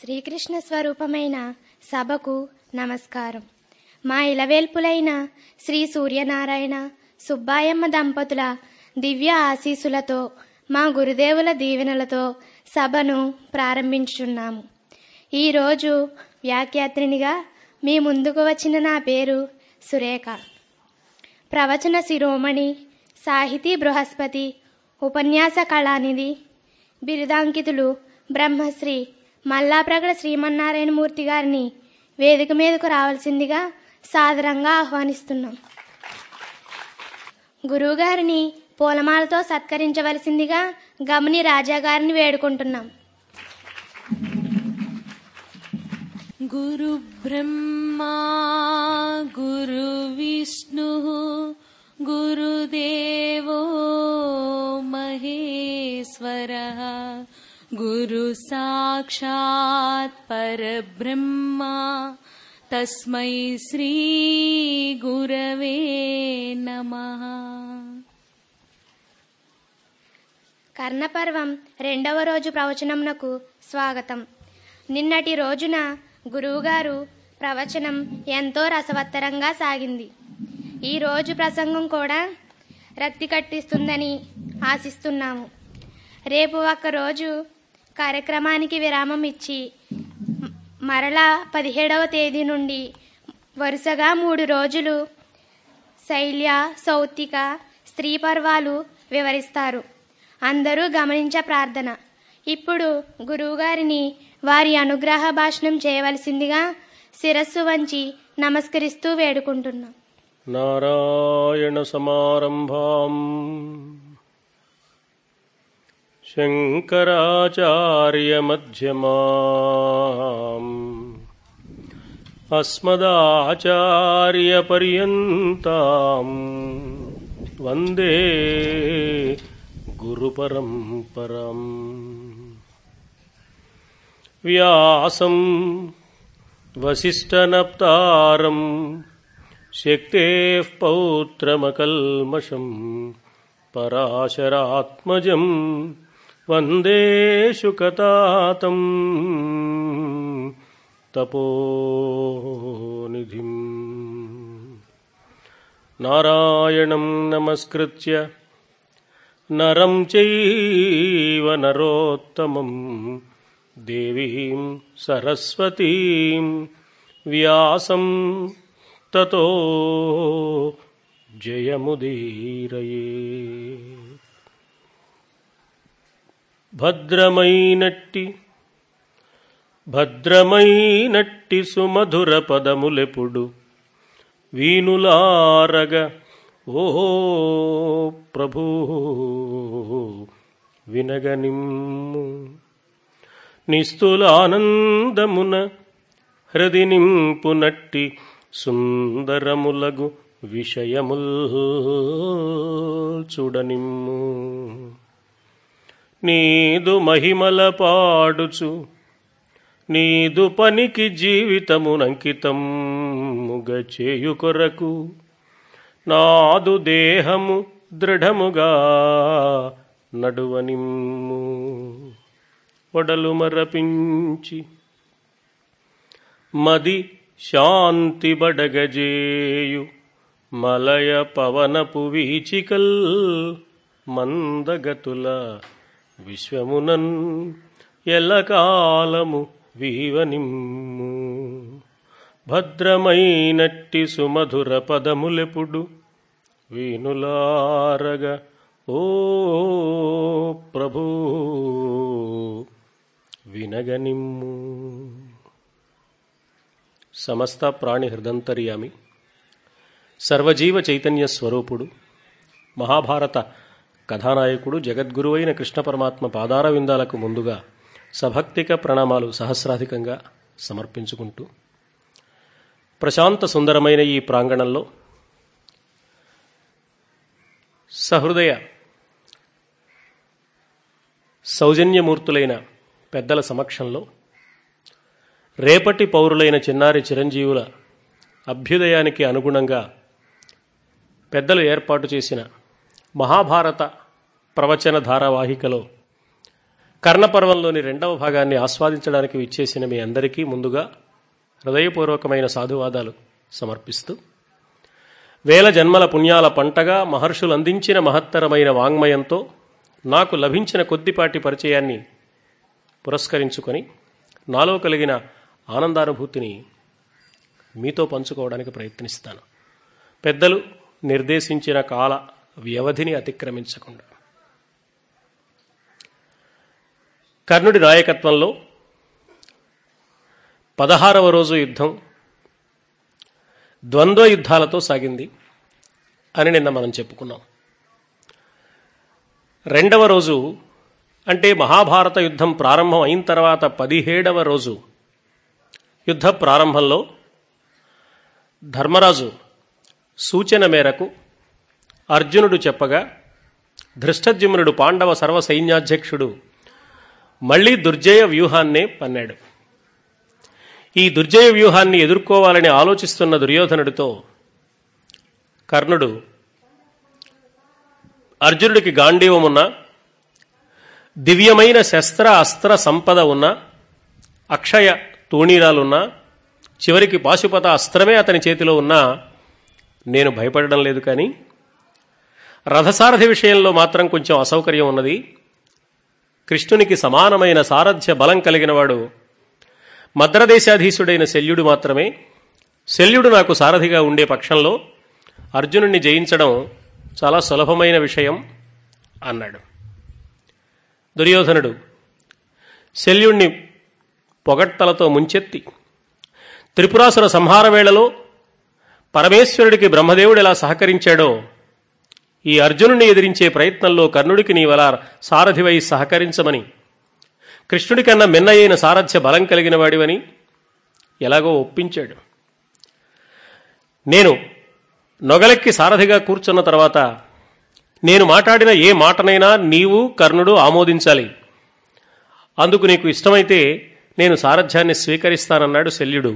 శ్రీకృష్ణ స్వరూపమైన సభకు నమస్కారం. మా ఇలవేల్పులైన శ్రీ సూర్యనారాయణ సుబ్బాయమ్మ దంపతుల దివ్య ఆశీసులతో మా గురుదేవుల దీవెనలతో సభను ప్రారంభించుచున్నాము. ఈరోజు వ్యాఖ్యాత్రినిగా మీ ముందుకు వచ్చిన నా పేరు సురేఖ. ప్రవచన శిరోమణి, సాహితీ బృహస్పతి, ఉపన్యాస కళానిధి, బిరుదాంకితులు బ్రహ్మశ్రీ మల్లాప్రగడ శ్రీమన్నారాయణమూర్తి గారిని వేదిక మీదకు రావాల్సిందిగా సాదరంగా ఆహ్వానిస్తున్నాం. గురువుగారిని పూలమాలతో సత్కరించవలసిందిగా గమని రాజాగారిని వేడుకుంటున్నాం. గురు బ్రహ్మా గురు విష్ణు గురుదేవో మహేశ్వరః గురు సాక్షాత్ పరబ్రహ్మ తస్మై శ్రీ గురవే నమః. కర్ణపర్వం 2వ రోజు ప్రవచనమునకు స్వాగతం. నిన్నటి రోజున గురువుగారు ప్రవచనం ఎంతో రసవత్తరంగా సాగింది. ఈ రోజు ప్రసంగం కూడా రక్తి కట్టిస్తుందని ఆశిస్తున్నాము. రేపు ఒక్కరోజు కార్యక్రమానికి విరామం ఇచ్చి మరలా 17వ తేదీ నుండి వరుసగా 3 రోజులు శైల్య సౌతిక స్త్రీ పర్వాలు వివరిస్తారు. అందరూ గమనించే ప్రార్థన. ఇప్పుడు గురువుగారిని వారి అనుగ్రహ భాషణం చేయవలసిందిగా శిరస్సు వంచి నమస్కరిస్తూ వేడుకుంటున్నాం. నారాయణ సమారంభం శంకరాచార్య మధ్యమాం అస్మదాచార్య పర్యంతం వందే గురు పరంపరం. వ్యాసం వసిష్ఠనప్తారం శక్తేః పౌత్రమకల్మషం పరాశరాత్మజం వందే శుకతాతం తపోనిధిం. నారాయణం నమస్కృత్య నరం చైవ నరోత్తమం దేవీం సరస్వతీం వ్యాసం తతో జయముదీరయే. భద్రమైనట్టి సుమధుర పదములెపుడు వీణులారగ ఓ ప్రభు వినగనిమ్ము. నిస్తులానందమున హృది నింపునట్టి సుందరములగు విషయముల్ చూడనిమ్ము. నీదు మహిమల పాడుచు నీదు పనికి జీవితమునంకితముగ చేయు కొరకు నాదు దేహము దృఢముగా నడువనిమ్ము. వడలు మరపించి మది శాంతి బడగజేయు మలయ పవనపు వీచికల్ మందగతుల విశ్వమునన్ ఎల్లకాలము వీవనిమ్ము. భద్రమైనట్టి సుమధుర పదములెపుడు వీణులారగ ఓ ప్రభు వినగనిమ్ము. సమస్త ప్రాణి హృదంతర్యామి సర్వజీవ చైతన్య స్వరూపుడు మహాభారత కథానాయకుడు జగద్గురు అయిన కృష్ణ పరమాత్మ పాదార విందాలకు ముందుగా సభక్తిక ప్రణామాలు సహస్రాధికంగా సమర్పించుకుంటూ ప్రశాంత సుందరమైన ఈ ప్రాంగణంలో సహృదయ సౌజన్యమూర్తులైన పెద్దల సమక్షంలో రేపటి పౌరులైన చిన్నారి చిరంజీవుల అభ్యుదయానికి అనుగుణంగా పెద్దలు ఏర్పాటు చేసిన మహాభారత ప్రవచన ధారావాహికలో కర్ణపర్వంలోని రెండవ భాగాన్ని ఆస్వాదించడానికి విచ్చేసిన మీ అందరికీ ముందుగా హృదయపూర్వకమైన సాధువాదాలు సమర్పిస్తూ, వేల జన్మల పుణ్యాల పంటగా మహర్షులు అందించిన మహత్తరమైన వాంగ్మయంతో నాకు లభించిన కొద్దిపాటి పరిచయాన్ని పురస్కరించుకొని నాలో కలిగిన ఆనందానుభూతిని మీతో పంచుకోవడానికి ప్రయత్నిస్తాను, పెద్దలు నిర్దేశించిన కాల వ్యవధిని అతిక్రమించకుండా. కర్ణుడి నాయకత్వంలో 16వ రోజు యుద్ధం ద్వంద్వ యుద్ధాలతో సాగింది అని నిన్న మనం చెప్పుకున్నాం. రెండవ రోజు అంటే మహాభారత యుద్ధం ప్రారంభం అయిన తర్వాత 17వ రోజు యుద్ధ ప్రారంభంలో ధర్మరాజు సూచన మేరకు అర్జునుడు చెప్పగా ధృష్టద్యుమ్నుడు పాండవ సర్వసైన్యాధ్యక్షుడు మళ్ళీ దుర్జయ వ్యూహాన్నే పన్నాడు. ఈ దుర్జయ వ్యూహాన్ని ఎదుర్కోవాలని ఆలోచిస్తున్న దుర్యోధనుడితో కర్ణుడు, అర్జునుడికి గాంధీవమున్న దివ్యమైన శస్త్ర అస్త్ర సంపద ఉన్న, అక్షయ తూణీరాలున్నా, చివరికి పాశుపత అస్త్రమే అతని చేతిలో ఉన్నా నేను భయపడడం లేదు, కానీ రథసారథి విషయంలో మాత్రం కొంచెం అసౌకర్యం ఉన్నది. కృష్ణునికి సమానమైన సారథ్య బలం కలిగినవాడు మద్రదేశాధీశుడైన శల్యుడు మాత్రమే. శల్యుడు నాకు సారథిగా ఉండే పక్షంలో అర్జునుడిని జయించడం చాలా సులభమైన విషయం అన్నాడు. దుర్యోధనుడు శల్యుణ్ణి పొగడ్తలతో ముంచెత్తి, త్రిపురాసుర సంహార వేళలో పరమేశ్వరుడికి బ్రహ్మదేవుడు ఎలా సహకరించాడో ఈ అర్జునుడిని ఎదిరించే ప్రయత్నంలో కర్ణుడికి నీవలా సారథివై సహకరించమని, కృష్ణుడి కన్నా మిన్నయైన సారథ్య బలం కలిగిన వాడివని ఎలాగో ఒప్పించాడు. నేను నొగలెక్కి సారథిగా కూర్చున్న తర్వాత నేను మాట్లాడిన ఏ మాటనైనా నీవు కర్ణుడు ఆమోదించాలి, అందుకు నీకు ఇష్టమైతే నేను సారథ్యాన్ని స్వీకరిస్తానన్నాడు శల్యుడు.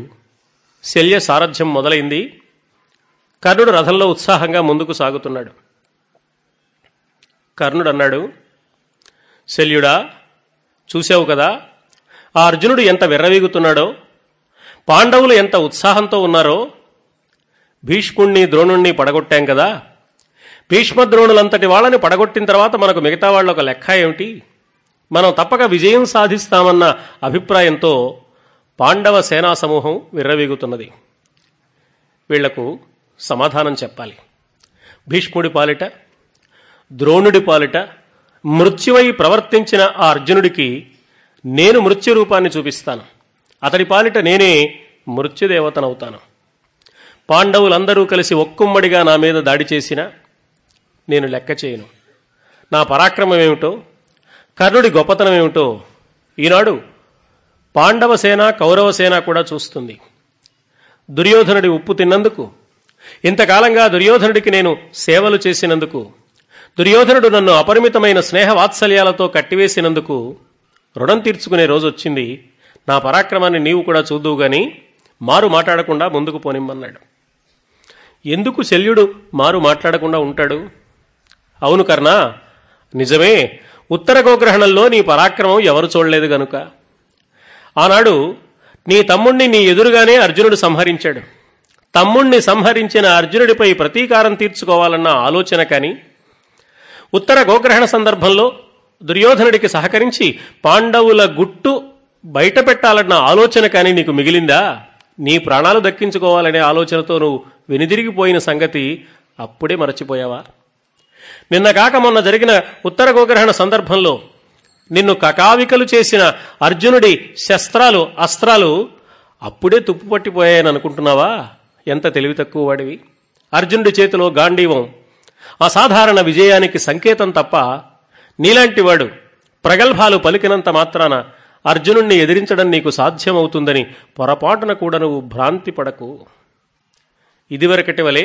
శల్య సారథ్యం మొదలైంది. కర్ణుడు రథంలో ఉత్సాహంగా ముందుకు సాగుతున్నాడు. కర్ణుడు అన్నాడు, శల్యుడా, చూసావు కదా ఆ అర్జునుడు ఎంత విర్రవీగుతున్నాడో, పాండవులు ఎంత ఉత్సాహంతో ఉన్నారో. భీష్ముణ్ణి ద్రోణుణ్ణి పడగొట్టాం కదా, భీష్మ ద్రోణులంతటి వాళ్ళని పడగొట్టిన తర్వాత మనకు మిగతా వాళ్ళ ఒక లెక్క ఏమిటి, మనం తప్పక విజయం సాధిస్తామన్న అభిప్రాయంతో పాండవ సేనా సమూహం విర్రవీగుతున్నది. వీళ్లకు సమాధానం చెప్పాలి. భీష్ముడి పాలిట ద్రోణుడి పాలిట మృత్యువై ప్రవర్తించిన ఆ అర్జునుడికి నేను మృత్యురూపాన్ని చూపిస్తాను, అతడి పాలిట నేనే మృత్యుదేవతనవుతాను. పాండవులందరూ కలిసి ఒక్కుమ్మడిగా నా మీద దాడి చేసినా నేను లెక్క చేయను. నా పరాక్రమం ఏమిటో, కర్ణుడి గొప్పతనం ఏమిటో ఈనాడు పాండవసేన కౌరవసేన కూడా చూస్తుంది. దుర్యోధనుడి ఉప్పు తిన్నందుకు, ఇంతకాలంగా దుర్యోధనుడికి నేను సేవలు చేసినందుకు, దుర్యోధనుడు నన్ను అపరిమితమైన స్నేహ వాత్సల్యాలతో కట్టివేసినందుకు రుణం తీర్చుకునే రోజు వచ్చింది. నా పరాక్రమాన్ని నీవు కూడా చూద్దువు గాని మారు మాట్లాడకుండా ముందుకు పోనిమ్మన్నాడు. ఎందుకు శల్యుడు మారు మాట్లాడకుండా ఉంటాడు? అవును కర్ణ, నిజమే, ఉత్తర గోగ్రహణంలో నీ పరాక్రమం ఎవరు చూడలేదు గనుక. ఆనాడు నీ తమ్ముణ్ణి నీ ఎదురుగానే అర్జునుడు సంహరించాడు. తమ్ముణ్ణి సంహరించిన అర్జునుడిపై ప్రతీకారం తీర్చుకోవాలన్న ఆలోచన కానీ, ఉత్తర గోగ్రహణ సందర్భంలో దుర్యోధనుడికి సహకరించి పాండవుల గుట్టు బయట పెట్టాలన్న ఆలోచన కానీ నీకు మిగిలిందా? నీ ప్రాణాలు దక్కించుకోవాలనే ఆలోచనతో నువ్వు వెనుదిరిగిపోయిన సంగతి అప్పుడే మరచిపోయావా? నిన్న కాక మొన్న జరిగిన ఉత్తర గోగ్రహణ సందర్భంలో నిన్ను కకావికలు చేసిన అర్జునుడి శస్త్రాలు అస్త్రాలు అప్పుడే తుప్పుపట్టిపోయాయని అనుకుంటున్నావా? ఎంత తెలివి తక్కువ వాడివి. అర్జునుడి చేతిలో గాంధీవం అసాధారణ విజయానికి సంకేతం తప్ప, నీలాంటి వాడు ప్రగల్భాలు పలికినంత మాత్రాన అర్జునుణ్ణి ఎదిరించడం నీకు సాధ్యమవుతుందని పొరపాటున కూడా నువ్వు భ్రాంతి పడకు. ఇదివరకటి వలె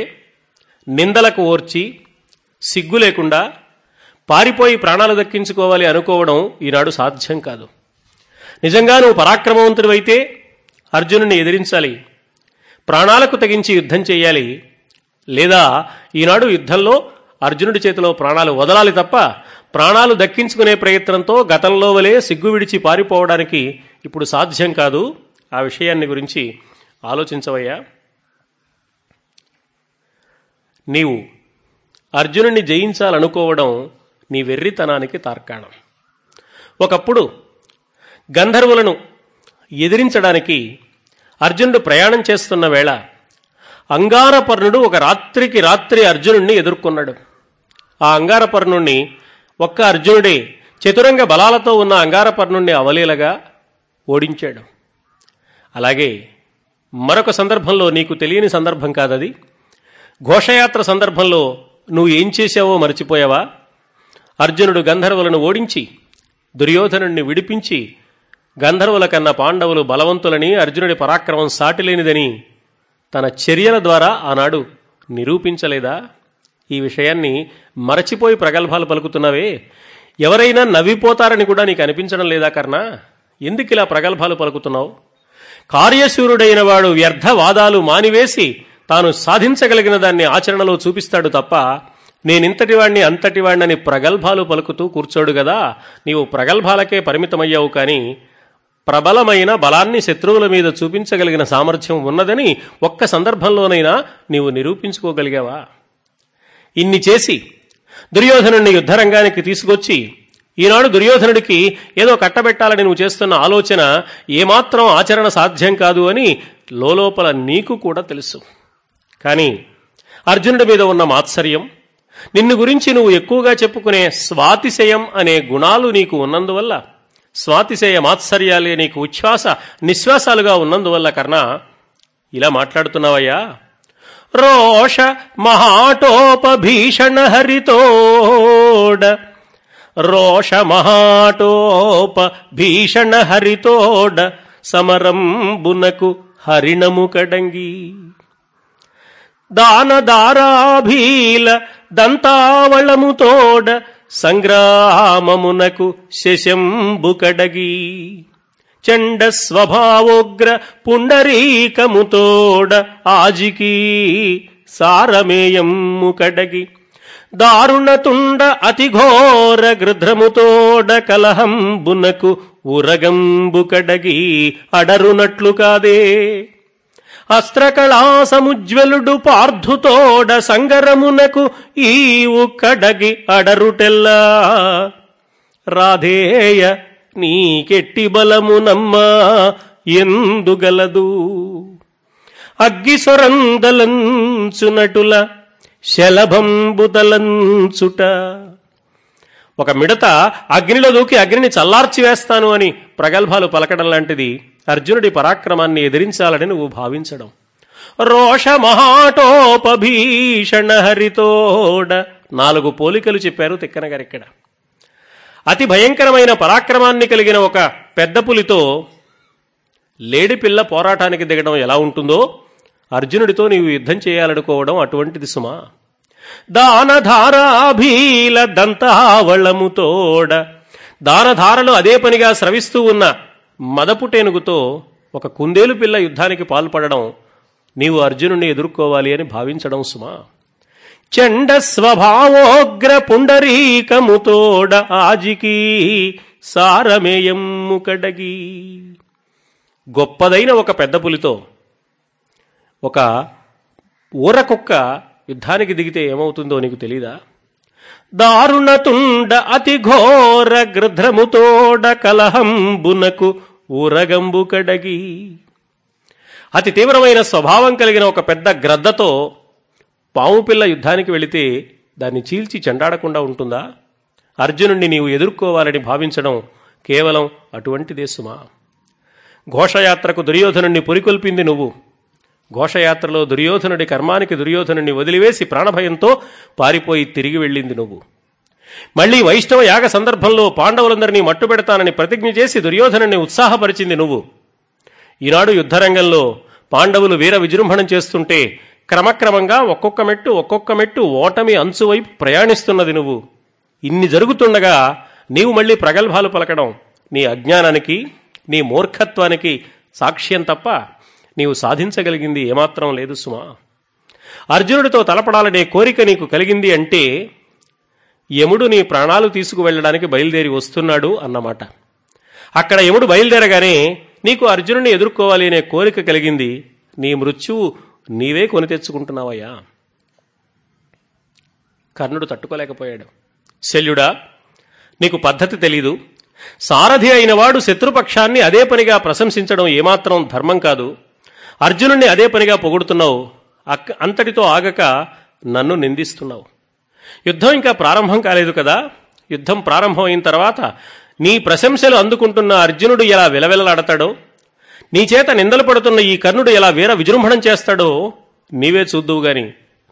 నిందలకు ఓర్చి సిగ్గు లేకుండా పారిపోయి ప్రాణాలు దక్కించుకోవాలి అనుకోవడం ఈనాడు సాధ్యం కాదు. నిజంగా నువ్వు పరాక్రమవంతుడివైతే అర్జునుడిని ఎదిరించాలి, ప్రాణాలకు తెగించి యుద్ధం చేయాలి, లేదా ఈనాడు యుద్ధంలో అర్జునుడి చేతిలో ప్రాణాలు వదలాలి తప్ప ప్రాణాలు దక్కించుకునే ప్రయత్నంతో గతంలో వలె సిగ్గు విడిచి పారిపోవడానికి ఇప్పుడు సాధ్యం కాదు. ఆ విషయాన్ని గురించి ఆలోచించవయ్యా. నీవు అర్జునుడిని జయించాలనుకోవడం నీ వెర్రితనానికి తార్కాణం. ఒకప్పుడు గంధర్వులను ఎదిరించడానికి అర్జునుడు ప్రయాణం చేస్తున్న వేళ అంగారపర్ణుడు ఒక రాత్రికి రాత్రి అర్జునుడిని ఎదుర్కొన్నాడు. ఆ అంగారపర్ణుణ్ణి ఒక్క అర్జునుడే చతురంగ బలాలతో ఉన్న అంగారపర్ణుణ్ణి అవలీలగా ఓడించాడు. అలాగే మరొక సందర్భంలో, నీకు తెలియని సందర్భం కాదది, ఘోషయాత్ర సందర్భంలో నువ్వు ఏం చేశావో మర్చిపోయావా? అర్జునుడు గంధర్వులను ఓడించి దుర్యోధనుణ్ణి విడిపించి గంధర్వుల కన్నా పాండవులు బలవంతులని, అర్జునుడి పరాక్రమం సాటిలేనిదని తన చర్యల ద్వారా ఆనాడు నిరూపించలేదా? ఈ విషయాన్ని మరచిపోయి ప్రగల్భాలు పలుకుతున్నావే. ఎవరైనా నవ్విపోతారని కూడా నీకు అనిపించడం లేదా కర్ణ? ఎందుకు ఇలా ప్రగల్భాలు పలుకుతున్నావు? కార్యశూరుడైన వాడు వ్యర్థవాదాలు మానివేసి తాను సాధించగలిగిన దాన్ని ఆచరణలో చూపిస్తాడు తప్ప, నేనింతటివాణ్ణి అంతటివాణ్ణని ప్రగల్భాలు పలుకుతూ కూర్చోడు కదా. నీవు ప్రగల్భాలకే పరిమితమయ్యావు కానీ ప్రబలమైన బలాన్ని శత్రువుల మీద చూపించగలిగిన సామర్థ్యం ఉన్నదని ఒక్క సందర్భంలోనైనా నీవు నిరూపించుకోగలిగావా? ఇన్ని చేసి దుర్యోధనుడిని యుద్ధరంగానికి తీసుకొచ్చి ఈనాడు దుర్యోధనుడికి ఏదో కట్టబెట్టాలని నువ్వు చేస్తున్న ఆలోచన ఏమాత్రం ఆచరణ సాధ్యం కాదు అని లోపల నీకు కూడా తెలుసు. కానీ అర్జునుడి మీద ఉన్న మాత్సర్యం, నిన్ను గురించి నువ్వు ఎక్కువగా చెప్పుకునే స్వాతిశయం అనే గుణాలు నీకు ఉన్నందువల్ల, స్వాతిశయ మాత్సర్యాలే నీకు ఉచ్ఛ్వాస నిశ్వాసాలుగా ఉన్నందువల్ల కర్ణ ఇలా మాట్లాడుతున్నావయ్యా. రోష మహాటోపభీషణ హరితోడ, రోష మహాటోపభీషణ హరితోడ సమరం బునకు హరిణము కడంగి, దానదారాభీల దంతావళముతోడ సంగ్రామమునకు శశంబు కడగి, చండ స్వభావోగ్ర పుండరీకముతోడ ఆజికి సారమేయము కడగి, దారుణతుండ అతిఘోర గృధ్రముతోడ కలహంబునకు ఉరగంబు కడగి, అడరునట్లు కాదే అస్త్రకళా సముజ్వలుడు పార్థుతోడ సంగరమునకు ఈవు కడగి, అడరుటెల్లా రాధేయ నీకెట్టి బలమునమ్మ ఎందుగలదు, అగ్గి సొరందలంచునటుల శలభంబుదలంచుట. ఒక మిడత అగ్నిలో దూకి అగ్నిని చల్లార్చి వేస్తాను అని ప్రగల్భాలు పలకడం లాంటిది అర్జునుడి పరాక్రమాన్ని ఎదిరించాలని నువ్వు భావించడం. రోష మహాటోపభీషణ హరితోడ, నాలుగు పోలికలు చెప్పారు తిక్కన గారు ఇక్కడ. అతి భయంకరమైన పరాక్రమాన్ని కలిగిన ఒక పెద్ద పులితో లేడిపిల్ల పోరాటానికి దిగడం ఎలా ఉంటుందో, అర్జునుడితో నీవు యుద్ధం చేయాలనుకోవడం అటువంటిది సుమా. దానధారాభీల దంతావళముతోడ, దానధారలు అదే పనిగా స్రవిస్తూ ఉన్న మదపుటేనుగుతో ఒక కుందేలు పిల్ల యుద్ధానికి పాల్పడడం నీవు అర్జునుడిని ఎదుర్కోవాలి అని భావించడం సుమా. చండ స్వభావోగ్ర పుండరీకముతోడ ఆజికి సారమేయము కడగి, గొప్పదైన ఒక పెద్ద పులితో ఒక ఊరకుక్క యుద్ధానికి దిగితే ఏమవుతుందో నీకు తెలీదా? దారుణతుండ అతి ఘోర గృధ్రముతోడ కలహంబునకు ఊరగంబు కడగి, అతి తీవ్రమైన స్వభావం కలిగిన ఒక పెద్ద గ్రద్దతో పాము పిల్ల యుద్ధానికి వెళితే దాన్ని చీల్చి చెండాడకుండా ఉంటుందా? అర్జునుడిని నీవు ఎదుర్కోవాలని భావించడం కేవలం అటువంటిదే సుమా. ఘోషయాత్రకు దుర్యోధనుడిని పురికొల్పింది నువ్వు. ఘోషయాత్రలో దుర్యోధనుడి కర్మానికి దుర్యోధనుడిని వదిలివేసి ప్రాణభయంతో పారిపోయి తిరిగి వెళ్ళింది నువ్వు. మళ్లీ వైష్ణవ యాగ సందర్భంలో పాండవులందరినీ మట్టుబెడతానని ప్రతిజ్ఞ చేసి దుర్యోధనుడిని ఉత్సాహపరిచింది నువ్వు. ఈనాడు యుద్ధరంగంలో పాండవులు వీర విజృంభణం చేస్తుంటే క్రమక్రమంగా ఒక్కొక్క మెట్టు ఓటమి అంచువైపు ప్రయాణిస్తున్నది నువ్వు. ఇన్ని జరుగుతుండగా నీవు మళ్లీ ప్రగల్భాలు పలకడం నీ అజ్ఞానానికి, నీ మూర్ఖత్వానికి సాక్ష్యం తప్ప నీవు సాధించగలిగింది ఏమాత్రం లేదు సుమా. అర్జునుడితో తలపడాలనే కోరిక నీకు కలిగింది అంటే యముడు నీ ప్రాణాలు తీసుకువెళ్ళడానికి బయలుదేరి వస్తున్నాడు అన్నమాట. అక్కడ యముడు బయలుదేరగానే నీకు అర్జునుడిని ఎదుర్కోవాలి అనే కోరిక కలిగింది. నీ మృత్యువు నీవే కొని తెచ్చుకుంటున్నావయ్యా. కర్ణుడు తట్టుకోలేకపోయాడు. శల్యుడా, నీకు పద్ధతి తెలీదు. సారథి అయినవాడు శత్రుపక్షాన్ని అదే పనిగా ప్రశంసించడం ఏమాత్రం ధర్మం కాదు. అర్జునుడిని అదే పనిగా పొగుడుతున్నావు. అంతటితో ఆగక నన్ను నిందిస్తున్నావు. యుద్ధం ఇంకా ప్రారంభం కాలేదు కదా. యుద్ధం ప్రారంభమైన తర్వాత నీ ప్రశంసలు అందుకుంటున్న అర్జునుడు ఎలా విలవిలలాడతాడో, నీ చేత నిందలు పడుతున్న ఈ కర్ణుడు ఎలా వీర విజృంభణం చేస్తాడో నీవే చూద్దువు గాని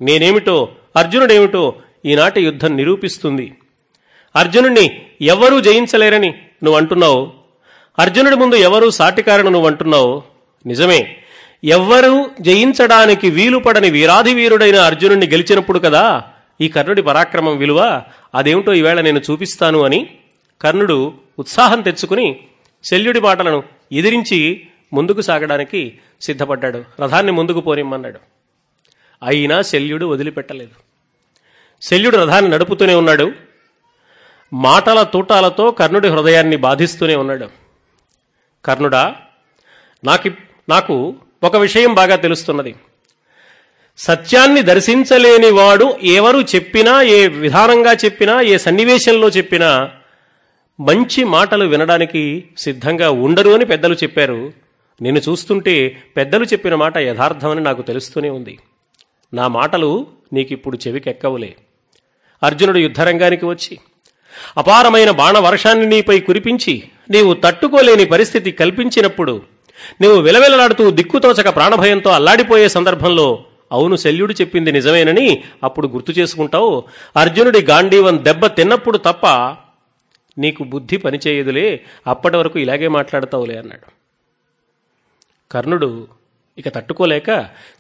నేనేమిటో అర్జునుడేమిటో ఈనాటి యుద్ధం నిరూపిస్తుంది. అర్జునుడిని ఎవరూ జయించలేరని నువ్వు అంటున్నావు. అర్జునుడి ముందు ఎవరూ సాటికారని నువ్వు అంటున్నావు. నిజమే, ఎవ్వరూ జయించడానికి వీలుపడని వీరాధివీరుడైన అర్జునుడిని గెలిచినప్పుడు కదా ఈ కర్ణుడి పరాక్రమం విలువ. అదేమిటో ఈవేళ నేను చూపిస్తాను అని కర్ణుడు ఉత్సాహం తెచ్చుకుని శల్యుడి మాటలను ఎదిరించి ముందుకు సాగడానికి సిద్ధపడ్డాడు. రథాన్ని ముందుకు పోనిమ్మన్నాడు. అయినా శల్యుడు వదిలిపెట్టలేదు. శల్యుడు రథాన్ని నడుపుతూనే ఉన్నాడు. మాటల తూటాలతో కర్ణుడి హృదయాన్ని బాధిస్తూనే ఉన్నాడు. కర్ణుడా, నాకు ఒక విషయం బాగా తెలుస్తున్నది. సత్యాన్ని దర్శించలేనివాడు ఎవరు చెప్పినా, ఏ విధానంగా చెప్పినా, ఏ సన్నివేశంలో చెప్పినా మంచి మాటలు వినడానికి సిద్ధంగా ఉండరు అని పెద్దలు చెప్పారు. నిన్ను చూస్తుంటే పెద్దలు చెప్పిన మాట యథార్థమని నాకు తెలుస్తూనే ఉంది. నా మాటలు నీకిప్పుడు చెవికెక్కవులే. అర్జునుడు యుద్ధరంగానికి వచ్చి అపారమైన బాణవర్షాన్ని నీపై కురిపించి నీవు తట్టుకోలేని పరిస్థితి కల్పించినప్పుడు, నీవు విలవిలలాడుతూ దిక్కుతోచక ప్రాణభయంతో అల్లాడిపోయే సందర్భంలో అవును శల్యుడు చెప్పింది నిజమేనని అప్పుడు గుర్తు చేసుకుంటావు. అర్జునుడి గాంధీవం దెబ్బ తిన్నప్పుడు తప్ప నీకు బుద్ధి పనిచేయదులే. అప్పటి వరకు ఇలాగే మాట్లాడతావులే అన్నాడు. కర్ణుడు ఇక తట్టుకోలేక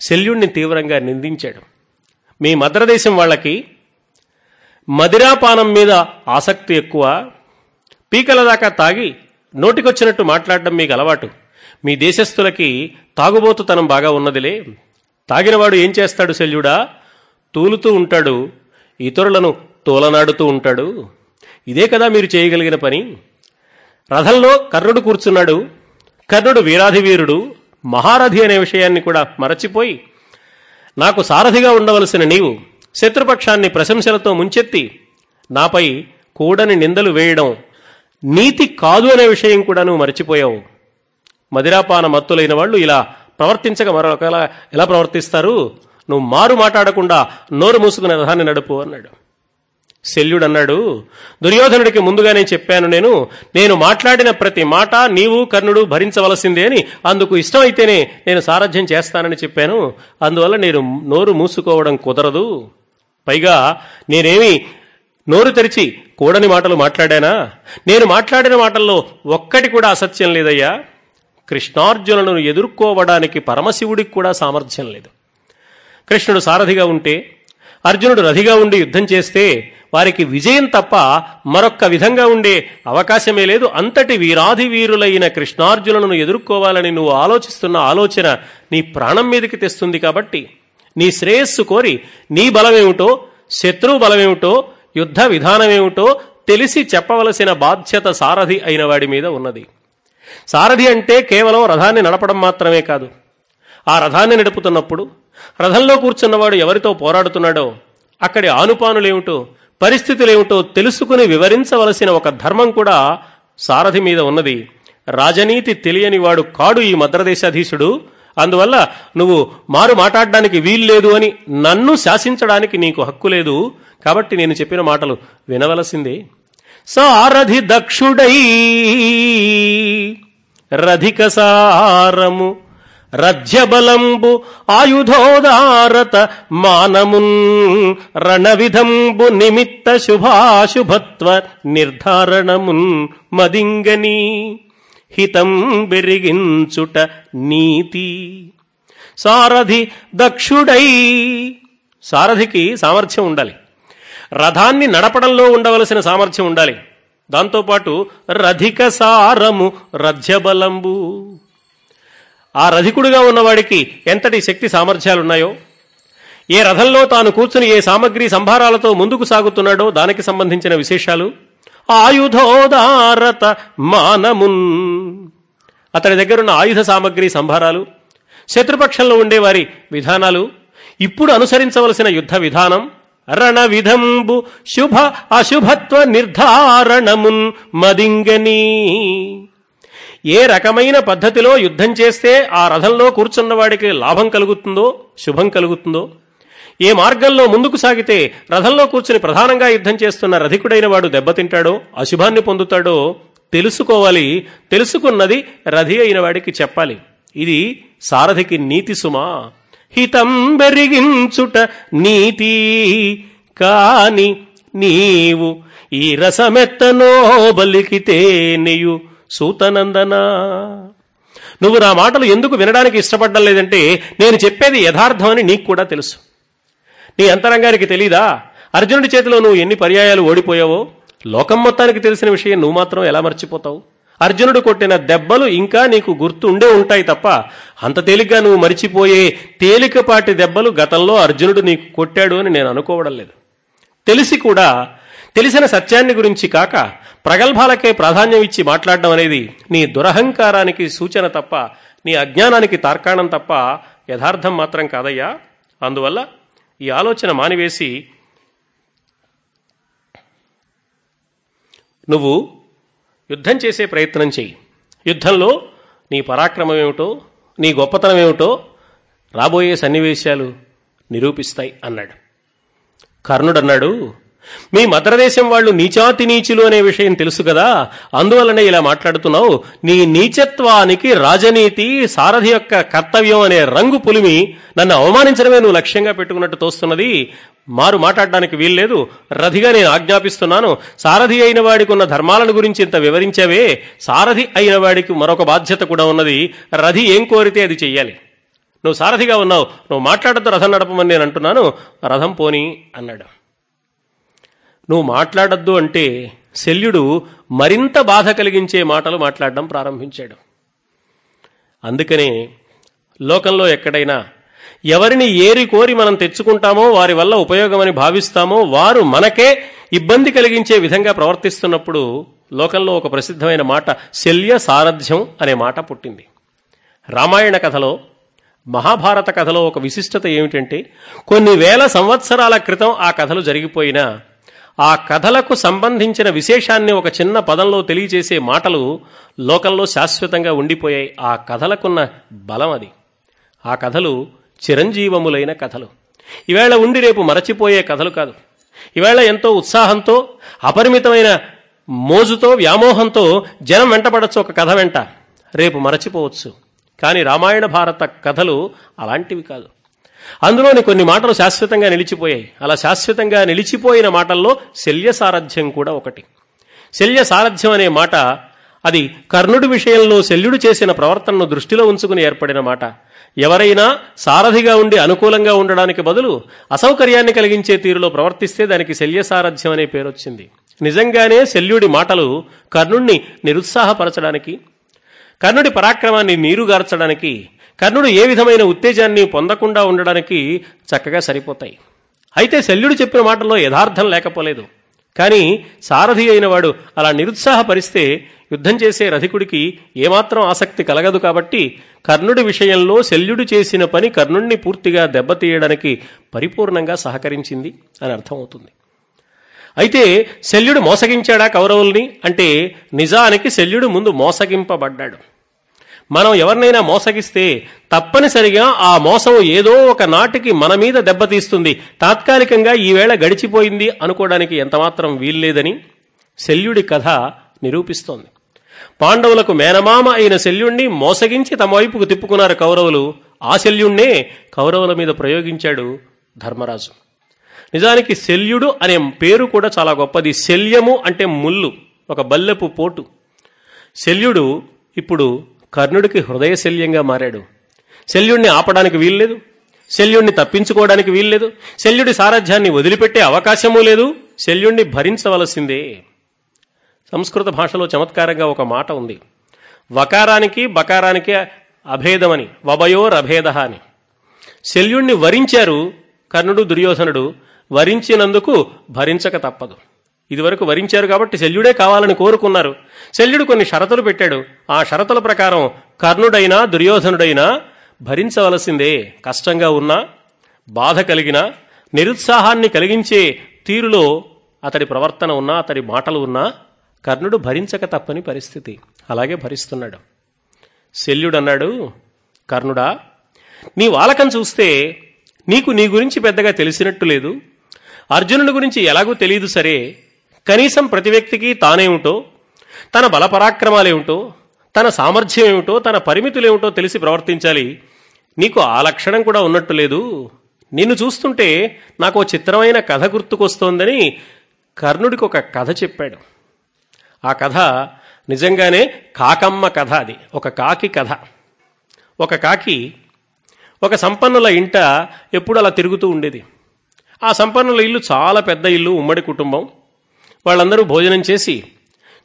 శల్యుడిని తీవ్రంగా నిందించాడు. మీ మద్రదేశం వాళ్ళకి మదిరాపానం మీద ఆసక్తి ఎక్కువ. పీకల దాకా తాగి నోటికొచ్చినట్టు మాట్లాడడం మీకు అలవాటు. మీ దేశస్థులకి తాగుబోతుతనం బాగా ఉన్నదిలే. తాగినవాడు ఏం చేస్తాడు శల్యుడా? తూలుతూ ఉంటాడు, ఇతరులను తోలనాడుతూ ఉంటాడు. ఇదే కదా మీరు చేయగలిగిన పని. రథంలో కర్ణుడు కూర్చున్నాడు. కర్ణుడు వీరాధివీరుడు, మహారథి అనే విషయాన్ని కూడా మరచిపోయి నాకు సారథిగా ఉండవలసిన నీవు శత్రుపక్షాన్ని ప్రశంసలతో ముంచెత్తి నాపై కూడని నిందలు వేయడం నీతి కాదు అనే విషయం కూడా నువ్వు మరచిపోయావు. మదిరాపాన మత్తులైన వాళ్ళు ఇలా ప్రవర్తించక మరొకలా ఎలా ప్రవర్తిస్తారు? నువ్వు మారు మాట్లాడకుండా నోరు మూసుకునే రథాన్ని నడుపు అన్నాడు. శల్యుడు అన్నాడు, దుర్యోధనుడికి ముందుగానే చెప్పాను. నేను మాట్లాడిన ప్రతి మాట నీవు కర్ణుడు భరించవలసిందే అని, అందుకు ఇష్టమైతేనే నేను సారథ్యం చేస్తానని చెప్పాను. అందువల్ల నేను నోరు మూసుకోవడం కుదరదు. పైగా నేనేమి నోరు తెరిచి కూడని మాటలు మాట్లాడానా? నేను మాట్లాడిన మాటల్లో ఒక్కటి కూడా అసత్యం లేదయ్యా. కృష్ణార్జునులను ఎదుర్కోవడానికి పరమశివుడికి కూడా సామర్థ్యం లేదు. కృష్ణుడు సారథిగా ఉంటే, అర్జునుడు రథిగా ఉండి యుద్ధం చేస్తే వారికి విజయం తప్ప మరొక్క విధంగా ఉండే అవకాశమే లేదు. అంతటి వీరాధివీరులైన కృష్ణార్జునులను ఎదుర్కోవాలని నువ్వు ఆలోచిస్తున్న ఆలోచన నీ ప్రాణం మీదకి తెస్తుంది. కాబట్టి నీ శ్రేయస్సు కోరి నీ బలమేమిటో, శత్రువు బలమేమిటో, యుద్ధ విధానమేమిటో తెలిసి చెప్పవలసిన బాధ్యత సారథి అయిన వాడి మీద ఉన్నది. సారథి అంటే కేవలం రథాన్ని నడపడం మాత్రమే కాదు. ఆ రథాన్ని నడుపుతున్నప్పుడు రథంలో కూర్చున్నవాడు ఎవరితో పోరాడుతున్నాడో, అక్కడి ఆనుపానులేమిటో, పరిస్థితులేమిటో తెలుసుకుని వివరించవలసిన ఒక ధర్మం కూడా సారథి మీద ఉన్నది. రాజనీతి తెలియని వాడు కాడు ఈ మద్రదేశాధీశుడు. అందువల్ల నువ్వు మారు మాట్లాడడానికి వీల్లేదు అని నన్ను శాసించడానికి నీకు హక్కు లేదు. కాబట్టి నేను చెప్పిన మాటలు వినవలసిందే. సారథి దక్షుడై రధిక సారము రథ్యబలంబు ఆయుధోదారత మానమున్ రణవిధంబు నిమిత్త శుభాశుభత్వ నిర్ధారణమున్ మదింగని హితం బెరిగించుట నీతి. సారథి దక్షుడై, సారథికి సామర్థ్యం ఉండాలి. రథాన్ని నడపడంలో ఉండవలసిన సామర్థ్యం ఉండాలి. దాంతోపాటు రధిక సారము రథ్యబలంబు, ఆ రధికుడుగా ఉన్నవాడికి ఎంతటి శక్తి సామర్థ్యాలున్నాయో, ఏ రథంలో తాను కూర్చుని ఏ సామగ్రి సంభారాలతో ముందుకు సాగుతున్నాడో దానికి సంబంధించిన విశేషాలు, ఆయుధోదారత మానమున్ అతడి దగ్గరున్న ఆయుధ సామగ్రి సంభారాలు, శత్రుపక్షంలో ఉండేవారి విధానాలు, ఇప్పుడు అనుసరించవలసిన యుద్ధ విధానం, రణ విధంబు శుభ అశుభత్వ నిర్ధారణమున్ మదింగనీ ఏ రకమైన పద్ధతిలో యుద్ధం చేస్తే ఆ రథంలో కూర్చున్న వాడికి లాభం కలుగుతుందో శుభం కలుగుతుందో, ఏ మార్గంలో ముందుకు సాగితే రథంలో కూర్చుని ప్రధానంగా యుద్ధం చేస్తున్న రథికుడైన వాడు దెబ్బతింటాడో అశుభాన్ని పొందుతాడో తెలుసుకోవాలి. తెలుసుకున్నది రథి అయిన వాడికి చెప్పాలి. ఇది సారథికి నీతి సుమా. హితం బెరిగించుట నీతి కాని నీవు ఈ రసమెత్తనో బలికితేనియు సూతనందనా. నువ్వు నా మాటలు ఎందుకు వినడానికి ఇష్టపడడం లేదంటే నేను చెప్పేది యథార్థమని నీకు కూడా తెలుసు. నీ అంతరంగానికి తెలీదా? అర్జునుడి చేతిలో నువ్వు ఎన్ని పర్యాయాలు ఓడిపోయావో లోకం మొత్తానికి తెలిసిన విషయం నువ్వు మాత్రం ఎలా మర్చిపోతావు? అర్జునుడు కొట్టిన దెబ్బలు ఇంకా నీకు గుర్తు ఉండే ఉంటాయి తప్ప అంత తేలిగ్గా నువ్వు మరిచిపోయే తేలికపాటి దెబ్బలు గతంలో అర్జునుడు నీకు కొట్టాడు అని నేను అనుకోవడం లేదు. తెలిసి కూడా తెలిసిన సత్యాన్ని గురించి కాక ప్రగల్భాలకే ప్రాధాన్యం ఇచ్చి మాట్లాడడం అనేది నీ దురహంకారానికి సూచన తప్ప, నీ అజ్ఞానానికి తార్కాణం తప్ప యథార్థం మాత్రం కాదయ్యా. అందువల్ల ఈ ఆలోచన మానివేసి నువ్వు యుద్ధం చేసే ప్రయత్నం చెయ్యి. యుద్ధంలో నీ పరాక్రమం ఏమిటో, నీ గొప్పతనం ఏమిటో రాబోయే సన్నివేశాలు నిరూపిస్తాయి అన్నాడు. కర్ణుడు అన్నాడు, మీ మద్రదేశం వాళ్ళు నీచాతి నీచులు అనే విషయం తెలుసు కదా, అందువల్లనే ఇలా మాట్లాడుతున్నావు. నీ నీచత్వానికి రాజనీతి, సారథి యొక్క కర్తవ్యం అనే రంగు పులిమి నన్ను అవమానించడమే నువ్వు లక్ష్యంగా పెట్టుకున్నట్టు తోస్తున్నది. మారు మాట్లాడడానికి వీల్లేదు. రథిగా నేను ఆజ్ఞాపిస్తున్నాను. సారథి అయిన వాడికి ఉన్న ధర్మాలను గురించి ఇంత వివరించావే, సారథి అయిన వాడికి మరొక బాధ్యత కూడా ఉన్నది. రథి ఏం కోరితే అది చెయ్యాలి. నువ్వు సారథిగా ఉన్నావు, నువ్వు మాట్లాడద్దు రథం నడపమని నేను అంటున్నాను, రథం పోని అన్నాడు. నువ్వు మాట్లాడద్దు అంటే శల్యుడు మరింత బాధ కలిగించే మాటలు మాట్లాడడం ప్రారంభించాడు. అందుకనే లోకంలో ఎక్కడైనా ఎవరిని ఏరి కోరి మనం తెచ్చుకుంటామో, వారి వల్ల ఉపయోగమని భావిస్తామో, వారు మనకే ఇబ్బంది కలిగించే విధంగా ప్రవర్తిస్తున్నప్పుడు లోకంలో ఒక ప్రసిద్ధమైన మాట శల్య సారథ్యం అనే మాట పుట్టింది. రామాయణ కథలో, మహాభారత కథలో ఒక విశిష్టత ఏమిటంటే కొన్ని వేల సంవత్సరాల క్రితం ఆ కథలు జరిగిపోయినా ఆ కథలకు సంబంధించిన విశేషాన్ని ఒక చిన్న పదంలో తెలియజేసే మాటలు లోకంలో శాశ్వతంగా ఉండిపోయాయి. ఆ కథలకున్న బలం అది. ఆ కథలు చిరంజీవములైన కథలు. ఈవేళ ఉండి రేపు మరచిపోయే కథలు కాదు. ఈవేళ ఎంతో ఉత్సాహంతో, అపరిమితమైన మోజుతో, వ్యామోహంతో జనం వెంటపడచ్చు ఒక కథ వెంట, రేపు మరచిపోవచ్చు. కానీ రామాయణ భారత కథలు అలాంటివి కాదు. అందులోని కొన్ని మాటలు శాశ్వతంగా నిలిచిపోయాయి. అలా శాశ్వతంగా నిలిచిపోయిన మాటల్లో శల్య సారథ్యం కూడా ఒకటి. శల్య సారథ్యం అనే మాట అది కర్ణుడి విషయంలో శల్యుడు చేసిన ప్రవర్తనను దృష్టిలో ఉంచుకుని ఏర్పడిన మాట. ఎవరైనా సారథిగా ఉండి అనుకూలంగా ఉండడానికి బదులు అసౌకర్యాన్ని కలిగించే తీరులో ప్రవర్తిస్తే దానికి శల్య సారథ్యం అనే పేరు వచ్చింది. నిజంగానే శల్యుడి మాటలు కర్ణుడిని నిరుత్సాహపరచడానికి, కర్ణుడి పరాక్రమాన్ని నీరుగార్చడానికి, కర్ణుడు ఏ విధమైన ఉత్తేజాన్ని పొందకుండా ఉండడానికి చక్కగా సరిపోతాయి. అయితే శల్యుడు చెప్పిన మాటల్లో యథార్థం లేకపోలేదు. కానీ సారథి అయిన వాడు అలా నిరుత్సాహపరిస్తే యుద్ధం చేసే రథికుడికి ఏమాత్రం ఆసక్తి కలగదు. కాబట్టి కర్ణుడి విషయంలో శల్యుడు చేసిన పని కర్ణుడిని పూర్తిగా దెబ్బతీయడానికి పరిపూర్ణంగా సహకరించింది అని అర్థమవుతుంది. అయితే శల్యుడు మోసగించాడా కౌరవుల్ని అంటే, నిజానికి శల్యుడు ముందు మోసగింపబడ్డాడు. మనం ఎవరినైనా మోసగిస్తే తప్పనిసరిగా ఆ మోసం ఏదో ఒక నాటికి మన మీద దెబ్బతీస్తుంది. తాత్కాలికంగా ఈవేళ గడిచిపోయింది అనుకోవడానికి ఎంతమాత్రం వీల్లేదని శల్యుడి కథ నిరూపిస్తోంది. పాండవులకు మేనమామ అయిన శల్యుణ్ణి మోసగించి తమ వైపుకు తిప్పుకున్నారు కౌరవులు. ఆ శల్యుణ్ణే కౌరవుల మీద ప్రయోగించాడు ధర్మరాజు. నిజానికి శల్యుడు అనే పేరు కూడా చాలా గొప్పది. శల్యము అంటే ముళ్ళు, ఒక బల్లెపు పోటు. శల్యుడు ఇప్పుడు కర్ణుడికి హృదయ శల్యంగా మారాడు. శల్యుడిని ఆపడానికి వీల్లేదు, శల్యుడిని తప్పించుకోవడానికి వీల్లేదు, శల్యుడి సారథ్యాన్ని వదిలిపెట్టే అవకాశమూ లేదు, శల్యుడిని భరించవలసిందే. సంస్కృత భాషలో చమత్కారంగా ఒక మాట ఉంది, వకారానికి బకారానికి అభేదమని, వభయోరభేద అని. శల్యుడిని వరించారు కర్ణుడు దుర్యోధనుడు వరించినందుకు భరించక తప్పదు. ఇదివరకు వరించారు కాబట్టి శల్యుడే కావాలని కోరుకున్నారు. శల్యుడు కొన్ని షరతులు పెట్టాడు. ఆ షరతుల ప్రకారం కర్ణుడైనా దుర్యోధనుడైనా భరించవలసిందే. కష్టంగా ఉన్నా, బాధ కలిగినా, నిరుత్సాహాన్ని కలిగించే తీరులో అతడి ప్రవర్తన ఉన్నా, అతడి మాటలు ఉన్నా కర్ణుడు భరించక తప్పని పరిస్థితి. అలాగే భరిస్తున్నాడు. శల్యుడు అన్నాడు, కర్ణుడా, నీ వాలకం చూస్తే నీకు నీ గురించి పెద్దగా తెలిసినట్టు లేదు. అర్జునుడి గురించి ఎలాగూ తెలియదు సరే, కనీసం ప్రతి వ్యక్తికి తానేమిటో, తన బలపరాక్రమాలేమిటో, తన సామర్థ్యం ఏమిటో, తన పరిమితులేమిటో తెలిసి ప్రవర్తించాలి. నీకు ఆ లక్షణం కూడా ఉన్నట్టు లేదు. నిన్ను చూస్తుంటే నాకు ఓ చిత్రమైన కథ గుర్తుకొస్తోందని కర్ణుడికి ఒక కథ చెప్పాడు. ఆ కథ నిజంగానే కాకమ్మ కథ. అది ఒక కాకి కథ. ఒక కాకి ఒక సంపన్నుల ఇంట ఎప్పుడు అలా తిరుగుతూ ఉండేది. ఆ సంపన్నుల ఇల్లు చాలా పెద్ద ఇల్లు, ఉమ్మడి కుటుంబం. వాళ్ళందరూ భోజనం చేసి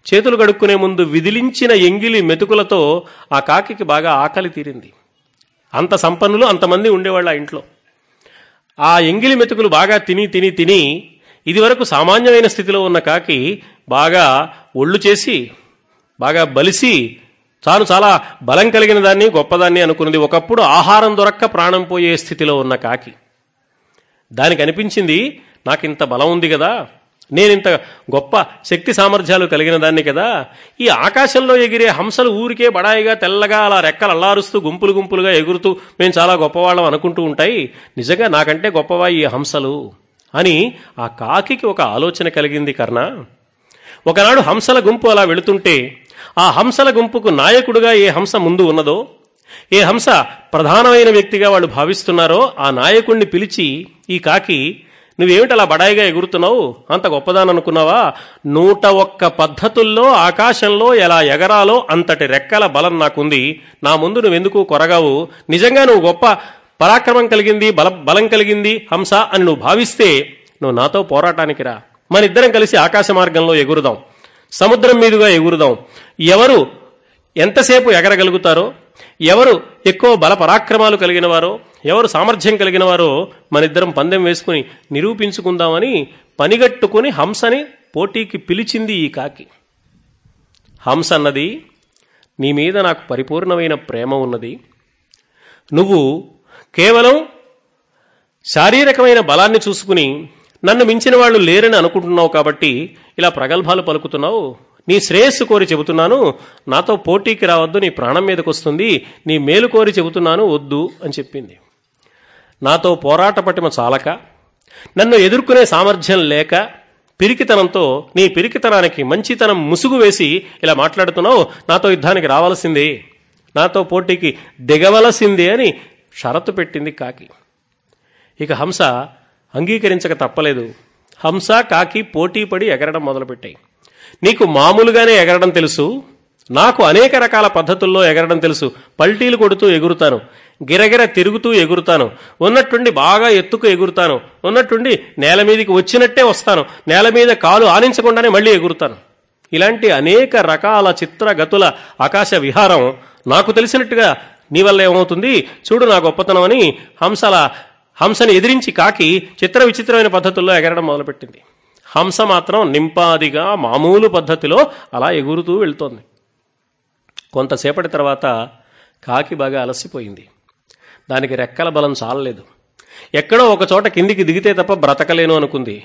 చేతులు కడుక్కునే ముందు విదిలించిన ఎంగిలి మెతుకులతో ఆ కాకి బాగా ఆకలి తీరింది. అంత సంపన్నులు, అంతమంది ఉండేవాళ్ళు ఆ ఇంట్లో. ఆ ఎంగిలి మెతుకులు బాగా తిని తిని తిని ఇదివరకు సామాన్యమైన స్థితిలో ఉన్న కాకి బాగా ఒళ్ళు చేసి, బాగా బలిసి, తాను చాలా బలం కలిగిన దాన్ని, గొప్పదాన్ని అనుకున్నది. ఒకప్పుడు ఆహారం దొరక్క ప్రాణం పోయే స్థితిలో ఉన్న కాకి దానికి అనిపించింది, నాకింత బలం ఉంది కదా, నేనింత గొప్ప శక్తి సామర్థ్యాలు కలిగిన దాన్ని కదా, ఈ ఆకాశంలో ఎగిరే హంసలు ఊరికే బడాయిగా తెల్లగా అలా రెక్కలు అల్లారుస్తూ గుంపులు గుంపులుగా ఎగురుతూ మేము చాలా గొప్పవాళ్ళం అనుకుంటూ ఉంటాయి, నిజంగా నాకంటే గొప్పవా ఈ హంసలు అని ఆ కాకి ఒక ఆలోచన కలిగింది. కర్ణ, ఒకనాడు హంసల గుంపు అలా వెళుతుంటే ఆ హంసల గుంపుకు నాయకుడుగా ఏ హంస ముందు ఉన్నదో, ఏ హంస ప్రధానమైన వ్యక్తిగా వాళ్ళు భావిస్తున్నారో ఆ నాయకుడిని పిలిచి ఈ కాకి, నువ్వేమిటి అలా బడాయిగా ఎగురుతున్నావు, అంత గొప్పదాననుకున్నావా, 101 పద్ధతుల్లో ఆకాశంలో ఎలా ఎగరాలో అంతటి రెక్కల బలం నాకుంది, నా ముందు నువ్వెందుకు కొరగావు, నిజంగా నువ్వు గొప్ప పరాక్రమం కలిగింది, బలం కలిగింది హంస అని నువ్వు భావిస్తే నువ్వు నాతో పోరాటానికి రా, మనిద్దరం కలిసి ఆకాశ మార్గంలో ఎగురుదాం, సముద్రం మీదుగా ఎగురుదాం, ఎవరు ఎంతసేపు ఎగరగలుగుతారో, ఎవరు ఎక్కువ బల పరాక్రమాలు కలిగిన వారో, ఎవరు సామర్థ్యం కలిగిన వారో మనిద్దరం పందెం వేసుకుని నిరూపించుకుందామని పనిగట్టుకుని హంసని పోటీకి పిలిచింది ఈ కాకి. హంస అన్నది, నీ మీద నాకు పరిపూర్ణమైన ప్రేమ ఉన్నది, నువ్వు కేవలం శారీరకమైన బలాన్ని చూసుకుని నన్ను మించిన వాళ్ళు లేరని అనుకుంటున్నావు కాబట్టి ఇలా ప్రగల్భాలు పలుకుతున్నావు, నీ శ్రేయస్సు కోరి చెబుతున్నాను, నాతో పోటీకి రావద్దు, నీ ప్రాణం మీదకు వస్తుంది, నీ మేలు కోరి చెబుతున్నాను, వద్దు అని చెప్పింది. నాతో పోరాట పటిమ చాలక, నన్ను ఎదుర్కొనే సామర్థ్యం లేక, పిరికితనంతో, నీ పిరికితనానికి మంచితనం ముసుగు వేసి ఇలా మాట్లాడుతున్నావు, నాతో యుద్ధానికి రావాల్సిందే, నాతో పోటీకి దిగవలసిందే అని షరతు పెట్టింది కాకి. ఇక హంస అంగీకరించక తప్పలేదు. హంస కాకి పోటీ పడి ఎగరడం మొదలుపెట్టాయి. నీకు మామూలుగానే ఎగరడం తెలుసు, నాకు అనేక రకాల పద్ధతుల్లో ఎగరడం తెలుసు, పల్టీలు కొడుతూ ఎగురుతాను, గిరగిర తిరుగుతూ ఎగురుతాను, ఉన్నట్టుండి బాగా ఎత్తుకు ఎగురుతాను, ఉన్నట్టుండి నేల మీదకి వచ్చినట్టే వస్తాను, నేల మీద కాలు ఆనించకుండానే మళ్ళీ ఎగురుతాను, ఇలాంటి అనేక రకాల చిత్రగతుల ఆకాశ విహారం నాకు తెలిసినట్టుగా నీ వల్ల ఏమవుతుంది, చూడు నా గొప్పతనం అని హంసని ఎదిరించి కాకి చిత్ర విచిత్రమైన పద్ధతుల్లో ఎగరడం మొదలుపెట్టింది. హంస మాత్రం నింపాదిగా మామూలు పద్ధతిలో అలా ఎగురుతూ వెళుతోంది. కొంతసేపటి తర్వాత కాకి బాగా అలసిపోయింది. దానికి రెక్కల బలం చాలలేదు. ఎక్కడో ఒకచోట కిందికి దిగితే తప్ప బ్రతకలేను అనుకుంది.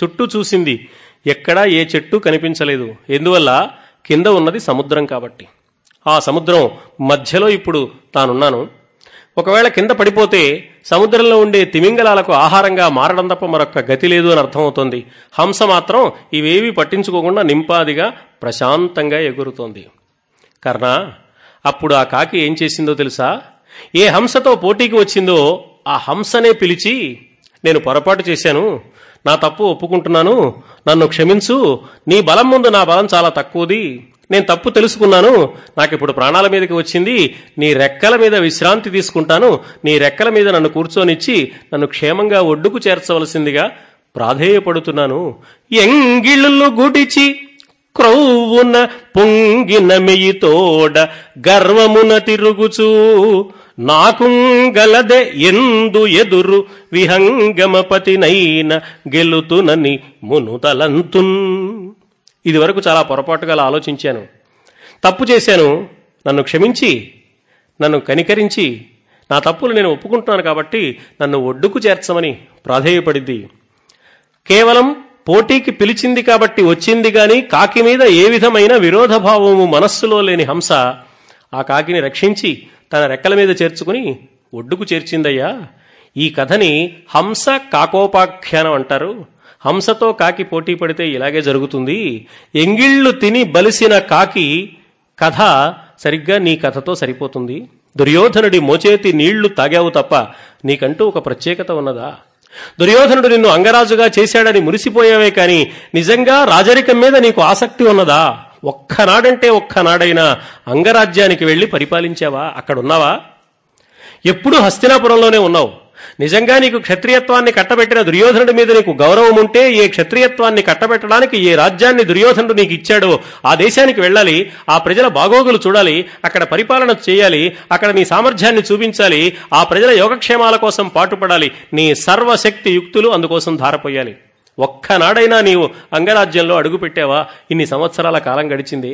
చుట్టూ చూసింది, ఎక్కడా ఏ చెట్టు కనిపించలేదు. ఎందువల్ల, కింద ఉన్నది సముద్రం కాబట్టి. ఆ సముద్రం మధ్యలో ఇప్పుడు తానున్నాను, ఒకవేళ కింద పడిపోతే సముద్రంలో ఉండే తిమింగలాలకు ఆహారంగా మారడం తప్ప మరొక గతి లేదు అని అర్థమవుతోంది. హంస మాత్రం ఇవేవి పట్టించుకోకుండా నింపాదిగా ప్రశాంతంగా ఎగురుతోంది. కర్ణ, అప్పుడు ఆ కాకి ఏం చేసిందో తెలుసా, ఏ హంసతో పోటీకి వచ్చిందో ఆ హంసనే పిలిచి, నేను పొరపాటు చేశాను, నా తప్పు ఒప్పుకుంటున్నాను, నన్ను క్షమించు, నీ బలం ముందు నా బలం చాలా తక్కువది, నేను తప్పు తెలుసుకున్నాను, నాకు ఇప్పుడు ప్రాణాల మీదకి వచ్చింది, నీ రెక్కల మీద విశ్రాంతి తీసుకుంటాను, నీ రెక్కల మీద నన్ను కూర్చొనిచ్చి నన్ను క్షేమంగా ఒడ్డుకు చేర్చవలసిందిగా ప్రాధేయపడుతున్నాను. ఎంగిళ్ళు గుడిచి క్రౌవున పొంగిన మెయితోడ గర్వమున తిరుగుచూ నాకుంగలదె ఎందు ఎదురు విహంగమపతినైన గెలుతునని మునుతలంతున్. ఇది వరకు చాలా పొరపాటుగా ఆలోచించాను, తప్పు చేశాను, నన్ను క్షమించి నన్ను కనికరించి నా తప్పులు నేను ఒప్పుకుంటున్నాను కాబట్టి నన్ను ఒడ్డుకు చేర్చమని ప్రాధేయపడింది. కేవలం పోటీకి పిలిచింది కాబట్టి వచ్చింది గాని కాకి మీద ఏ విధమైన విరోధభావము మనస్సులో లేని హంస ఆ కాకిని రక్షించి తన రెక్కల మీద చేర్చుకుని ఒడ్డుకు చేర్చిందయ్యా. ఈ కథని హంస కాకోపాఖ్యానం అంటారు. హంసతో కాకి పోటీ పడితే ఇలాగే జరుగుతుంది. ఎంగిళ్ళు తిని బలిసిన కాకి కథ సరిగ్గా నీ కథతో సరిపోతుంది. దుర్యోధనుడి మోచేతి నీళ్లు తాగావు తప్ప నీకంటూ ఒక ప్రత్యేకత ఉన్నదా? దుర్యోధనుడు నిన్ను అంగరాజుగా చేశాడని మురిసిపోయావే కానీ నిజంగా రాజరికం మీద నీకు ఆసక్తి ఉన్నదా? ఒక్కనాడంటే ఒక్కనాడైనా అంగరాజ్యానికి వెళ్ళి పరిపాలించావా? అక్కడున్నావా? ఎప్పుడు హస్తినాపురంలోనే ఉన్నావు. నిజంగా నీకు క్షత్రియత్వాన్ని కట్టబెట్టిన దుర్యోధనుడి మీద నీకు గౌరవం ఉంటే ఏ క్షత్రియత్వాన్ని కట్టబెట్టడానికి ఏ రాజ్యాన్ని దుర్యోధనుడు నీకు ఇచ్చాడో ఆ దేశానికి వెళ్ళాలి, ఆ ప్రజల బాగోగులు చూడాలి, అక్కడ పరిపాలన చేయాలి, అక్కడ నీ సామర్థ్యాన్ని చూపించాలి, ఆ ప్రజల యోగక్షేమాల కోసం పాటుపడాలి, నీ సర్వశక్తి యుక్తులు అందుకోసం ధారపోయాలి. ఒక్కనాడైనా నీవు అంగరాజ్యంలో అడుగుపెట్టావా? ఇన్ని సంవత్సరాల కాలం గడిచింది.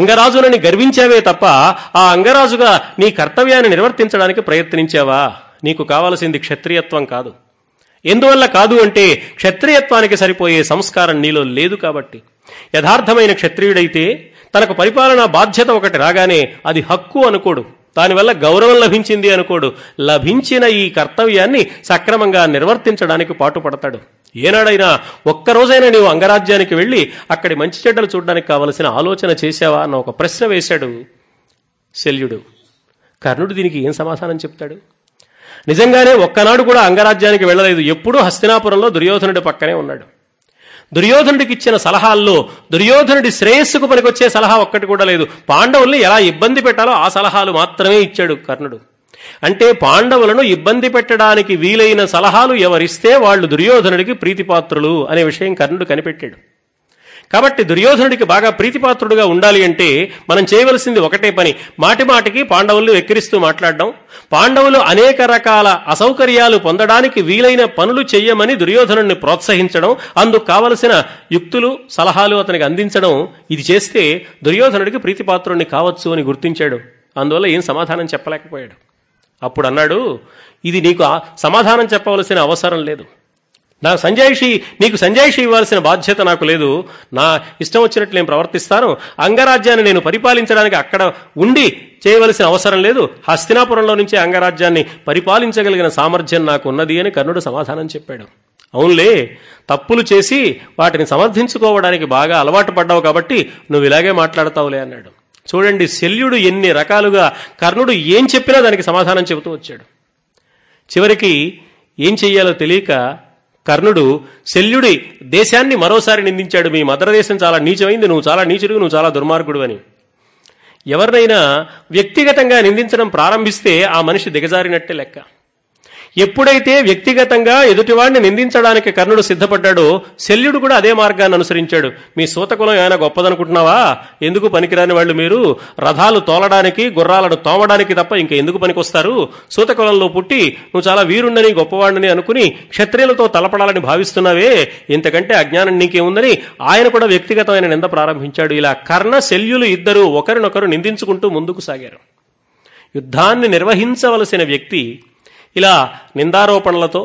అంగరాజునని గర్వించావే తప్ప ఆ అంగరాజుగా నీ కర్తవ్యాన్ని నిర్వర్తించడానికి ప్రయత్నించావా? నీకు కావలసింది క్షత్రియత్వం కాదు. ఎందువల్ల కాదు అంటే క్షత్రియత్వానికి సరిపోయే సంస్కారం నీలో లేదు కాబట్టి. యథార్థమైన క్షత్రియుడైతే తనకు పరిపాలనా బాధ్యత ఒకటి రాగానే అది హక్కు అనుకోడు, దానివల్ల గౌరవం లభించింది అనుకోడు. లభించిన ఈ కర్తవ్యాన్ని సక్రమంగా నిర్వర్తించడానికి పాటుపడతాడు. ఏనాడైనా ఒక్కరోజైనా నీవు అంగరాజ్యానికి వెళ్ళి అక్కడి మంచి చెడ్డలు చూడడానికి కావలసిన ఆలోచన చేశావా అన్న ఒక ప్రశ్న వేశాడు శల్యుడు. కర్ణుడు దీనికి ఏం సమాధానం చెప్తాడు? నిజంగానే ఒక్కనాడు కూడా అంగరాజ్యానికి వెళ్ళలేదు. ఎప్పుడూ హస్తినాపురంలో దుర్యోధనుడి పక్కనే ఉన్నాడు. దుర్యోధనుడికి ఇచ్చిన సలహాల్లో దుర్యోధనుడి శ్రేయస్సుకు పనికొచ్చే సలహా ఒక్కటి కూడా లేదు. పాండవుల్ని ఎలా ఇబ్బంది పెట్టాలో ఆ సలహాలు మాత్రమే ఇచ్చాడు కర్ణుడు. అంటే పాండవులను ఇబ్బంది పెట్టడానికి వీలైన సలహాలు ఎవరిస్తే వాళ్ళు దుర్యోధనుడికి ప్రీతిపాత్రులు అనే విషయం కర్ణుడు కనిపెట్టాడు. కాబట్టి దుర్యోధనుడికి బాగా ప్రీతిపాత్రుడుగా ఉండాలి అంటే మనం చేయవలసింది ఒకటే పని, మాటిమాటికి పాండవులను వెక్కిరిస్తూ మాట్లాడడం, పాండవులు అనేక రకాల అసౌకర్యాలు పొందడానికి వీలైన పనులు చెయ్యమని దుర్యోధనుడిని ప్రోత్సహించడం, అందుకు కావలసిన యుక్తులు సలహాలు అతనికి అందించడం. ఇది చేస్తే దుర్యోధనుడికి ప్రీతిపాత్రుడిని కావచ్చు అని గుర్తించాడు. అందువల్ల ఏం సమాధానం చెప్పలేకపోయాడు. అప్పుడు అన్నాడు, ఇది నీకు సమాధానం చెప్పవలసిన అవసరం లేదు. నా సంజాయిషి నీకు సంజాయిషి ఇవ్వాల్సిన బాధ్యత నాకు లేదు. నా ఇష్టం వచ్చినట్లు నేను ప్రవర్తిస్తాను. అంగరాజ్యాన్ని నేను పరిపాలించడానికి అక్కడ ఉండి చేయవలసిన అవసరం లేదు. హస్తినాపురంలో నుంచే అంగరాజ్యాన్ని పరిపాలించగలిగిన సామర్థ్యం నాకు ఉన్నది అని కర్ణుడు సమాధానం చెప్పాడు. అవునులే, తప్పులు చేసి వాటిని సమర్థించుకోవడానికి బాగా అలవాటు పడ్డావు కాబట్టి నువ్వు ఇలాగే మాట్లాడతావులే అన్నాడు. చూడండి, శల్యుడు ఎన్ని రకాలుగా కర్ణుడు ఏం చెప్పినా దానికి సమాధానం చెబుతూ వచ్చాడు. చివరికి ఏం చెయ్యాలో తెలియక కర్ణుడు శల్యుడి దేశాన్ని మరోసారి నిందించాడు. మీ మద్రదేశం చాలా నీచమైంది, నువ్వు చాలా నీచుడు, నువ్వు చాలా దుర్మార్గుడు అని. ఎవరినైనా వ్యక్తిగతంగా నిందించడం ప్రారంభిస్తే ఆ మనిషి దిగజారినట్టే లెక్క. ఎప్పుడైతే వ్యక్తిగతంగా ఎదుటివాడిని నిందించడానికి కర్ణుడు సిద్ధపడ్డాడో శల్యుడు కూడా అదే మార్గాన్ని అనుసరించాడు. మీ సూతకులం ఏమైనా గొప్పదనుకుంటున్నావా? ఎందుకు పనికిరాని వాళ్ళు మీరు? రథాలు తోలడానికి, గుర్రాలను తోమడానికి తప్ప ఇంకెందుకు పనికొస్తారు? సూతకులంలో పుట్టి నువ్వు చాలా వీరుండని, గొప్పవాడిని అనుకుని క్షత్రియులతో తలపడాలని భావిస్తున్నావే, ఇంతకంటే అజ్ఞానం నీకేముందని ఆయన కూడా వ్యక్తిగతమైన నింద ప్రారంభించాడు. ఇలా కర్ణ శల్యులు ఇద్దరు ఒకరినొకరు నిందించుకుంటూ ముందుకు సాగారు. యుద్ధాన్ని నిర్వహించవలసిన వ్యక్తి ఇలా నిందారోపణలతో,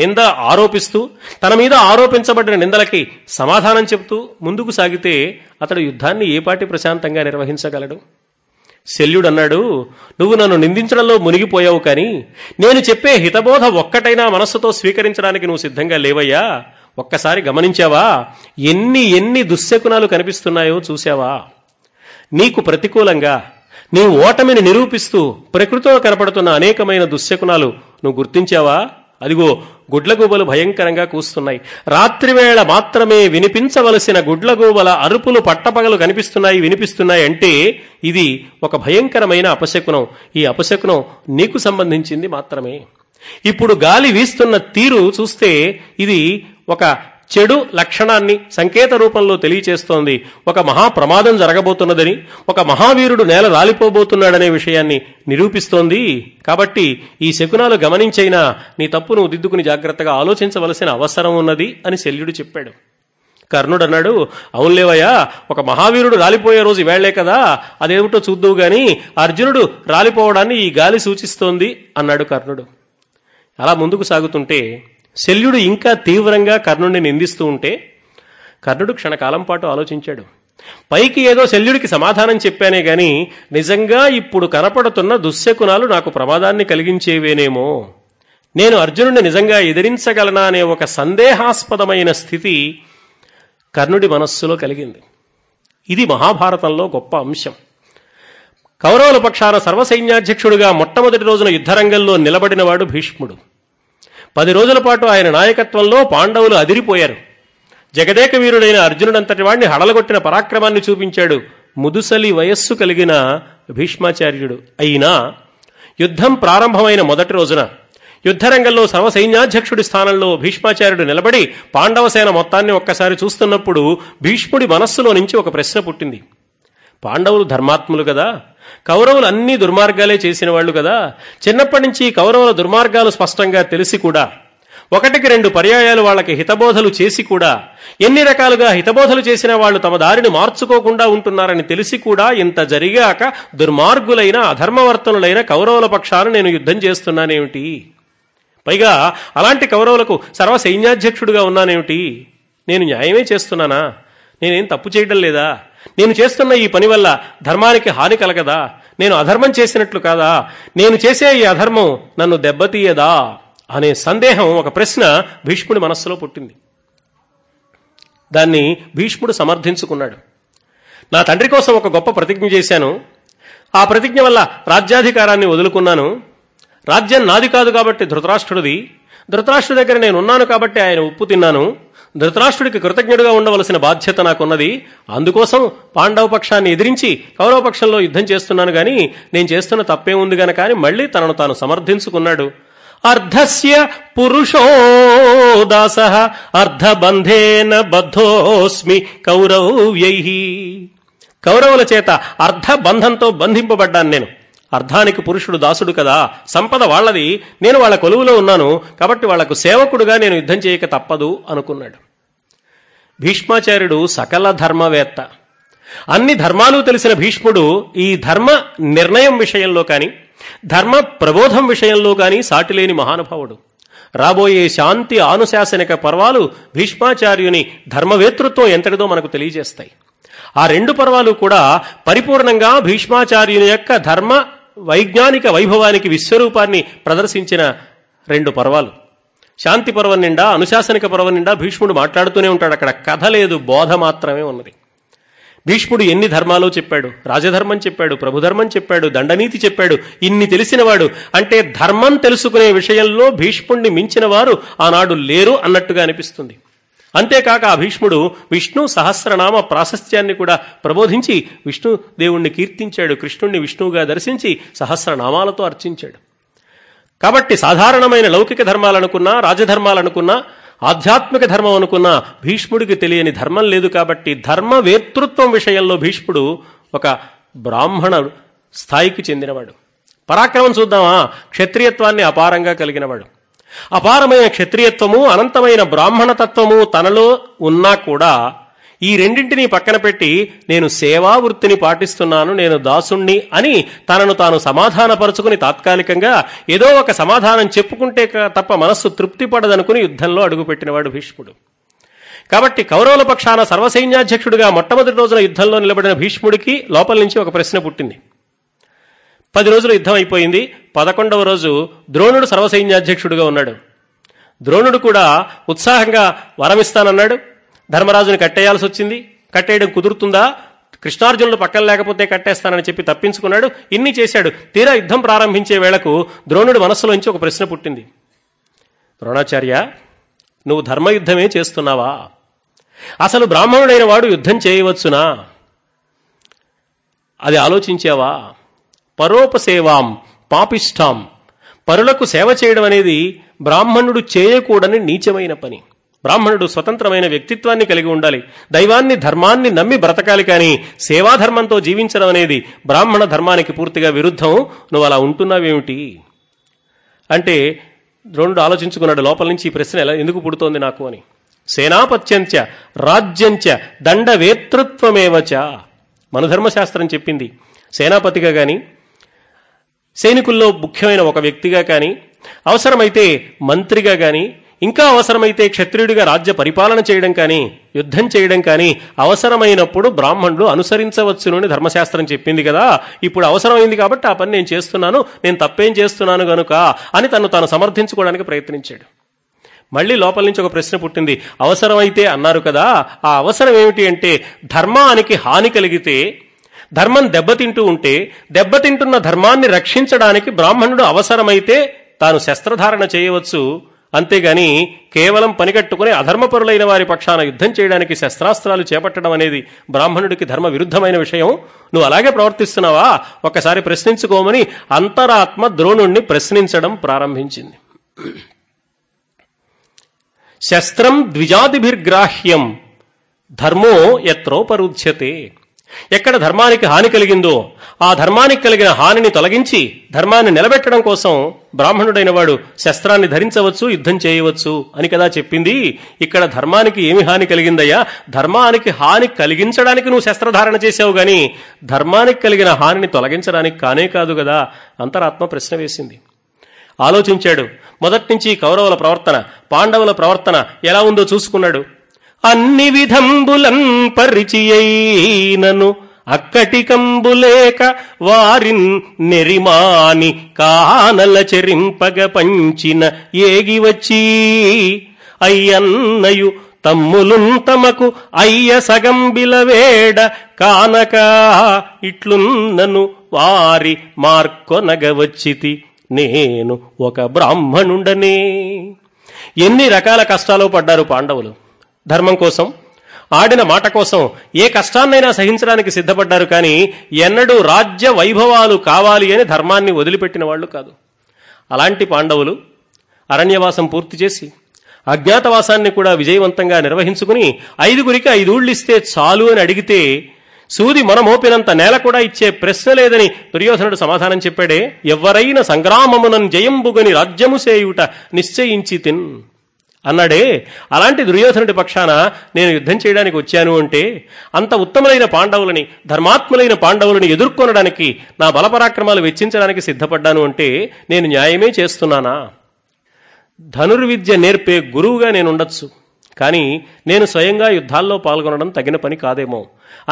నింద ఆరోపిస్తూ, తన మీద ఆరోపించబడిన నిందలకి సమాధానం చెబుతూ ముందుకు సాగితే అతడు యుద్ధాన్ని ఏపాటి ప్రశాంతంగా నిర్వహించగలడు? శల్యుడు అన్నాడు, నువ్వు నన్ను నిందించడంలో మునిగిపోయావు కానీ నేను చెప్పే హితబోధ ఒక్కటైనా మనస్సుతో స్వీకరించడానికి నువ్వు సిద్ధంగా లేవయ్యా. ఒక్కసారి గమనించావా? ఎన్ని ఎన్ని దుశ్శకునాలు కనిపిస్తున్నాయో చూసావా? నీకు ప్రతికూలంగా నీ ఓటమిని నిరూపిస్తూ ప్రకృతిలో కనపడుతున్న అనేకమైన దుశ్శకునాలు నువ్వు గుర్తించావా? అదిగో గుడ్లగూబలు భయంకరంగా కూస్తున్నాయి. రాత్రివేళ మాత్రమే వినిపించవలసిన గుడ్లగూబల అరుపులు పట్టపగలు వినిపిస్తున్నాయి అంటే ఇది ఒక భయంకరమైన అపశకునం. ఈ అపశకునం నీకు సంబంధించింది మాత్రమే. ఇప్పుడు గాలి వీస్తున్న తీరు చూస్తే ఇది ఒక చెడు లక్షణాన్ని సంకేత రూపంలో తెలియచేస్తోంది. ఒక మహాప్రమాదం జరగబోతున్నదని, ఒక మహావీరుడు నేల రాలిపోబోతున్నాడనే విషయాన్ని నిరూపిస్తోంది. కాబట్టి ఈ శకునాలు గమనించైనా నీ తప్పు నువ్వు దిద్దుకుని జాగ్రత్తగా ఆలోచించవలసిన అవసరం ఉన్నది అని శల్యుడు చెప్పాడు. కర్ణుడు అన్నాడు, అవునులేవయ్యా, ఒక మహావీరుడు రాలిపోయే రోజు ఇవాళ్లే కదా, అదేమిటో చూద్దావు గాని అర్జునుడు రాలిపోవడాన్ని ఈ గాలి సూచిస్తోంది అన్నాడు కర్ణుడు. అలా ముందుకు సాగుతుంటే శల్యుడు ఇంకా తీవ్రంగా కర్ణుడిని నిందిస్తూ ఉంటే కర్ణుడు క్షణకాలం పాటు ఆలోచించాడు. పైకి ఏదో శల్యుడికి సమాధానం చెప్పానే గాని నిజంగా ఇప్పుడు కనపడుతున్న దుశ్శకునాలు నాకు ప్రమాదాన్ని కలిగించేవేనేమో, నేను అర్జునుడిని నిజంగా ఎదిరించగలనా అనే ఒక సందేహాస్పదమైన స్థితి కర్ణుడి మనస్సులో కలిగింది. ఇది మహాభారతంలో గొప్ప అంశం. కౌరవుల పక్షాన సర్వసైన్యాధ్యక్షుడిగా మొట్టమొదటి రోజున యుద్ధరంగంలో నిలబడినవాడు భీష్ముడు. 10 రోజుల పాటు ఆయన నాయకత్వంలో పాండవులు అదిరిపోయారు. జగదేక వీరుడైన అర్జునుడంతటి వాడిని హడలగొట్టిన పరాక్రమాన్ని చూపించాడు ముదుసలి వయస్సు కలిగిన భీష్మాచార్యుడు. అయినా యుద్ధం ప్రారంభమైన మొదటి రోజున యుద్ధరంగంలో సర్వసైన్యాధ్యక్షుడి స్థానంలో భీష్మాచార్యుడు నిలబడి పాండవసేన మొత్తాన్ని ఒక్కసారి చూస్తున్నప్పుడు భీష్ముడి మనస్సులో నుంచి ఒక ప్రశ్న పుట్టింది. పాండవులు ధర్మాత్ములు కదా, కౌరవులు అన్ని దుర్మార్గాలే చేసిన వాళ్ళు కదా, చిన్నప్పటి నుంచి కౌరవుల దుర్మార్గాలు స్పష్టంగా తెలిసి కూడా, 1-2 పర్యాయాలు వాళ్ళకి హితబోధలు చేసి కూడా, ఎన్ని రకాలుగా హితబోధలు చేసినా వాళ్ళు తమ దారిని మార్చుకోకుండా ఉంటున్నారని తెలిసి కూడా, ఇంత జరిగాక దుర్మార్గులైన అధర్మవర్తనులైన కౌరవుల పక్షాన నేను యుద్ధం చేస్తున్నానేమిటి, పైగా అలాంటి కౌరవులకు సర్వసైన్యాధ్యక్షుడిగా ఉన్నానేమిటి, నేను న్యాయమే చేస్తున్నానా, నేనేం తప్పు చేయడం లేదా, నేను చేస్తున్న ఈ పని వల్ల ధర్మానికి హాని కలగదా, నేను అధర్మం చేసినట్లు కాదా, నేను చేసే ఈ అధర్మం నన్ను దెబ్బతీయదా అనే సందేహం, ఒక ప్రశ్న భీష్ముడి మనస్సులో పుట్టింది. దాన్ని భీష్ముడు సమర్థించుకున్నాడు. నా తండ్రి కోసం ఒక గొప్ప ప్రతిజ్ఞ చేశాను, ఆ ప్రతిజ్ఞ వల్ల రాజ్యాధికారాన్ని వదులుకున్నాను, రాజ్యం నాది కాదు కాబట్టి ధృతరాష్ట్రుడిది, ధృతరాష్ట్రుడి దగ్గర నేను ఉన్నాను కాబట్టి ఆయన ఉప్పు తిన్నాను, ధృతరాష్ట్రుడికి కృతజ్ఞుడిగా ఉండవలసిన బాధ్యత నాకున్నది, అందుకోసం పాండవ పక్షాన్ని ఎదిరించి కౌరవ పక్షంలో యుద్ధం చేస్తున్నాను గాని నేను చేస్తున్న తప్పే ఉంది గనక అని మళ్లీ తనను తాను సమర్థించుకున్నాడు. అర్ధస్య పురుషోదాసః అర్ధబంధేన బద్ధోస్మి కౌరవ్యైః. కౌరవుల చేత అర్ధబంధంతో బంధింపబడ్డాను నేను. అర్ధానికి పురుషుడు దాసుడు కదా, సంపద వాళ్ళది, నేను వాళ్ళ కొలువులో ఉన్నాను కాబట్టి వాళ్లకు సేవకుడుగా నేను యుద్ధం చేయక తప్పదు అనుకున్నాడు. భీష్మాచార్యుడు సకల ధర్మవేత్త. అన్ని ధర్మాలు తెలిసిన భీష్ముడు ఈ ధర్మ నిర్ణయం విషయంలో కానీ, ధర్మ ప్రబోధం విషయంలో కానీ సాటిలేని మహానుభావుడు. రాబోయే శాంతి అనుశాసనిక పర్వాలు భీష్మాచార్యుని ధర్మవేతృత్వం ఎంతటిదో మనకు తెలియజేస్తాయి. ఆ 2 పర్వాలు కూడా పరిపూర్ణంగా భీష్మాచార్యుని యొక్క ధర్మ వైజ్ఞానిక వైభవానికి విశ్వరూపాన్ని ప్రదర్శించిన 2 పర్వాలు. శాంతి పర్వం నిండా, అనుశాసనిక పర్వం నిండా భీష్ముడు మాట్లాడుతూనే ఉంటాడు. అక్కడ కథ లేదు, బోధ మాత్రమే ఉన్నది. భీష్ముడు ఎన్ని ధర్మాలో చెప్పాడు, రాజధర్మం చెప్పాడు, ప్రభుధర్మం చెప్పాడు, దండనీతి చెప్పాడు. ఇన్ని తెలిసినవాడు అంటే ధర్మం తెలుసుకునే విషయంలో భీష్ముడిని మించిన వారు ఆనాడు లేరు అన్నట్టుగా అనిపిస్తుంది. అంతేకాక ఆ భీష్ముడు విష్ణు సహస్రనామ ప్రాశస్త్యాన్ని కూడా ప్రబోధించి విష్ణు దేవుణ్ణి కీర్తించాడు, కృష్ణుణ్ణి విష్ణువుగా దర్శించి సహస్రనామాలతో అర్చించాడు. కాబట్టి సాధారణమైన లౌకిక ధర్మాలనుకున్నా, రాజధర్మాలనుకున్నా, ఆధ్యాత్మిక ధర్మం అనుకున్నా భీష్ముడికి తెలియని ధర్మం లేదు. కాబట్టి ధర్మ వేతృత్వం విషయంలో భీష్ముడు ఒక బ్రాహ్మణ స్థాయికి చెందినవాడు. పరాక్రమం చూద్దామా, క్షత్రియత్వాన్ని అపారంగా కలిగినవాడు. అపారమైన క్షత్రియత్వము, అనంతమైన బ్రాహ్మణతత్వము తనలో ఉన్నా కూడా ఈ రెండింటినీ పక్కన పెట్టి నేను సేవా వృత్తిని పాటిస్తున్నాను, నేను దాసుణ్ణి అని తనను తాను సమాధానపరుచుకుని తాత్కాలికంగా ఏదో ఒక సమాధానం చెప్పుకుంటే తప్ప మనస్సు తృప్తి పడదనుకుని యుద్ధంలో అడుగుపెట్టినవాడు భీష్ముడు. కాబట్టి కౌరవుల పక్షాన సర్వసైన్యాధ్యక్షుడిగా మొట్టమొదటి రోజున యుద్ధంలో నిలబడిన భీష్ముడికి లోపల నుంచి ఒక ప్రశ్న పుట్టింది. 10 రోజులు యుద్ధం అయిపోయింది. 11వ రోజు ద్రోణుడు సర్వసైన్యాధ్యక్షుడిగా ఉన్నాడు. ద్రోణుడు కూడా ఉత్సాహంగా వరమిస్తానన్నాడు. ధర్మరాజుని కట్టేయాల్సి వచ్చింది. కట్టేయడం కుదురుతుందా, కృష్ణార్జునుడు పక్కన లేకపోతే కట్టేస్తానని చెప్పి తప్పించుకున్నాడు. ఇన్ని చేశాడు. తీరా యుద్ధం ప్రారంభించే వేళకు ద్రోణుడి మనస్సులోంచి ఒక ప్రశ్న పుట్టింది. ద్రోణాచార్య, నువ్వు ధర్మయుద్ధమే చేస్తున్నావా? అసలు బ్రాహ్మణుడైన వాడు యుద్ధం చేయవచ్చునా, అది ఆలోచించావా? పరోపసేవాం పాపిష్టాం, పరులకు సేవ చేయడం అనేది బ్రాహ్మణుడు చేయకూడని నీచమైన పని. బ్రాహ్మణుడు స్వతంత్రమైన వ్యక్తిత్వాన్ని కలిగి ఉండాలి. దైవాన్ని, ధర్మాన్ని నమ్మి బ్రతకాలి. కానీ సేవాధర్మంతో జీవించడం అనేది బ్రాహ్మణ ధర్మానికి పూర్తిగా విరుద్ధం. నువ్వు అలా ఉంటున్నావేమిటి అంటే ద్రోణుడు ఆలోచించుకున్నాడు లోపల నుంచి, ఈ ప్రశ్న ఎలా ఎందుకు పుడుతోంది నాకు అని. సేనాపత్యంచ రాజ్యంచ దండవేతృత్వమేవచ మన ధర్మశాస్త్రం చెప్పింది. సేనాపతిగా కానీ, సైనికుల్లో ముఖ్యమైన ఒక వ్యక్తిగా కానీ, అవసరమైతే మంత్రిగా కానీ, ఇంకా అవసరమైతే క్షత్రియుడిగా రాజ్య పరిపాలన చేయడం కానీ, యుద్ధం చేయడం కానీ అవసరమైనప్పుడు బ్రాహ్మణులు అనుసరించవచ్చునని ధర్మశాస్త్రం చెప్పింది కదా. ఇప్పుడు అవసరమైంది కాబట్టి ఆ పని నేను చేస్తున్నాను, నేను తప్పేం చేస్తున్నాను గనుక అని తాను సమర్థించుకోవడానికి ప్రయత్నించాడు. మళ్ళీ లోపల నుంచి ఒక ప్రశ్న పుట్టింది, అవసరమైతే అన్నారు కదా, ఆ అవసరం ఏమిటి అంటే ధర్మానికి హాని కలిగితే, ధర్మం దెబ్బతింటూ ఉంటే, దెబ్బతింటున్న ధర్మాన్ని రక్షించడానికి బ్రాహ్మణుడు అవసరమైతే తాను శస్త్రధారణ చేయవచ్చు, అంతేగాని కేవలం పనికట్టుకుని అధర్మపరులైన వారి పక్షాన యుద్ధం చేయడానికి శస్త్రాస్త్రాలు చేపట్టడం అనేది బ్రాహ్మణుడికి ధర్మ విరుద్ధమైన విషయం. నువ్వు అలాగే ప్రవర్తిస్తున్నావా, ఒక్కసారి ప్రశ్నించుకోమని అంతరాత్మ ద్రోణుణ్ణి ప్రశ్నించడం ప్రారంభించింది. శస్త్రం ద్విజాదిభిర్గ్రాహ్యం ధర్మో యత్రోపరుధ్యతే, ఎక్కడ ధర్మానికి హాని కలిగిందో ఆ ధర్మానికి కలిగిన హానిని తొలగించి ధర్మాన్ని నిలబెట్టడం కోసం బ్రాహ్మణుడైన వాడు శస్త్రాన్ని ధరించవచ్చు, యుద్ధం చేయవచ్చు అని కదా చెప్పింది. ఇక్కడ ధర్మానికి ఏమి హాని కలిగిందయ్యా? ధర్మానికి హాని కలిగించడానికి నువ్వు శస్త్రధారణ చేసావు గాని ధర్మానికి కలిగిన హానిని తొలగించడానికి కానే కాదు కదా. అంతరాత్మ ప్రశ్న వేసింది. ఆలోచించాడు. మొదటి నుంచి కౌరవుల ప్రవర్తన, పాండవుల ప్రవర్తన ఎలా ఉందో చూసుకున్నాడు. అన్ని విధంబులన్ పరిచియైనను అక్కటికంబులేక వారిన్ నెరిమాని కానల చెరింపగ పంచిన ఏగివచ్చి అయ్యన్నయు తమ్ములున్ తమకు అయ్య సగంబిలవేడ కానక ఇట్లున్నను వారి మార్కొనగవచ్చితి నేను ఒక బ్రాహ్మణుండనే. ఎన్ని రకాల కష్టాలు పడ్డారు పాండవులు ధర్మం కోసం, ఆడిన మాట కోసం, ఏ కష్టాన్నైనా సహించడానికి సిద్ధపడ్డారు. కానీ ఎన్నడూ రాజ్య వైభవాలు కావాలి అని ధర్మాన్ని వదిలిపెట్టిన వాళ్ళు కాదు. అలాంటి పాండవులు అరణ్యవాసం పూర్తి చేసి అజ్ఞాతవాసాన్ని కూడా విజయవంతంగా నిర్వహించుకుని 5గురికి 5 ఊళ్ళు ఇస్తే చాలు అని అడిగితే సూది మనమోపినంత నేల కూడా ఇచ్చే ప్రశ్న లేదని దుర్యోధనుడు సమాధానం చెప్పాడే, ఎవరైన సంగ్రామమునన్ జయంబుగని రాజ్యము సేయుట నిశ్చయించి తిన్ అన్నాడే. అలాంటి దుర్యోధనుడి పక్షాన నేను యుద్ధం చేయడానికి వచ్చాను అంటే అంత ఉత్తములైన పాండవులని, ధర్మాత్ములైన పాండవులని ఎదుర్కొనడానికి నా బలపరాక్రమాలు వెచ్చించడానికి సిద్ధపడ్డాను అంటే నేను న్యాయమే చేస్తున్నానా? ధనుర్విద్య నేర్పే గురువుగా నేనుండొచ్చు, కానీ నేను స్వయంగా యుద్ధాల్లో పాల్గొనడం తగిన పని కాదేమో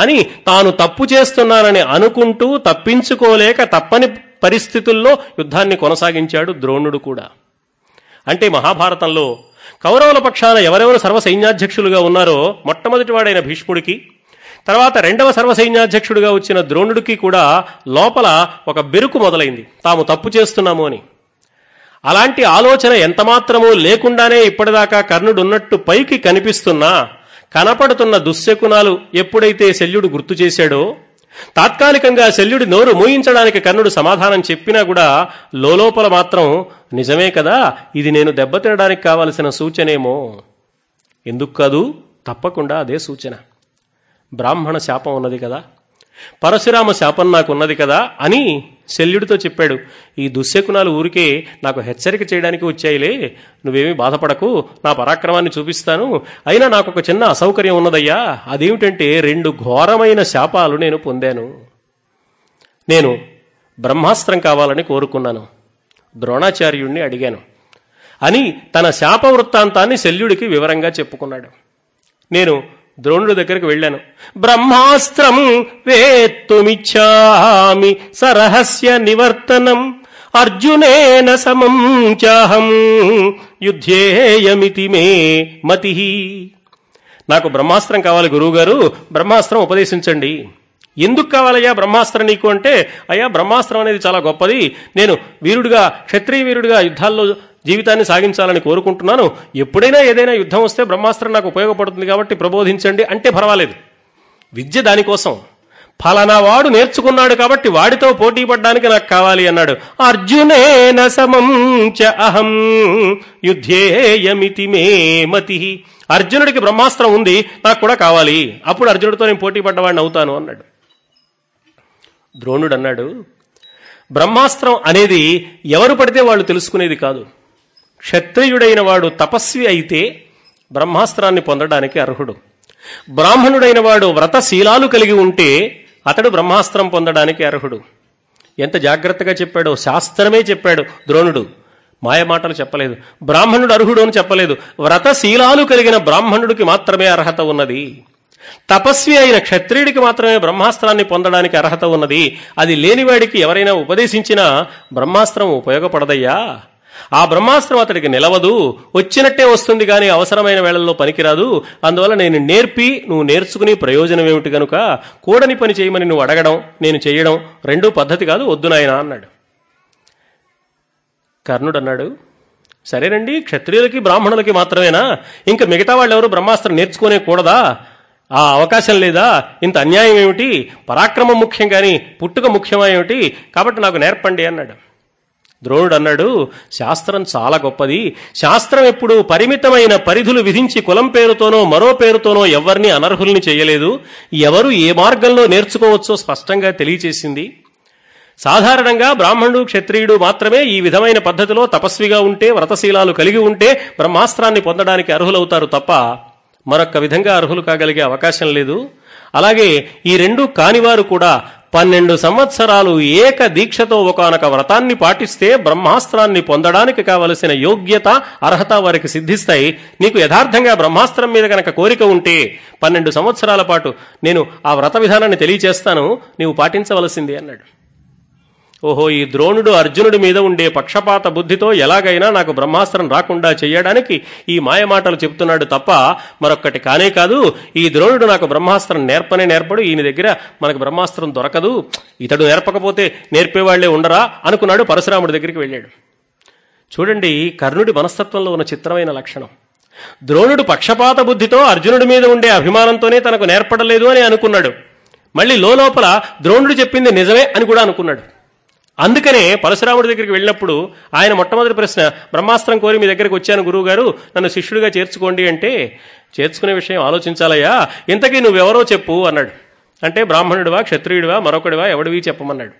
అని తాను తప్పు చేస్తున్నానని అనుకుంటూ తప్పించుకోలేక తప్పని పరిస్థితుల్లో యుద్ధాన్ని కొనసాగించాడు ద్రోణుడు కూడా. అంటే మహాభారతంలో కౌరవుల పక్షాన ఎవరెవరు సర్వసైన్యాధ్యక్షులుగా ఉన్నారో మొట్టమొదటి వాడైన భీష్ముడికి, తర్వాత రెండవ సర్వసైన్యాధ్యక్షుడిగా వచ్చిన ద్రోణుడికి కూడా లోపల ఒక బెరుకు మొదలైంది, తాము తప్పు చేస్తున్నాము అని. అలాంటి ఆలోచన ఎంతమాత్రమూ లేకుండానే ఇప్పటిదాకా కర్ణుడున్నట్టు పైకి కనిపిస్తున్నా కనపడుతున్న దుశ్శకునాలు ఎప్పుడైతే శల్యుడు గుర్తు చేశాడో, తాత్కాలికంగా శల్యుడి నోరు మూయించడానికి కర్ణుడు సమాధానం చెప్పినా కూడా లోపల మాత్రం నిజమే కదా, ఇది నేను దెబ్బతినడానికి కావలసిన సూచనేమో. ఎందుకు కాదు, తప్పకుండా అదే సూచన. బ్రాహ్మణ శాపం ఉన్నది కదా, పరశురామ శాపం నాకున్నది కదా అని శల్యుడితో చెప్పాడు. ఈ దుశ్శకునాలు ఊరికే నాకు హెచ్చరిక చేయడానికి వచ్చాయిలే, నువ్వేమీ బాధపడకు, నా పరాక్రమాన్ని చూపిస్తాను. అయినా నాకు ఒక చిన్న అసౌకర్యం ఉన్నదయ్యా, అదేమిటంటే 2 ఘోరమైన శాపాలు నేను పొందాను. నేను బ్రహ్మాస్త్రం కావాలని కోరుకున్నాను, ద్రోణాచార్యుణ్ణి అడిగాను అని తన శాప వృత్తాంతాన్ని శల్యుడికి వివరంగా చెప్పుకున్నాడు. నేను ద్రోణుడి దగ్గరికి వెళ్ళాను. బ్రహ్మాస్త్రం వేత్తుమిచ్చామి సరహస్య నివర్తనం అర్జునేన సమం చాహం యుద్ధేయమితి మే మతి. నాకు బ్రహ్మాస్త్రం కావాలి గురువుగారు, బ్రహ్మాస్త్రం ఉపదేశించండి. ఎందుకు కావాలయ్యా బ్రహ్మాస్త్రం నీకు అంటే, అయ్యా బ్రహ్మాస్త్రం అనేది చాలా గొప్పది, నేను వీరుడిగా, క్షత్రియ వీరుడిగా యుద్ధాల్లో జీవితాన్ని సాగించాలని కోరుకుంటున్నాను, ఎప్పుడైనా ఏదైనా యుద్ధం వస్తే బ్రహ్మాస్త్రం నాకు ఉపయోగపడుతుంది కాబట్టి ప్రబోధించండి అంటే పర్వాలేదు. విద్య దానికోసం, ఫలానా వాడు నేర్చుకున్నాడు కాబట్టి వాడితో పోటీ పడ్డానికి నాకు కావాలి అన్నాడు. అర్జునేన సమం చ అహం యుద్ధేయమితి మే మతి. అర్జునుడికి బ్రహ్మాస్త్రం ఉంది, నాకు కూడా కావాలి, అప్పుడు అర్జునుడితో నేను పోటీ పడ్డవాడిని అవుతాను అన్నాడు. ద్రోణుడు అన్నాడు, బ్రహ్మాస్త్రం అనేది ఎవరు పడితే వాళ్ళు తెలుసుకునేది కాదు. క్షత్రియుడైన వాడు తపస్వి అయితే బ్రహ్మాస్త్రాన్ని పొందడానికి అర్హుడు. బ్రాహ్మణుడైన వాడు వ్రతశీలాలు కలిగి ఉంటే అతడు బ్రహ్మాస్త్రం పొందడానికి అర్హుడు. ఎంత జాగ్రత్తగా చెప్పాడో, శాస్త్రమే చెప్పాడు ద్రోణుడు, మాయమాటలు చెప్పలేదు. బ్రాహ్మణుడు అర్హుడు అని చెప్పలేదు, వ్రతశీలాలు కలిగిన బ్రాహ్మణుడికి మాత్రమే అర్హత ఉన్నది, తపస్వి అయిన క్షత్రియుడికి మాత్రమే బ్రహ్మాస్త్రాన్ని పొందడానికి అర్హత ఉన్నది, అది లేనివాడికి ఎవరైనా ఉపదేశించినా బ్రహ్మాస్త్రం ఉపయోగపడదయ్యా, ఆ బ్రహ్మాస్త్రం అతడికి నిలవదు, వచ్చినట్టే వస్తుంది కానీ అవసరమైన వేళల్లో పనికిరాదు, అందువల్ల నేను నేర్పి నువ్వు నేర్చుకుని ప్రయోజనం ఏమిటి కనుక కూడని పని చేయమని నువ్వు అడగడం, నేను చేయడం రెండూ పద్ధతి కాదు, వద్దు నాయనా అన్నాడు. కర్ణుడు అన్నాడు, సరేనండి క్షత్రియులకి బ్రాహ్మణులకి మాత్రమేనా, ఇంకా మిగతా వాళ్ళెవరు బ్రహ్మాస్త్రం నేర్చుకునే కూడదా, ఆ అవకాశం లేదా, ఇంత అన్యాయం ఏమిటి, పరాక్రమం ముఖ్యం కానీ పుట్టుక ముఖ్యమా ఏమిటి, కాబట్టి నాకు నేర్పండి అన్నాడు. ద్రోణుడు అన్నాడు, శాస్త్రం చాలా గొప్పది, శాస్త్రం ఎప్పుడు పరిమితమైన పరిధులు విధించి కులం పేరుతోనో మరో పేరుతోనో ఎవరిని అనర్హుల్ని చేయలేదు, ఎవరు ఏ మార్గంలో నేర్చుకోవచ్చో స్పష్టంగా తెలియచేసింది. సాధారణంగా బ్రాహ్మణుడు క్షత్రియుడు మాత్రమే ఈ విధమైన పద్ధతిలో తపస్విగా ఉంటే వ్రతశీలాలు కలిగి ఉంటే బ్రహ్మాస్త్రాన్ని పొందడానికి అర్హులవుతారు తప్ప మరొక్క విధంగా అర్హులు కాగలిగే అవకాశం లేదు. అలాగే ఈ రెండు కానివారు కూడా 12 సంవత్సరాలు ఏక దీక్షతో ఒకానొక వ్రతాన్ని పాటిస్తే బ్రహ్మాస్త్రాన్ని పొందడానికి కావలసిన యోగ్యత అర్హత వారికి సిద్ధిస్తాయి. నీకు యథార్థంగా బ్రహ్మాస్త్రం మీద కనుక కోరిక ఉంటే 12 సంవత్సరాల పాటు నేను ఆ వ్రత విధానాన్ని తెలియచేస్తాను, నీవు పాటించవలసింది అన్నాడు. ఓహో, ఈ ద్రోణుడు అర్జునుడి మీద ఉండే పక్షపాత బుద్ధితో ఎలాగైనా నాకు బ్రహ్మాస్త్రం రాకుండా చేయడానికి ఈ మాయమాటలు చెప్తున్నాడు తప్ప మరొక్కటి కానే కాదు, ఈ ద్రోణుడు నాకు బ్రహ్మాస్త్రం నేర్పడు, ఈయన దగ్గర మనకు బ్రహ్మాస్త్రం దొరకదు, ఇతడు నేర్పకపోతే నేర్పేవాళ్లే ఉండరా అనుకున్నాడు. పరశురాముడి దగ్గరికి వెళ్ళాడు. చూడండి కర్ణుడి మనస్తత్వంలో ఉన్న చిత్రమైన లక్షణం, ద్రోణుడు పక్షపాత బుద్ధితో అర్జునుడి మీద ఉండే అభిమానంతోనే తనకు నేర్పడలేదు అని అనుకున్నాడు, మళ్ళీ లోపల ద్రోణుడు చెప్పింది నిజమే అని కూడా అనుకున్నాడు. అందుకనే పరశురాముడి దగ్గరికి వెళ్ళినప్పుడు ఆయన మొట్టమొదటి ప్రశ్న, బ్రహ్మాస్త్రం కోరి మీ దగ్గరికి వచ్చాను గురువు గారు, నన్ను శిష్యుడిగా చేర్చుకోండి అంటే, చేర్చుకునే విషయం ఆలోచించాలయ్యా, ఇంతకీ నువ్వెవరో చెప్పు అన్నాడు. అంటే బ్రాహ్మణుడివా క్షత్రియుడివా మరొకడివా ఎవడివి చెప్పమన్నాడు.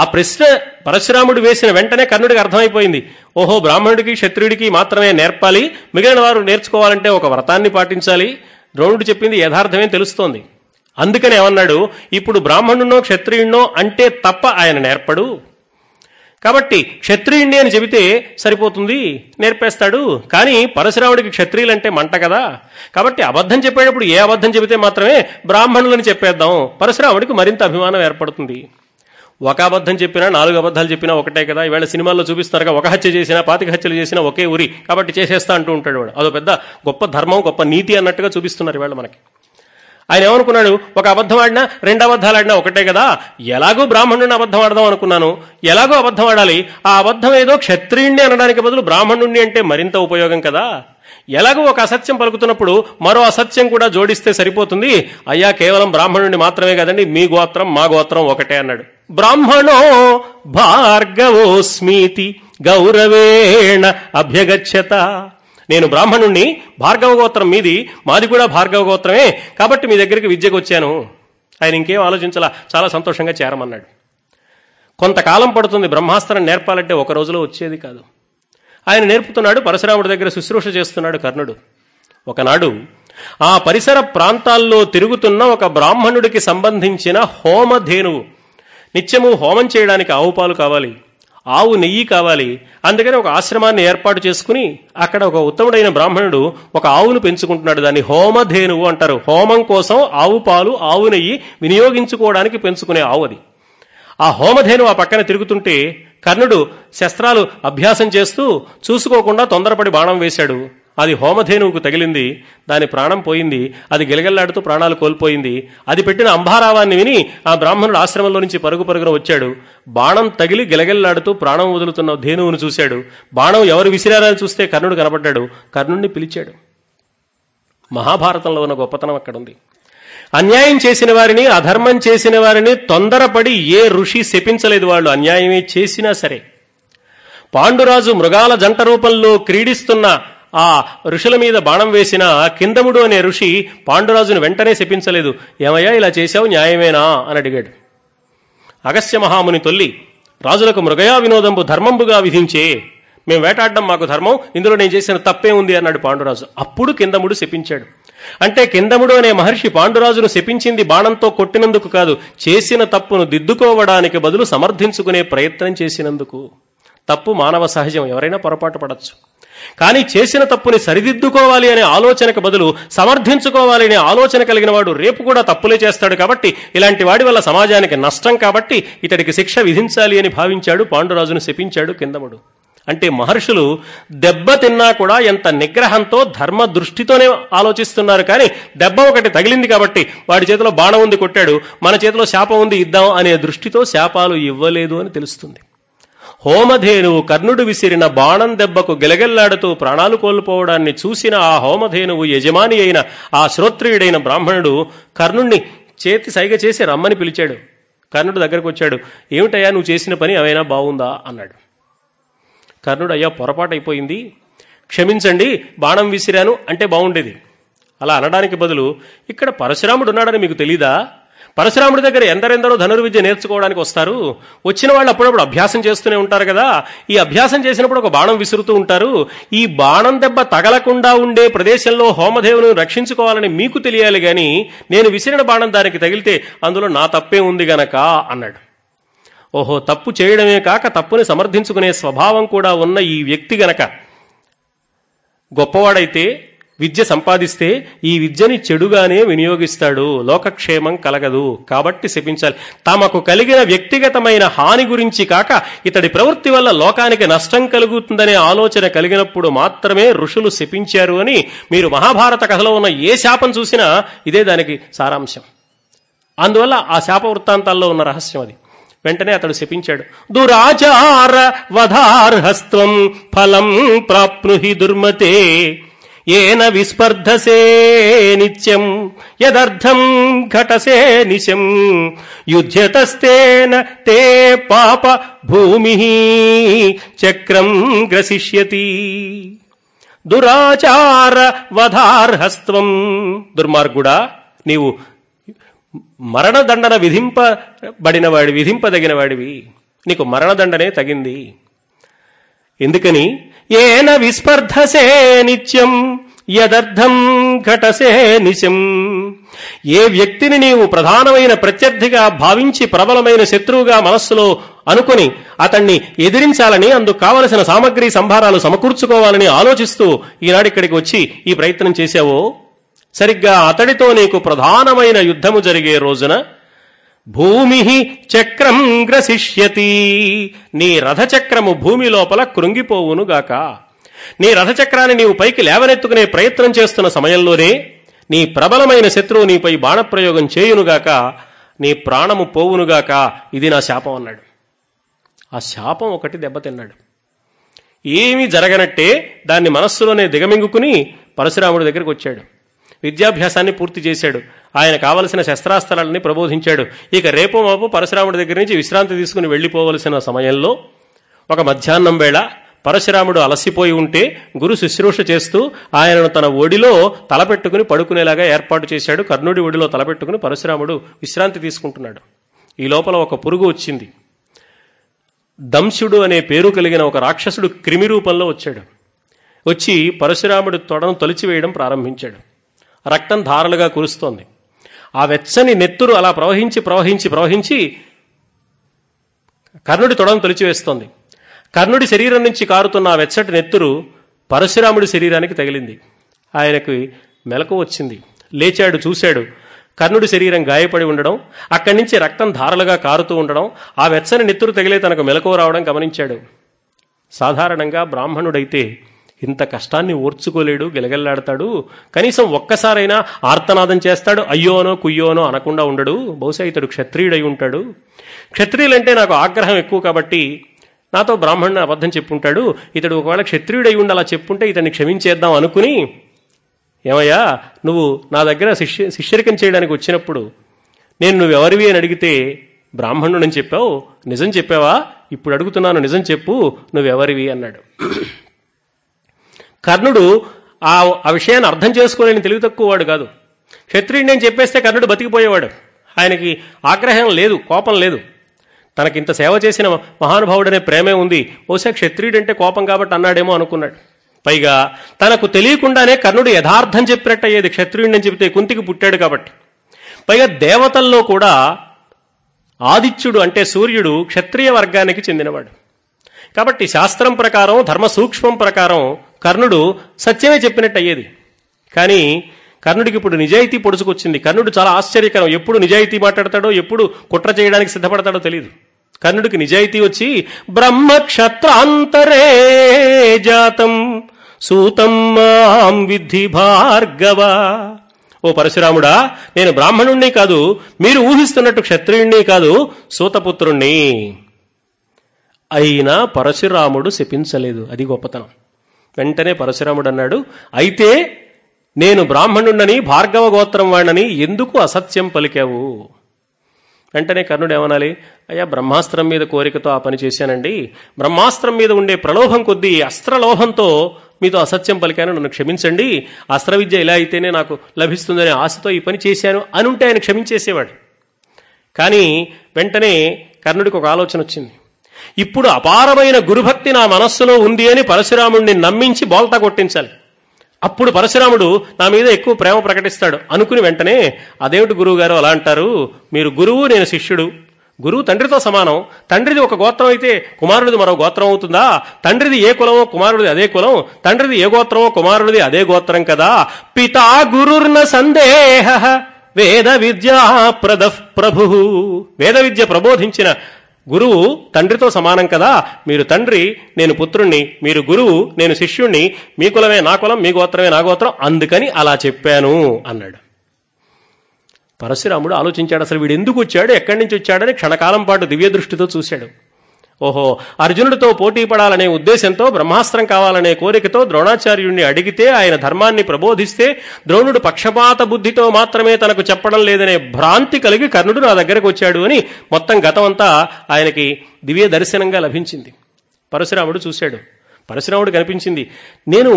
ఆ ప్రశ్న పరశురాముడు వేసిన వెంటనే కర్ణుడికి అర్థమైపోయింది, ఓహో బ్రాహ్మణుడికి క్షత్రియుడికి మాత్రమే నేర్పాలి, మిగిలిన వారు నేర్చుకోవాలంటే ఒక వ్రతాన్ని పాటించాలి, ద్రోణుడు చెప్పింది యథార్థమే తెలుస్తోంది. అందుకనే ఏమన్నాడు, ఇప్పుడు బ్రాహ్మణున్నో క్షత్రియుణ్ణో అంటే తప్ప ఆయన నేర్పడు, కాబట్టి క్షత్రియుణ్ణి అని చెబితే సరిపోతుంది నేర్పేస్తాడు, కానీ పరశురాముడికి క్షత్రియులంటే మంట కదా, కాబట్టి అబద్ధం చెప్పేటప్పుడు ఏ అబద్ధం చెబితే మాత్రమే బ్రాహ్మణులని చెప్పేద్దాం, పరశురాముడికి మరింత అభిమానం ఏర్పడుతుంది. ఒక అబద్ధం చెప్పినా 4 అబద్ధాలు చెప్పినా ఒకటే కదా, ఈవేళ సినిమాల్లో చూపిస్తారుగా, ఒక హత్య చేసినా 40 హత్యలు చేసినా ఒకే ఊరి కాబట్టి చేసేస్తా అంటూ ఉంటాడు వాడు, అదో పెద్ద గొప్ప ధర్మం గొప్ప నీతి అన్నట్టుగా చూపిస్తున్నారు ఈవేళ మనకి. ఆయన ఏమనుకున్నాడు, ఒక అబద్ధం ఆడినా 2 అబద్ధాలు ఆడినా ఒకటే కదా, ఎలాగో బ్రాహ్మణుడిని అబద్ధం ఆడదాం అనుకున్నాను, ఎలాగో అబద్ధం ఆడాలి, ఆ అబద్ధం ఏదో క్షత్రియుణ్ణి అనడానికి బదులు బ్రాహ్మణుణ్ణి అంటే మరింత ఉపయోగం కదా, ఎలాగో ఒక అసత్యం పలుకుతున్నప్పుడు మరో అసత్యం కూడా జోడిస్తే సరిపోతుంది, అయ్యా కేవలం బ్రాహ్మణుడిని మాత్రమే కదండి, మీ గోత్రం మా గోత్రం ఒకటే అన్నాడు. బ్రాహ్మణో భార్గవోస్మీతి గౌరవేణ అభ్యగచ్చత, నేను బ్రాహ్మణుణ్ణి, భార్గవ గోత్రం మీది, మాది కూడా భార్గవ గోత్రమే, కాబట్టి మీ దగ్గరికి విద్యకు వచ్చాను. ఆయన ఇంకేం ఆలోచించలా, చాలా సంతోషంగా చేరమన్నాడు. కొంతకాలం పడుతుంది, బ్రహ్మాస్త్రం నేర్పాలంటే ఒక రోజులో వచ్చేది కాదు. ఆయన నేర్పుతున్నాడు, పరశురాముడి దగ్గర శుశ్రూష చేస్తున్నాడు కర్ణుడు. ఒకనాడు ఆ పరిసర ప్రాంతాల్లో తిరుగుతున్న ఒక బ్రాహ్మణుడికి సంబంధించిన హోమధేనువు, నిత్యము హోమం చేయడానికి ఆవు పాలు కావాలి, ఆవు నెయ్యి కావాలి, అందుకని ఒక ఆశ్రమాన్ని ఏర్పాటు చేసుకుని అక్కడ ఒక ఉత్తముడైన బ్రాహ్మణుడు ఒక ఆవును పెంచుకుంటున్నాడు. దాన్ని హోమధేనువు అంటారు. హోమం కోసం ఆవు పాలు ఆవు నెయ్యి వినియోగించుకోవడానికి పెంచుకునే ఆవు అది. ఆ హోమధేనువు ఆ పక్కన తిరుగుతుంటే కర్ణుడు శస్త్రాలు అభ్యాసం చేస్తూ చూసుకోకుండా తొందరపడి బాణం వేశాడు. అది హోమధేనువుకు తగిలింది, దాని ప్రాణం పోయింది, అది గిలగిల్లాడుతూ ప్రాణాలు కోల్పోయింది. అది పెట్టిన అంభారావాన్ని విని ఆ బ్రాహ్మణుడు ఆశ్రమంలో నుంచి పరుగున వచ్చాడు. బాణం తగిలి గిలగిల్లాడుతూ ప్రాణం వదులుతున్న ధేనువును చూశాడు. బాణం ఎవరు విసిరారని చూస్తే కర్ణుడు కనబడ్డాడు. కర్ణుడిని పిలిచాడు. మహాభారతంలో ఉన్న గొప్పతనం అక్కడ ఉంది. అన్యాయం చేసిన వారిని, అధర్మం చేసిన వారిని తొందరపడి ఏ ఋషి శపించలేదు. వాళ్ళు అన్యాయమే చేసినా సరే. పాండురాజు మృగాల జంట రూపంలో క్రీడిస్తున్న ఆ ఋషుల మీద బాణం వేసిన కిందముడు అనే ఋషి పాండురాజును వెంటనే శపించలేదు. ఏమయ్యా ఇలా చేశావు, న్యాయమేనా అని అడిగాడు. అగస్త్య మహాముని తొల్లి, రాజులకు మృగయా వినోదంబు ధర్మంబుగా విధించే, మేము వేటాడడం మాకు ధర్మం, ఇందులో నేను చేసిన తప్పే ఉంది అన్నాడు పాండురాజు. అప్పుడు కిందముడు శపించాడు. అంటే కిందముడు అనే మహర్షి పాండురాజును శపించింది బాణంతో కొట్టినందుకు కాదు, చేసిన తప్పును దిద్దుకోవడానికి బదులు సమర్థించుకునే ప్రయత్నం చేసినందుకు. తప్పు మానవ సహజం, ఎవరైనా పొరపాటు పడచ్చు. కానీ చేసిన తప్పుని సరిదిద్దుకోవాలి అనే ఆలోచనకు బదులు సమర్థించుకోవాలి అనే ఆలోచన కలిగిన వాడు రేపు కూడా తప్పులే చేస్తాడు. కాబట్టి ఇలాంటి వాడి వల్ల సమాజానికి నష్టం, కాబట్టి ఇతడికి శిక్ష విధించాలి అని భావించాడు. పాండురాజును శపించాడు కిందముడు. అంటే మహర్షులు దెబ్బ తిన్నా కూడా ఎంత నిగ్రహంతో ధర్మ దృష్టితోనే ఆలోచిస్తున్నారు. కానీ దెబ్బ ఒకటి తగిలింది కాబట్టి, వాడి చేతిలో బాణం ఉంది కొట్టాడు, మన చేతిలో శాపం ఉంది ఇద్దాం అనే దృష్టితో శాపాలు ఇవ్వలేదు అని తెలుస్తుంది. హోమధేనువు కర్ణుడు విసిరిన బాణం దెబ్బకు గెలగెల్లాడుతూ ప్రాణాలు కోల్పోవడాన్ని చూసిన ఆ హోమధేనువు యజమాని అయిన ఆ శ్రోత్రియుడైన బ్రాహ్మణుడు కర్ణుణ్ణి చేతి సైగ చేసి రమ్మని పిలిచాడు. కర్ణుడు దగ్గరకు వచ్చాడు. ఏమిటయ్యా నువ్వు చేసిన పని, ఏమైనా బాగుందా అన్నాడు. కర్ణుడు, అయ్యా పొరపాటైపోయింది, క్షమించండి, బాణం విసిరాను అంటే బాగుండేది అలా అనడానికి బదులు, ఇక్కడ పరశురాముడు ఉన్నాడని మీకు తెలీదా, పరశురాముడి దగ్గర ఎందరెందరో ధనుర్విద్య నేర్చుకోవడానికి వస్తారు, వచ్చిన వాళ్ళు అప్పుడప్పుడు అభ్యాసం చేస్తూనే ఉంటారు కదా, ఈ అభ్యాసం చేసినప్పుడు ఒక బాణం విసురుతూ ఉంటారు, ఈ బాణం దెబ్బ తగలకుండా ఉండే ప్రదేశంలో హోమదేవుని రక్షించుకోవాలని మీకు తెలియాలి, కానీ నేను విసిరిన బాణం దానికి తగిలితే అందులో నా తప్పే ఉంది గనక అన్నాడు. ఓహో, తప్పు చేయడమే కాక తప్పుని సమర్థించుకునే స్వభావం కూడా ఉన్న ఈ వ్యక్తి గనక గొప్పవాడైతే, విద్య సంపాదిస్తే ఈ విద్యని చెడుగానే వినియోగిస్తాడు, లోకక్షేమం కలగదు, కాబట్టి శపించాలి. తమకు కలిగిన వ్యక్తిగతమైన హాని గురించి కాక ఇతడి ప్రవృత్తి వల్ల లోకానికి నష్టం కలుగుతుందనే ఆలోచన కలిగినప్పుడు మాత్రమే ఋషులు శపించారు అని మీరు మహాభారత కథలో ఉన్న ఏ శాపం చూసినా ఇదే దానికి సారాంశం. అందువల్ల ఆ శాప వృత్తాంతాల్లో ఉన్న రహస్యం అది. వెంటనే అతడు శపించాడు. దురాచార వధార్హస్త్వం ఫలం ప్రాప్నుహి దుర్మతే ఏన విస్పర్ధసే నిత్యం యదర్థం ఘటసే నిశం యుధ్యతస్తేన తే పాప భూమిహి చక్రం గ్రసిష్యతి. దురాచార వధార్హస్త్వం, దుర్మార్గుడా, నీవు మరణదండన విధింపదగిన వాడివి, నీకు మరణదండనే తగింది. ఎందుకని ఏన విస్పర్ధసే నిత్యం యదర్థం ఘటసే నిశం, ఏ వ్యక్తిని నీవు ప్రధానమైన ప్రత్యర్థిగా భావించి ప్రబలమైన శత్రువుగా మనస్సులో అనుకుని అతన్ని ఎదిరించాలని, అందుకు కావలసిన సామగ్రి సంభారాలు సమకూర్చుకోవాలని ఆలోచిస్తూ ఈనాడిక్కడికి వచ్చి ఈ ప్రయత్నం చేశావో, సరిగ్గా అతడితో నీకు ప్రధానమైన యుద్ధము జరిగే రోజున భూమి చక్రం గ్రసిష్యతి, నీ రథచక్రము భూమి లోపల కృంగిపోవునుగాక. నీ రథచక్రాన్ని నీవు పైకి లేవనెత్తుకునే ప్రయత్నం చేస్తున్న సమయంలోనే నీ ప్రబలమైన శత్రువు నీపై బాణప్రయోగం చేయునుగాక, నీ ప్రాణము పోవునుగాక, ఇది నా శాపం అన్నాడు. ఆ శాపం ఒకటి దెబ్బతిన్నాడు. ఏమీ జరగనట్టే దాన్ని మనస్సులోనే దిగమింగుకుని పరశురాముడి దగ్గరికి వచ్చాడు. విద్యాభ్యాసాన్ని పూర్తి చేశాడు. ఆయన కావలసిన శస్త్రాస్త్రాలని ప్రబోధించాడు. ఇక రేపు మాపు పరశురాముడి దగ్గర నుంచి విశ్రాంతి తీసుకుని వెళ్లిపోవలసిన సమయంలో ఒక మధ్యాహ్నం వేళ పరశురాముడు అలసిపోయి ఉంటే గురు శుశ్రూష చేస్తూ ఆయనను తన ఒడిలో తలపెట్టుకుని పడుకునేలాగా ఏర్పాటు చేశాడు. కర్ణుడి ఒడిలో తలపెట్టుకుని పరశురాముడు విశ్రాంతి తీసుకుంటున్నాడు. ఈ లోపల ఒక పురుగు వచ్చింది. దంశుడు అనే పేరు కలిగిన ఒక రాక్షసుడు క్రిమి రూపంలో వచ్చాడు. వచ్చి పరశురాముడి తొడను తొలిచివేయడం ప్రారంభించాడు. రక్తం ధారలుగా కురుస్తోంది. ఆ వెచ్చని నెత్తురు అలా ప్రవహించి ప్రవహించి ప్రవహించి కర్ణుడి తొడను తొలిచివేస్తోంది. కర్ణుడి శరీరం నుంచి కారుతున్న ఆ వెచ్చటి నెత్తురు పరశురాముడి శరీరానికి తగిలింది. ఆయనకు మెలకువ వచ్చింది. లేచాడు, చూశాడు, కర్ణుడి శరీరం గాయపడి ఉండడం, అక్కడి నుంచి రక్తం ధారలుగా కారుతూ ఉండడం, ఆ వెచ్చని నెత్తురు తగిలే తనకు మెలకువ రావడం గమనించాడు. సాధారణంగా బ్రాహ్మణుడైతే ఇంత కష్టాన్ని ఓర్చుకోలేడు, గెలగెల్లాడతాడు, కనీసం ఒక్కసారైనా ఆర్తనాదం చేస్తాడు, అయ్యోనో కుయ్యోనో అనకుండా ఉండడు. బహుశా ఇతడు క్షత్రియుడై ఉంటాడు. క్షత్రియులంటే నాకు ఆగ్రహం ఎక్కువ కాబట్టి నాతో బ్రాహ్మణుని అబద్ధం చెప్పుంటాడు, ఇతడు ఒకవేళ క్షత్రియుడై ఉండి అలా చెప్పుంటే ఇతన్ని క్షమించేద్దాం అనుకుని, ఏమయ్యా నువ్వు నా దగ్గర శిష్యరికం చేయడానికి వచ్చినప్పుడు నేను నువ్వెవరివి అని అడిగితే బ్రాహ్మణుడని చెప్పావు, నిజం చెప్పావా, ఇప్పుడు అడుగుతున్నాను నిజం చెప్పు, నువ్వెవరివి అన్నాడు. కర్ణుడు ఆ విషయాన్ని అర్థం చేసుకోలేని తెలివి తక్కువవాడు కాదు. క్షత్రియుడిని నేను చెప్పేస్తే కర్ణుడు బతికిపోయేవాడు. ఆయనకి ఆగ్రహం లేదు, కోపం లేదు. తనకింత సేవ చేసిన మహానుభావుడనే ప్రేమే ఉంది. బహుశా క్షత్రియుడు అంటే కోపం కాబట్టి అన్నాడేమో అనుకున్నాడు. పైగా తనకు తెలియకుండానే కర్ణుడు యథార్థం చెప్పినట్టు అయ్యేది. క్షత్రియుడిని చెబితే కుంతికి పుట్టాడు కాబట్టి. పైగా దేవతల్లో కూడా ఆదిత్యుడు అంటే సూర్యుడు క్షత్రియ వర్గానికి చెందినవాడు కాబట్టి శాస్త్రం ప్రకారం, ధర్మ సూక్ష్మం ప్రకారం కర్ణుడు సత్యమే చెప్పినట్టు అయ్యేది. కానీ కర్ణుడికి ఇప్పుడు నిజాయితీ పొడుచుకొచ్చింది. కర్ణుడు చాలా ఆశ్చర్యకరం. ఎప్పుడు నిజాయితీ మాట్లాడతాడో, ఎప్పుడు కుట్ర చేయడానికి సిద్ధపడతాడో తెలియదు. కర్ణుడికి నిజాయితీ వచ్చి బ్రహ్మక్షత్రాంతరే జాతం సూతం మాం విద్ధి భార్గవ, ఓ పరశురాముడా, నేను బ్రాహ్మణుణ్ణి కాదు, మీరు ఊహిస్తున్నట్టు క్షత్రియుణ్ణి కాదు, సూతపుత్రుణ్ణి. అయినా పరశురాముడు శపించలేదు. అది గొప్పతనం. వెంటనే పరశురాముడు అన్నాడు, అయితే నేను బ్రాహ్మణుణ్ణని, భార్గవ గోత్రం వాడినని ఎందుకు అసత్యం పలికావు? వెంటనే కర్ణుడు ఏమనాలి? అయ్యా, బ్రహ్మాస్త్రం మీద కోరికతో ఆ పని చేశానండి. బ్రహ్మాస్త్రం మీద ఉండే ప్రలోభం కొద్దీ, అస్త్రలోభంతో మీతో అసత్యం పలికాను, నన్ను క్షమించండి. అస్త్ర విద్య ఇలా అయితేనే నాకు లభిస్తుందనే ఆశతో ఈ పని చేశాను అని ఉంటే ఆయన క్షమించేసేవాడు. కానీ వెంటనే కర్ణుడికి ఒక ఆలోచన వచ్చింది. ఇప్పుడు అపారమైన గురుభక్తి నా మనస్సులో ఉంది అని పరశురాముడిని నమ్మించి బోల్తా కొట్టించాలి. అప్పుడు పరశురాముడు నా మీద ఎక్కువ ప్రేమ ప్రకటిస్తాడు అనుకుని వెంటనే, అదేమిటి గురువు గారు అలా అంటారు? మీరు గురువు, నేను శిష్యుడు. గురువు తండ్రితో సమానం. తండ్రిది ఒక గోత్రం అయితే కుమారుడిది మరో గోత్రం అవుతుందా? తండ్రిది ఏ కులమో కుమారుడిది అదే కులం, తండ్రిది ఏ గోత్రమో కుమారుడిది అదే గోత్రం కదా. పితా గురుర్న సందేహ వేద విద్యా ప్రద ప్రభు, వేద విద్య ప్రబోధించిన గురువు తండ్రితో సమానం కదా. మీరు తండ్రి, నేను పుత్రుణ్ణి, మీరు గురువు, నేను శిష్యుణ్ణి. మీ కులమే నా కులం, మీ గోత్రమే నా గోత్రం, అందుకని అలా చెప్పాను అన్నాడు. పరశురాముడు ఆలోచించాడు, అసలు వీడు ఎందుకు వచ్చాడు, ఎక్కడి నుంచి వచ్చాడని క్షణకాలం పాటు దివ్య దృష్టితో చూశాడు. ఓహో, అర్జునుడితో పోటీ పడాలనే ఉద్దేశంతో, బ్రహ్మాస్త్రం కావాలనే కోరికతో ద్రోణాచార్యుడిని అడిగితే, ఆయన ధర్మాన్ని ప్రబోధిస్తే, ద్రోణుడు పక్షపాత బుద్ధితో మాత్రమే తనకు చెప్పడం లేదనే భ్రాంతి కలిగి కర్ణుడు నా దగ్గరకు వచ్చాడు అని మొత్తం గతమంతా ఆయనకి దివ్య దర్శనంగా లభించింది. పరశురాముడు చూశాడు. పరశురాముడు కనిపించింది, నేను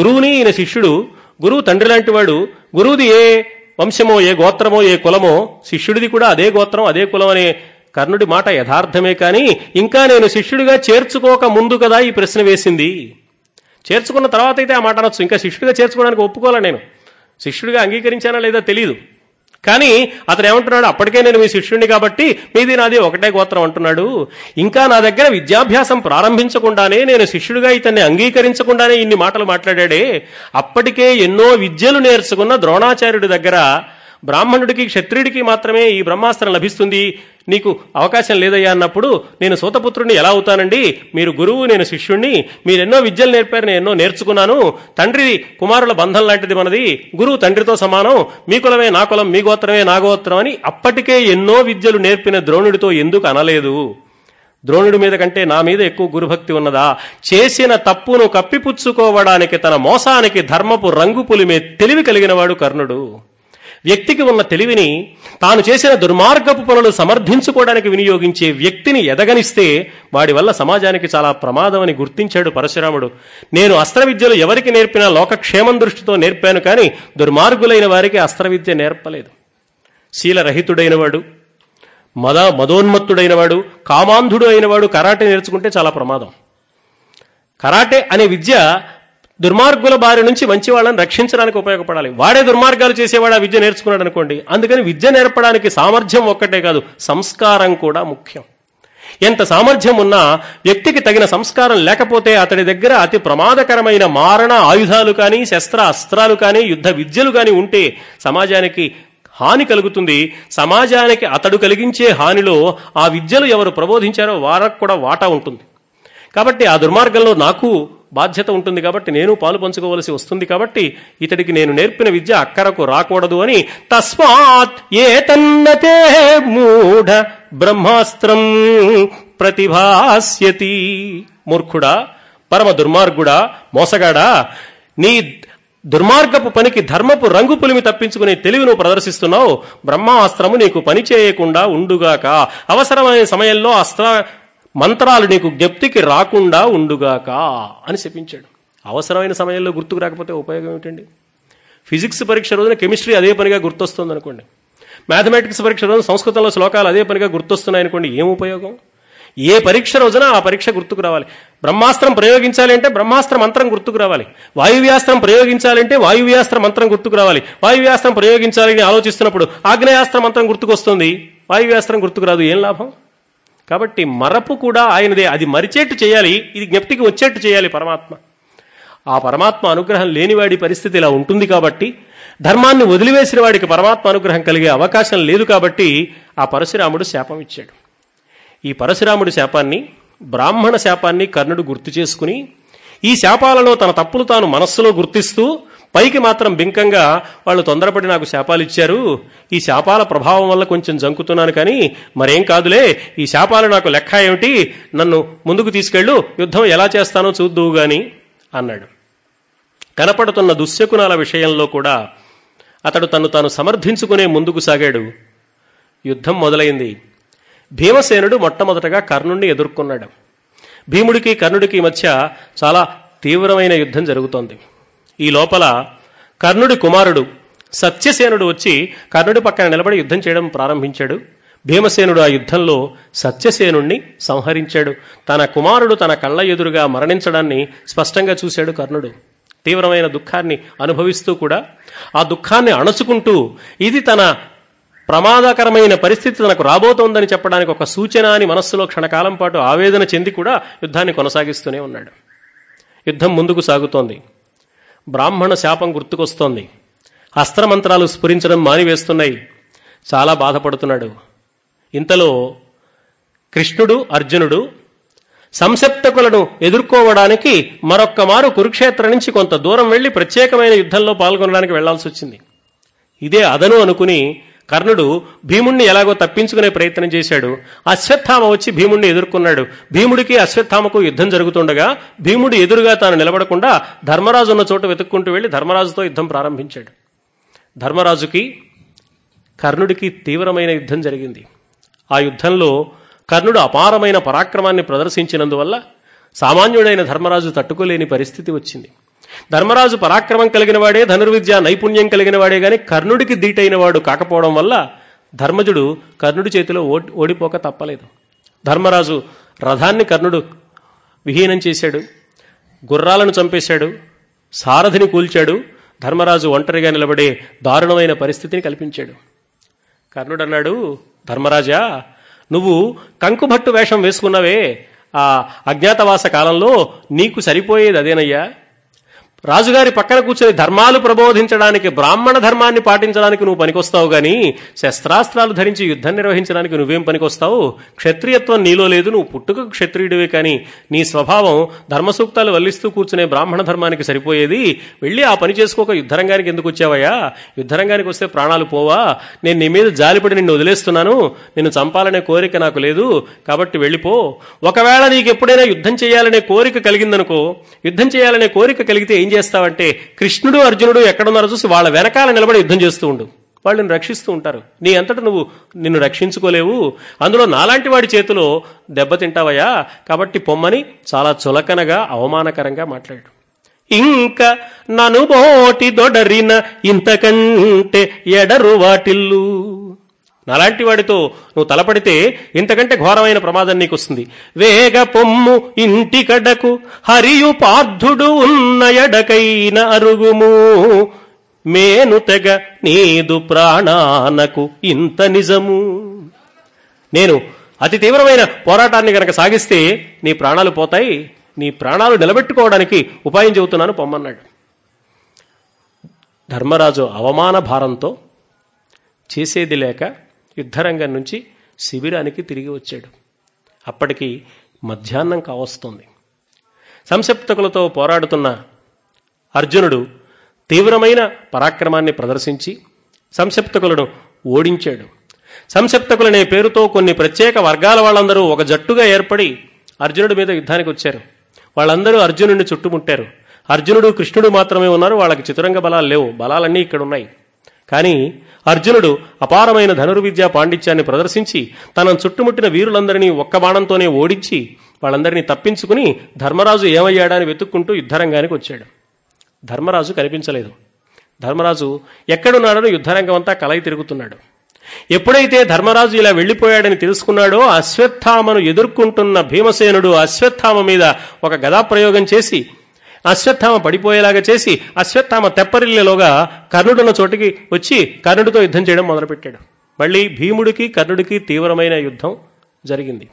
గురువుని, ఈయన శిష్యుడు. గురువు తండ్రి లాంటి వాడు. గురువుది ఏ వంశమో, ఏ గోత్రమో, ఏ కులమో, శిష్యుడిది కూడా అదే గోత్రం, అదే కులం అనే కర్ణుడి మాట యథార్థమే. కానీ ఇంకా నేను శిష్యుడిగా చేర్చుకోక ముందు కదా ఈ ప్రశ్న వేసింది. చేర్చుకున్న తర్వాత అయితే ఆ మాట అనొచ్చు. ఇంకా శిష్యుడిగా చేర్చుకోవడానికి ఒప్పుకోలే, నేను శిష్యుడిగా అంగీకరించానా లేదా తెలీదు. కానీ అతను ఏమంటున్నాడు, అప్పటికే నేను మీ శిష్యుడిని కాబట్టి మీది నాది ఒకటే గోత్రం అంటున్నాడు. ఇంకా నా దగ్గర విద్యాభ్యాసం ప్రారంభించకుండానే, నేను శిష్యుడిగా ఇతన్ని అంగీకరించకుండానే ఇన్ని మాటలు మాట్లాడాడే. అప్పటికే ఎన్నో విద్యలు నేర్చుకున్న ద్రోణాచార్యుడి దగ్గర బ్రాహ్మణుడికి, క్షత్రియుడికి మాత్రమే ఈ బ్రహ్మాస్త్రం లభిస్తుంది, నీకు అవకాశం లేదయ్యా అన్నప్పుడు, నేను సూతపుత్రుడిని ఎలా అవుతానండి? మీరు గురువు, నేను శిష్యుణ్ణి. మీరెన్నో విద్యలు నేర్పారు, నేను ఎన్నో నేర్చుకున్నాను. తండ్రి కుమారుల బంధం లాంటిది మనది. గురువు తండ్రితో సమానం. మీ కులమే నా కులం, మీ గోత్రమే నా గోత్రం అని అప్పటికే ఎన్నో విద్యలు నేర్పిన ద్రోణుడితో ఎందుకు అనలేదు? ద్రోణుడి మీద కంటే నా మీద ఎక్కువ గురుభక్తి ఉన్నదా? చేసిన తప్పును కప్పిపుచ్చుకోవడానికి, తన మోసానికి ధర్మపు రంగు పులిమే తెలివి కలిగినవాడు కర్ణుడు. వ్యక్తికి ఉన్న తెలివిని తాను చేసిన దుర్మార్గపు పనులు సమర్థించుకోవడానికి వినియోగించే వ్యక్తిని ఎదగనిస్తే వాడి వల్ల సమాజానికి చాలా ప్రమాదం అని గుర్తించాడు పరశురాముడు. నేను అస్త్ర విద్యలు ఎవరికి నేర్పినా లోకక్షేమం దృష్టితో నేర్పాను, కానీ దుర్మార్గులైన వారికి అస్త్ర విద్య నేర్పలేదు. శీలరహితుడైన వాడు, మదోన్మత్తుడైన వాడు, కామాంధుడు అయినవాడు కరాటే నేర్చుకుంటే చాలా ప్రమాదం. కరాటే అనే విద్య దుర్మార్గుల బారి నుంచి మంచి వాళ్ళని రక్షించడానికి ఉపయోగపడాలి. వాడే దుర్మార్గాలు చేసేవాడు ఆ విద్య నేర్చుకున్నాడు అనుకోండి. అందుకని విద్య నేర్పడానికి సామర్థ్యం ఒక్కటే కాదు, సంస్కారం కూడా ముఖ్యం. ఎంత సామర్థ్యం ఉన్నా వ్యక్తికి తగిన సంస్కారం లేకపోతే అతడి దగ్గర అతి ప్రమాదకరమైన మారణ ఆయుధాలు కానీ, శస్త్ర అస్త్రాలు కానీ, యుద్ధ విద్యలు కానీ ఉంటే సమాజానికి హాని కలుగుతుంది. సమాజానికి అతడు కలిగించే హానిలో ఆ విద్యలు ఎవరు ప్రబోధించారో వారికి కూడా వాటా ఉంటుంది. కాబట్టి ఆ దుర్మార్గంలో నాకు బాధ్యత ఉంటుంది కాబట్టి నేను పాలు పంచుకోవలసి వస్తుంది కాబట్టి ఇతడికి నేను నేర్పిన విద్య అక్కరకు రాకూడదు అని తస్మాత్ ఏతన్నతే మూఢ బ్రహ్మాస్త్రం ప్రతిభాస్యతి, మూర్ఖుడా, పరమ దుర్మార్గుడా, మోసగాడా, నీ దుర్మార్గపు పనికి ధర్మపు రంగు పులిమి తప్పించుకునే తెలివి నువ్వు ప్రదర్శిస్తున్నావు. బ్రహ్మాస్త్రము నీకు పని చేయకుండా ఉండుగాక. అవసరమైన సమయంలో మంత్రాలు నీకు జ్ఞప్తికి రాకుండా ఉండుగాక అని శపించాడు. అవసరమైన సమయంలో గుర్తుకు రాకపోతే ఉపయోగం ఏమిటండి? ఫిజిక్స్ పరీక్ష రోజున కెమిస్ట్రీ అదే పనిగా గుర్తొస్తుంది అనుకోండి, మ్యాథమెటిక్స్ పరీక్ష రోజున సంస్కృతంలో శ్లోకాలు అదే పనిగా గుర్తొస్తున్నాయి అనుకోండి, ఏం ఉపయోగం? ఏ పరీక్ష రోజున ఆ పరీక్ష గుర్తుకు రావాలి. బ్రహ్మాస్త్రం ప్రయోగించాలి అంటే బ్రహ్మాస్త్ర మంత్రం గుర్తుకు రావాలి, వాయువ్యాస్త్రం ప్రయోగించాలంటే వాయువ్యాస్త్ర మంత్రం గుర్తుకు రావాలి. వాయువ్యాస్త్రం ప్రయోగించాలని ఆలోచిస్తున్నప్పుడు ఆగ్నేయాస్త్ర మంత్రం గుర్తుకు వస్తుంది, వాయువ్యాస్త్రం గుర్తుకు రాదు, ఏం లాభం? కాబట్టి మరపు కూడా ఆయనదే, అది మరిచేట్టు చేయాలి, ఇది జ్ఞప్తికి వచ్చేట్టు చేయాలి పరమాత్మ. ఆ పరమాత్మ అనుగ్రహం లేనివాడి పరిస్థితి ఇలా ఉంటుంది. కాబట్టి ధర్మాన్ని వదిలివేసిన వాడికి పరమాత్మ అనుగ్రహం కలిగే అవకాశం లేదు. కాబట్టి ఆ పరశురాముడు శాపం ఇచ్చాడు. ఈ పరశురాముడి శాపాన్ని, బ్రాహ్మణ శాపాన్ని కర్ణుడు గుర్తు చేసుకుని ఈ శాపాలలో తన తప్పులు తాను మనస్సులో గుర్తిస్తూ పైకి మాత్రం బింకంగా వాళ్ళు తొందరపడి నాకు శాపాలు ఇచ్చారు, ఈ శాపాల ప్రభావం వల్ల కొంచెం జంకుతున్నాను కానీ మరేం కాదులే, ఈ శాపాలు నాకు లెక్క ఏమిటి, నన్ను ముందుకు తీసుకెళ్ళు, యుద్ధం ఎలా చేస్తానో చూద్దువు గాని అన్నాడు. కనపడుతున్న దుశ్శకునాల విషయంలో కూడా అతడు తాను సమర్థించుకునే ముందుకు సాగాడు. యుద్ధం మొదలైంది. భీమసేనుడు మొట్టమొదటగా కర్ణుణ్ణి ఎదుర్కొన్నాడు. భీముడికి కర్ణుడికి మధ్య చాలా తీవ్రమైన యుద్ధం జరుగుతోంది. ఈ లోపల కర్ణుడి కుమారుడు సత్యసేనుడు వచ్చి కర్ణుడి పక్కన నిలబడి యుద్ధం చేయడం ప్రారంభించాడు. భీమసేనుడు ఆ యుద్ధంలో సత్యసేనుణ్ణి సంహరించాడు. తన కుమారుడు తన కళ్ళ ఎదురుగా మరణించడాన్ని స్పష్టంగా చూశాడు కర్ణుడు. తీవ్రమైన దుఃఖాన్ని అనుభవిస్తూ కూడా ఆ దుఃఖాన్ని అణచుకుంటూ, ఇది తన ప్రమాదకరమైన పరిస్థితి తనకు రాబోతోందని చెప్పడానికి ఒక సూచన అని మనస్సులో క్షణకాలం పాటు ఆవేదన చెంది కూడా యుద్ధాన్ని కొనసాగిస్తూనే ఉన్నాడు. యుద్ధం ముందుకు సాగుతోంది. బ్రాహ్మణ శాపం గుర్తుకొస్తోంది. అస్త్రమంత్రాలు స్ఫురించడం మానివేస్తున్నాయి. చాలా బాధపడుతున్నాడు. ఇంతలో కృష్ణుడు, అర్జునుడు సంశప్తకులను ఎదుర్కోవడానికి మరొక్కమారు కురుక్షేత్రం నుంచి కొంత దూరం వెళ్లి ప్రత్యేకమైన యుద్ధంలో పాల్గొనడానికి వెళ్లాల్సి వచ్చింది. ఇదే అదను అనుకుని కర్ణుడు భీముణ్ణి ఎలాగో తప్పించుకునే ప్రయత్నం చేశాడు. అశ్వత్థామ వచ్చి భీముణ్ణి ఎదుర్కొన్నాడు. భీముడికి అశ్వత్థామకు యుద్ధం జరుగుతుండగా భీముడు ఎదురుగా తాను నిలబడకుండా ధర్మరాజు ఉన్న చోట వెతుక్కుంటూ వెళ్లి ధర్మరాజుతో యుద్ధం ప్రారంభించాడు. ధర్మరాజుకి కర్ణుడికి తీవ్రమైన యుద్ధం జరిగింది. ఆ యుద్ధంలో కర్ణుడు అపారమైన పరాక్రమాన్ని ప్రదర్శించినందువల్ల సామాన్యుడైన ధర్మరాజు తట్టుకోలేని పరిస్థితి వచ్చింది. ధర్మరాజు పరాక్రమం కలిగిన వాడే, ధనుర్విద్య నైపుణ్యం కలిగిన వాడే గాని కర్ణుడికి ధీటైన వాడు కాకపోవడం వల్ల ధర్మజుడు కర్ణుడి చేతిలో ఓడిపోక తప్పలేదు. ధర్మరాజు రథాన్ని కర్ణుడు విహీనం చేశాడు, గుర్రాలను చంపేశాడు, సారథిని కూల్చాడు. ధర్మరాజు ఒంటరిగా నిలబడే దారుణమైన పరిస్థితిని కల్పించాడు. కర్ణుడు అన్నాడు, ధర్మరాజా, నువ్వు కంకుభట్టు వేషం వేసుకున్నావే, ఆ అజ్ఞాతవాస కాలంలో నీకు సరిపోయేది అదేనయ్యా. రాజుగారి పక్కన కూర్చొని ధర్మాలు ప్రబోధించడానికి, బ్రాహ్మణ ధర్మాన్ని పాటించడానికి నువ్వు పనికొస్తావు గాని శస్త్రాస్త్రాలు ధరించి యుద్ధం నిర్వహించడానికి నువ్వేం పనికొస్తావు? క్షత్రియత్వం నీలో లేదు, నువ్వు పుట్టుకకు క్షత్రియుడివే కానీ నీ స్వభావం ధర్మసూక్తాలు వల్లిస్తూ కూర్చునే బ్రాహ్మణ ధర్మానికి సరిపోయేది. వెళ్ళి ఆ పని చేసుకోక యుద్ధరంగానికి ఎందుకు వచ్చావయ్యా? యుద్ధరంగానికి వస్తే ప్రాణాలు పోవా? నేను నీ మీద జాలిపడి నిన్ను వదిలేస్తున్నాను, నిన్ను చంపాలనే కోరిక నాకు లేదు, కాబట్టి వెళ్ళిపో. ఒకవేళ నీకు ఎప్పుడైనా యుద్ధం చేయాలనే కోరిక కలిగిందనుకో, యుద్ధం చేయాలనే కోరిక కలిగితే చేస్తావంటే కృష్ణుడు, అర్జునుడు ఎక్కడున్నారో చూసి వాళ్ళ వెనకాల నిలబడి యుద్ధం చేస్తూ ఉండు. వాళ్ళని రక్షిస్తూ ఉంటారు. నీ అంతటా నువ్వు నిన్ను రక్షించుకోలేవు. అందులో నాలాంటి వాడి చేతిలో దెబ్బతింటావయ్యా, కాబట్టి పొమ్మని చాలా చులకనగా, అవమానకరంగా మాట్లాడు. ఇంకా నను బోటి దొడరిన ఇంతకంటే ఎడరు వాటిల్లు, నాలాంటి వాడితో నువ్వు తలపడితే ఇంతకంటే ఘోరమైన ప్రమాదం నీకు వస్తుంది. వేగ పొమ్ము ఇంటి కడకు హరియు పార్థుడు ఉన్న ఎడకైన అరుగుము, మేను తెగ నీదు ప్రాణానకు ఇంత నిజము. నేను అతి తీవ్రమైన పోరాటాన్ని కనుక సాగిస్తే నీ ప్రాణాలు పోతాయి, నీ ప్రాణాలు నిలబెట్టుకోవడానికి ఉపాయం చెబుతున్నాను, పొమ్మన్నాడు. ధర్మరాజు అవమాన భారంతో చేసేది లేక యుద్ధరంగం నుంచి శిబిరానికి తిరిగి వచ్చాడు. అప్పటికి మధ్యాహ్నం కావస్తోంది. సంశప్తకులతో పోరాడుతున్న అర్జునుడు తీవ్రమైన పరాక్రమాన్ని ప్రదర్శించి సంశప్తకులను ఓడించాడు. సంశప్తకులనే పేరుతో కొన్ని ప్రత్యేక వర్గాల వాళ్ళందరూ ఒక జట్టుగా ఏర్పడి అర్జునుడి మీద యుద్ధానికి వచ్చారు. వాళ్ళందరూ అర్జునుడిని చుట్టుముట్టారు. అర్జునుడు, కృష్ణుడు మాత్రమే ఉన్నారు. వాళ్ళకి చతురంగ బలాలు లేవు, బలాలన్నీ ఇక్కడ ఉన్నాయి. కానీ అర్జునుడు అపారమైన ధనుర్విద్యా పాండిత్యాన్ని ప్రదర్శించి తనను చుట్టుముట్టిన వీరులందరినీ ఒక్క బాణంతోనే ఓడించి వాళ్ళందరినీ తప్పించుకుని ధర్మరాజు ఏమయ్యాడని వెతుక్కుంటూ యుద్ధరంగానికి వచ్చాడు. ధర్మరాజు కనిపించలేదు. ధర్మరాజు ఎక్కడున్నాడో యుద్ధరంగం అంతా కలయి తిరుగుతున్నాడు. ఎప్పుడైతే ధర్మరాజు ఇలా వెళ్లిపోయాడని తెలుసుకున్నాడో అశ్వత్థామను ఎదుర్కొంటున్న భీమసేనుడు అశ్వత్థామ మీద ఒక గదాప్రయోగం చేసి అశ్వత్థామ పడిపోయేలాగా చేసి అశ్వత్థామ తెప్పరిల్లేలోగా కర్ణుడున్న చోటికి వచ్చి కర్ణుడితో యుద్ధం చేయడం మొదలుపెట్టాడు. మళ్ళీ భీముడికి కర్ణుడికి తీవ్రమైన యుద్ధం జరిగింది.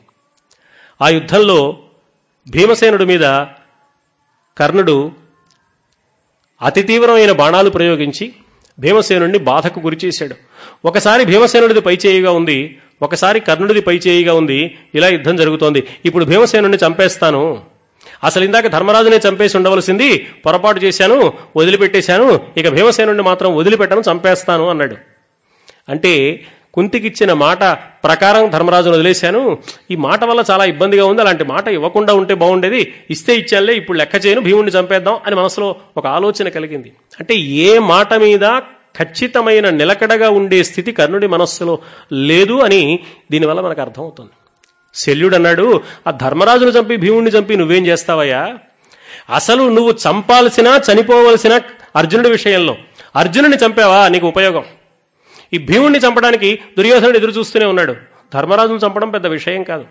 ఆ యుద్ధంలో భీమసేనుడి మీద కర్ణుడు అతి తీవ్రమైన బాణాలు ప్రయోగించి భీమసేనుడిని బాధకు గురిచేశాడు. ఒకసారి భీమసేనుడిది పైచేయిగా ఉంది, ఒకసారి కర్ణుడిది పైచేయిగా ఉంది. ఇలా యుద్ధం జరుగుతోంది. ఇప్పుడు భీమసేనుడిని చంపేస్తాను, అసలు ఇందాక ధర్మరాజునే చంపేసి ఉండవలసింది, పొరపాటు చేశాను, వదిలిపెట్టేశాను, ఇక భీమసేనుడిని మాత్రం వదిలిపెట్టను, చంపేస్తాను అన్నాడు. అంటే కుంతికిచ్చిన మాట ప్రకారం ధర్మరాజును వదిలేశాను, ఈ మాట వల్ల చాలా ఇబ్బందిగా ఉంది, అలాంటి మాట ఇవ్వకుండా ఉంటే బాగుండేది, ఇస్తే ఇచ్చానులే, ఇప్పుడు లెక్క చేయను, భీముడిని చంపేద్దాం అని మనసులో ఒక ఆలోచన కలిగింది. అంటే ఏ మాట మీద ఖచ్చితమైన నిలకడగా ఉండే స్థితి కర్ణుడి మనస్సులో లేదు అని దీనివల్ల మనకు అర్థమవుతుంది. శల్యుడు అన్నాడు, ఆ ధర్మరాజును చంపి భీముడిని చంపి నువ్వేం చేస్తావయ్యా, అసలు నువ్వు చంపాల్సిన చనిపోవలసిన అర్జునుడి విషయంలో అర్జునుడిని చంపావా, నీకు ఉపయోగం. ఈ భీముడిని చంపడానికి దుర్యోధనుడు ఎదురు చూస్తూనే ఉన్నాడు. ధర్మరాజును చంపడం పెద్ద విషయం కాదు,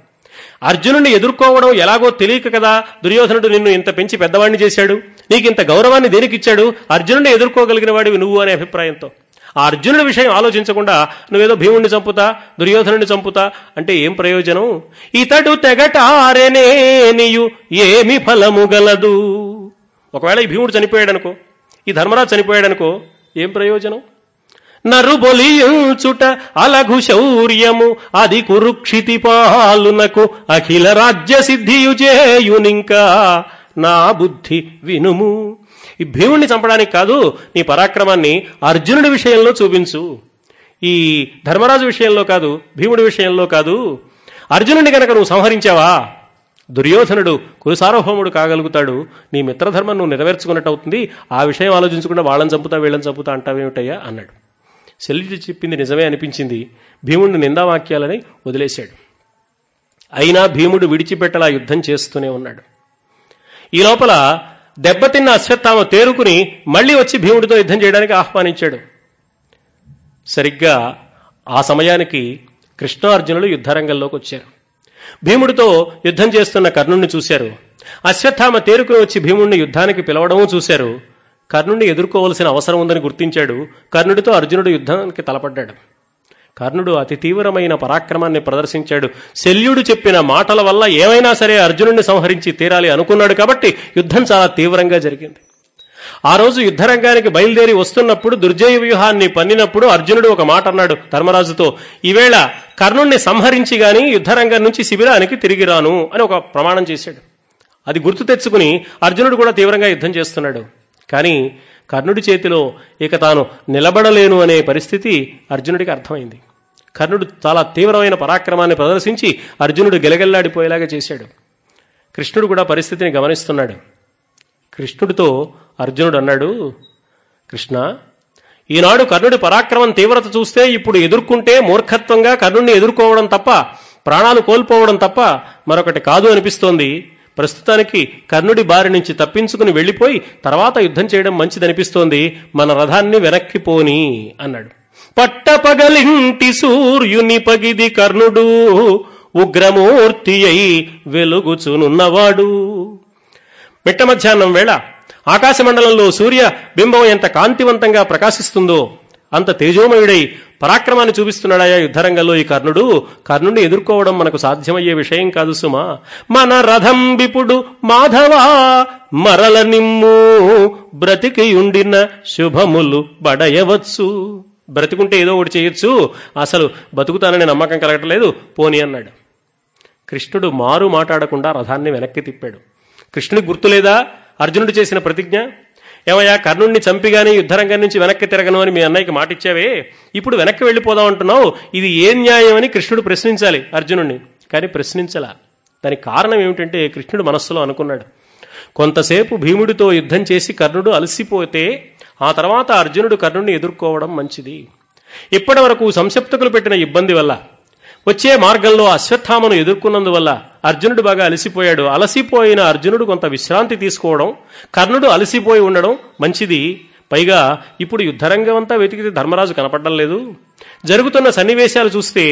అర్జునుడిని ఎదుర్కోవడం ఎలాగో తెలియక కదా దుర్యోధనుడు నిన్ను ఇంత పెంచి పెద్దవాడిని చేశాడు, నీకు ఇంత గౌరవాన్ని దేనికిచ్చాడు, అర్జునుడిని ఎదుర్కోగలిగిన వాడివి నువ్వు అనే అభిప్రాయంతో ఆ అర్జునుడి విషయం ఆలోచించకుండా నువ్వేదో భీముడిని చంపుతా దుర్యోధనుడిని చంపుతా అంటే ఏం ప్రయోజనం. ఇతడు తెగటారెనేనియు ఏమి ఫలము గలదు. ఒకవేళ ఈ భీముడు చనిపోయాడనుకో, ఈ ధర్మరాజు చనిపోయాడనుకో, ఏం ప్రయోజనం. నరుబొలియుచుట అలఘు శౌర్యము అది కురుక్షితి పాలునకు అఖిల రాజ్య సిద్ధియు చేయునింకా నా బుద్ధి వినుము. ఈ భీముడిని చంపడానికి కాదు, నీ పరాక్రమాన్ని అర్జునుడి విషయంలో చూపించు, ఈ ధర్మరాజు విషయంలో కాదు, భీముడి విషయంలో కాదు. అర్జునుడిని కనుక నువ్వు సంహరించావా, దుర్యోధనుడు కురుసార్వభౌముడు కాగలుగుతాడు, నీ మిత్రధర్మం నువ్వు నెరవేర్చుకున్నట్టు అవుతుంది, ఆ విషయం ఆలోచించకుండా వాళ్ళని చంపుతా వీళ్ళని చంపుతా అంటావేమిటయ్యా అన్నాడు. శల్యుడు చెప్పింది నిజమే అనిపించింది. భీముడిని నిందావాక్యాలని వదిలేశాడు. అయినా భీముడు విడిచిపెట్టలా యుద్ధం చేస్తూనే ఉన్నాడు. ఈ లోపల దెబ్బతిన్న అశ్వత్థామ తేరుకుని మళ్లీ వచ్చి భీముడితో యుద్ధం చేయడానికి ఆహ్వానించాడు. సరిగ్గా ఆ సమయానికి కృష్ణార్జునులు యుద్ధరంగంలోకి వచ్చారు. భీముడితో యుద్ధం చేస్తున్న కర్ణుడిని చూశారు. అశ్వత్థామ తేరుకుని వచ్చి భీముడిని యుద్ధానికి పిలవడమూ చూశారు. కర్ణుడిని ఎదుర్కోవలసిన అవసరం ఉందని గుర్తించాడు. కర్ణుడితో అర్జునుడు యుద్ధానికి తలపడ్డాడు. కర్ణుడు అతి తీవ్రమైన పరాక్రమాన్ని ప్రదర్శించాడు. శల్యుడు చెప్పిన మాటల వల్ల ఏమైనా సరే అర్జునుడిని సంహరించి తీరాలి అనుకున్నాడు కాబట్టి యుద్ధం చాలా తీవ్రంగా జరిగింది. ఆ రోజు యుద్ధరంగానికి బయలుదేరి వస్తున్నప్పుడు దుర్జయ వ్యూహాన్ని పన్నినప్పుడు అర్జునుడు ఒక మాట అన్నాడు ధర్మరాజుతో, ఈవేళ కర్ణుడిని సంహరించి గాని యుద్ధరంగం నుంచి శిబిరానికి తిరిగి రాను అని ఒక ప్రమాణం చేశాడు. అది గుర్తు తెచ్చుకుని అర్జునుడు కూడా తీవ్రంగా యుద్ధం చేస్తున్నాడు. కానీ కర్ణుడి చేతిలో ఇక తాను నిలబడలేను అనే పరిస్థితి అర్జునుడికి అర్థమైంది. కర్ణుడు చాలా తీవ్రమైన పరాక్రమాన్ని ప్రదర్శించి అర్జునుడు గెలగెల్లాడిపోయేలాగా చేశాడు. కృష్ణుడు కూడా పరిస్థితిని గమనిస్తున్నాడు. కృష్ణుడితో అర్జునుడు అన్నాడు, కృష్ణ, ఈనాడు కర్ణుడి పరాక్రమం తీవ్రత చూస్తే ఇప్పుడు ఎదుర్కొంటే మూర్ఖత్వంగా కర్ణుడిని ఎదుర్కోవడం తప్ప, ప్రాణాలు కోల్పోవడం తప్ప మరొకటి కాదు అనిపిస్తోంది. ప్రస్తుతానికి కర్ణుడి బారి నుంచి తప్పించుకుని వెళ్ళిపోయి తర్వాత యుద్ధం చేయడం మంచిదనిపిస్తోంది. మన రథాన్ని వెనక్కి పోని అన్నాడు. పట్టపగలింటి సూర్యుని పగిది కర్ణుడు ఉగ్రమూర్తి అయి వెలుగుచునున్నవాడు. మిట్ట మధ్యాహ్నం వేళ ఆకాశమండలంలో సూర్య బింబం ఎంత కాంతివంతంగా ప్రకాశిస్తుందో అంత తేజోమయుడై పరాక్రమాన్ని చూపిస్తున్నాడాయా యుద్ధరంగంలో ఈ కర్ణుడు. కర్ణుడిని ఎదుర్కోవడం మనకు సాధ్యమయ్యే విషయం కాదు సుమా. మన రథం బిపుడు మాధవ మరల నిమ్ము బ్రతికియుండిన శుభములు బడయవచ్చు. బ్రతికుంటే ఏదో ఒకటి చేయొచ్చు, అసలు బతుకుతానని నమ్మకం కలగట్లేదు, పోని అన్నాడు. కృష్ణుడు మారు మాట్లాడకుండా రథాన్ని వెనక్కి తిప్పాడు. కృష్ణుడికి గుర్తులేదా అర్జునుడు చేసిన ప్రతిజ్ఞ? ఏమయ్యా, కర్ణుడిని చంపిగానే యుద్ధరంగం నుంచి వెనక్కి తిరగను అని మీ అన్నయ్యకి మాటిచ్చావే, ఇప్పుడు వెనక్కి వెళ్ళిపోదాం అంటున్నావు, ఇది ఏం న్యాయం అని కృష్ణుడు ప్రశ్నించాలి అర్జునుడిని. కానీ ప్రశ్నించలా. దానికి కారణం ఏమిటంటే కృష్ణుడు మనస్సులో అనుకున్నాడు, కొంతసేపు భీముడితో యుద్ధం చేసి కర్ణుడు అలసిపోతే ఆ తర్వాత అర్జునుడు కర్ణుడిని ఎదుర్కోవడం మంచిది. ఇప్పటి వరకు సంశప్తకులు పెట్టిన ఇబ్బంది వల్ల, వచ్చే మార్గంలో అశ్వత్థామను ఎదుర్కొన్నందువల్ల అర్జునుడు బాగా అలసిపోయాడు. అలసిపోయిన అర్జునుడు కొంత విశ్రాంతి తీసుకోవడం, కర్ణుడు అలసిపోయి ఉండడం మంచిది. పైగా ఇప్పుడు యుద్ధరంగం అంతా వెతికితే ధర్మరాజు కనపడడం లేదు. జరుగుతున్న సన్నివేశాలు చూస్తే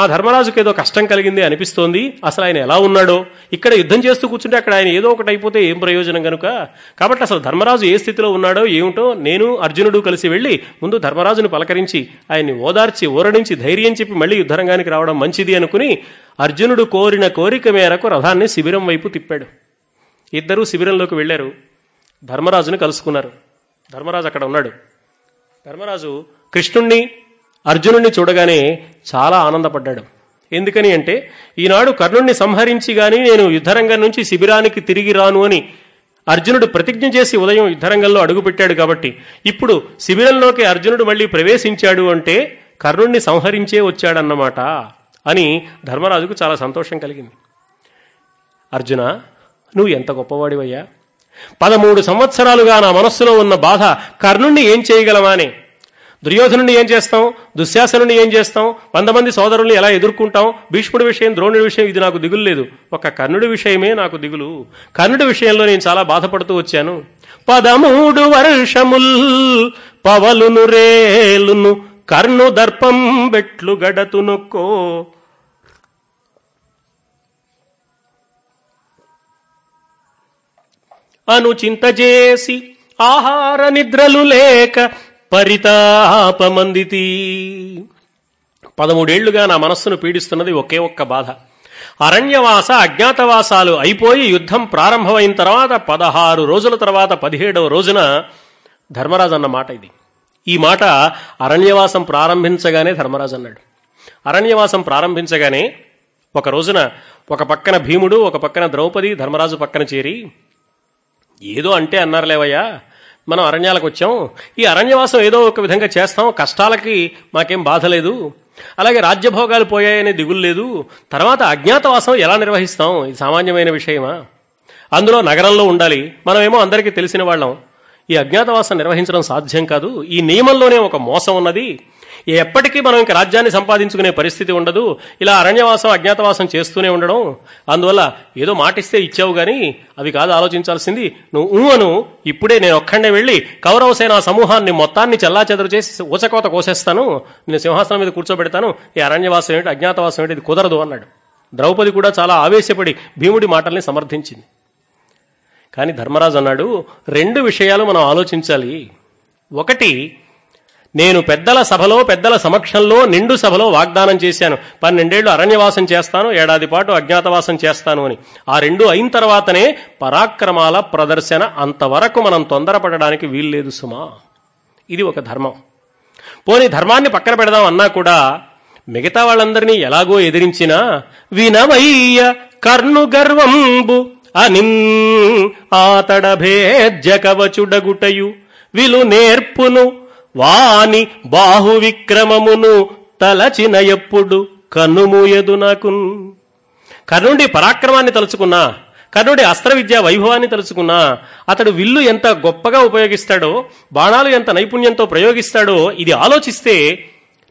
ఆ ధర్మరాజుకి ఏదో కష్టం కలిగింది అనిపిస్తోంది. అసలు ఆయన ఎలా ఉన్నాడో, ఇక్కడ యుద్ధం చేస్తూ కూర్చుంటే అక్కడ ఆయన ఏదో ఒకటి అయిపోతే ఏం ప్రయోజనం కనుక. కాబట్టి అసలు ధర్మరాజు ఏ స్థితిలో ఉన్నాడో ఏమిటో నేను అర్జునుడు కలిసి వెళ్ళి ముందు ధర్మరాజును పలకరించి ఆయన్ని ఓదార్చి ఓరడించి ధైర్యం చెప్పి మళ్ళీ యుద్ధరంగానికి రావడం మంచిది అనుకుని అర్జునుడు కోరిన కోరిక మేరకు రథాన్ని శిబిరం వైపు తిప్పాడు. ఇద్దరూ శిబిరంలోకి వెళ్లారు, ధర్మరాజును కలుసుకున్నారు. ధర్మరాజు అక్కడ ఉన్నాడు. ధర్మరాజు కృష్ణుణ్ణి అర్జునుడిని చూడగానే చాలా ఆనందపడ్డాడు. ఎందుకని అంటే ఈనాడు కర్ణుణ్ణి సంహరించి గాని నేను యుద్ధరంగం నుంచి శిబిరానికి తిరిగి రాను అని అర్జునుడు ప్రతిజ్ఞ చేసి ఉదయం యుద్ధరంగంలో అడుగుపెట్టాడు. కాబట్టి ఇప్పుడు శిబిరంలోకి అర్జునుడు మళ్ళీ ప్రవేశించాడు అంటే కర్ణుణ్ణి సంహరించే వచ్చాడన్నమాట అని ధర్మరాజుకు చాలా సంతోషం కలిగింది. అర్జున, నువ్వు ఎంత గొప్పవాడివయ్యా! 13 సంవత్సరాలుగా నా మనస్సులో ఉన్న బాధ కర్ణుణ్ణి ఏం చేయగలమానే. దుర్యోధనుని ఏం చేస్తాం, దుశ్శాసనుని ఏం చేస్తాం, 100 మంది సోదరుల్ని ఎలా ఎదుర్కొంటాం, భీష్ముడి విషయం, ద్రోణుడి విషయం, ఇది నాకు దిగులు లేదు. ఒక కర్ణుడి విషయమే నాకు దిగులు. కర్ణుడి విషయంలో నేను చాలా బాధపడుతూ వచ్చాను. 13 వర్షముల్ పవలును రేలును కర్ణు దర్పం బెట్లు గడతునుకో. 1 చింతజేసి ఆహార నిద్రలు లేక పరితాపమందితి. 13 ఏళ్లుగా నా మనస్సును పీడిస్తున్నది ఒకే ఒక్క బాధ. అరణ్యవాస అజ్ఞాతవాసాలు అయిపోయి యుద్ధం ప్రారంభమైన తర్వాత 16 రోజుల తర్వాత 17వ రోజున ధర్మరాజు అన్న మాట ఇది. ఈ మాట అరణ్యవాసం ప్రారంభించగానే ధర్మరాజు అన్నాడు. అరణ్యవాసం ప్రారంభించగానే ఒక రోజున ఒక పక్కన భీముడు, ఒక పక్కన ద్రౌపది ధర్మరాజు పక్కన చేరి, ఏదో అంటే అన్నారు లేవయ్యా, మనం అరణ్యాలకు వచ్చాం, ఈ అరణ్యవాసం ఏదో ఒక విధంగా చేస్తాం, కష్టాలకి మాకేం బాధ లేదు, అలాగే రాజ్యభోగాలు పోయాయనే దిగులు లేదు, తర్వాత అజ్ఞాతవాసం ఎలా నిర్వహిస్తాం, ఇది సామాన్యమైన విషయమా, అందులో నగరంలో ఉండాలి, మనమేమో అందరికీ తెలిసిన వాళ్ళం, ఈ అజ్ఞాతవాసం నిర్వహించడం సాధ్యం కాదు, ఈ నియమంలోనే ఒక మోసం ఉన్నది, ఎప్పటికీ మనం ఇంకా రాజ్యాన్ని సంపాదించుకునే పరిస్థితి ఉండదు, ఇలా అరణ్యవాసం అజ్ఞాతవాసం చేస్తూనే ఉండడం, అందువల్ల ఏదో మాటిస్తే ఇచ్చావు కానీ అవి కాదు ఆలోచించాల్సింది, నువ్వు అను, ఇప్పుడే నేను ఒక్కడే వెళ్ళి కౌరవసేన సమూహాన్ని మొత్తాన్ని చెల్లాచెదరు చేసి ఊచకోత కోసేస్తాను, నేను సింహాసనం మీద కూర్చోబెడతాను, ఈ అరణ్యవాసం ఏంటి, అజ్ఞాతవాసం ఏంటి, ఇది కుదరదు అన్నాడు. ద్రౌపది కూడా చాలా ఆవేశపడి భీముడి మాటల్ని సమర్థించింది. కానీ ధర్మరాజు అన్నాడు, 2 విషయాలు మనం ఆలోచించాలి. ఒకటి, నేను పెద్దల సభలో, పెద్దల సమక్షంలో, నిండు సభలో వాగ్దానం చేశాను, 12 ఏళ్లు అరణ్యవాసం చేస్తాను, 1 ఏడాది పాటు అజ్ఞాతవాసం చేస్తాను అని. ఆ 2 అయిన తర్వాతనే పరాక్రమాల ప్రదర్శన, అంతవరకు మనం తొందరపడడానికి వీల్లేదు సుమా. ఇది ఒక ధర్మం. పోనీ ధర్మాన్ని పక్కన పెడదాం అన్నా కూడా మిగతా వాళ్ళందరినీ ఎలాగో ఎదిరించినా, వినవయ్య కర్ణు గర్వంబు అనిం ఆతడభేజ్యకవచుడగుటయు విలు నేర్పును వాని బాహు విక్రమమును తలచిన ఎప్పుడు కన్నుమూయదు నాకు. కర్ణుడి పరాక్రమాన్ని తలుచుకున్నా, కర్ణుడి అస్త్ర విద్యా వైభవాన్ని తలుచుకున్నా, అతడు విల్లు ఎంత గొప్పగా ఉపయోగిస్తాడో, బాణాలు ఎంత నైపుణ్యంతో ప్రయోగిస్తాడో, ఇది ఆలోచిస్తే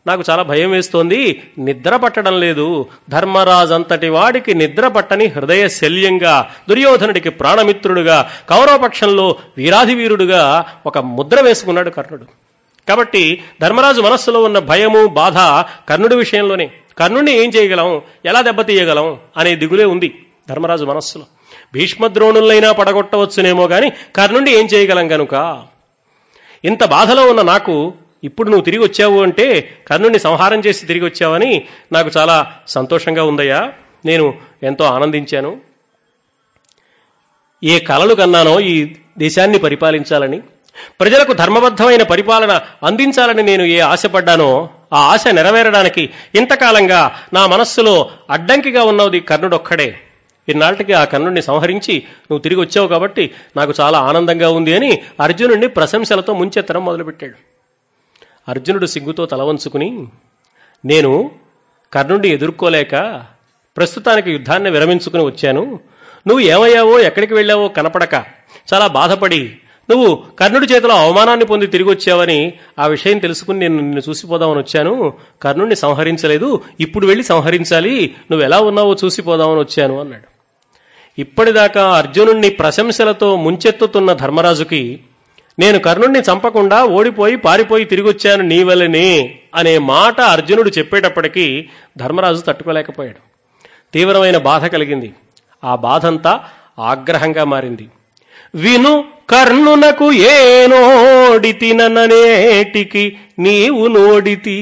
నాకు చాలా భయం వేస్తోంది, నిద్ర పట్టడం లేదు. ధర్మరాజంతటి వాడికి నిద్ర పట్టని హృదయ శల్యంగా, దుర్యోధనుడికి ప్రాణమిత్రుడుగా, కౌరవపక్షంలో వీరాధివీరుడుగా ఒక ముద్ర వేసుకున్నాడు కర్ణుడు. కాబట్టి ధర్మరాజు మనస్సులో ఉన్న భయము, బాధ కర్ణుడి విషయంలోనే, కర్ణుడిని ఏం చేయగలం, ఎలా దెబ్బతీయగలం అనే దిగులే ఉంది ధర్మరాజు మనస్సులో. భీష్మద్రోణులైనా పడగొట్టవచ్చునేమో కానీ కర్ణుడిని ఏం చేయగలం కనుక ఇంత బాధలో ఉన్న నాకు ఇప్పుడు నువ్వు తిరిగి వచ్చావు అంటే, కర్ణుడిని సంహారం చేసి తిరిగి వచ్చావని నాకు చాలా సంతోషంగా ఉందయ్యా, నేను ఎంతో ఆనందించాను, ఏ కలలు కన్నానో ఈ దేశాన్ని పరిపాలించాలని, ప్రజలకు ధర్మబద్ధమైన పరిపాలన అందించాలని నేను ఏ ఆశపడ్డానో ఆ ఆశ నెరవేరడానికి ఇంతకాలంగా నా మనస్సులో అడ్డంకిగా ఉన్నది కర్ణుడొక్కడే, ఇన్నాళ్ళకి ఆ కర్ణుడిని సంహరించి నువ్వు తిరిగి వచ్చావు కాబట్టి నాకు చాలా ఆనందంగా ఉంది అని అర్జునుడిని ప్రశంసలతో ముంచెత్తడం మొదలుపెట్టాడు. అర్జునుడు సిగ్గుతో తలవంచుకుని, నేను కర్ణుడిని ఎదుర్కోలేక ప్రస్తుతానికి యుద్ధాన్ని విరమించుకుని వచ్చాను, నువ్వు ఏమయ్యావో ఎక్కడికి వెళ్ళావో కనపడక చాలా బాధపడి నువ్వు కర్ణుడి చేతిలో అవమానాన్ని పొంది తిరిగి వచ్చావని ఆ విషయం తెలుసుకుని నేను నిన్ను చూసిపోదామని వచ్చాను, కర్ణుడిని సంహరించలేదు, ఇప్పుడు వెళ్ళి సంహరించాలి, నువ్వు ఎలా ఉన్నావో చూసిపోదామని వచ్చాను అన్నాడు. ఇప్పటిదాకా అర్జునుడిని ప్రశంసలతో ముంచెత్తుతున్న ధర్మరాజుకి నేను కర్ణుడిని చంపకుండా ఓడిపోయి పారిపోయి తిరిగి వచ్చాను నీ వల్లనే అనే మాట అర్జునుడు చెప్పేటప్పటికీ ధర్మరాజు తట్టుకోలేకపోయాడు. తీవ్రమైన బాధ కలిగింది. ఆ బాధంతా ఆగ్రహంగా మారింది. విను కర్ణునకు ఏనోడితి నన్ననేటికి నీవు నోడితి.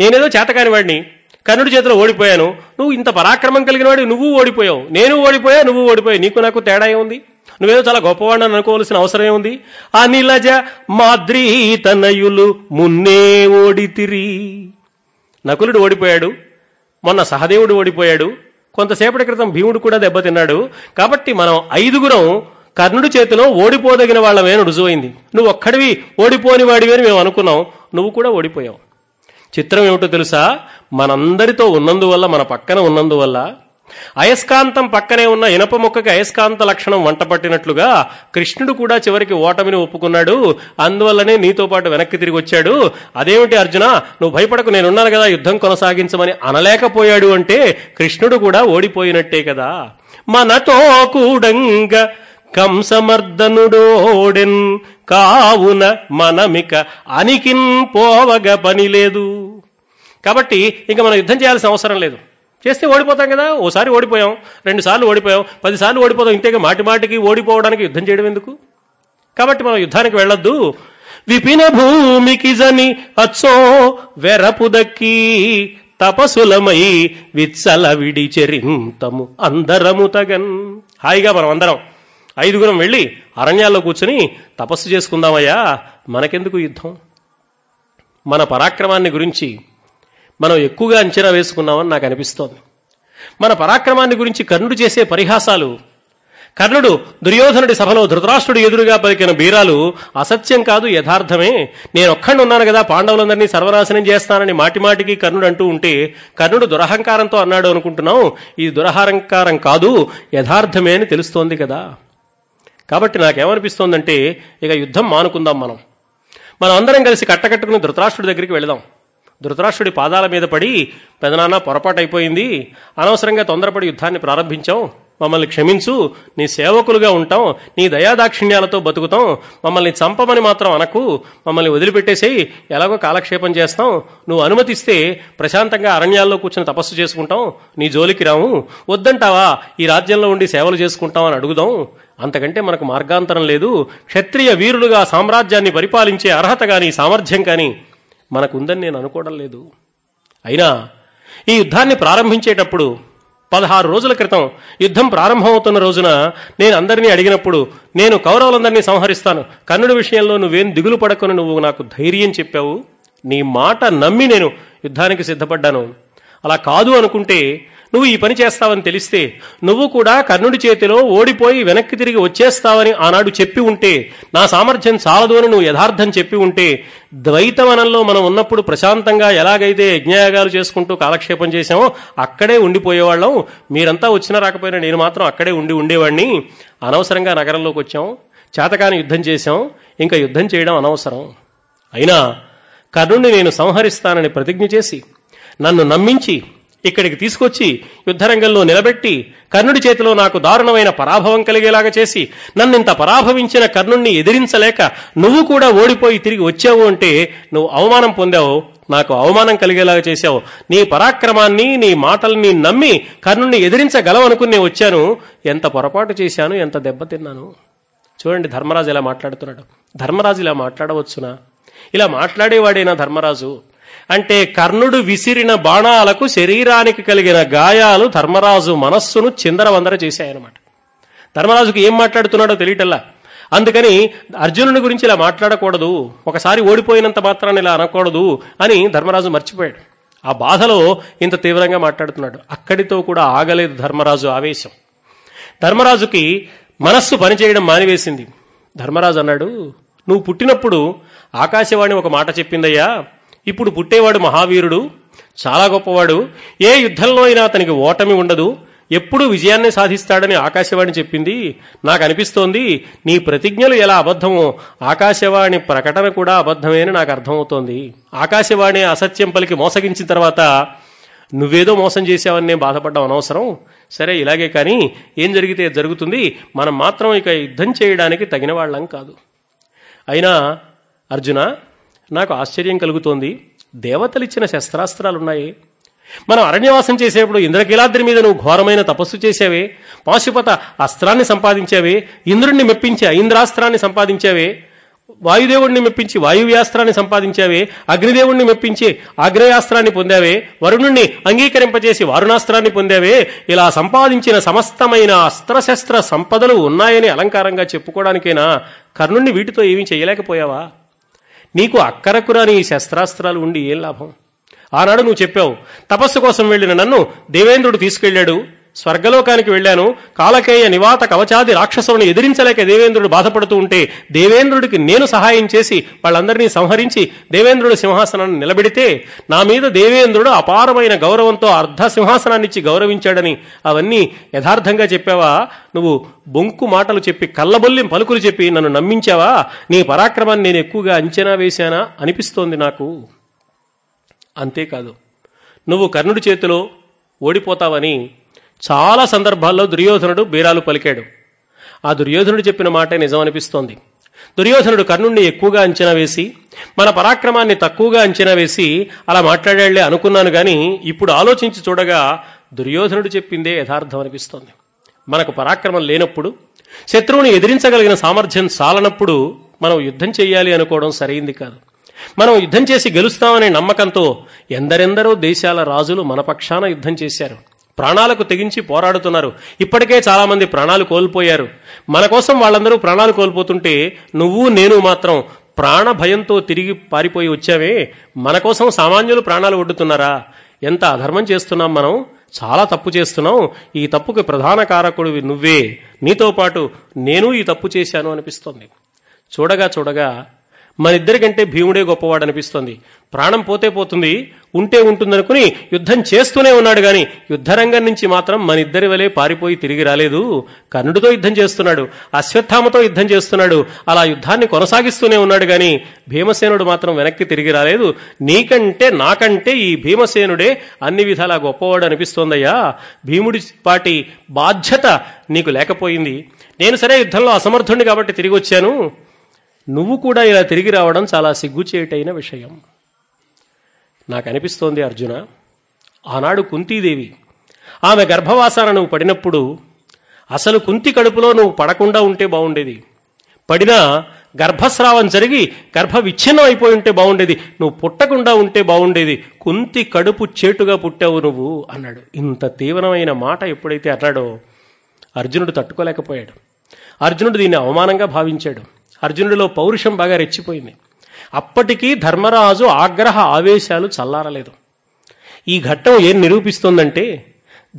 నేనేదో చేతకాని వాడిని, కర్ణుడి చేతిలో ఓడిపోయాను, నువ్వు ఇంత పరాక్రమం కలిగిన వాడి నువ్వు ఓడిపోయావు, నేను ఓడిపోయావు, నువ్వు ఓడిపోయావు, నీకు నాకు తేడా ఏముంది, నువ్వేదో చాలా గొప్పవాడిని అని అనుకోవాల్సిన అవసరం ఏముంది. అనిలజ మాద్రీ తనయులు మున్నే ఓడితిరి. నకులుడు ఓడిపోయాడు, మొన్న సహదేవుడు ఓడిపోయాడు, కొంతసేపటి క్రితం భీముడు కూడా దెబ్బతిన్నాడు, కాబట్టి మనం ఐదుగురం కర్ణుడి చేతిలో ఓడిపోదగిన వాళ్ళమేను రుజువైంది. నువ్వు ఒక్కడివి ఓడిపోని వాడివేని మేము అనుకున్నాం, నువ్వు కూడా ఓడిపోయావు. చిత్రం ఏమిటో తెలుసా, మనందరితో ఉన్నందువల్ల, మన పక్కన ఉన్నందువల్ల, అయస్కాంతం పక్కనే ఉన్న ఇనప మొక్కకి అయస్కాంత లక్షణం వంట పట్టినట్లుగా కృష్ణుడు కూడా చివరికి ఓటమిని ఒప్పుకున్నాడు. అందువల్లనే నీతో పాటు వెనక్కి తిరిగి వచ్చాడు. అదేమిటి అర్జున, నువ్వు భయపడకు, నేనున్నాను కదా, యుద్ధం కొనసాగించమని అనలేకపోయాడు అంటే కృష్ణుడు కూడా ఓడిపోయినట్టే కదా. మనతో కూడంగ కంసమర్దనుడోడెన్ కావున మనమిక అనికిన్ పోవగ పని లేదు. కాబట్టి ఇంక మనం యుద్ధం చేయాల్సిన అవసరం లేదు, చేస్తే ఓడిపోతాం కదా, ఓసారి ఓడిపోయాం, 2 సార్లు ఓడిపోయాం, 10 సార్లు ఓడిపోతాం, ఇంతేగా మాటిమాటికి ఓడిపోవడానికి యుద్ధం చేయడం ఎందుకు, కాబట్టి మనం యుద్ధానికి వెళ్ళొద్దు. విపిన భూమికి జని అచ్చో వెరపుదక్కి తపసులమై విత్సల విడి చెరింతము అందరము తగన్. హాయిగా మనం అందరం 5గురం వెళ్ళి అరణ్యాల్లో కూర్చొని తపస్సు చేసుకుందామయ్యా, మనకెందుకు యుద్ధం, మన పరాక్రమాన్ని గురించి మనం ఎక్కువగా అంచనా వేసుకున్నామని నాకు అనిపిస్తోంది. మన పరాక్రమాన్ని గురించి కర్ణుడు చేసే పరిహాసాలు, కర్ణుడు దుర్యోధనుడి సభలో ధృతరాష్ట్రుడు ఎదురుగా పలికిన బీరాలు అసత్యం కాదు, యథార్థమే. నేను ఒక్కడిని ఉన్నాను కదా, పాండవులందరినీ సర్వనాశనం చేస్తానని మాటిమాటికి కర్ణుడు అంటూ ఉంటే కర్ణుడు దురహంకారంతో అన్నాడు అనుకుంటున్నాం, ఇది దురహంకారం కాదు, యథార్థమే అని తెలుస్తోంది కదా. కాబట్టి నాకేమనిపిస్తోందంటే ఇక యుద్ధం మానుకుందాం, మనం అందరం కలిసి కట్టకట్టుకుని ధృతరాష్ట్రుడి దగ్గరికి వెళదాం. ధృతరాష్ట్రుడి పాదాల మీద పడి, పెదనాన్న పొరపాటు అయిపోయింది, అనవసరంగా తొందరపడి యుద్ధాన్ని ప్రారంభించాం, మమ్మల్ని క్షమించు, నీ సేవకులుగా ఉంటాం, నీ దయాదాక్షిణ్యాలతో బతుకుతాం, మమ్మల్ని చంపమని మాత్రం అనకు, మమ్మల్ని వదిలిపెట్టేసేయి, ఎలాగో కాలక్షేపం చేస్తాం, నువ్వు అనుమతిస్తే ప్రశాంతంగా అరణ్యాల్లో కూర్చొని తపస్సు చేసుకుంటాం, నీ జోలికి రాము, వద్దంటావా ఈ రాజ్యంలో ఉండి సేవలు చేసుకుంటాం అని అడుగుదాం, అంతకంటే మనకు మార్గాంతరం లేదు, క్షత్రియ వీరులుగా సామ్రాజ్యాన్ని పరిపాలించే అర్హత కానీ సామర్థ్యం కానీ మనకుందని నేను అనుకోవడం లేదు. అయినా ఈ యుద్ధాన్ని ప్రారంభించేటప్పుడు 16 రోజుల క్రితం యుద్ధం ప్రారంభమవుతున్న రోజున నేను అందరినీ అడిగినప్పుడు, నేను కౌరవులందరినీ సంహరిస్తాను, కర్ణుడి విషయంలో నువ్వేం దిగులు పడకుని నువ్వు నాకు ధైర్యం చెప్పావు, నీ మాట నమ్మి నేను యుద్ధానికి సిద్ధపడ్డాను. అలా కాదు అనుకుంటే, నువ్వు ఈ పని చేస్తావని తెలిస్తే, నువ్వు కూడా కర్ణుడి చేతిలో ఓడిపోయి వెనక్కి తిరిగి వచ్చేస్తావని ఆనాడు చెప్పి ఉంటే, నా సామర్థ్యం చాలదు అని నువ్వు యథార్థం చెప్పి ఉంటే, ద్వైతవనంలో మనం ఉన్నప్పుడు ప్రశాంతంగా ఎలాగైతే యజ్ఞయాగాలు చేసుకుంటూ కాలక్షేపం చేశామో అక్కడే ఉండిపోయేవాళ్ళం, మీరంతా వచ్చినా రాకపోయినా నేను మాత్రం అక్కడే ఉండేవాడిని, అనవసరంగా నగరంలోకి వచ్చాం, చేతకాని యుద్ధం చేశాం, ఇంకా యుద్ధం చేయడం అనవసరం. అయినా కర్ణుడిని నేను సంహరిస్తానని ప్రతిజ్ఞ చేసి, నన్ను నమ్మించి ఇక్కడికి తీసుకొచ్చి యుద్ధరంగంలో నిలబెట్టి కర్ణుడి చేతిలో నాకు దారుణమైన పరాభవం కలిగేలాగా చేసి, నన్నింత పరాభవించిన కర్ణుణ్ణి ఎదిరించలేక నువ్వు కూడా ఓడిపోయి తిరిగి వచ్చావు అంటే నువ్వు అవమానం పొందావు, నాకు అవమానం కలిగేలాగా చేశావు, నీ పరాక్రమాన్ని నీ మాటల్ని నమ్మి కర్ణుణ్ణి ఎదిరించగలవనుకుని నేను వచ్చాను, ఎంత పొరపాటు చేశాను, ఎంత దెబ్బతిన్నాను. చూడండి ధర్మరాజు ఎలా మాట్లాడుతున్నాడు. ధర్మరాజు ఇలా మాట్లాడవచ్చునా, ఇలా మాట్లాడేవాడేనా ధర్మరాజు అంటే? కర్ణుడు విసిరిన బాణాలకు శరీరానికి కలిగిన గాయాలు ధర్మరాజు మనస్సును చిందరవందర చేశాయన్నమాట. ధర్మరాజుకి ఏం మాట్లాడుతున్నాడో తెలియటల్లా. అందుకని అర్జునుని గురించి ఇలా మాట్లాడకూడదు, ఒకసారి ఓడిపోయినంత మాత్రాన్ని ఇలా అనకూడదు అని ధర్మరాజు మర్చిపోయాడు. ఆ బాధలో ఇంత తీవ్రంగా మాట్లాడుతున్నాడు. అక్కడితో కూడా ఆగలేదు ధర్మరాజు ఆవేశం. ధర్మరాజుకి మనస్సు పనిచేయడం మానివేసింది. ధర్మరాజు అన్నాడు, నువ్వు పుట్టినప్పుడు ఆకాశవాణి ఒక మాట చెప్పిందయ్యా, ఇప్పుడు పుట్టేవాడు మహావీరుడు, చాలా గొప్పవాడు, ఏ యుద్ధంలో అయినా అతనికి ఓటమి ఉండదు, ఎప్పుడు విజయాన్ని సాధిస్తాడని ఆకాశవాణి చెప్పింది. నాకు అనిపిస్తోంది నీ ప్రతిజ్ఞలు ఎలా అబద్ధమో ఆకాశవాణి ప్రకటన కూడా అబద్ధమేని నాకు అర్థమవుతోంది. ఆకాశవాణి అసత్యం పలికి మోసగించిన తర్వాత నువ్వేదో మోసం చేసావని నేను బాధపడ్డం అనవసరం. సరే ఇలాగే కానీ ఏం జరిగితే జరుగుతుంది. మనం మాత్రం ఇక యుద్ధం చేయడానికి తగిన వాళ్ళం కాదు. అయినా అర్జున, నాకు ఆశ్చర్యం కలుగుతోంది. దేవతలిచ్చిన శస్త్రాస్త్రాలున్నాయి. మనం అరణ్యవాసం చేసేప్పుడు ఇంద్రకీలాద్రి మీద నువ్వు ఘోరమైన తపస్సు చేసావే, పాశుపత అస్త్రాన్ని సంపాదించావే, ఇంద్రుణ్ణి మెప్పించి ఇంద్రాస్త్రాన్ని సంపాదించావే, వాయుదేవుణ్ణి మెప్పించి వాయువ్యాస్త్రాన్ని సంపాదించావే, అగ్నిదేవుణ్ణి మెప్పించి ఆగ్నేయాస్త్రాన్ని పొందావే, వరుణుణ్ణి అంగీకరింపచేసి వారుణాస్త్రాన్ని పొందావే. ఇలా సంపాదించిన సమస్తమైన అస్త్రశస్త్ర సంపదలు ఉన్నాయని అలంకారంగా చెప్పుకోవడానికైనా కర్ణుణ్ణి వీటితో ఏమీ చేయలేకపోయావా? నీకు అక్కరకురాని ఈ శస్త్రాస్త్రాలు ఉండి ఏం లాభం? ఆనాడు నువ్వు చెప్పావు, తపస్సు కోసం వెళ్లిన నన్ను దేవేంద్రుడు తీసుకెళ్లాడు, స్వర్గలోకానికి వెళ్ళాను, కాలకేయ నివాత కవచాది రాక్షసులను ఎదిరించలేక దేవేంద్రుడు బాధపడుతూ ఉంటే దేవేంద్రుడికి నేను సహాయం చేసి వాళ్ళందరినీ సంహరించి దేవేంద్రుడు సింహాసనాన్ని నిలబెడితే నా మీద దేవేంద్రుడు అపారమైన గౌరవంతో అర్ధ సింహాసనాన్నిచ్చి గౌరవించాడని అవన్నీ యథార్థంగా చెప్పావా? నువ్వు బొంకు మాటలు చెప్పి కళ్ళబొల్లి పలుకులు చెప్పి నన్ను నమ్మించావా? నీ పరాక్రమాన్ని నేను ఎక్కువగా అంచనా వేశానా అనిపిస్తోంది నాకు. అంతేకాదు, నువ్వు కర్ణుడి చేతిలో ఓడిపోతావని చాలా సందర్భాల్లో దుర్యోధనుడు బీరాలు పలికాడు. ఆ దుర్యోధనుడు చెప్పిన మాటే నిజం అనిపిస్తోంది. దుర్యోధనుడు కర్ణుడిని ఎక్కువగా అంచనా వేసి మన పరాక్రమాన్ని తక్కువగా అంచనా వేసి అలా మాట్లాడాళ్లే అనుకున్నాను కానీ ఇప్పుడు ఆలోచించి చూడగా దుర్యోధనుడు చెప్పిందే యథార్థం అనిపిస్తోంది. మనకు పరాక్రమం లేనప్పుడు, శత్రువుని ఎదిరించగలిగిన సామర్థ్యం చాలనప్పుడు మనం యుద్ధం చేయాలి అనుకోవడం సరైంది కాదు. మనం యుద్ధం చేసి గెలుస్తామనే నమ్మకంతో ఎందరెందరో దేశాల రాజులు మన పక్షాన యుద్ధం చేశారు, ప్రాణాలకు తెగించి పోరాడుతున్నారు. ఇప్పటికే చాలామంది ప్రాణాలు కోల్పోయారు. మన కోసం వాళ్ళందరూ ప్రాణాలు కోల్పోతుంటే నువ్వు నేను మాత్రం ప్రాణ భయంతో తిరిగి పారిపోయి వచ్చావే. మన కోసం సామాన్యులు ప్రాణాలు ఒడ్డుతున్నారా? ఎంత అధర్మం చేస్తున్నాం మనం, చాలా తప్పు చేస్తున్నాం. ఈ తప్పుకి ప్రధాన కారకుడివి నువ్వే, నీతో పాటు నేను ఈ తప్పు చేశాను అనిపిస్తోంది. చూడగా చూడగా మనిద్దరికంటే భీముడే గొప్పవాడు అనిపిస్తోంది. ప్రాణం పోతే పోతుంది, ఉంటే ఉంటుందనుకుని యుద్ధం చేస్తూనే ఉన్నాడు కానీ యుద్ధరంగం నుంచి మాత్రం మనిద్దరి వలె పారిపోయి తిరిగి రాలేదు. కర్ణుడితో యుద్ధం చేస్తున్నాడు, అశ్వత్థామతో యుద్ధం చేస్తున్నాడు, అలా యుద్ధాన్ని కొనసాగిస్తూనే ఉన్నాడు కానీ భీమసేనుడు మాత్రం వెనక్కి తిరిగి రాలేదు. నీకంటే నాకంటే ఈ భీమసేనుడే అన్ని విధాలా గొప్పవాడు అనిపిస్తోందయ్యా. భీముడి పాటి బాధ్యత నీకు లేకపోయింది. నేను సరే యుద్ధంలో అసమర్థుణ్ణి కాబట్టి తిరిగి వచ్చాను. నువ్వు కూడా ఇలా తిరిగి రావడం చాలా సిగ్గుచేటైన విషయం నాకు అనిపిస్తోంది అర్జున. ఆనాడు కుంతీదేవి ఆమె గర్భవాసాన నువ్వు పడినప్పుడు అసలు కుంతి కడుపులో నువ్వు పడకుండా ఉంటే బాగుండేది. పడినా గర్భస్రావం జరిగి గర్భ విచ్ఛిన్నం అయిపోయి ఉంటే బాగుండేది. నువ్వు పుట్టకుండా ఉంటే బాగుండేది. కుంతి కడుపు చేటుగా పుట్టావు నువ్వు అన్నాడు. ఇంత తీవ్రమైన మాట ఎప్పుడైతే అన్నాడో అర్జునుడు తట్టుకోలేకపోయాడు. అర్జునుడు దీన్ని అవమానంగా భావించాడు. అర్జునుడిలో పౌరుషం బాగా రెచ్చిపోయింది. అప్పటికీ ధర్మరాజు ఆగ్రహ ఆవేశాలు చల్లారలేదు. ఈ ఘట్టం ఏం నిరూపిస్తోందంటే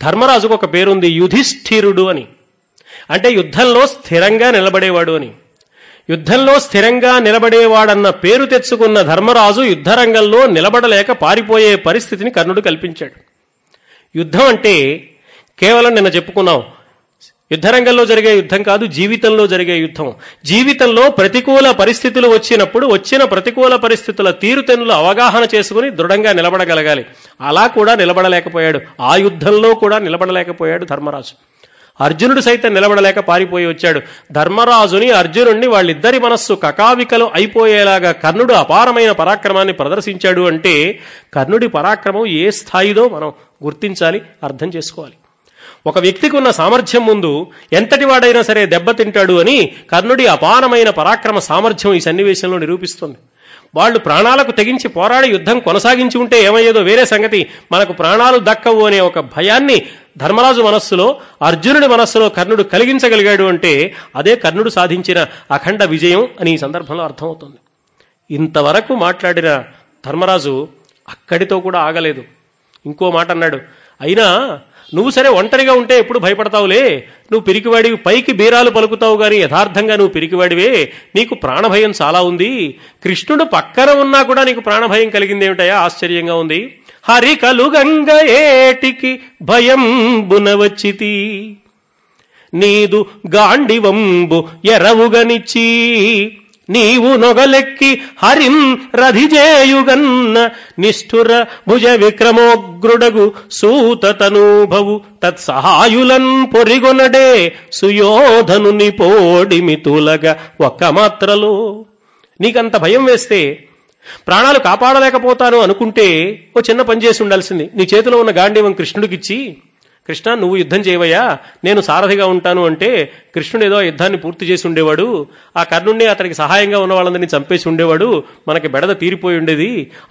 ధర్మరాజుకు ఒక పేరుంది, యుధిష్ఠిరుడు అని. అంటే యుద్ధంలో స్థిరంగా నిలబడేవాడు అని. యుద్ధంలో స్థిరంగా నిలబడేవాడన్న పేరు తెచ్చుకున్న ధర్మరాజు యుద్ధరంగంలో నిలబడలేక పారిపోయే పరిస్థితిని కర్ణుడు కల్పించాడు. యుద్ధం అంటే కేవలం నిన్న చెప్పుకున్నాం, యుద్ధరంగంలో జరిగే యుద్ధం కాదు, జీవితంలో జరిగే యుద్ధం. జీవితంలో ప్రతికూల పరిస్థితులు వచ్చినప్పుడు వచ్చిన ప్రతికూల పరిస్థితుల తీరుతెన్నులు అవగాహన చేసుకుని దృఢంగా నిలబడగలగాలి. అలా కూడా నిలబడలేకపోయాడు. ఆ యుద్ధంలో కూడా నిలబడలేకపోయాడు ధర్మరాజు. అర్జునుడు సైతం నిలబడలేక పారిపోయి వచ్చాడు. ధర్మరాజుని అర్జునుడిని వాళ్ళిద్దరి మనస్సు కకావికలు అయిపోయేలాగా కర్ణుడు అపారమైన పరాక్రమాన్ని ప్రదర్శించాడు అంటే కర్ణుడి పరాక్రమం ఏ స్థాయిదో మనం గుర్తించాలి, అర్థం చేసుకోవాలి. ఒక వ్యక్తికి ఉన్న సామర్థ్యం ముందు ఎంతటి వాడైనా సరే దెబ్బతింటాడు అని కర్ణుడి అపారమైన పరాక్రమ సామర్థ్యం ఈ సన్నివేశంలో నిరూపిస్తుంది. వాళ్ళు ప్రాణాలకు తెగించి పోరాడి యుద్ధం కొనసాగించి ఉంటే ఏమయ్యేదో వేరే సంగతి. మనకు ప్రాణాలు దక్కవు అనే ఒక భయాన్ని ధర్మరాజు మనస్సులో, అర్జునుడి మనస్సులో కర్ణుడు కలిగించగలిగాడు అంటే అదే కర్ణుడు సాధించిన అఖండ విజయం అని ఈ సందర్భంలో అర్థమవుతుంది. ఇంతవరకు మాట్లాడిన ధర్మరాజు అక్కడితో కూడా ఆగలేదు. ఇంకో మాట అన్నాడు. అయినా నువ్వు సరే ఒంటరిగా ఉంటే ఎప్పుడు భయపడతావులే, నువ్వు పిరికివాడివి, పైకి బీరాలు పలుకుతావు కానీ యథార్థంగా నువ్వు పిరికివాడివే, నీకు ప్రాణభయం చాలా ఉంది. కృష్ణుడు పక్కన ఉన్నా కూడా నీకు ప్రాణభయం కలిగిందేమిటయా, ఆశ్చర్యంగా ఉంది. హరికలు గంగ ఏటికి భయం బునవచ్చితి, నీదు గాండివంబు ఎరవుగనిచ్చి నీవు నొగలెక్కి హరిం రధిజేయుగన్న నిష్ఠుర భుజ విక్రమోగ్రుడగు సూతతనూభవు తత్సహాయులన్ పొరిగొనడే సుయోధనుని పోడిమి తూలగ ఒక్క మాత్రలో. నీకంత భయం వేస్తే, ప్రాణాలు కాపాడలేకపోతాను అనుకుంటే ఓ చిన్న పని చేసి ఉండాల్సింది. నీ చేతిలో ఉన్న గాంధీవం కృష్ణుడికిచ్చి, కృష్ణ నువ్వు యుద్ధం చేయవయ్యా నేను సారథిగా ఉంటాను అంటే కృష్ణుడు ఏదో యుద్ధాన్ని పూర్తి చేసి ఉండేవాడు, ఆ కర్ణుడిని అతనికి సహాయంగా ఉన్న వాళ్ళందరినీ చంపేసి ఉండేవాడు, మనకి బెడద తీరిపోయి ఉండేది.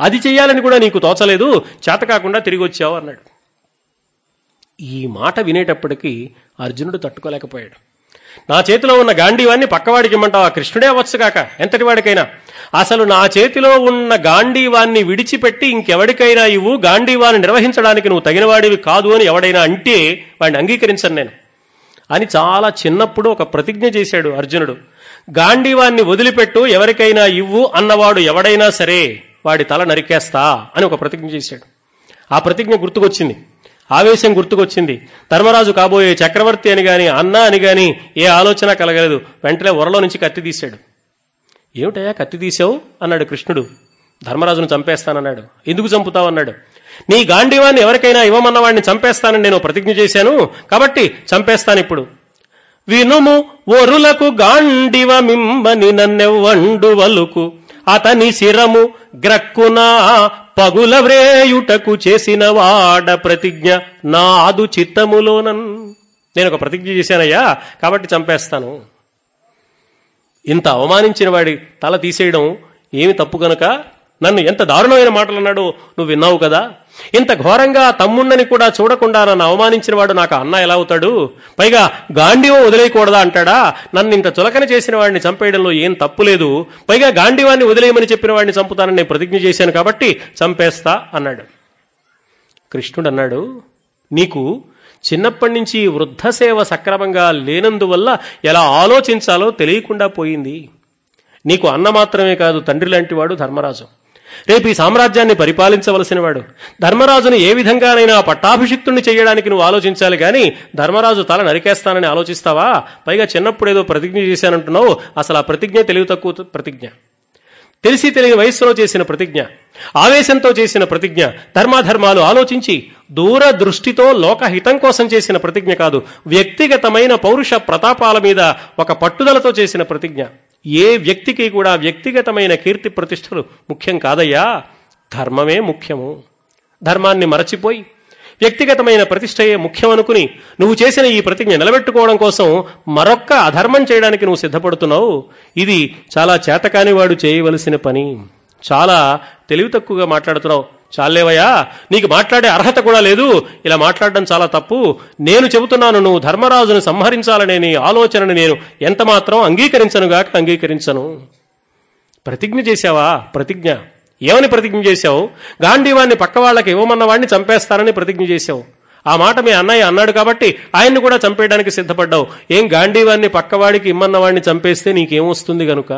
అది చేయాలని కూడా నీకు తోచలేదు, చేత కాకుండా తిరిగి వచ్చావు అన్నాడు. ఈ మాట వినేటప్పటికీ అర్జునుడు తట్టుకోలేకపోయాడు. నా చేతిలో ఉన్న గాంధీవాన్ని పక్కవాడికి ఇమ్మంటావు, ఆ కృష్ణుడే అవచ్చు కాక ఎంతటి వాడికైనా, అసలు నా చేతిలో ఉన్న గాంధీవాన్ని విడిచిపెట్టి ఇంకెవడికైనా ఇవ్వు, గాంధీవాన్ని నిర్వహించడానికి నువ్వు తగినవాడివి కాదు అని ఎవడైనా అంటే వాడిని అంగీకరించను నేను అని చాలా చిన్నప్పుడు ఒక ప్రతిజ్ఞ చేశాడు అర్జునుడు. గాంధీవాన్ని వదిలిపెట్టు, ఎవరికైనా ఇవ్వు అన్నవాడు ఎవడైనా సరే వాడి తల నరికేస్తా అని ఒక ప్రతిజ్ఞ చేశాడు. ఆ ప్రతిజ్ఞ గుర్తుకొచ్చింది, ఆవేశం గుర్తుకొచ్చింది. ధర్మరాజు కాబోయే చక్రవర్తి అని కానీ అన్న అని కానీ ఏ ఆలోచన కలగలేదు. వెంటనే ఒరలో నుంచి కత్తి తీశాడు. ఏమిటయ్యా కత్తి తీసావు అన్నాడు కృష్ణుడు. ధర్మరాజును చంపేస్తానన్నాడు. ఎందుకు చంపుతావు అన్నాడు. నీ గాంధీవాన్ని ఎవరికైనా ఇవ్వమన్న వాడిని చంపేస్తానని నేను ప్రతిజ్ఞ చేశాను కాబట్టి చంపేస్తాను. ఇప్పుడు వినుము ఒరులకు గాండివ మిమ్మని నన్నెవ్వండు వలుకు, అతని శిరము గ్రక్కునా పగుల వ్రేయుటకు చేసిన వాడ ప్రతిజ్ఞ నాదు చిత్తములోనన్. నేను ఒక ప్రతిజ్ఞ చేశానయ్యా కాబట్టి చంపేస్తాను. ఇంత అవమానించిన వాడి తల తీసేయడం ఏమి తప్పు కనుక, నన్ను ఎంత దారుణమైన మాటలు అన్నాడు నువ్వు విన్నావు కదా, ఇంత ఘోరంగా తమ్ముండని కూడా చూడకుండా నన్ను అవమానించిన వాడు నాకు అన్న ఎలా అవుతాడు, పైగా గాంధీవం వదిలేయకూడదా అంటాడా, నన్ను ఇంత చులకన చేసిన వాడిని చంపేయడంలో ఏం తప్పు లేదు, పైగా గాంధీవాన్ని వదిలేయమని చెప్పిన వాడిని చంపుతానని నేను ప్రతిజ్ఞ చేశాను కాబట్టి చంపేస్తా అన్నాడు. కృష్ణుడు అన్నాడు, నీకు చిన్నప్పటి నుంచి వృద్ధసేవ సక్రమంగా లేనందువల్ల ఎలా ఆలోచించాలో తెలియకుండా పోయింది. నీకు అన్న మాత్రమే కాదు తండ్రి లాంటివాడు ధర్మరాజు, రేపు ఈ సామ్రాజ్యాన్ని పరిపాలించవలసిన వాడు. ధర్మరాజును ఏ విధంగానైనా పట్టాభిషిక్తుణ్ణి చేయడానికి నువ్వు ఆలోచించాలి కానీ ధర్మరాజు తల నరికేస్తానని ఆలోచిస్తావా, పైగా చిన్నప్పుడు ఏదో ప్రతిజ్ఞ చేశానంటున్నావు, అసలు ఆ ప్రతిజ్ఞ తెలివి తక్కువ ప్రతిజ్ఞ, తెలిసి తెలియని వయస్సులో చేసిన ప్రతిజ్ఞ, ఆవేశంతో చేసిన ప్రతిజ్ఞ, ధర్మాధర్మాలు ఆలోచించి దూరదృష్టితో లోకహితం కోసం చేసిన ప్రతిజ్ఞ కాదు, వ్యక్తిగతమైన పౌరుష ప్రతాపాల మీద ఒక పట్టుదలతో చేసిన ప్రతిజ్ఞ. ఏ వ్యక్తికి కూడా వ్యక్తిగతమైన కీర్తి ప్రతిష్టలు ముఖ్యం కాదయ్యా, ధర్మమే ముఖ్యము. ధర్మాన్ని మరచిపోయి వ్యక్తిగతమైన ప్రతిష్టయే ముఖ్యం అనుకుని నువ్వు చేసిన ఈ ప్రతిజ్ఞ నిలబెట్టుకోవడం కోసం మరొక్క అధర్మం చేయడానికి నువ్వు సిద్ధపడుతున్నావు. ఇది చాలా చేతకాని వాడు చేయవలసిన పని. చాలా తెలివి తక్కువగా మాట్లాడుతున్నావు. చాలేవయ్యా, నీకు మాట్లాడే అర్హత కూడా లేదు. ఇలా మాట్లాడడం చాలా తప్పు. నేను చెబుతున్నాను, నువ్వు ధర్మరాజును సంహరించాలనే నీ ఆలోచనను నేను ఎంత మాత్రం అంగీకరించనుగాక అంగీకరించను. ప్రతిజ్ఞ చేశావా? ప్రతిజ్ఞ ఏమని ప్రతిజ్ఞ చేశావు? గాంధీవాన్ని పక్క వాళ్ళకి ఇవ్వమన్న వాడిని చంపేస్తారని ప్రతిజ్ఞ చేశావు. ఆ మాట మీ అన్నయ్య అన్నాడు కాబట్టి ఆయన్ని కూడా చంపేయడానికి సిద్ధపడ్డావు. ఏం గాంధీవాన్ని పక్కవాడికి ఇమ్మన్నవాడిని చంపేస్తే నీకేమొస్తుంది కనుక?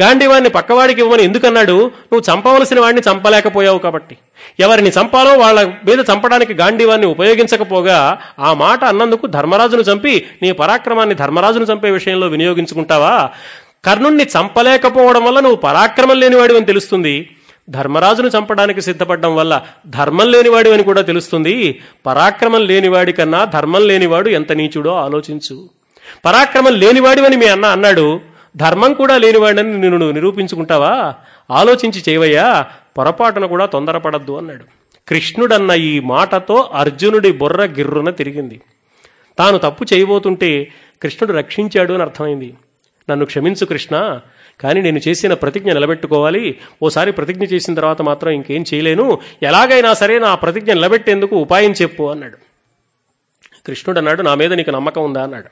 గాంధీవాన్ని పక్కవాడికి ఇవ్వమని ఎందుకన్నాడు? నువ్వు చంపవలసిన వాడిని చంపలేకపోయావు కాబట్టి. ఎవరిని చంపాలో వాళ్ళ మీద చంపడానికి గాంధీవాన్ని ఉపయోగించకపోగా ఆ మాట అన్నందుకు ధర్మరాజును చంపి నీ పరాక్రమాన్ని ధర్మరాజును చంపే విషయంలో వినియోగించుకుంటావా? కర్ణుణ్ణి చంపలేకపోవడం వల్ల నువ్వు పరాక్రమం లేనివాడివి అని తెలుస్తుంది. ధర్మరాజును చంపడానికి సిద్ధపడడం వల్ల ధర్మం లేనివాడు అని కూడా తెలుస్తుంది. పరాక్రమం లేనివాడి కన్నా ధర్మం లేనివాడు ఎంత నీచుడో ఆలోచించు. పరాక్రమం లేనివాడివని మీ అన్న అన్నాడు, ధర్మం కూడా లేనివాడిని నిన్ను నిరూపించుకుంటావా? ఆలోచించి చేయవయ్యా, పొరపాటున కూడా తొందరపడద్దు అన్నాడు. కృష్ణుడన్న ఈ మాటతో అర్జునుడి బొర్ర గిర్రున తిరిగింది. తాను తప్పు చేయబోతుంటే కృష్ణుడు రక్షించాడు అని అర్థమైంది. నన్ను క్షమించు కృష్ణ, కానీ నేను చేసిన ప్రతిజ్ఞ నిలబెట్టుకోవాలి. ఓసారి ప్రతిజ్ఞ చేసిన తర్వాత మాత్రం ఇంకేం చేయలేను. ఎలాగైనా సరే నా ప్రతిజ్ఞ నిలబెట్టేందుకు ఉపాయం చెప్పు అన్నాడు. కృష్ణుడు అన్నాడు, నా మీద నీకు నమ్మకం ఉందా అన్నాడు.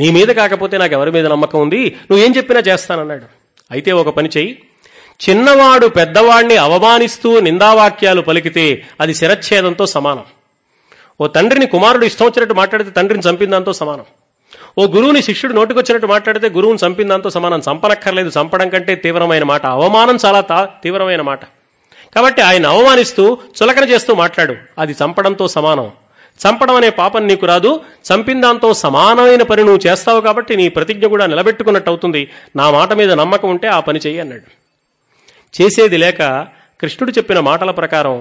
నీ మీద కాకపోతే నాకు ఎవరి మీద నమ్మకం ఉంది? నువ్వేం చెప్పినా చేస్తానన్నాడు. అయితే ఒక పని చెయ్యి, చిన్నవాడు పెద్దవాడిని అవమానిస్తూ నిందావాక్యాలు పలికితే అది శిరచ్ఛేదంతో సమానం. ఓ తండ్రిని కుమారుడు ఇష్టం వచ్చినట్టు మాట్లాడితే తండ్రిని చంపిందాంతో సమానం. ఓ గురువుని శిష్యుడు నోటికొచ్చినట్టు మాట్లాడితే గురువుని చంపిందాంతో సమానం. చంపనక్కర్లేదు, చంపడం కంటే తీవ్రమైన మాట అవమానం, చాలా తీవ్రమైన మాట. కాబట్టి ఆయన అవమానిస్తూ చులకన చేస్తూ మాట్లాడు. అది చంపడంతో సమానం. చంపడం అనే పాపం నీకు రాదు, చంపిందాంతో సమానమైన పని నువ్వు చేస్తావు కాబట్టి నీ ప్రతిజ్ఞ కూడా నిలబెట్టుకున్నట్టు అవుతుంది. నా మాట మీద నమ్మకం ఉంటే ఆ పని చెయ్యి అన్నాడు. చేసేది లేక కృష్ణుడు చెప్పిన మాటల ప్రకారం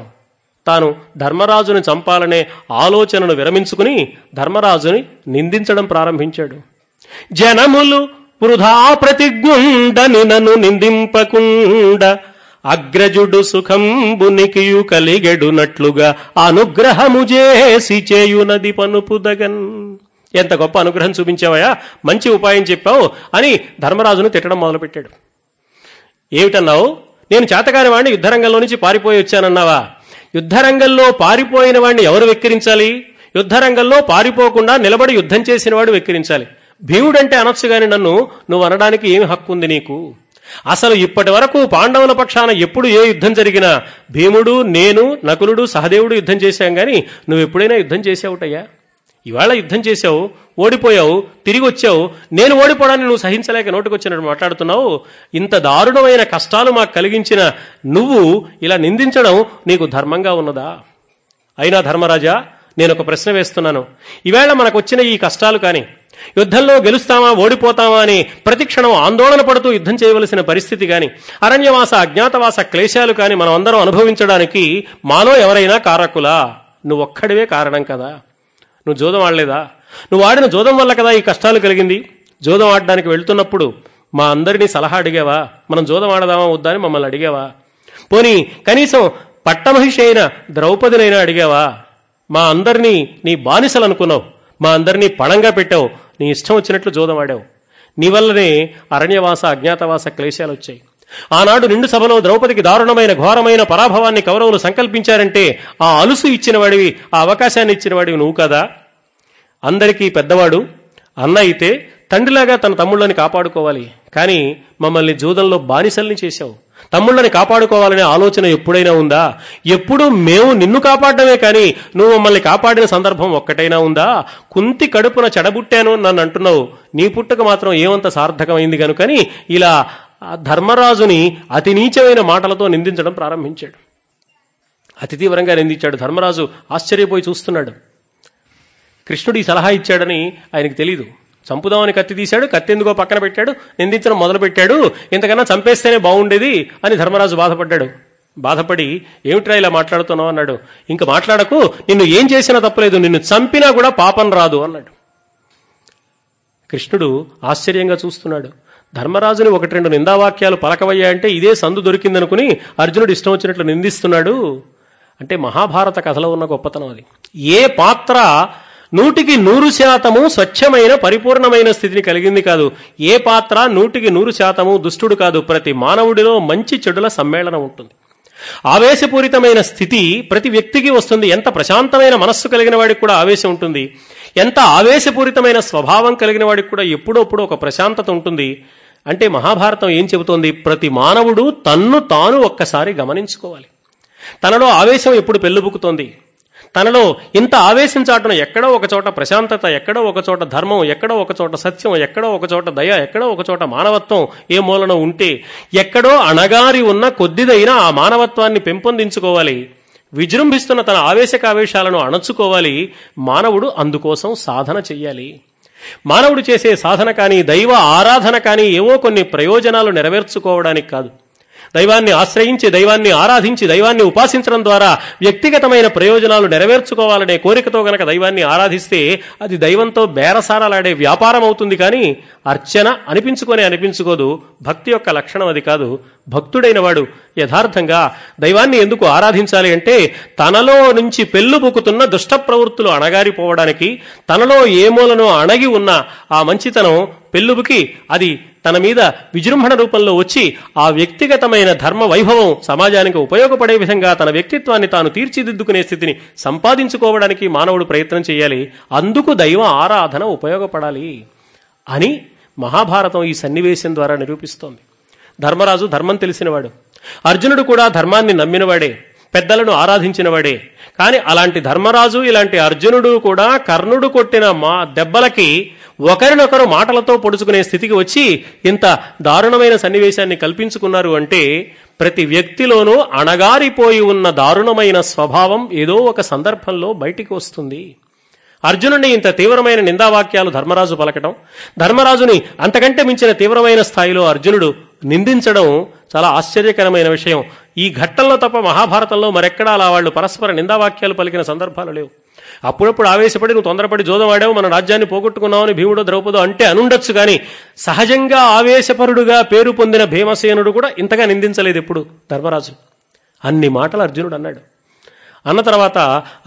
తాను ధర్మరాజుని చంపాలనే ఆలోచనను విరమించుకుని ధర్మరాజుని నిందించడం ప్రారంభించాడు. జనములు వృధా ప్రతిజ్ఞుండని నన్ను నిందింపకుండ అగ్రజుడు సుఖంబునికియు కలిగెడునట్లుగా అనుగ్రహము చేసి చేయునది పనుపుదగన్. ఎంత గొప్ప అనుగ్రహం చూపించావయా, మంచి ఉపాయం చెప్పావు అని ధర్మరాజును తిట్టడం మొదలుపెట్టాడు. ఏమిటన్నావు? నేను చేతకాని వాడిని యుద్ధరంగంలో నుంచి పారిపోయి వచ్చానన్నావా? యుద్ధరంగంలో పారిపోయిన వాడిని ఎవరు వెక్కిరించాలి? యుద్ధరంగంలో పారిపోకుండా నిలబడి యుద్ధం చేసిన వాడు వెక్కిరించాలి. భీముడంటే అనొచ్చు గాని నువ్వు అనడానికి ఏమి హక్కు ఉంది నీకు? అసలు ఇప్పటి వరకు పాండవుల పక్షాన ఎప్పుడు ఏ యుద్ధం జరిగినా భీముడు, నేను, నకులుడు, సహదేవుడు యుద్ధం చేశాం గాని నువ్వెప్పుడైనా యుద్ధం చేసావుటయ్యా. ఇవాళ యుద్ధం చేశావు, ఓడిపోయావు, తిరిగి వచ్చావు. నేను ఓడిపోవడాన్ని నువ్వు సహించలేక నోటికొచ్చినట్టు మాట్లాడుతున్నావు. ఇంత దారుణమైన కష్టాలు మాకు కలిగించిన నువ్వు ఇలా నిందించడం నీకు ధర్మంగా ఉన్నదా? అయినా ధర్మరాజా, నేను ఒక ప్రశ్న వేస్తున్నాను. ఈవేళ మనకు వచ్చిన ఈ కష్టాలు కానీ, యుద్ధంలో గెలుస్తామా ఓడిపోతామా అని ప్రతిక్షణం ఆందోళన పడుతూ యుద్ధం చేయవలసిన పరిస్థితి కానీ, అరణ్యవాస అజ్ఞాతవాస క్లేశాలు కానీ మనం అందరం అనుభవించడానికి మాలో ఎవరైనా కారకులా? నువ్వొక్కడివే కారణం కదా. నువ్వు జోదం ఆడలేదా? నువ్వు ఆడిన జోదం వల్ల కదా ఈ కష్టాలు కలిగింది. జోదం ఆడడానికి వెళ్తున్నప్పుడు మా అందరినీ సలహా అడిగావా? మనం జోదం ఆడదామా వద్దా అని మమ్మల్ని అడిగావా? పోనీ కనీసం పట్టమహిషి అయిన ద్రౌపదినైనా అడిగావా? మా అందరినీ నీ బానిసలు అనుకున్నావు, మా అందరినీ పణంగా పెట్టావు, నీ ఇష్టం వచ్చినట్లు జోదం ఆడావు. నీ వల్లనే అరణ్యవాస అజ్ఞాతవాస క్లేశాలు వచ్చాయి. ఆనాడు నిండు సభలో ద్రౌపదికి దారుణమైన ఘోరమైన పరాభవాన్ని కౌరవులు సంకల్పించారంటే ఆ అలుసు ఇచ్చిన వాడివి, ఆ అవకాశాన్ని ఇచ్చిన వాడివి నువ్వు కదా. అందరికీ పెద్దవాడు అన్న అయితే తండ్రిలాగా తన తమ్ముళ్ళని కాపాడుకోవాలి, కానీ మమ్మల్ని జూదంలో బానిసల్ని చేశావు. తమ్ముళ్ళని కాపాడుకోవాలనే ఆలోచన ఎప్పుడైనా ఉందా? ఎప్పుడు మేము నిన్ను కాపాడమే కానీ నువ్వు మమ్మల్ని కాపాడిన సందర్భం ఒక్కటైనా ఉందా? కుంతి కడుపున చెడబుట్టాను నన్ను అంటున్నావు, నీ పుట్టుక మాత్రం ఏమంత సార్థకమైంది కనుకని ఇలా ధర్మరాజుని అతి నీచమైన మాటలతో నిందించడం ప్రారంభించాడు. అతి తీవ్రంగా నిందించాడు. ధర్మరాజు ఆశ్చర్యపోయి చూస్తున్నాడు. కృష్ణుడు ఈ సలహా ఇచ్చాడని ఆయనకు తెలీదు. చంపుదామని కత్తి తీశాడు, కత్తి ఎందుకో పక్కన పెట్టాడు, నిందించడం మొదలుపెట్టాడు. ఇంతకన్నా చంపేస్తేనే బాగుండేది అని ధర్మరాజు బాధపడ్డాడు. బాధపడి ఏమిట్రా ఇలా మాట్లాడుతున్నావు అన్నాడు. ఇంకా మాట్లాడకు, నిన్ను ఏం చేసినా తప్పలేదు, నిన్ను చంపినా కూడా పాపం రాదు అన్నాడు. కృష్ణుడు ఆశ్చర్యంగా చూస్తున్నాడు. ధర్మరాజుని ఒకటి రెండు నిందావాక్యాలు పలకవయ్యాయంటే ఇదే సందు దొరికిందనుకుని అర్జునుడు ఇష్టం వచ్చినట్లు నిందిస్తున్నాడు. అంటే మహాభారత కథలో ఉన్న గొప్పతనం అది. ఏ పాత్ర 100% స్వచ్ఛమైన పరిపూర్ణమైన స్థితిని కలిగింది కాదు. ఏ పాత్ర 100% దుష్టుడు కాదు. ప్రతి మానవుడిలో మంచి చెడుల సమ్మేళనం ఉంటుంది. ఆవేశపూరితమైన స్థితి ప్రతి వ్యక్తికి వస్తుంది. ఎంత ప్రశాంతమైన మనస్సు కలిగిన వాడికి కూడా ఆవేశం ఉంటుంది, ఎంత ఆవేశపూరితమైన స్వభావం కలిగిన వాడికి కూడా ఎప్పుడప్పుడు ఒక ప్రశాంతత ఉంటుంది. అంటే మహాభారతం ఏం చెబుతోంది? ప్రతి మానవుడు తన్ను తాను ఒక్కసారి గమనించుకోవాలి. తనలో ఆవేశం ఎప్పుడు పెళ్ళుబుకుతోంది, తనలో ఇంత ఆవేశం చాటున ఎక్కడో ఒకచోట ప్రశాంతత, ఎక్కడో ఒకచోట ధర్మం, ఎక్కడో ఒకచోట సత్యం, ఎక్కడో ఒకచోట దయ, ఎక్కడో ఒకచోట మానవత్వం ఏ మూలన ఉంటే ఎక్కడో అణగారి ఉన్న కొద్దిదైనా ఆ మానవత్వాన్ని పెంపొందించుకోవాలి. విజృంభిస్తున్న తన ఆవేశాలను అణచుకోవాలి. మానవుడు అందుకోసం సాధన చెయ్యాలి. మానవుడు చేసే సాధన కానీ దైవ ఆరాధన కానీ ఏవో కొన్ని ప్రయోజనాలు నెరవేర్చుకోవడానికి కాదు. దైవాన్ని ఆశ్రయించి, దైవాన్ని ఆరాధించి, దైవాన్ని ఉపాసించడం ద్వారా వ్యక్తిగతమైన ప్రయోజనాలు నెరవేర్చుకోవాలనే కోరికతో గనక దైవాన్ని ఆరాధిస్తే అది దైవంతో బేరసారాలాడే వ్యాపారం అవుతుంది కానీ అర్చన అనిపించుకోదు. భక్తి యొక్క లక్షణం అది కాదు. భక్తుడైన వాడు యథార్థంగా దైవాన్ని ఎందుకు ఆరాధించాలి అంటే తనలో నుంచి పెళ్ళుబుకుతున్న దుష్ట ప్రవృత్తులు అణగారిపోవడానికి, తనలో ఏ మూలనో అణగి ఉన్న ఆ మంచితనం పెళ్ళుబుకి అది తన మీద విజృంభణ రూపంలో వచ్చి ఆ వ్యక్తిగతమైన ధర్మ వైభవం సమాజానికి ఉపయోగపడే విధంగా తన వ్యక్తిత్వాన్ని తాను తీర్చిదిద్దుకునే స్థితిని సంపాదించుకోవడానికి మానవుడు ప్రయత్నం చేయాలి. అందుకు దైవ ఆరాధన ఉపయోగపడాలి అని మహాభారతం ఈ సన్నివేశం ద్వారా నిరూపిస్తోంది. ధర్మరాజు ధర్మం తెలిసినవాడు, అర్జునుడు కూడా ధర్మాన్ని నమ్మినవాడే, పెద్దలను ఆరాధించినవాడే. కానీ అలాంటి ధర్మరాజు, ఇలాంటి అర్జునుడు కూడా కర్ణుడు కొట్టిన దెబ్బలకి ఒకరినొకరు మాటలతో పొడుచుకునే స్థితికి వచ్చి ఇంత దారుణమైన సన్నివేశాన్ని కల్పించుకున్నారు అంటే ప్రతి వ్యక్తిలోనూ అణగారిపోయి ఉన్న దారుణమైన స్వభావం ఏదో ఒక సందర్భంలో బయటికి వస్తుంది. అర్జునుడిని ఇంత తీవ్రమైన నిందావాక్యాలు ధర్మరాజు పలకడం, ధర్మరాజుని అంతకంటే మించిన తీవ్రమైన స్థాయిలో అర్జునుడు నిందించడం చాలా ఆశ్చర్యకరమైన విషయం. ఈ ఘట్టంలో తప్ప మహాభారతంలో మరెక్కడా అలా వాళ్ళు పరస్పర నిందావాక్యాలు పలికిన సందర్భాలు లేవు. అప్పుడప్పుడు ఆవేశపడి నువ్వు తొందరపడి జోదమాడావు, మన రాజ్యాన్ని పోగొట్టుకున్నావని భీముడో ద్రౌపదో అంటే అనుండొచ్చు, కానీ సహజంగా ఆవేశపరుడుగా పేరు పొందిన భీమసేనుడు కూడా ఇంతగా నిందించలేదు ఎప్పుడు ధర్మరాజు. అన్ని మాటలు అర్జునుడు అన్నాడు. అన్న తర్వాత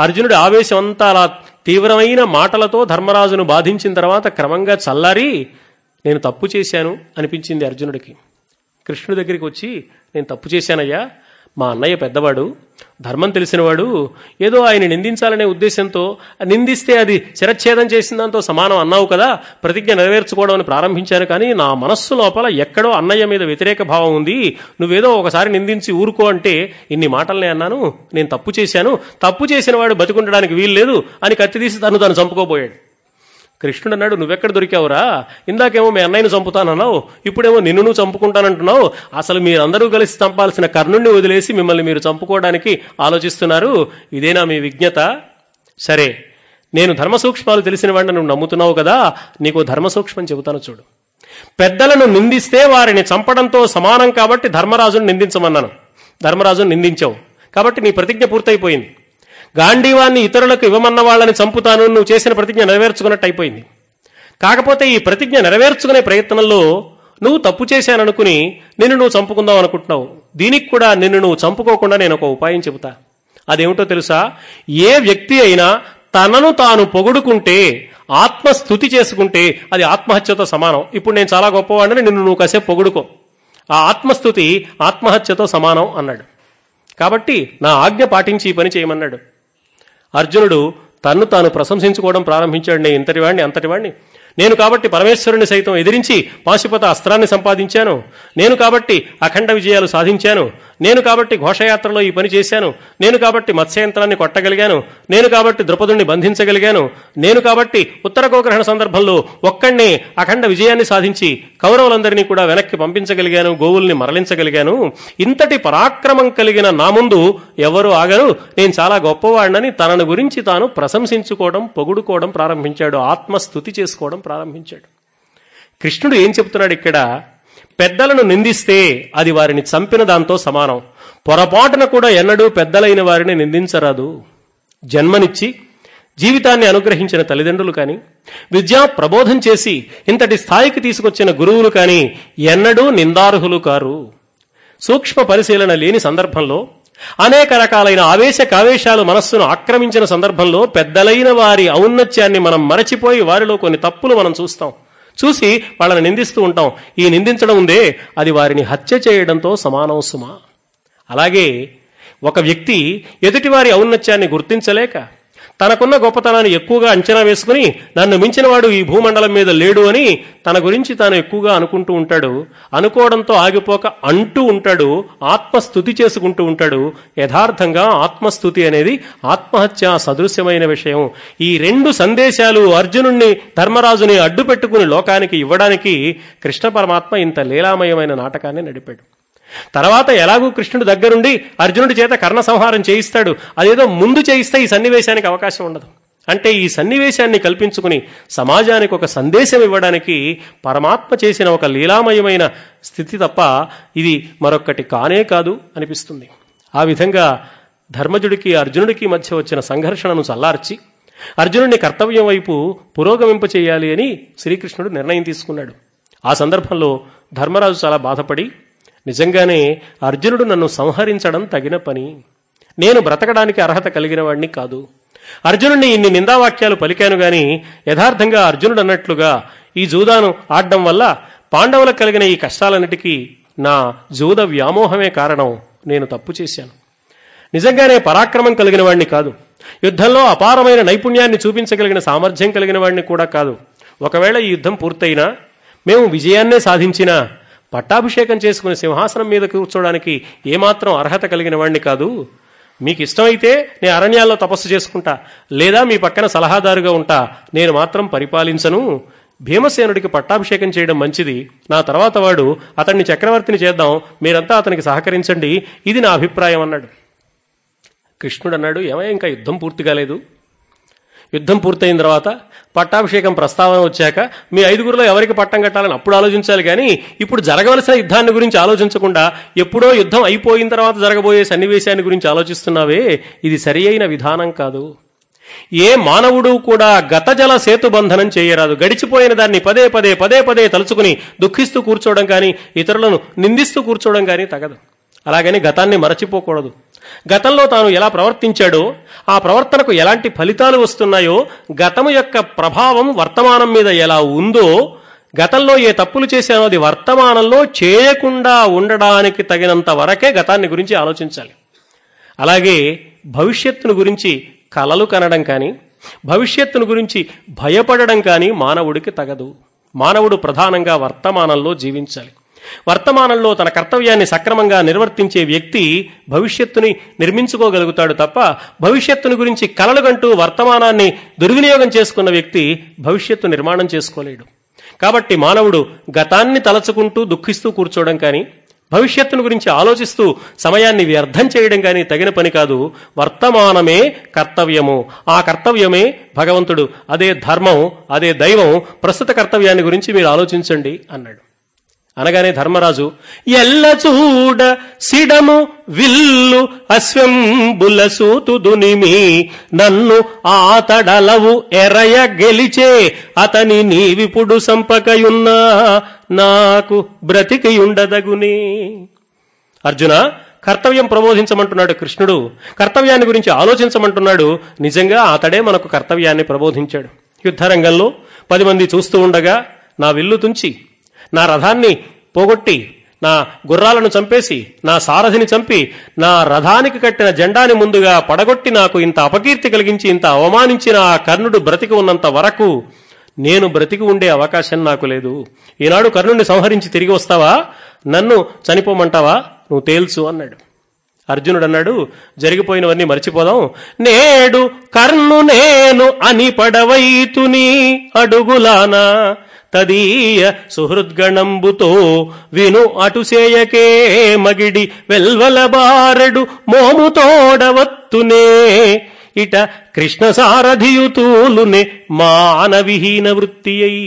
అర్జునుడి ఆవేశం అంతా అలా తీవ్రమైన మాటలతో ధర్మరాజును బాధించిన తర్వాత క్రమంగా చల్లారి, నేను తప్పు చేశాను అనిపించింది అర్జునుడికి. కృష్ణుడి దగ్గరికి వచ్చి, నేను తప్పు చేశానయ్యా, మా అన్నయ్య పెద్దవాడు, ధర్మం తెలిసినవాడు, ఏదో ఆయన నిందించాలనే ఉద్దేశంతో నిందిస్తే అది శిరచ్ఛేదం చేసిన దాంతో సమానం అన్నావు కదా, ప్రతిజ్ఞ నెరవేర్చుకోవడం అని ప్రారంభించాను, కానీ నా మనస్సు లోపల ఎక్కడో అన్నయ్య మీద వ్యతిరేక భావం ఉంది, నువ్వేదో ఒకసారి నిందించి ఊరుకో అంటే ఇన్ని మాటలనే అన్నాను, నేను తప్పు చేశాను, తప్పు చేసిన వాడు బతికుండడానికి వీల్లేదు అని కత్తి తీసి తను చంపుకోబోయాడు. కృష్ణుడు అన్నాడు, నువ్వెక్కడ దొరికావురా, ఇందాకేమో మీ అన్నయ్యను చంపుతానన్నావు, ఇప్పుడేమో నిన్ను నువ్వు చంపుకుంటానంటున్నావు, అసలు మీరందరూ కలిసి చంపాల్సిన కర్ణుడిని వదిలేసి మిమ్మల్ని మీరు చంపుకోవడానికి ఆలోచిస్తున్నారు, ఇదేనా మీ విజ్ఞత? సరే, నేను ధర్మసూక్ష్మాలు తెలిసిన వాడిని నువ్వు నమ్ముతున్నావు కదా, నీకు ధర్మసూక్ష్మం చెబుతాను చూడు. పెద్దలను నిందిస్తే వారిని చంపడంతో సమానం కాబట్టి ధర్మరాజును నిందించమన్నాను, ధర్మరాజును నిందించావు కాబట్టి నీ ప్రతిజ్ఞ పూర్తయిపోయింది. గాంధీవాన్ని ఇతరులకు ఇవ్వమన్న వాళ్ళని చంపుతాను నువ్వు చేసిన ప్రతిజ్ఞ నెరవేర్చుకున్నట్టు అయిపోయింది. కాకపోతే ఈ ప్రతిజ్ఞ నెరవేర్చుకునే ప్రయత్నంలో నువ్వు తప్పు చేశాననుకుని నిన్ను నువ్వు చంపుకుందాం అనుకుంటున్నావు. దీనికి కూడా నిన్ను నువ్వు చంపుకోకుండా నేను ఒక ఉపాయం చెబుతా, అదేమిటో తెలుసా? ఏ వ్యక్తి అయినా తనను తాను పొగుడుకుంటే, ఆత్మస్థుతి చేసుకుంటే అది ఆత్మహత్యతో సమానం. ఇప్పుడు నేను చాలా గొప్పవాడిని, నిన్ను నువ్వు కాసేపు పొగుడుకో, ఆ ఆత్మస్థుతి ఆత్మహత్యతో సమానం అన్నాడు. కాబట్టి నా ఆజ్ఞ పాటించి ఈ పని చేయమన్నాడు. అర్జునుడు తన్ను తాను ప్రశంసించుకోవడం ప్రారంభించాడు, నేను ఇంతటివాణ్ణి అంతటివాణ్ణి, నేను కాబట్టి పరమేశ్వరుని సైతం ఎదిరించి పాశుపత అస్త్రాన్ని సంపాదించాను, నేను కాబట్టి అఖండ విజయాలు సాధించాను, నేను కాబట్టి ఘోషయాత్రలో ఈ పని చేశాను, నేను కాబట్టి మత్స్యంత్రాన్ని కొట్టగలిగాను, నేను కాబట్టి ద్రుపదుణ్ణి బంధించగలిగాను, నేను కాబట్టి ఉత్తర గోగ్రహణ సందర్భంలో ఒక్కడే అఖండ విజయాన్ని సాధించి కౌరవులందరినీ కూడా వెనక్కి పంపించగలిగాను, గోవుల్ని మరలించగలిగాను, ఇంతటి పరాక్రమం కలిగిన నా ముందు ఎవరు ఆగరు, నేను చాలా గొప్పవాడినని తనను గురించి తాను ప్రశంసించుకోవడం, పొగుడుకోవడం ప్రారంభించాడు, ఆత్మస్థుతి చేసుకోవడం ప్రారంభించాడు. కృష్ణుడు ఏం చెప్తున్నాడు ఇక్కడ? పెద్దలను నిందిస్తే అది వారిని చంపిన దాంతో సమానం. పొరపాటున కూడా ఎన్నడూ పెద్దలైన వారిని నిందించరాదు. జన్మనిచ్చి జీవితాన్ని అనుగ్రహించిన తల్లిదండ్రులు కానీ, విద్యా ప్రబోధం చేసి ఇంతటి స్థాయికి తీసుకొచ్చిన గురువులు కానీ ఎన్నడూ నిందార్హులు కారు. సూక్ష్మ పరిశీలన లేని సందర్భంలో, అనేక రకాలైన ఆవేశాలు మనస్సును ఆక్రమించిన సందర్భంలో పెద్దలైన వారి ఔన్నత్యాన్ని మనం మరచిపోయి వారిలో కొన్ని తప్పులు మనం చూస్తాం, చూసి వాళ్ళని నిందిస్తూ ఉంటాం. ఈ నిందించడం ఉందే అది వారిని హత్య చేయడంతో సమానం సుమా. అలాగే ఒక వ్యక్తి ఎదుటివారి ఔన్నత్యాన్ని గుర్తించలేక తనకున్న గొప్పతనాన్ని ఎక్కువగా అంచనా వేసుకుని, నన్ను మించిన వాడు ఈ భూమండలం మీద లేడు అని తన గురించి తాను ఎక్కువగా అనుకుంటూ ఉంటాడు. అనుకోవడంతో ఆగిపోక అంటూ ఉంటాడు, ఆత్మస్థుతి చేసుకుంటూ ఉంటాడు. యథార్థంగా ఆత్మస్థుతి అనేది ఆత్మహత్య సదృశ్యమైన విషయం. ఈ రెండు సందేశాలు అర్జునుణ్ణి, ధర్మరాజుని అడ్డు పెట్టుకుని లోకానికి ఇవ్వడానికి కృష్ణ పరమాత్మ ఇంత లీలామయమైన నాటకాన్ని నడిపాడు. తర్వాత ఎలాగూ కృష్ణుడు దగ్గరుండి అర్జునుడి చేత కర్ణ సంహారం చేయిస్తాడు. అదేదో ముందు చేయిస్తే ఈ సన్నివేశానికి అవకాశం ఉండదు. అంటే ఈ సన్నివేశాన్ని కల్పించుకుని సమాజానికి ఒక సందేశం ఇవ్వడానికి పరమాత్మ చేసిన ఒక లీలామయమైన స్థితి తప్ప ఇది మరొక్కటి కానే కాదు అనిపిస్తుంది. ఆ విధంగా ధర్మజుడికి అర్జునుడికి మధ్య వచ్చిన సంఘర్షణను చల్లార్చి అర్జునుడిని కర్తవ్యం వైపు పురోగమింప చేయాలి అని శ్రీకృష్ణుడు నిర్ణయం తీసుకున్నాడు. ఆ సందర్భంలో ధర్మరాజు చాలా బాధపడి, నిజంగానే అర్జునుడు నన్ను సంహరించడం తగిన పని, నేను బ్రతకడానికి అర్హత కలిగిన వాడిని కాదు, అర్జునుడిని ఇన్ని నిందావాక్యాలు పలికాను గాని యథార్థంగా అర్జునుడు అన్నట్లుగా ఈ జూదాను ఆడడం వల్ల పాండవులకు కలిగిన ఈ కష్టాలన్నిటికీ నా జూద వ్యామోహమే కారణం, నేను తప్పు చేశాను, నిజంగానే పరాక్రమం కలిగిన వాడిని కాదు, యుద్ధంలో అపారమైన నైపుణ్యాన్ని చూపించగలిగిన సామర్థ్యం కలిగిన వాడిని కూడా కాదు. ఒకవేళ ఈ యుద్ధం పూర్తయినా, మేము విజయాన్నే సాధించినా, పట్టాభిషేకం చేసుకుని సింహాసనం మీద కూర్చోడానికి ఏమాత్రం అర్హత కలిగిన వాడిని కాదు. మీకు ఇష్టమైతే నేను అరణ్యాల్లో తపస్సు చేసుకుంటా, లేదా మీ పక్కన సలహాదారుగా ఉంటా, నేను మాత్రం పరిపాలించను, భీమసేనుడికి పట్టాభిషేకం చేయడం మంచిది. నా తర్వాత వాడు అతన్ని చక్రవర్తిని చేద్దాం, మీరంతా అతనికి సహకరించండి, ఇది నా అభిప్రాయం అన్నాడు. కృష్ణుడు అన్నాడు, ఏమయ్యా ఇంకా యుద్ధం పూర్తి కాలేదు? యుద్ధం పూర్తయిన తర్వాత పట్టాభిషేకం ప్రస్తావన వచ్చాక మీ ఐదుగురిలో ఎవరికి పట్టం కట్టాలని అప్పుడు ఆలోచించాలి, కానీ ఇప్పుడు జరగవలసిన యుద్ధాన్ని గురించి ఆలోచించకుండా ఎప్పుడో యుద్ధం అయిపోయిన తర్వాత జరగబోయే సన్నివేశాన్ని గురించి ఆలోచిస్తున్నావే, ఇది సరి అయిన విధానం కాదు. ఏ మానవుడు కూడా గత జల సేతుబంధనం చేయరాదు. గడిచిపోయిన దాన్ని పదే పదే పదే పదే తలుచుకుని దుఃఖిస్తూ కూర్చోవడం కానీ ఇతరులను నిందిస్తూ కూర్చోవడం కానీ తగదు. అలాగని గతాన్ని మరచిపోకూడదు. గతంలో తాను ఎలా ప్రవర్తించాడో, ఆ ప్రవర్తనకు ఎలాంటి ఫలితాలు వస్తున్నాయో, గతము యొక్క ప్రభావం వర్తమానం మీద ఎలా ఉందో, గతంలో ఏ తప్పులు చేశానో అది వర్తమానంలో చేయకుండా ఉండడానికి తగినంత వరకే గతాన్ని గురించి ఆలోచించాలి. అలాగే భవిష్యత్తును గురించి కలలు కనడం కానీ, భవిష్యత్తును గురించి భయపడడం కానీ మానవుడికి తగదు. మానవుడు ప్రధానంగా వర్తమానంలో జీవించాలి. వర్తమానంలో తన కర్తవ్యాన్ని సక్రమంగా నిర్వర్తించే వ్యక్తి భవిష్యత్తుని నిర్మించుకోగలుగుతాడు తప్ప, భవిష్యత్తును గురించి కలలుగంటూ వర్తమానాన్ని దుర్వినియోగం చేసుకున్న వ్యక్తి భవిష్యత్తు నిర్మాణం చేసుకోలేడు. కాబట్టి మానవుడు గతాన్ని తలచుకుంటూ దుఃఖిస్తూ కూర్చోవడం కానీ, భవిష్యత్తును గురించి ఆలోచిస్తూ సమయాన్ని వ్యర్థం చేయడం కానీ తగిన పని కాదు. వర్తమానమే కర్తవ్యము, ఆ కర్తవ్యమే భగవంతుడు, అదే ధర్మం, అదే దైవం. ప్రస్తుత కర్తవ్యాన్ని గురించి మీరు ఆలోచించండి అన్నాడు. అనగానే ధర్మరాజు ఎల్ల చూడ సిడము విల్లు అశ్వంబుల సూతుదునిమి నన్ను ఆతడలవు ఎరయ గెలిచే అతని నీవిపుడు సంపకయున్నా నాకు బ్రతికియుండదగుని. అర్జున, కర్తవ్యం ప్రబోధించమంటున్నాడు కృష్ణుడు, కర్తవ్యాన్ని గురించి ఆలోచించమంటున్నాడు. నిజంగా అతడే మనకు కర్తవ్యాన్ని ప్రబోధించాడు. యుద్ధరంగంలో 10 మంది చూస్తూ ఉండగా నా విల్లు తుంచి, నా రథాన్ని పోగొట్టి, నా గుర్రాలను చంపేసి, నా సారథిని చంపి, నా రథానికి కట్టిన జెండాని ముందుగా పడగొట్టి నాకు ఇంత అపకీర్తి కలిగించి, ఇంత అవమానించిన ఆ కర్ణుడు బ్రతికి ఉన్నంత వరకు నేను బ్రతికి ఉండే అవకాశం నాకు లేదు. ఈనాడు కర్ణుడిని సంహరించి తిరిగి వస్తావా? నన్ను చనిపోమంటావా? నువ్వు తేల్చు అన్నాడు. అర్జునుడు అన్నాడు, జరిగిపోయినవన్నీ మర్చిపోదాం. నేడు కర్ణు నేను అని పడవైతుని అడుగులానా తదీయ సుహృద్గణంబుతో విను అటుసేయకే మగిడి వెల్వల బారడు మోముతోడవత్తునే ఇట కృష్ణ సారథియుతూలునే మానవిహీన వృత్తి అయి.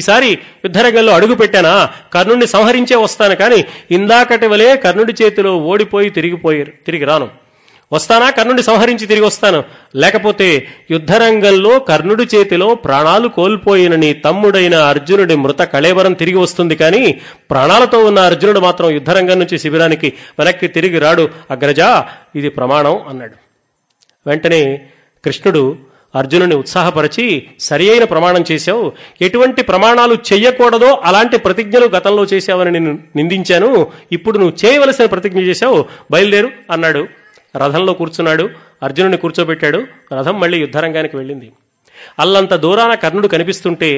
ఈసారి యుద్ధరంగంలో అడుగు పెట్టానా కర్ణుడిని సంహరించే వస్తాను, కానీ ఇందాకటి వలే కర్ణుడి చేతిలో ఓడిపోయి తిరిగి రాను. వస్తానా కర్ణుడిని సంహరించి తిరిగి వస్తాను, లేకపోతే యుద్ధరంగంలో కర్ణుడి చేతిలో ప్రాణాలు కోల్పోయిన నీ తమ్ముడైన అర్జునుడి మృత కళేబరం తిరిగి వస్తుంది, కానీ ప్రాణాలతో ఉన్న అర్జునుడు మాత్రం యుద్ధరంగం నుంచి శిబిరానికి వెనక్కి తిరిగి రాడు అగ్రజా, ఇది ప్రమాణం అన్నాడు. వెంటనే కృష్ణుడు అర్జునుని ఉత్సాహపరిచి, సరి అయిన ప్రమాణం చేశావు, ఎటువంటి ప్రమాణాలు చెయ్యకూడదో అలాంటి ప్రతిజ్ఞలు గతంలో చేశావని నేను నిందించాను, ఇప్పుడు నువ్వు చేయవలసిన ప్రతిజ్ఞ చేశావు, బయలుదేరు అన్నాడు. రథంలో కూర్చున్నాడు, అర్జునుని కూర్చోబెట్టాడు. రథం మళ్ళీ యుద్ధరంగానికి వెళ్ళింది. అల్లంత దూరాన కర్ణుడు కనిపిస్తుంటే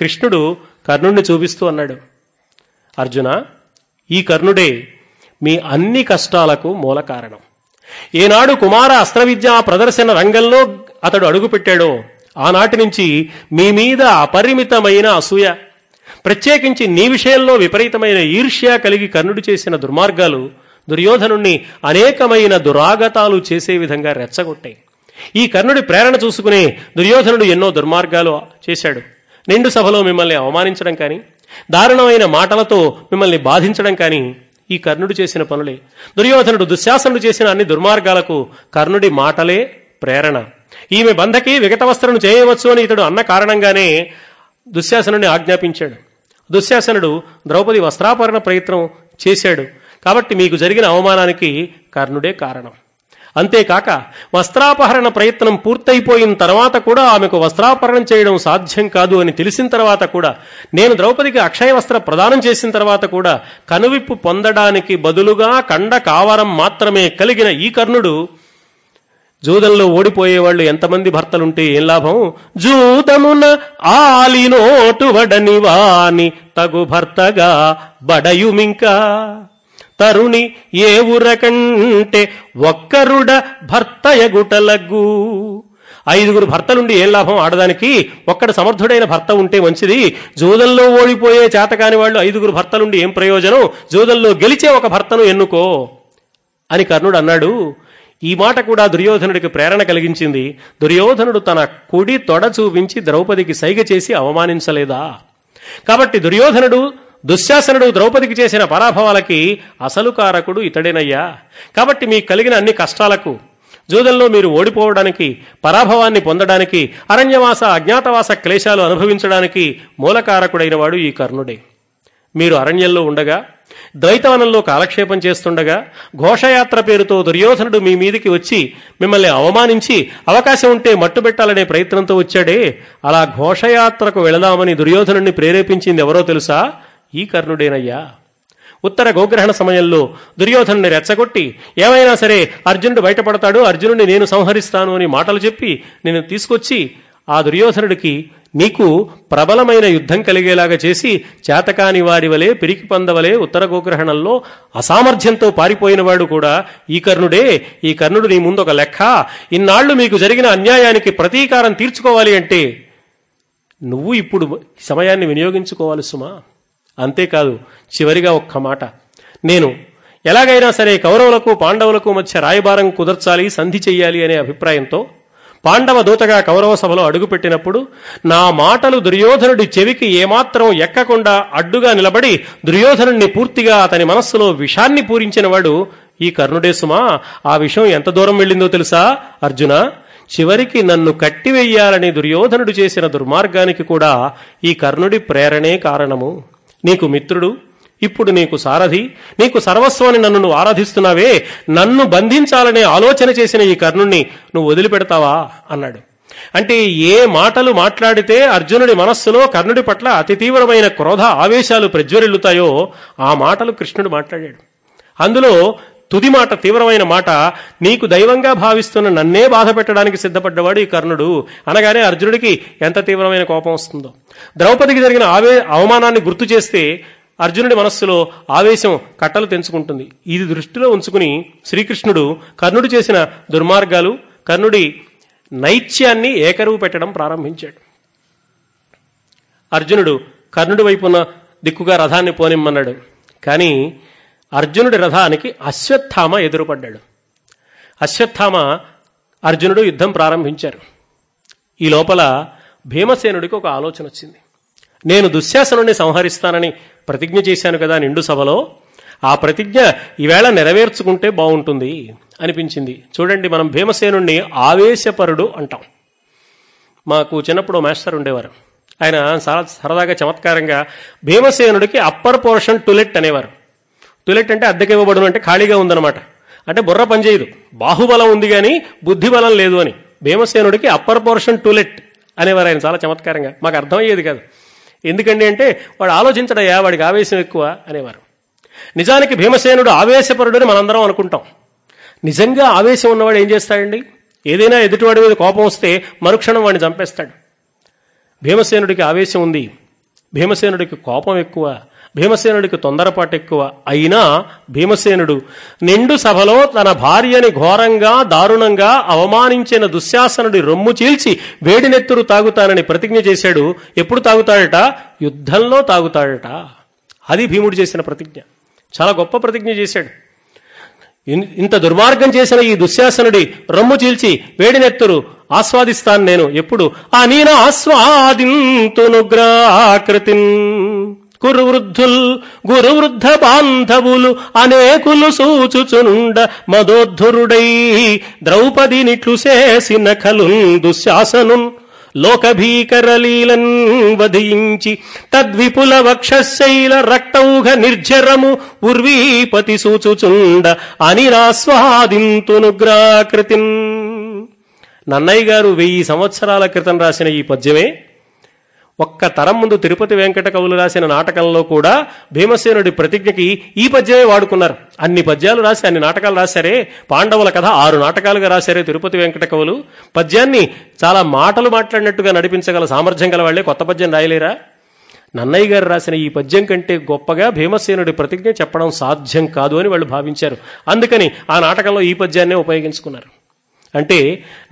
కృష్ణుడు కర్ణుడిని చూపిస్తూ అన్నాడు, అర్జున, ఈ కర్ణుడే మీ అన్ని కష్టాలకు మూల కారణం. ఏనాడు కుమార అస్త్రవిద్యా ప్రదర్శన రంగంలో అతడు అడుగుపెట్టాడో ఆనాటి నుంచి మీ మీద అపరిమితమైన అసూయ, ప్రత్యేకించి నీ విషయంలో విపరీతమైన ఈర్ష్య కలిగి కర్ణుడు చేసిన దుర్మార్గాలు దుర్యోధనుణ్ణి అనేకమైన దురాగతాలు చేసే విధంగా రెచ్చగొట్టాయి. ఈ కర్ణుడి ప్రేరణ చూసుకునే దుర్యోధనుడు ఎన్నో దుర్మార్గాలు చేశాడు. నిండు సభలో మిమ్మల్ని అవమానించడం కానీ, దారుణమైన మాటలతో మిమ్మల్ని బాధించడం కానీ ఈ కర్ణుడు చేసిన పనులే. దుర్యోధనుడు దుశ్శాసనుడు చేసిన అన్ని దుర్మార్గాలకు కర్ణుడి మాటలే ప్రేరణ. ఈమె బంధకి విగతవస్త్రను చేయవచ్చు అని ఇతడు అన్న కారణంగానే దుశ్శాసనుడిని ఆజ్ఞాపించాడు. దుశ్శాసనుడు ద్రౌపది వస్త్రాపరణ ప్రయత్నం చేశాడు కాబట్టి మీకు జరిగిన అవమానానికి కర్ణుడే కారణం. అంతేకాక వస్త్రాపహరణ ప్రయత్నం పూర్తయిపోయిన తర్వాత కూడా ఆమెకు వస్త్రాపహరణ చేయడం సాధ్యం కాదు అని తెలిసిన తర్వాత కూడా, నేను ద్రౌపదికి అక్షయ వస్త్ర ప్రదానం చేసిన తర్వాత కూడా కనువిప్పు పొందడానికి బదులుగా కండ కావరం మాత్రమే కలిగిన ఈ కర్ణుడు, జూదంలో ఓడిపోయే వాళ్ళు ఎంతమంది భర్తలుంటే ఏం లాభం, జూదమున ఆలినోటు వడని వాని తగు భర్తగా బడయుమింకా తరుణి ఏ ఊరకంటే ఒక్కరుడ భర్తయ గుటలగ్గు ఐదుగురు భర్తలుండి ఏం లాభం ఆడదానికి? ఒక్కడు సమర్థుడైన భర్త ఉంటే మంచిది. జూదంలో ఓడిపోయే చేతకాని వాళ్ళు ఐదుగురు భర్తలుండి ఏం ప్రయోజనం? జూదంలో గెలిచే ఒక భర్తను ఎన్నుకో అని కర్ణుడు అన్నాడు. ఈ మాట కూడా దుర్యోధనుడికి ప్రేరణ కలిగించింది. దుర్యోధనుడు తన కుడి తొడ చూపించి ద్రౌపదికి సైగ చేసి అవమానించలేదా? కాబట్టి దుర్యోధనుడు, దుశ్శాసనుడు ద్రౌపదికి చేసిన పరాభవాలకి అసలు కారకుడు ఇతడేనయ్యా. కాబట్టి మీకు కలిగిన అన్ని కష్టాలకు, జూదంలో మీరు ఓడిపోవడానికి, పరాభవాన్ని పొందడానికి, అరణ్యవాస అజ్ఞాతవాస క్లేశాలు అనుభవించడానికి మూలకారకుడైన వాడు ఈ కర్ణుడే. మీరు అరణ్యంలో ఉండగా, ద్వైతవనంలో కాలక్షేపం చేస్తుండగా ఘోషయాత్ర పేరుతో దుర్యోధనుడు మీ మీదికి వచ్చి మిమ్మల్ని అవమానించి అవకాశం ఉంటే మట్టుబెట్టాలనే ప్రయత్నంతో వచ్చాడే, అలా ఘోషయాత్రకు వెళదామని దుర్యోధనుడిని ప్రేరేపించింది ఎవరో తెలుసా? ఈ కర్ణుడేనయ్యా. ఉత్తర గోగ్రహణ సమయంలో దుర్యోధనుని రెచ్చగొట్టి ఏమైనా సరే అర్జునుడు బయటపడతాడు, అర్జునుడిని నేను సంహరిస్తాను అని మాటలు చెప్పి నేను తీసుకొచ్చి ఆ దుర్యోధనుడికి నీకు ప్రబలమైన యుద్ధం కలిగేలాగా చేసి చేతకాని వారి వలె, పిరికి పందవలే ఉత్తర గోగ్రహణంలో అసామర్థ్యంతో పారిపోయినవాడు కూడా ఈ కర్ణుడే. ఈ కర్ణుడు నీ ముందు ఒక లెక్క. ఇన్నాళ్లు మీకు జరిగిన అన్యాయానికి ప్రతీకారం తీర్చుకోవాలి అంటే నువ్వు ఇప్పుడు సమయాన్ని వినియోగించుకోవాలి సుమా. అంతేకాదు, చివరిగా ఒక్క మాట, నేను ఎలాగైనా సరే కౌరవులకు పాండవులకు మధ్య రాయబారం కుదర్చాలి, సంధి చెయ్యాలి అనే అభిప్రాయంతో పాండవ దూతగా కౌరవ సభలో అడుగుపెట్టినప్పుడు నా మాటలు దుర్యోధనుడి చెవికి ఏమాత్రం ఎక్కకుండా అడ్డుగా నిలబడి దుర్యోధనుడిని పూర్తిగా అతని మనస్సులో విషాన్ని పూరించినవాడు ఈ కర్ణుడే సుమా. ఆ విషయం ఎంత దూరం వెళ్ళిందో తెలుసా అర్జున? చివరికి నన్ను కట్టివెయ్యాలని దుర్యోధనుడు చేసిన దుర్మార్గానికి కూడా ఈ కర్ణుడి ప్రేరణే కారణము. నీకు మిత్రుడు, ఇప్పుడు నీకు సారథి, నీకు సర్వస్వాన్ని నన్ను నువ్వు ఆరాధిస్తున్నావే, నన్ను బంధించాలనే ఆలోచన చేసిన ఈ కర్ణుణ్ణి నువ్వు వదిలిపెడతావా అన్నాడు. అంటే ఏ మాటలు మాట్లాడితే అర్జునుడి మనస్సులో కర్ణుడి పట్ల అతి తీవ్రమైన క్రోధ ఆవేశాలు ప్రజ్వరిల్లుతాయో ఆ మాటలు కృష్ణుడు మాట్లాడాడు. అందులో తుది మాట, తీవ్రమైన మాట, నీకు దైవంగా భావిస్తున్న నన్నే బాధ పెట్టడానికి సిద్ధపడ్డవాడు ఈ కర్ణుడు అనగానే అర్జునుడికి ఎంత తీవ్రమైన కోపం వస్తుందో. ద్రౌపదికి జరిగిన అవమానాన్ని గుర్తు చేస్తే అర్జునుడి మనస్సులో ఆవేశం కట్టలు తెంచుకుంటుంది. ఇది దృష్టిలో ఉంచుకుని శ్రీకృష్ణుడు కర్ణుడు చేసిన దుర్మార్గాలు, కర్ణుడి నైత్యాన్ని ఏకరువు పెట్టడం ప్రారంభించాడు. అర్జునుడు కర్ణుడి వైపున దిక్కుగా రథాన్ని పోనిమ్మన్నాడు. కానీ అర్జునుడి రథానికి అశ్వత్థామ ఎదురుపడ్డాడు. అశ్వత్థామ, అర్జునుడు యుద్ధం ప్రారంభించారు. ఈ లోపల భీమసేనుడికి ఒక ఆలోచన వచ్చింది. నేను దుశ్శాసనుడిని సంహరిస్తానని ప్రతిజ్ఞ చేశాను కదా నిండు సభలో, ఆ ప్రతిజ్ఞ ఈవేళ నెరవేర్చుకుంటే బాగుంటుంది అనిపించింది. చూడండి, మనం భీమసేనుడిని ఆవేశపరుడు అంటాం. మాకు చిన్నప్పుడు మాస్టర్ ఉండేవారు. ఆయన సరదాగా చమత్కారంగా భీమసేనుడికి అప్పర్ పోర్షన్ టులెట్ అనేవారు. టులెట్ అంటే అద్దెకి ఇవ్వబడును, అంటే ఖాళీగా ఉందన్నమాట. అంటే బుర్ర పనిచేయదు, బాహుబలం ఉంది కానీ బుద్ధిబలం లేదు అని భీమసేనుడికి అప్పర్ పోర్షన్ టులెట్ అనేవారు ఆయన చాలా చమత్కారంగా. మాకు అర్థమయ్యేది కాదు. ఎందుకండి అంటే వాడు ఆలోచించడయ్యా, వాడికి ఆవేశం ఎక్కువ అనేవారు. నిజానికి భీమసేనుడు ఆవేశపరుడు అని మనందరం అనుకుంటాం. నిజంగా ఆవేశం ఉన్నవాడు ఏం చేస్తాడండి? ఏదైనా ఎదుటివాడి మీద కోపం వస్తే మరుక్షణం వాడిని చంపేస్తాడు. భీమసేనుడికి ఆవేశం ఉంది, భీమసేనుడికి కోపం ఎక్కువ, భీమసేనుడికి తొందరపాటు ఎక్కువ. అయినా భీమసేనుడు నిండు సభలో తన భార్యని ఘోరంగా దారుణంగా అవమానించిన దుశ్శాసనుడి రొమ్ము చీల్చి వేడి నెత్తురు తాగుతానని ప్రతిజ్ఞ చేశాడు. ఎప్పుడు తాగుతాడట? యుద్ధంలో తాగుతాడట. అది భీముడు చేసిన ప్రతిజ్ఞ. చాలా గొప్ప ప్రతిజ్ఞ చేశాడు. ఇంత దుర్మార్గం చేసిన ఈ దుశ్శాసనుడి రొమ్ము చీల్చి వేడి నెత్తురు ఆస్వాదిస్తాను నేను. ఎప్పుడు? ఆ నీన ఆస్వాదింతునుగ్రాకృతిన్ కురువృద్ధుల్ గురువృద్ధ బాంధవులు అనేకులు సూచుచునుండ మదోద్ధురుడై ద్రౌపది నిట్లు చేసిన కలున్ దుశ్శాసనున్ లోకభీకరలీలన్ వధించి తద్విపుల వక్షశైల రక్తౌఘ నిర్జరము ఉర్వీపతి సూచుచుండ అనిరాస్వాదింతునుగ్రాకృతిన్. నన్నయ్య గారు 1000 సంవత్సరాల క్రితం రాసిన ఈ పద్యమే ఒక్క తరం ముందు తిరుపతి వెంకట కవులు రాసిన నాటకంలో కూడా భీమసేనుడి ప్రతిజ్ఞకి ఈ పద్యమే వాడుకున్నారు. అన్ని పద్యాలు రాసి అన్ని నాటకాలు రాశారే. పాండవుల కథ 6 నాటకాలుగా రాశారే తిరుపతి వెంకట కవులు. పద్యాన్ని చాలా మాటలు మాట్లాడినట్టుగా నడిపించగల సామర్థ్యం గల వాళ్లే కొత్త పద్యం రాయలేరా? నన్నయ్య గారు రాసిన ఈ పద్యం కంటే గొప్పగా భీమసేనుడి ప్రతిజ్ఞ చెప్పడం సాధ్యం కాదు అని వాళ్ళు భావించారు. అందుకని ఆ నాటకంలో ఈ పద్యాన్నే ఉపయోగించుకున్నారు. అంటే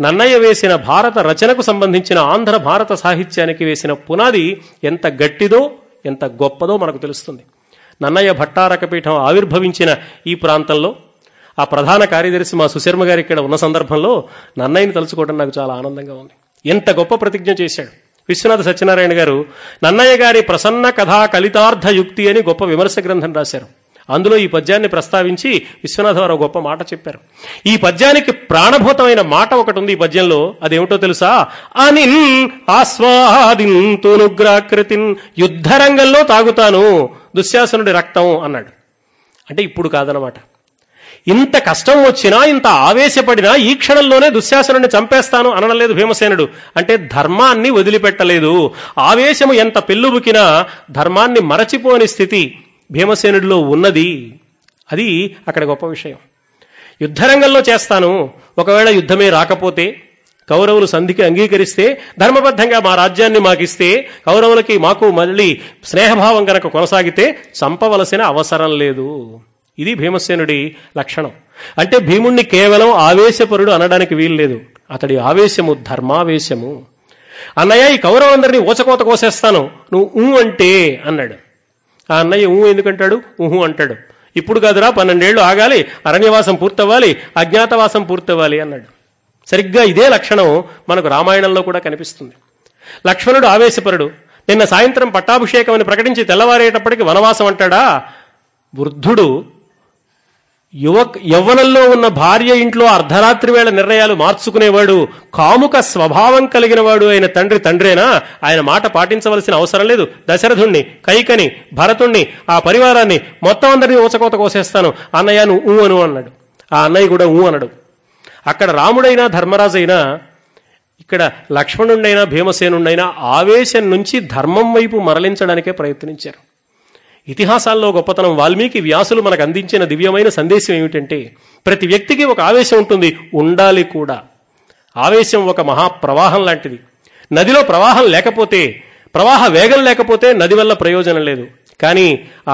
నన్నయ్య వేసిన భారత రచనకు సంబంధించిన ఆంధ్ర భారత సాహిత్యానికి వేసిన పునాది ఎంత గట్టిదో ఎంత గొప్పదో మనకు తెలుస్తుంది. నన్నయ్య భట్టారకపీఠం ఆవిర్భవించిన ఈ ప్రాంతంలో ఆ ప్రధాన కార్యదర్శి మా సుశర్మ గారు ఇక్కడ ఉన్న సందర్భంలో నన్నయ్యని తలుచుకోవడం నాకు చాలా ఆనందంగా ఉంది. ఎంత గొప్ప ప్రతిజ్ఞ చేశాడు. విశ్వనాథ సత్యనారాయణ గారు నన్నయ్య గారి ప్రసన్న కథా కలితార్థ యుక్తి అని గొప్ప విమర్శ గ్రంథం రాశారు. అందులో ఈ పద్యాన్ని ప్రస్తావించి విశ్వనాథ వారు గొప్ప మాట చెప్పారు. ఈ పద్యానికి ప్రాణభూతమైన మాట ఒకటి ఉంది ఈ పద్యంలో, అదేమిటో తెలుసా? అనిన్ ఆస్వాదింతునుగ్రాకృతిన్, యుద్ధరంగంలో తాగుతాను దుశ్శాసనుడి రక్తం అన్నాడు. అంటే ఇప్పుడు కాదనమాట. ఇంత కష్టం వచ్చినా, ఇంత ఆవేశపడినా ఈ క్షణంలోనే దుశ్శాసనుడిని చంపేస్తాను అనలేదు భీమసేనుడు. అంటే ధర్మాన్ని వదిలిపెట్టలేదు. ఆవేశము ఎంత పెళ్ళుబుకినా ధర్మాన్ని మరచిపోని స్థితి భీమసేనుడిలో ఉన్నది. అది అక్కడ గొప్ప విషయం. యుద్ధరంగంలో చేస్తాను, ఒకవేళ యుద్ధమే రాకపోతే కౌరవులు సంధికి అంగీకరిస్తే, ధర్మబద్ధంగా మా రాజ్యాన్ని మాకిస్తే, కౌరవులకి మాకు మళ్ళీ స్నేహభావం కనుక కొనసాగితే చంపవలసిన అవసరం లేదు. ఇది భీమసేనుడి లక్షణం. అంటే భీముణ్ణి కేవలం ఆవేశపరుడు అనడానికి వీల్లేదు. అతడి ఆవేశము ధర్మావేశము. అన్నయ్య, ఈ కౌరవులందరినీ ఊచకోత కోసేస్తాను, నువ్వు ఊ అంటే అన్నాడు. ఆ అన్నయ్య ఊ ఎందుకంటాడు? ఊహు అంటాడు. ఇప్పుడు కాదురా, 12 ఏళ్లు ఆగాలి, అరణ్యవాసం పూర్తవ్వాలి, అజ్ఞాతవాసం పూర్తవ్వాలి అన్నాడు. సరిగ్గా ఇదే లక్షణం మనకు రామాయణంలో కూడా కనిపిస్తుంది. లక్ష్మణుడు ఆవేశపరుడు. నిన్న సాయంత్రం పట్టాభిషేకం అని ప్రకటించి తెల్లవారేటప్పటికి వనవాసం అంటాడా? వృద్ధుడు యవ్వనంలో ఉన్న భార్య ఇంట్లో అర్ధరాత్రి వేళ నిర్ణయాలు మార్చుకునేవాడు, కాముక స్వభావం కలిగిన వాడు అయిన తండ్రి తండ్రేనా? ఆయన మాట పాటించవలసిన అవసరం లేదు. దశరథుణ్ణి, కైకని, భరతుణ్ణి, ఆ పరివారాన్ని మొత్తం అందరినీ ఊచకోత కోసేస్తాను, అన్నయ్య నువ్వు అను అన్నాడు. ఆ అన్నయ్య కూడా ఊ అనడు. అక్కడ రాముడైనా ధర్మరాజైనా, ఇక్కడ లక్ష్మణుడైనా భీమసేనుడైనా ఆవేశం నుంచి ధర్మం వైపు మరలించడానికే ప్రయత్నించారు. ఇతిహాసాల్లో గొప్పతనం వాల్మీకి వ్యాసులు మనకు అందించిన దివ్యమైన సందేశం ఏమిటంటే, ప్రతి వ్యక్తికి ఒక ఆవేశం ఉంటుంది, ఉండాలి కూడా. ఆవేశం ఒక మహాప్రవాహం లాంటిది. నదిలో ప్రవాహం లేకపోతే, ప్రవాహ వేగం లేకపోతే నది వల్ల ప్రయోజనం లేదు. కానీ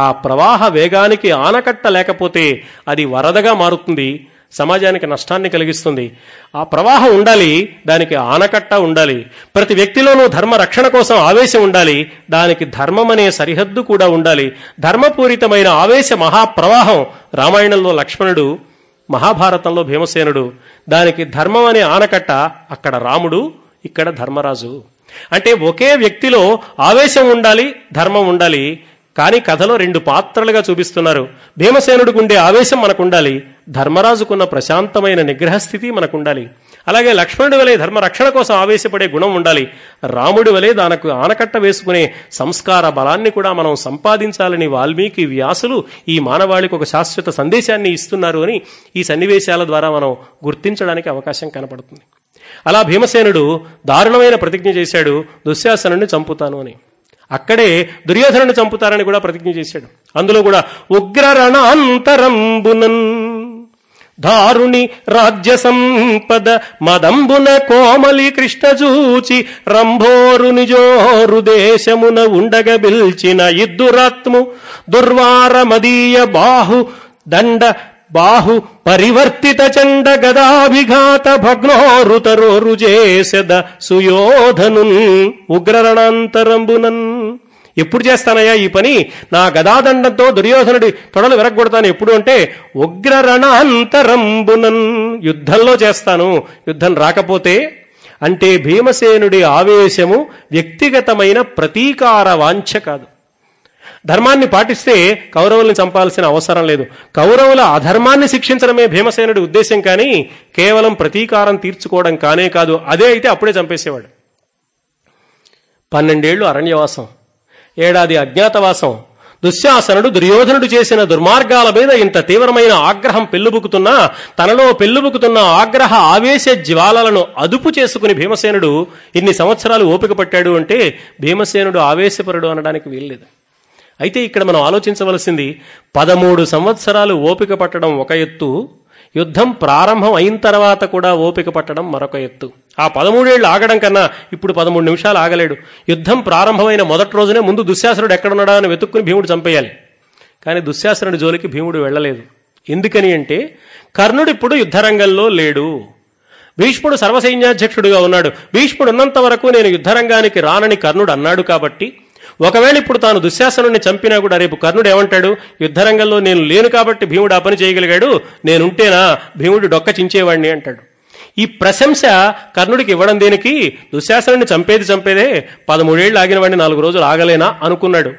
ఆ ప్రవాహ వేగానికి ఆనకట్ట లేకపోతే అది వరదగా మారుతుంది, సమాజానికి నష్టాన్ని కలిగిస్తుంది. ఆ ప్రవాహం ఉండాలి, దానికి ఆనకట్ట ఉండాలి. ప్రతి వ్యక్తిలోనూ ధర్మ రక్షణ కోసం ఆవేశం ఉండాలి, దానికి ధర్మం అనే సరిహద్దు కూడా ఉండాలి. ధర్మపూరితమైన ఆవేశ మహాప్రవాహం రామాయణంలో లక్ష్మణుడు, మహాభారతంలో భీమసేనుడు, దానికి ధర్మం అనే ఆనకట్ట అక్కడ రాముడు, ఇక్కడ ధర్మరాజు. అంటే ఒకే వ్యక్తిలో ఆవేశం ఉండాలి, ధర్మం ఉండాలి. కానీ కథలో రెండు పాత్రలుగా చూపిస్తున్నారు. భీమసేనుడికి ఉండే ఆవేశం మనకుండాలి, ధర్మరాజుకున్న ప్రశాంతమైన నిగ్రహస్థితి మనకుండాలి. అలాగే లక్ష్మణుడి వలె ధర్మ రక్షణ కోసం ఆవేశపడే గుణం ఉండాలి, రాముడి వలె దానికి ఆనకట్ట వేసుకునే సంస్కార బలాన్ని కూడా మనం సంపాదించాలని వాల్మీకి వ్యాసులు ఈ మానవాళికి ఒక శాశ్వత సందేశాన్ని ఇస్తున్నారు అని ఈ సన్నివేశాల ద్వారా మనం గుర్తించడానికి అవకాశం కనపడుతుంది. అలా భీమసేనుడు దారుణమైన ప్రతిజ్ఞ చేశాడు, దుశ్శాసనుడిని చంపుతాను అని. అక్కడే దుర్యోధనుని చంపుతారని కూడా ప్రతిజ్ఞ చేశాడు. అందులో కూడా ఉగ్రరణాంతరంబునన్ దారుణి రాజ్య సంపద మదంబున కోమలి కృష్ణజూచి రంభోరు నిజోరు దేశమున ఉండగ బిల్చిన ఇద్దురాత్ము దుర్వారమదీయ బాహు దండ బాహు పరివర్తిత చండ గదాభిఘాత భగ్నోరుతరోరు చేసెద సుయోధను ఉగ్రరణాంతరంబునన్. ఎప్పుడు చేస్తానయ్యా ఈ పని? నా గదాదండంతో దుర్యోధనుడి తొడలు విరగొడతాను ఎప్పుడు అంటే ఉగ్రరణాంతరంబునన్, యుద్ధంలో చేస్తాను. యుద్ధం రాకపోతే అంటే భీమసేనుడి ఆవేశము వ్యక్తిగతమైన ప్రతీకార వాంఛ కాదు. ధర్మాన్ని పాటిస్తే కౌరవుల్ని చంపాల్సిన అవసరం లేదు. కౌరవుల అధర్మాన్ని శిక్షించడమే భీమసేనుడి ఉద్దేశం, కానీ కేవలం ప్రతీకారం తీర్చుకోవడం కానే కాదు. అదే అయితే అప్పుడే చంపేసేవాడు. 12 ఏళ్లు అరణ్యవాసం, 7 ఏళ్లు అజ్ఞాతవాసం. దుశ్శాసనుడు దుర్యోధనుడు చేసిన దుర్మార్గాల మీద ఇంత తీవ్రమైన ఆగ్రహం పెళ్ళుబుకుతున్నా, తనలో పెళ్ళుబుకుతున్న ఆగ్రహ ఆవేశ జ్వాలలను అదుపు చేసుకుని భీమసేనుడు ఇన్ని సంవత్సరాలు ఓపిక పట్టాడు అంటే భీమసేనుడు ఆవేశపరుడు అనడానికి వీల్లేదు. అయితే ఇక్కడ మనం ఆలోచించవలసింది, 13 సంవత్సరాలు ఓపిక పట్టడం ఒక ఎత్తు, యుద్ధం ప్రారంభం అయిన తర్వాత కూడా ఓపిక పట్టడం మరొక ఎత్తు. ఆ 13 ఏళ్లు ఆగడం కన్నా ఇప్పుడు 13 నిమిషాలు ఆగలేడు. యుద్ధం ప్రారంభమైన మొదటి రోజునే ముందు దుశ్శాసనుడు ఎక్కడున్నాడా అని వెతుక్కుని భీముడు చంపేయాలి. కానీ దుశ్శాసనుడి జోలికి భీముడు వెళ్ళలేదు. ఎందుకని అంటే కర్ణుడు ఇప్పుడు యుద్ధరంగంలో లేడు. భీష్ముడు సర్వసైన్యాధ్యక్షుడుగా ఉన్నాడు. భీష్ముడు ఉన్నంత వరకు నేను యుద్ధరంగానికి రానని కర్ణుడు అన్నాడు కాబట్టి, ఒకవేళ ఇప్పుడు తాను దుశ్శాసనుడిని చంపినా కూడా రేపు కర్ణుడు ఏమంటాడు, యుద్ధరంగంలో నేను లేను కాబట్టి భీముడు ఆ పని చేయగలిగాడు, నేనుంటేనా భీముడు డొక్క చించేవాడిని అంటాడు. ఈ ప్రశంస కర్ణుడికి ఇవ్వడం దేనికి, దుశ్శాసనుడిని చంపేదే 13 ఏళ్ళు ఆగిన వాడిని 4 రోజులు ఆగలేనా అనుకున్నాడు.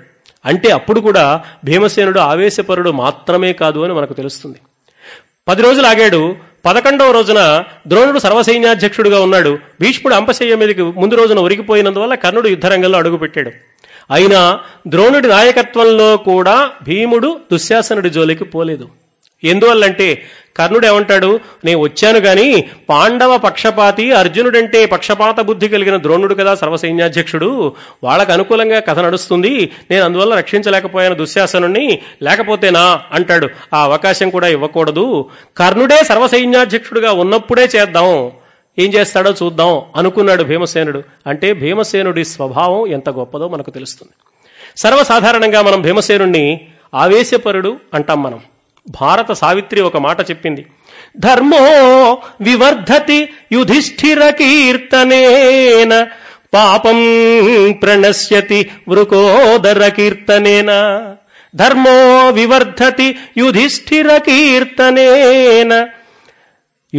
అంటే అప్పుడు కూడా భీమసేనుడు ఆవేశపరుడు మాత్రమే కాదు అని మనకు తెలుస్తుంది. 10 రోజులు ఆగాడు. 11వ రోజున ద్రోణుడు సర్వసైన్యాధ్యక్షుడుగా ఉన్నాడు. భీష్ముడు అంపశయ్య మీదకి ముందు రోజున ఉరికిపోయినందువల్ల కర్ణుడు యుద్ధరంగంలో అడుగుపెట్టాడు. అయినా ద్రోణుడి నాయకత్వంలో కూడా భీముడు దుశ్శాసనుడి జోలికి పోలేదు. ఎందువల్లంటే కర్ణుడు ఏమంటాడు, నేను వచ్చాను గాని పాండవ పక్షపాతి అర్జునుడంటే పక్షపాత బుద్ధి కలిగిన ద్రోణుడు కదా సర్వసైన్యాధ్యక్షుడు, వాళ్ళకు అనుకూలంగా కథ నడుస్తుంది, నేను అందువల్ల రక్షించలేకపోయాను దుశ్శాసనుణ్ణి, లేకపోతేనా అంటాడు. ఆ అవకాశం కూడా ఇవ్వకూడదు. కర్ణుడే సర్వసైన్యాధ్యక్షుడుగా ఉన్నప్పుడే చేద్దాం, ఏం చేస్తాడో చూద్దాం అనుకున్నాడు భీమసేనుడు. అంటే భీమసేనుడి స్వభావం ఎంత గొప్పదో మనకు తెలుస్తుంది. సర్వసాధారణంగా మనం భీమసేనుణ్ణి ఆవేశపరుడు అంటాం. మనం భారత సావిత్రి ఒక మాట చెప్పింది, ధర్మో వివర్ధతి యుధిష్ఠిర కీర్తనేన పాపం ప్రణశ్యతి వృకోదర కీర్తనేన. ధర్మో వివర్ధతి యుధిష్ఠిర కీర్తనేన.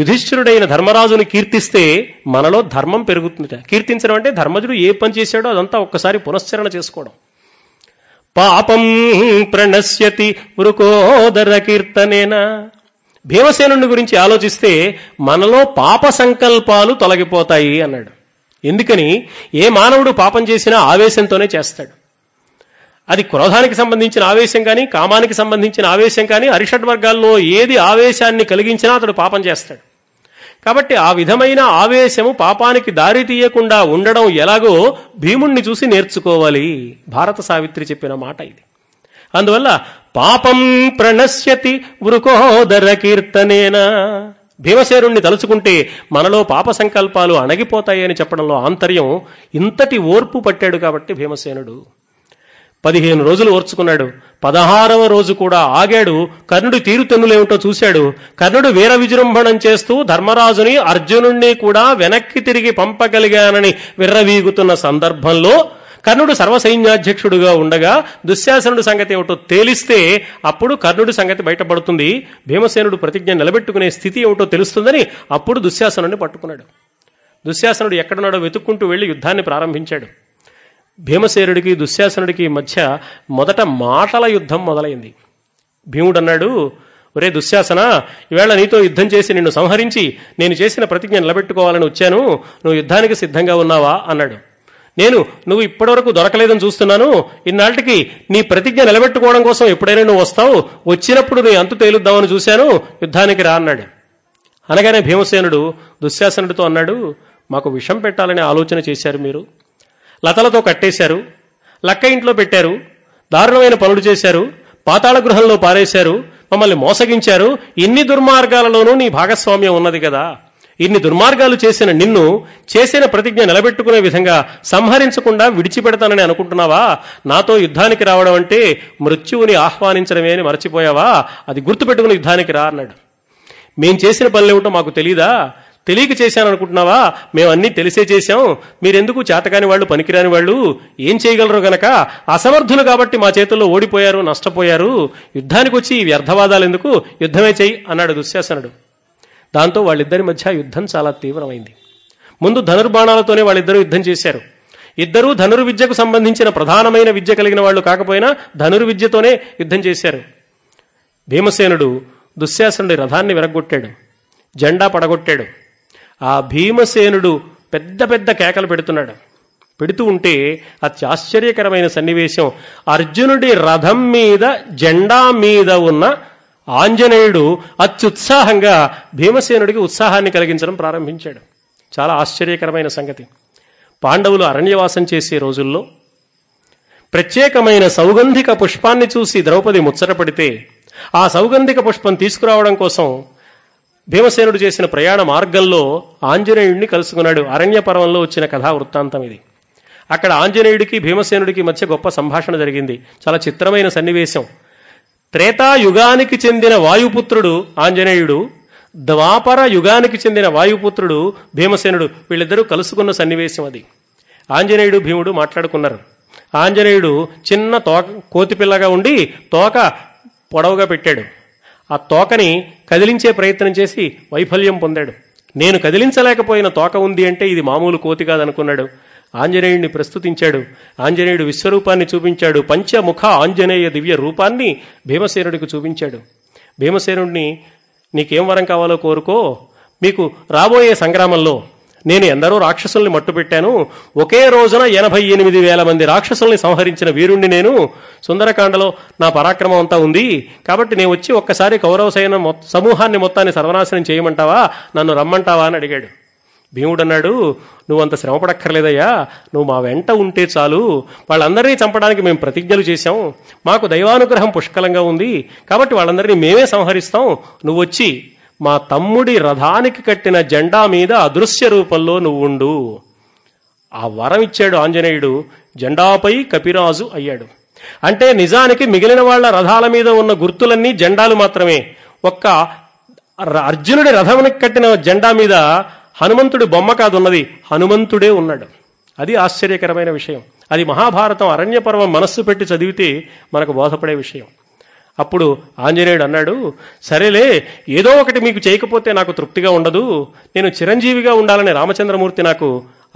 యుధిష్ఠిరుడైన ధర్మరాజుని కీర్తిస్తే మనలో ధర్మం పెరుగుతుందిట. కీర్తించడం అంటే ధర్మజుడు ఏ పని చేశాడో అదంతా ఒక్కసారి పునశ్చరణ చేసుకోవడం. పాపం ప్రణశ్యతి వృకోదర కీర్తనేనా. భీమసేనుడి గురించి ఆలోచిస్తే మనలో పాప సంకల్పాలు తొలగిపోతాయి అన్నాడు. ఎందుకని, ఏ మానవుడు పాపం చేసినా ఆవేశంతోనే చేస్తాడు. అది క్రోధానికి సంబంధించిన ఆవేశం కానీ, కామానికి సంబంధించిన ఆవేశం కానీ, అరిషడ్ వర్గాల్లో ఏది ఆవేశాన్ని కలిగించినా అతడు పాపం చేస్తాడు. కాబట్టి ఆ విధమైన ఆవేశము పాపానికి దారి తీయకుండా ఉండడం ఎలాగో భీముణ్ణి చూసి నేర్చుకోవాలి. భారత సావిత్రి చెప్పిన మాట ఇది. అందువల్ల పాపం ప్రణశ్యతి వృకోదర కీర్తనేనా. భీమసేనుణ్ణి తలుచుకుంటే మనలో పాప సంకల్పాలు అణగిపోతాయి అని చెప్పడంలో ఆంతర్యం ఇంతటి ఓర్పు పట్టాడు కాబట్టి భీమసేనుడు. 15 రోజులు ఓర్చుకున్నాడు. 16వ రోజు కూడా ఆగాడు. కర్ణుడి తీరుతెన్నులేమిటో చూశాడు. కర్ణుడు వీర విజృంభణం చేస్తూ ధర్మరాజుని అర్జునుణ్ణి కూడా వెనక్కి తిరిగి పంపగలిగానని విర్రవీగుతున్న సందర్భంలో కర్ణుడు సర్వసైన్యాధ్యక్షుడుగా ఉండగా దుశ్శాసనుడి సంగతి ఏమిటో తేలిస్తే అప్పుడు కర్ణుడి సంగతి బయటపడుతుంది. భీమసేనుడు ప్రతిజ్ఞ నిలబెట్టుకునే స్థితి ఏమిటో తెలుస్తుందని అప్పుడు దుశ్శాసనుడిని పట్టుకున్నాడు. దుశ్శాసనుడు ఎక్కడున్నాడో వెతుక్కుంటూ వెళ్లి యుద్ధాన్ని ప్రారంభించాడు. భీమసేనుడికి దుశ్శాసనుడికి మధ్య మొదట మాటల యుద్ధం మొదలైంది. భీముడు అన్నాడు, ఒరే దుశ్శాసన, ఈవేళ నీతో యుద్ధం చేసి నిన్ను సంహరించి నేను చేసిన ప్రతిజ్ఞ నిలబెట్టుకోవాలని వచ్చాను, నువ్వు యుద్ధానికి సిద్ధంగా ఉన్నావా అన్నాడు. నేను నువ్వు ఇప్పటివరకు దొరకలేదని చూస్తున్నాను, ఇన్నాటికి నీ ప్రతిజ్ఞ నిలబెట్టుకోవడం కోసం ఎప్పుడైనా నువ్వు వస్తావు, వచ్చినప్పుడు నీ అంతు తేలుద్దామని చూశాను, యుద్ధానికి రా అన్నాడు. అనగానే భీమసేనుడు దుశ్శాసనుడితో అన్నాడు, మాకు విషం పెట్టాలనే ఆలోచన చేశారు మీరు, లతలతో కట్టేశారు, లక్క ఇంట్లో పెట్టారు, దారుణమైన పనులు చేశారు, పాతాళ గృహంలో పారేశారు, మమ్మల్ని మోసగించారు, ఇన్ని దుర్మార్గాలలోనూ నీ భాగస్వామ్యం ఉన్నది కదా, ఇన్ని దుర్మార్గాలు చేసిన నిన్ను చేసిన ప్రతిజ్ఞ నిలబెట్టుకునే విధంగా సంహరించకుండా విడిచిపెడతానని అనుకుంటున్నావా? నాతో యుద్ధానికి రావడం అంటే మృత్యువుని ఆహ్వానించడమే అని మరచిపోయావా? అది గుర్తుపెట్టుకుని యుద్ధానికి రా అన్నాడు. మేం చేసిన పనులేమిటో మాకు తెలీదా? తెలియక చేశాననుకుంటున్నావా? మేమన్నీ తెలిసే చేశాం, మీరెందుకు చేతకాని వాళ్ళు, పనికిరాని వాళ్ళు, ఏం చేయగలరు గనక అసమర్థులు కాబట్టి మా చేతుల్లో ఓడిపోయారు, నష్టపోయారు, యుద్ధానికి వచ్చి ఈ వ్యర్థవాదాలు ఎందుకు, యుద్ధమే చేయి అన్నాడు దుశ్శాసనుడు. దాంతో వాళ్ళిద్దరి మధ్య యుద్ధం చాలా తీవ్రమైంది. ముందు ధనుర్బాణాలతోనే వాళ్ళిద్దరూ యుద్ధం చేశారు. ఇద్దరూ ధనుర్విద్యకు సంబంధించిన ప్రధానమైన విద్య కలిగిన వాళ్ళు కాకపోయినా ధనుర్విద్యతోనే యుద్ధం చేశారు. భీమసేనుడు దుశ్శాసనుడి రథాన్ని విరగొట్టాడు, జెండా పడగొట్టాడు. ఆ భీమసేనుడు పెద్ద పెద్ద కేకలు పెడుతూ ఉంటే అత్యాశ్చర్యకరమైన సన్నివేశం, అర్జునుడి రథం మీద జెండా మీద ఉన్న ఆంజనేయుడు అత్యుత్సాహంగా భీమసేనుడికి ఉత్సాహాన్ని కలిగించడం ప్రారంభించాడు. చాలా ఆశ్చర్యకరమైన సంగతి, పాండవులు అరణ్యవాసం చేసే రోజుల్లో ప్రత్యేకమైన సౌగంధిక పుష్పాన్ని చూసి ద్రౌపది ముచ్చటపడితే ఆ సౌగంధిక పుష్పం తీసుకురావడం కోసం భీమసేనుడు చేసిన ప్రయాణ మార్గంలో ఆంజనేయుడిని కలుసుకున్నాడు. అరణ్యపర్వంలో వచ్చిన కథా వృత్తాంతం ఇది. అక్కడ ఆంజనేయుడికి భీమసేనుడికి మధ్య గొప్ప సంభాషణ జరిగింది. చాలా చిత్రమైన సన్నివేశం. త్రేతాయుగానికి చెందిన వాయుపుత్రుడు ఆంజనేయుడు ద్వాపర యుగానికి చెందిన వాయుపుత్రుడు భీమసేనుడు, వీళ్ళిద్దరూ కలుసుకున్న సన్నివేశం అది. ఆంజనేయుడు భీముడు మాట్లాడుకున్నారు. ఆంజనేయుడు చిన్న తోక కోతిపిల్లగా ఉండి తోక పొడవుగా పెట్టాడు. ఆ తోకని కదిలించే ప్రయత్నం చేసి వైఫల్యం పొందాడు. నేను కదిలించలేకపోయిన తోక ఉంది అంటే ఇది మామూలు కోతి కాదనుకున్నాడు. ఆంజనేయుడిని ప్రస్తుతించాడు. ఆంజనేయుడు విశ్వరూపాన్ని చూపించాడు. పంచముఖ ఆంజనేయ దివ్య రూపాన్ని భీమసేనుడికి చూపించాడు. భీమసేనుడిని, నీకేం వరం కావాలో కోరుకో, మీకు రాబోయే సంగ్రామంలో నేను ఎందరో రాక్షసుల్ని మట్టుపెట్టాను, ఒకే రోజున 88,000 మంది రాక్షసుల్ని సంహరించిన వీరుణ్ణి నేను, సుందరకాండలో నా పరాక్రమం అంతా ఉంది, కాబట్టి నేను వచ్చి ఒక్కసారి కౌరవ సైన్య సమూహాన్ని మొత్తాన్ని సర్వనాశనం చేయమంటావా, నన్ను రమ్మంటావా అని అడిగాడు. భీముడు అన్నాడు, నువ్వంత శ్రమ పడక్కర్లేదయ్యా, నువ్వు మా వెంట ఉంటే చాలు, వాళ్ళందరినీ చంపడానికి మేము ప్రతిజ్ఞలు చేశాం, మాకు దైవానుగ్రహం పుష్కలంగా ఉంది కాబట్టి వాళ్ళందరినీ మేమే సంహరిస్తాం, నువ్వు వచ్చి మా తమ్ముడి రథానికి కట్టిన జెండా మీద అదృశ్య రూపంలో నువ్వుండు. ఆ వరం ఇచ్చాడు ఆంజనేయుడు. జెండాపై కపిరాజు అయ్యాడు. అంటే నిజానికి మిగిలిన వాళ్ళ రథాల మీద ఉన్న గుర్తులన్నీ జెండాలు మాత్రమే. ఒక్క అర్జునుడి రథానికి కట్టిన జెండా మీద హనుమంతుడి బొమ్మ కాదున్నది, హనుమంతుడే ఉన్నాడు. అది ఆశ్చర్యకరమైన విషయం. అది మహాభారతం అరణ్యపర్వం మనస్సు పెట్టి చదివితే మనకు బోధపడే విషయం. అప్పుడు ఆంజనేయుడు అన్నాడు, సరేలే, ఏదో ఒకటి మీకు చేయకపోతే నాకు తృప్తిగా ఉండదు, నేను చిరంజీవిగా ఉండాలని రామచంద్రమూర్తి నాకు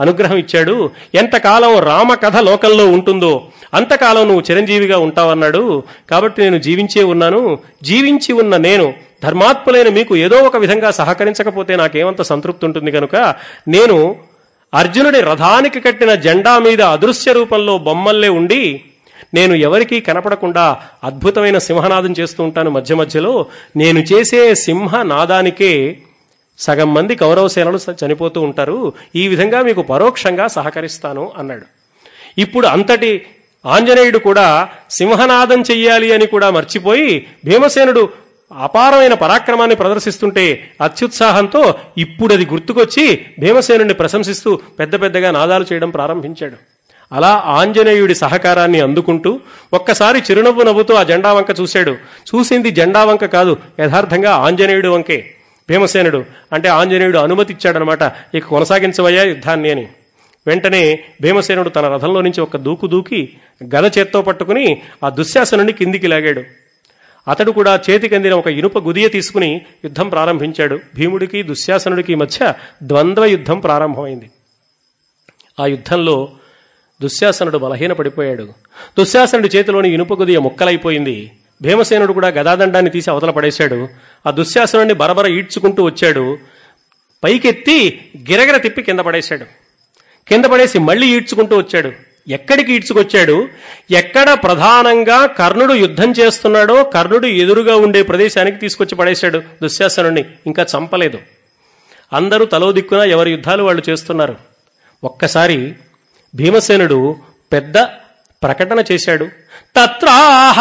అనుగ్రహం ఇచ్చాడు, ఎంతకాలం రామకథ లోకంలో ఉంటుందో అంతకాలం నువ్వు చిరంజీవిగా ఉంటావన్నాడు, కాబట్టి నేను జీవించే ఉన్నాను, జీవించి ఉన్న నేను ధర్మాత్ములైన మీకు ఏదో ఒక విధంగా సహకరించకపోతే నాకేమంత సంతృప్తి ఉంటుంది కనుక నేను అర్జునుడి రథానికి కట్టిన జెండా మీద అదృశ్య రూపంలో బొమ్మల్లే ఉండి నేను ఎవరికీ కనపడకుండా అద్భుతమైన సింహనాదం చేస్తూ ఉంటాను. మధ్య మధ్యలో నేను చేసే సింహనాదానికే 1/2 మంది కౌరవ సేనలు చనిపోతూ ఉంటారు, ఈ విధంగా మీకు పరోక్షంగా సహకరిస్తాను అన్నాడు. ఇప్పుడు అంతటి ఆంజనేయుడు కూడా సింహనాదం చెయ్యాలి అని కూడా మర్చిపోయి, భీమసేనుడు అపారమైన పరాక్రమాన్ని ప్రదర్శిస్తుంటే అత్యుత్సాహంతో ఇప్పుడు అది గుర్తుకొచ్చి భీమసేనుడిని ప్రశంసిస్తూ పెద్ద పెద్దగా నాదాలు చేయడం ప్రారంభించాడు. అలా ఆంజనేయుడి సహకారాన్ని అందుకుంటూ ఒక్కసారి చిరునవ్వు నవ్వుతూ ఆ జెండా వంక చూశాడు. చూసింది జెండా వంక కాదు, యథార్థంగా ఆంజనేయుడు వంకే భీమసేనుడు. అంటే ఆంజనేయుడు అనుమతి ఇచ్చాడనమాట, ఇక కొనసాగించవయ్యా యుద్ధాన్ని అని. వెంటనే భీమసేనుడు తన రథంలో నుంచి ఒక దూకు దూకి గద చేత్తో పట్టుకుని ఆ దుశ్శాసనుడిని కిందికి లాగాడు. అతడు కూడా చేతికి అందిన ఒక ఇనుప గుదియ తీసుకుని యుద్ధం ప్రారంభించాడు. భీముడికి దుశ్శాసనుడికి మధ్య ద్వంద్వ యుద్ధం ప్రారంభమైంది. ఆ యుద్ధంలో దుశ్శాసనుడు బలహీన పడిపోయాడు. దుశ్శాసనుడి చేతిలోని ఇనుపగుదియ ముక్కలైపోయింది. భీమసేనుడు కూడా గదాదండాన్ని తీసి అవతల పడేశాడు. ఆ దుశ్శాసనుడిని బరబర ఈడ్చుకుంటూ వచ్చాడు, పైకెత్తి గిరగిర తిప్పి కింద పడేశాడు. కింద పడేసి మళ్లీ ఈడ్చుకుంటూ వచ్చాడు. ఎక్కడికి ఈడ్చుకొచ్చాడు? ఎక్కడ ప్రధానంగా కర్ణుడు యుద్ధం చేస్తున్నాడో కర్ణుడు ఎదురుగా ఉండే ప్రదేశానికి తీసుకొచ్చి పడేశాడు దుశ్శాసనుడిని. ఇంకా చంపలేదు. అందరూ తలో దిక్కున ఎవరి యుద్ధాలు వాళ్ళు చేస్తున్నారు. ఒక్కసారి భీమసేనుడు పెద్ద ప్రకటన చేశాడు. తత్రాహ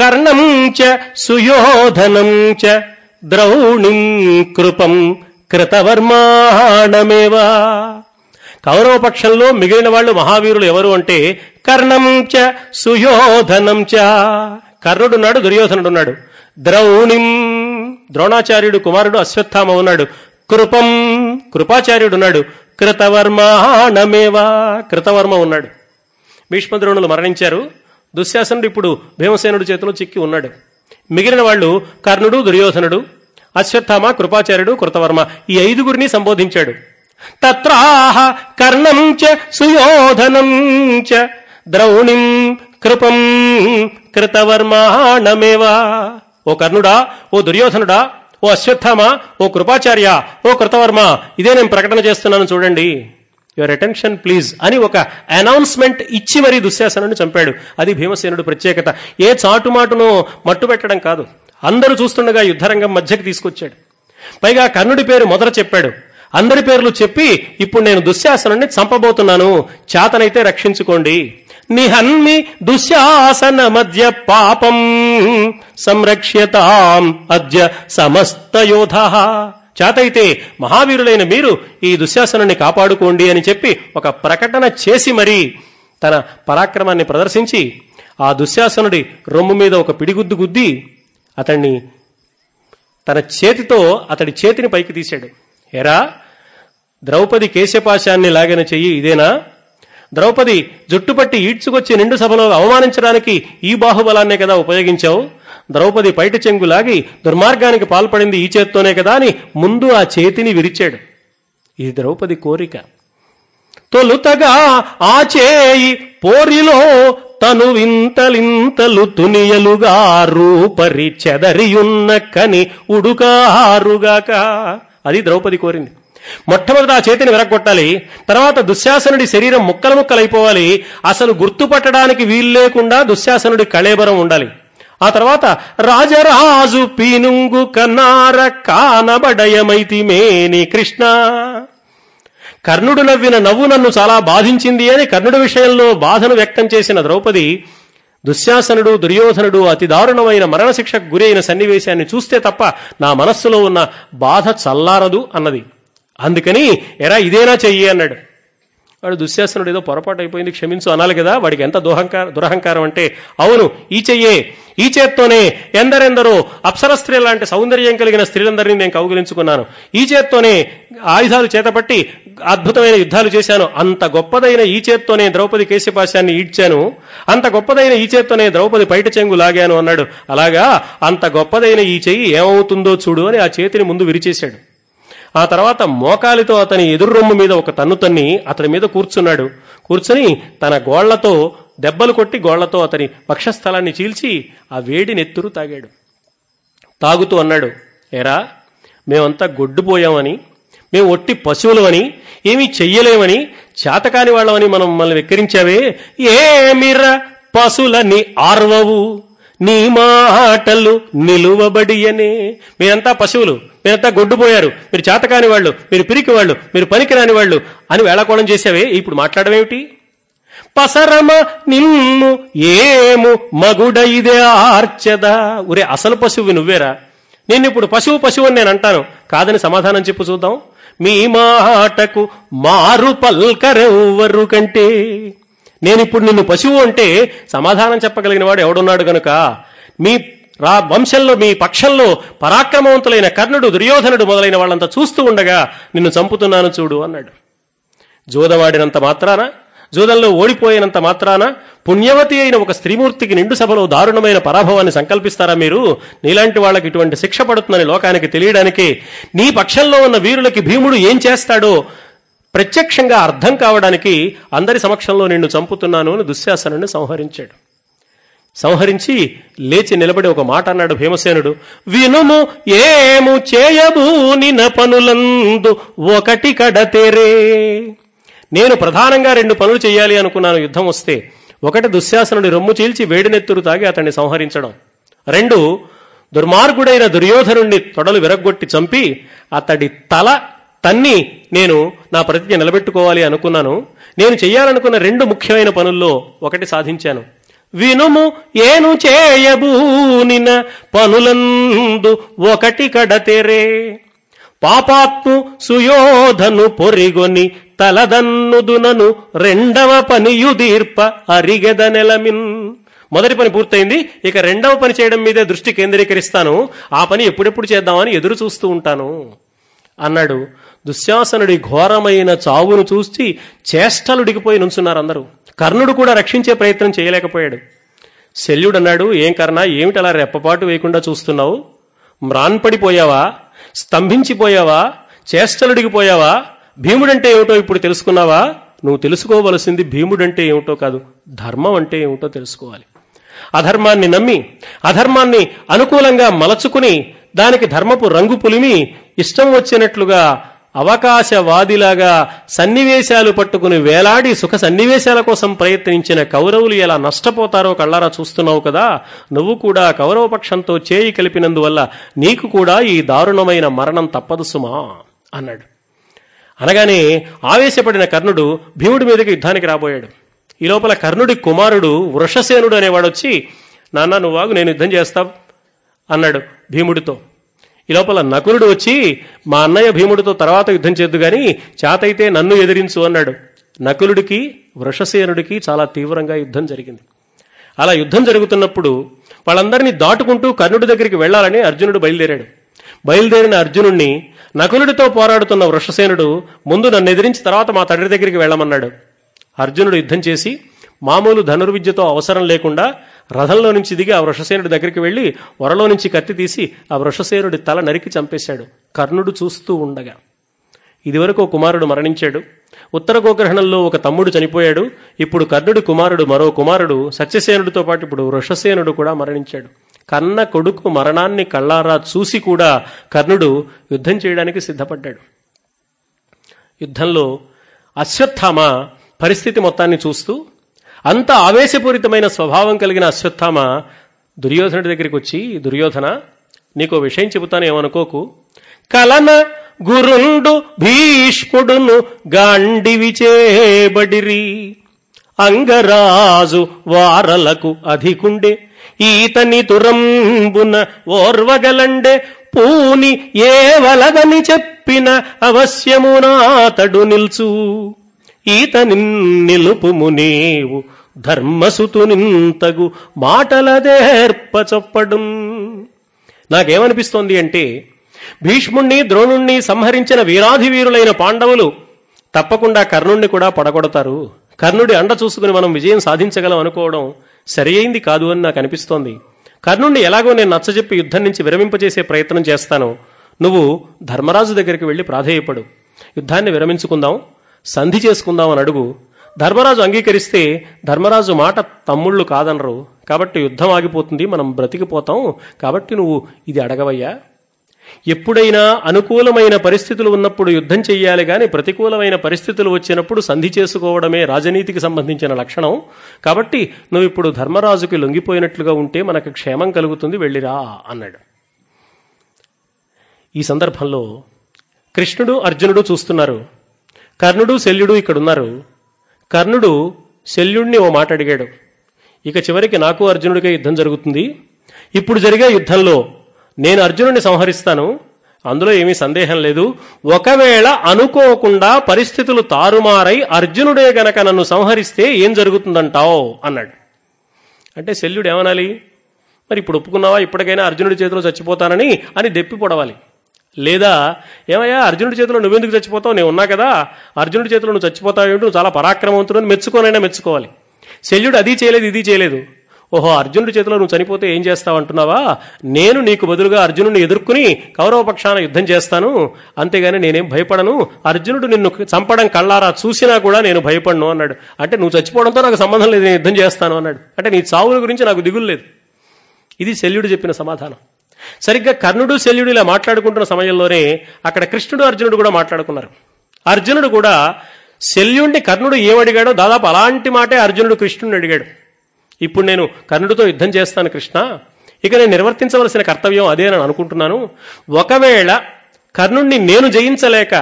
కర్ణం చ సుయోధనం చ ద్రౌణిం కృపం కృతవర్మాణమేవా. కౌరవపక్షంలో మిగిలిన వాళ్ళు మహావీరులు ఎవరు అంటే కర్ణం చ సుయోధనం చ, కర్ణుడున్నాడు దుర్యోధనుడున్నాడు, ద్రౌణిం ద్రోణాచార్యుడు కుమారుడు అశ్వత్థామ ఉన్నాడు, కృపం కృపాచార్యుడున్నాడు, కృతవర్మాణమేవా కృతవర్మ ఉన్నాడు. భీష్మద్రోణులు మరణించారు. దుశ్శాసనుడు ఇప్పుడు భీమసేనుడి చేతిలో చిక్కి ఉన్నాడు. మిగిలిన వాళ్ళు కర్ణుడు దుర్యోధనుడు అశ్వత్థామ కృపాచార్యుడు కృతవర్మ, ఈ 5గురిని సంబోధించాడు. తత్రాహ కర్ణం చ సుయోధనం చ ద్రౌణిం కృపం కృతవర్మాణమేవా. ఓ కర్ణుడా, ఓ దుర్యోధనుడా, ఓ అశ్వత్థామ, ఓ కృపాచార్య, ఓ కృతవర్మ, ఇదే నేను ప్రకటన చేస్తున్నాను చూడండి, యువర్ అటెన్షన్ ప్లీజ్ అని ఒక అనౌన్స్మెంట్ ఇచ్చి మరీ దుశ్శాసనుడిని చంపాడు. అది భీమసేనుడు ప్రత్యేకత. ఏ చాటుమాటును మట్టు పెట్టడం కాదు, అందరూ చూస్తుండగా యుద్ధరంగం మధ్యకి తీసుకొచ్చాడు. పైగా కర్ణుడి పేరు మొదట చెప్పాడు. అందరి పేర్లు చెప్పి, ఇప్పుడు నేను దుశ్శాసనుడిని చంపబోతున్నాను, చేతనైతే రక్షించుకోండి. నిహన్మి దుశ్శాసన మధ్య పాపం సంరక్ష్యతాం అద్య సమస్త యోధః, చేతైతే మహావీరులైన మీరు ఈ దుశ్శాసనుడిని కాపాడుకోండి అని చెప్పి ఒక ప్రకటన చేసి మరీ తన పరాక్రమాన్ని ప్రదర్శించి ఆ దుశ్శాసనుడి రొమ్ము మీద ఒక పిడిగుద్దు గుద్ది అతన్ని తన చేతితో అతడి చేతిని పైకి తీశాడు. ఎరా, ద్రౌపది కేశపాశాన్ని లాగిన చెయ్యి ఇదేనా? ద్రౌపది జుట్టుపట్టి ఈడ్చుకొచ్చి నిండు సభలో అవమానించడానికి ఈ బాహుబలాన్నే కదా ఉపయోగించావు. ద్రౌపది పైట చెంగు లాగి దుర్మార్గానికి పాల్పడింది ఈ చేత్తోనే కదా అని ముందు ఆ చేతిని విరిచాడు. ఇది ద్రౌపది కోరిక. తొలుతగా ఆ చేయి పోరిలో తను వింతలింతలు తునియలుగా రూపరి చెదరియున్న కని ఉడుకారుగాక. అది ద్రౌపది కోరింది. మొట్టమొదట ఆ చేతిని విరగొట్టాలి, తర్వాత దుశ్శాసనుడి శరీరం ముక్కలు ముక్కలైపోవాలి, అసలు గుర్తుపట్టడానికి వీలు లేకుండా దుశ్శాసనుడి కళేబరం ఉండాలి. ఆ తర్వాత రాజరాజు పీనుంగు కన్నార కానబడయమైతిమేని కృష్ణ, కర్ణుడు నవ్విన నవ్వు నన్ను చాలా బాధించింది అని కర్ణుడి విషయంలో బాధను వ్యక్తం చేసిన ద్రౌపది దుశ్శాసనుడు దుర్యోధనుడు అతి దారుణమైన మరణశిక్షకు గురి అయిన సన్నివేశాన్ని చూస్తే తప్ప నా మనస్సులో ఉన్న బాధ చల్లారదు అన్నది. అందుకని ఎరా ఇదేనా చెయ్యి అన్నాడు. వాడు దుశ్శాసనుడు ఏదో పొరపాటు అయిపోయింది క్షమించు అనాలి కదా, వాడికి ఎంత దురహంకారం అంటే అవును ఈ చెయ్యే, ఈ చేత్తోనే ఎందరెందరో అప్సర స్త్రీ లాంటి సౌందర్యం కలిగిన స్త్రీలందరినీ నేను కౌగిలించుకున్నాను, ఈ చేత్తోనే ఆయుధాలు చేతపట్టి అద్భుతమైన యుద్ధాలు చేశాను, అంత గొప్పదైన ఈ చేత్తోనే ద్రౌపది కేశపాశాన్ని ఈడ్చాను, అంత గొప్పదైన ఈ చేత్తోనే ద్రౌపది పైట చెంగు లాగాను అన్నాడు. అలాగా, అంత గొప్పదైన ఈ చెయ్యి ఏమవుతుందో చూడు అని ఆ చేతిని ముందు విరిచేశాడు. ఆ తర్వాత మోకాలితో అతని ఎదుర్రొమ్ము మీద ఒక తన్ను తన్ని అతడి మీద కూర్చున్నాడు. కూర్చుని తన గోళ్లతో దెబ్బలు కొట్టి గోళ్లతో అతని పక్షస్థలాన్ని చీల్చి ఆ వేడి నెత్తురు తాగాడు. తాగుతూ అన్నాడు, ఎరా మేమంతా గొడ్డుపోయామని, మేము ఒట్టి పశువులు అని, ఏమీ చెయ్యలేమని, చేతకాని వాళ్ళమని మనం మమ్మల్ని వెక్కిరించావే, ఏమిరా పశువులని ఆర్వవు, నీ మాటలు నిలువబడి అనే, మీరంతా పశువులు, మీరంతా గొడ్డుపోయారు, మీరు చేతకాని వాళ్ళు, మీరు పిరికి వాళ్ళు, మీరు పనికిరాని వాళ్ళు అని వేళాకోళం చేసావే, ఇప్పుడు మాట్లాడమేమిటి? పసరమ నిన్ను ఏము మగుడైదే ఆర్చదా, ఒరే అసలు పశువు నువ్వేరా, నిన్నిప్పుడు పశువు పశువు అని నేను అంటాను కాదని సమాధానం చెప్పు చూద్దాం. మీ మాటకు మారు పల్కరెవ్వరు కంటే, నేనిప్పుడు నిన్ను పశువు అంటే సమాధానం చెప్పగలిగిన వాడు ఎవడున్నాడు గనుక మీ వంశంలో మీ పక్షంలో పరాక్రమవంతులైన కర్ణుడు దుర్యోధనుడు మొదలైన వాళ్ళంతా చూస్తూ ఉండగా నిన్ను చంపుతున్నాను చూడు అన్నాడు. జోదవాడినంత మాత్రాన, జూదంలో ఓడిపోయినంత మాత్రాన పుణ్యవతి అయిన ఒక స్త్రీమూర్తికి నిండు సభలో దారుణమైన పరాభవాన్ని సంకల్పిస్తారా మీరు? నీలాంటి వాళ్ళకి ఇటువంటి శిక్ష పడుతుందని లోకానికి తెలియడానికి, నీ పక్షంలో ఉన్న వీరులకి భీముడు ఏం చేస్తాడో ప్రత్యక్షంగా అర్థం కావడానికి అందరి సమక్షంలో నిన్ను చంపుతున్నాను అని దుశ్శాసనుడిని సంహరించాడు. సంహరించి లేచి నిలబడి ఒక మాట అన్నాడు భీమసేనుడు, వినుము ఏము చేయబూని పనులందు ఒకటి కడతేరే. నేను ప్రధానంగా రెండు పనులు చేయాలి అనుకున్నాను యుద్ధం వస్తే, ఒకటి దుశ్శాసనుడి రొమ్ము చీల్చి వేడినెత్తురు తాగి అతన్ని సంహరించడం, రెండు దుర్మార్గుడైన దుర్యోధనుడిని తొడలు విరగ్గొట్టి చంపి అతడి తల తన్ని నేను నా ప్రతిజ్ఞ నిలబెట్టుకోవాలి అనుకున్నాను. నేను చేయాలనుకున్న రెండు ముఖ్యమైన పనుల్లో ఒకటి సాధించాను. వినుము ఏను చేయబూనిన పనులందు ఒకటి కడతేరే, పాపాత్ము సుయోధను పొరిగొని తలదన్నుదునను రెండవ పనియుదీర్ప అరిగెద నెలమిన్. మొదటి పని పూర్తయింది, ఇక రెండవ పని చేయడం మీదే దృష్టి కేంద్రీకరిస్తాను, ఆ పని ఎప్పుడెప్పుడు చేద్దామని ఎదురు చూస్తూ ఉంటాను అన్నాడు. దుశ్శాసనుడి ఘోరమైన చావును చూసి చేష్టలుడికిపోయి నుంచున్నారు అందరూ. కర్ణుడు కూడా రక్షించే ప్రయత్నం చేయలేకపోయాడు. శల్యుడు అన్నాడు, ఏం కర్ణ, ఏమిటలా రెప్పపాటు వేయకుండా చూస్తున్నావు? మ్రాన్పడిపోయావా? స్తంభించిపోయావా? చేష్టలుడికిపోయావా? భీముడంటే ఏమిటో ఇప్పుడు తెలుసుకున్నావా? నువ్వు తెలుసుకోవలసింది భీముడంటే ఏమిటో కాదు, ధర్మం అంటే ఏమిటో తెలుసుకోవాలి. అధర్మాన్ని నమ్మి అధర్మాన్ని అనుకూలంగా మలచుకుని దానికి ధర్మపు రంగు పులిమి ఇష్టం వచ్చినట్లుగా అవకాశవాదిలాగా సన్నివేశాలు పట్టుకుని వేలాడి సుఖ సన్నివేశాల కోసం ప్రయత్నించిన కౌరవులు ఎలా నష్టపోతారో కళ్ళారా చూస్తున్నావు కదా, నువ్వు కూడా కౌరవపక్షంతో చేయి కలిపినందువల్ల నీకు కూడా ఈ దారుణమైన మరణం తప్పదు సుమా అన్నాడు. అనగానే ఆవేశపడిన కర్ణుడు భీముడి మీదకి యుద్ధానికి రాబోయాడు. ఈ లోపల కర్ణుడి కుమారుడు వృషసేనుడు అనేవాడొచ్చి, నాన్న నువ్వు వాగు నేను యుద్ధం చేస్తా అన్నాడు భీముడితో. ఈ లోపల నకులుడు వచ్చి, మా అన్నయ్య భీముడితో తర్వాత యుద్ధం చేద్దు గాని చేతైతే నన్ను ఎదిరించు అన్నాడు. నకులుడికి వృషసేనుడికి చాలా తీవ్రంగా యుద్ధం జరిగింది. అలా యుద్ధం జరుగుతున్నప్పుడు వాళ్ళందరినీ దాటుకుంటూ కర్ణుడి దగ్గరికి వెళ్లాలని అర్జునుడు బయలుదేరాడు. బయలుదేరిన అర్జునుణ్ణి నకులుడితో పోరాడుతున్న వృషసేనుడు ముందు నన్ను ఎదిరించి తర్వాత మా తండ్రి దగ్గరికి వెళ్ళమన్నాడు. అర్జునుడు యుద్ధం చేసి మామూలు ధనుర్విద్యతో అవసరం లేకుండా రథంలో నుంచి దిగి ఆ వృషసేనుడి దగ్గరికి వెళ్ళి వరలో నుంచి కత్తి తీసి ఆ వృషసేనుడి తల నరికి చంపేశాడు కర్ణుడు చూస్తూ ఉండగా. ఇదివరకు కుమారుడు మరణించాడు, ఉత్తర గోగ్రహణంలో ఒక తమ్ముడు చనిపోయాడు, ఇప్పుడు కర్ణుడి కుమారుడు మరో కుమారుడు సత్యసేనుడితో పాటు ఇప్పుడు వృషసేనుడు కూడా మరణించాడు. కన్న కొడుకు మరణాన్ని కళ్ళారా చూసి కూడా కర్ణుడు యుద్ధం చేయడానికి సిద్ధపడ్డాడు. యుద్ధంలో అశ్వత్థామ పరిస్థితి మొత్తాన్ని చూస్తూ, అంత ఆవేశపూరితమైన స్వభావం కలిగిన అశ్వత్థామ దుర్యోధనుడి దగ్గరికి వచ్చి, దుర్యోధన, నీకో విషయం చెబుతాను, ఏమనుకోకు. కలన గురుండు భీష్ముడును గాండివి చేబడిరి, అంగరాజు వారలకు అధికుండే, ఈతని తురంబున ఓర్వగలండే, పూని ఏ వలదని చెప్పిన అవశ్యమునాతడు నిల్చు, ఈతని నిలుపుము నీవు ధర్మసుతునింతగు మాటలదేర్ప చొప్పడం. నాకేమనిపిస్తోంది అంటే, భీష్ముణ్ణి ద్రోణుణ్ణి సంహరించిన వీరాధివీరులైన పాండవులు తప్పకుండా కర్ణుణ్ణి కూడా పడగొడతారు, కర్ణుడి అండ చూసుకుని మనం విజయం సాధించగలం అనుకోవడం సరియైంది కాదు అని నాకు అనిపిస్తోంది. కర్ణుణ్ణి ఎలాగో నేను నచ్చజెప్పి యుద్ధం నుంచి విరమింపజేసే ప్రయత్నం చేస్తాను, నువ్వు ధర్మరాజు దగ్గరికి వెళ్ళి ప్రాధేయపడు, యుద్ధాన్ని విరమించుకుందాం, సంధి చేసుకుందాం అని అడుగు. ధర్మరాజు అంగీకరిస్తే ధర్మరాజు మాట తమ్ముళ్ళు కాదనరు, కాబట్టి యుద్ధం ఆగిపోతుంది, మనం బ్రతికిపోతాం, కాబట్టి నువ్వు ఇది అడగవయ్యా. ఎప్పుడైనా అనుకూలమైన పరిస్థితులు ఉన్నప్పుడు యుద్ధం చెయ్యాలి కానీ ప్రతికూలమైన పరిస్థితులు వచ్చినప్పుడు సంధి చేసుకోవడమే రాజనీతికి సంబంధించిన లక్షణం, కాబట్టి నువ్వు ఇప్పుడు ధర్మరాజుకి లొంగిపోయినట్లుగా ఉంటే మనకు క్షేమం కలుగుతుంది, వెళ్ళిరా అన్నాడు. ఈ సందర్భంలో కృష్ణుడు అర్జునుడు చూస్తున్నారు, కర్ణుడు శల్యుడు ఇక్కడున్నారు. కర్ణుడు శల్యుడిని ఓ మాట అడిగాడు, ఇక చివరికి నాకు అర్జునుడికే యుద్ధం జరుగుతుంది, ఇప్పుడు జరిగే యుద్ధంలో నేను అర్జునుడిని సంహరిస్తాను, అందులో ఏమీ సందేహం లేదు. ఒకవేళ అనుకోకుండా పరిస్థితులు తారుమారై అర్జునుడే గనక నన్ను సంహరిస్తే ఏం జరుగుతుందంటావు అన్నాడు. అంటే శల్యుడు ఏమనాలి, మరి ఇప్పుడు ఒప్పుకున్నావా, ఇప్పటికైనా అర్జునుడి చేతిలో చచ్చిపోతానని అని దెప్పి పొడవాలి, లేదా ఏమయ్యా అర్జునుడి చేతిలో నువ్వెందుకు చచ్చిపోతావు, నేను ఉన్నా కదా, అర్జునుడి చేతిలో నువ్వు చచ్చిపోతావు, నువ్వు చాలా పరాక్రమవంతుడు, మెచ్చుకోనైనా మెచ్చుకోవాలి. శల్యుడు అది చేయలేదు ఇది చేయలేదు. ఓహో, అర్జునుడి చేతిలో నువ్వు చనిపోతే ఏం చేస్తావు అంటున్నావా, నేను నీకు బదులుగా అర్జునుడిని ఎదుర్కొని కౌరవపక్షాన యుద్ధం చేస్తాను, అంతేగాని నేనేం భయపడను, అర్జునుడు నిన్ను చంపడం కళ్ళారా చూసినా కూడా నేను భయపడను అన్నాడు. అంటే నువ్వు చచ్చిపోవడంతో నాకు సంబంధం లేదు, నేను యుద్ధం చేస్తాను అన్నాడు. అంటే నీ చావుల గురించి నాకు దిగులు లేదు. ఇది శల్యుడు చెప్పిన సమాధానం. సరిగ్గా కర్ణుడు శల్యుడు ఇలా మాట్లాడుకుంటున్న సమయంలోనే అక్కడ కృష్ణుడు అర్జునుడు కూడా మాట్లాడుకున్నారు. అర్జునుడు కూడా శల్యుణ్ణి కర్ణుడు ఏమడిగాడో దాదాపు అలాంటి మాటే అర్జునుడు కృష్ణుడిని అడిగాడు. ఇప్పుడు నేను కర్ణుడితో యుద్ధం చేస్తాను కృష్ణ, ఇక నేను నిర్వర్తించవలసిన కర్తవ్యం అదే అని అనుకుంటున్నాను. ఒకవేళ కర్ణుడిని నేను జయించలేక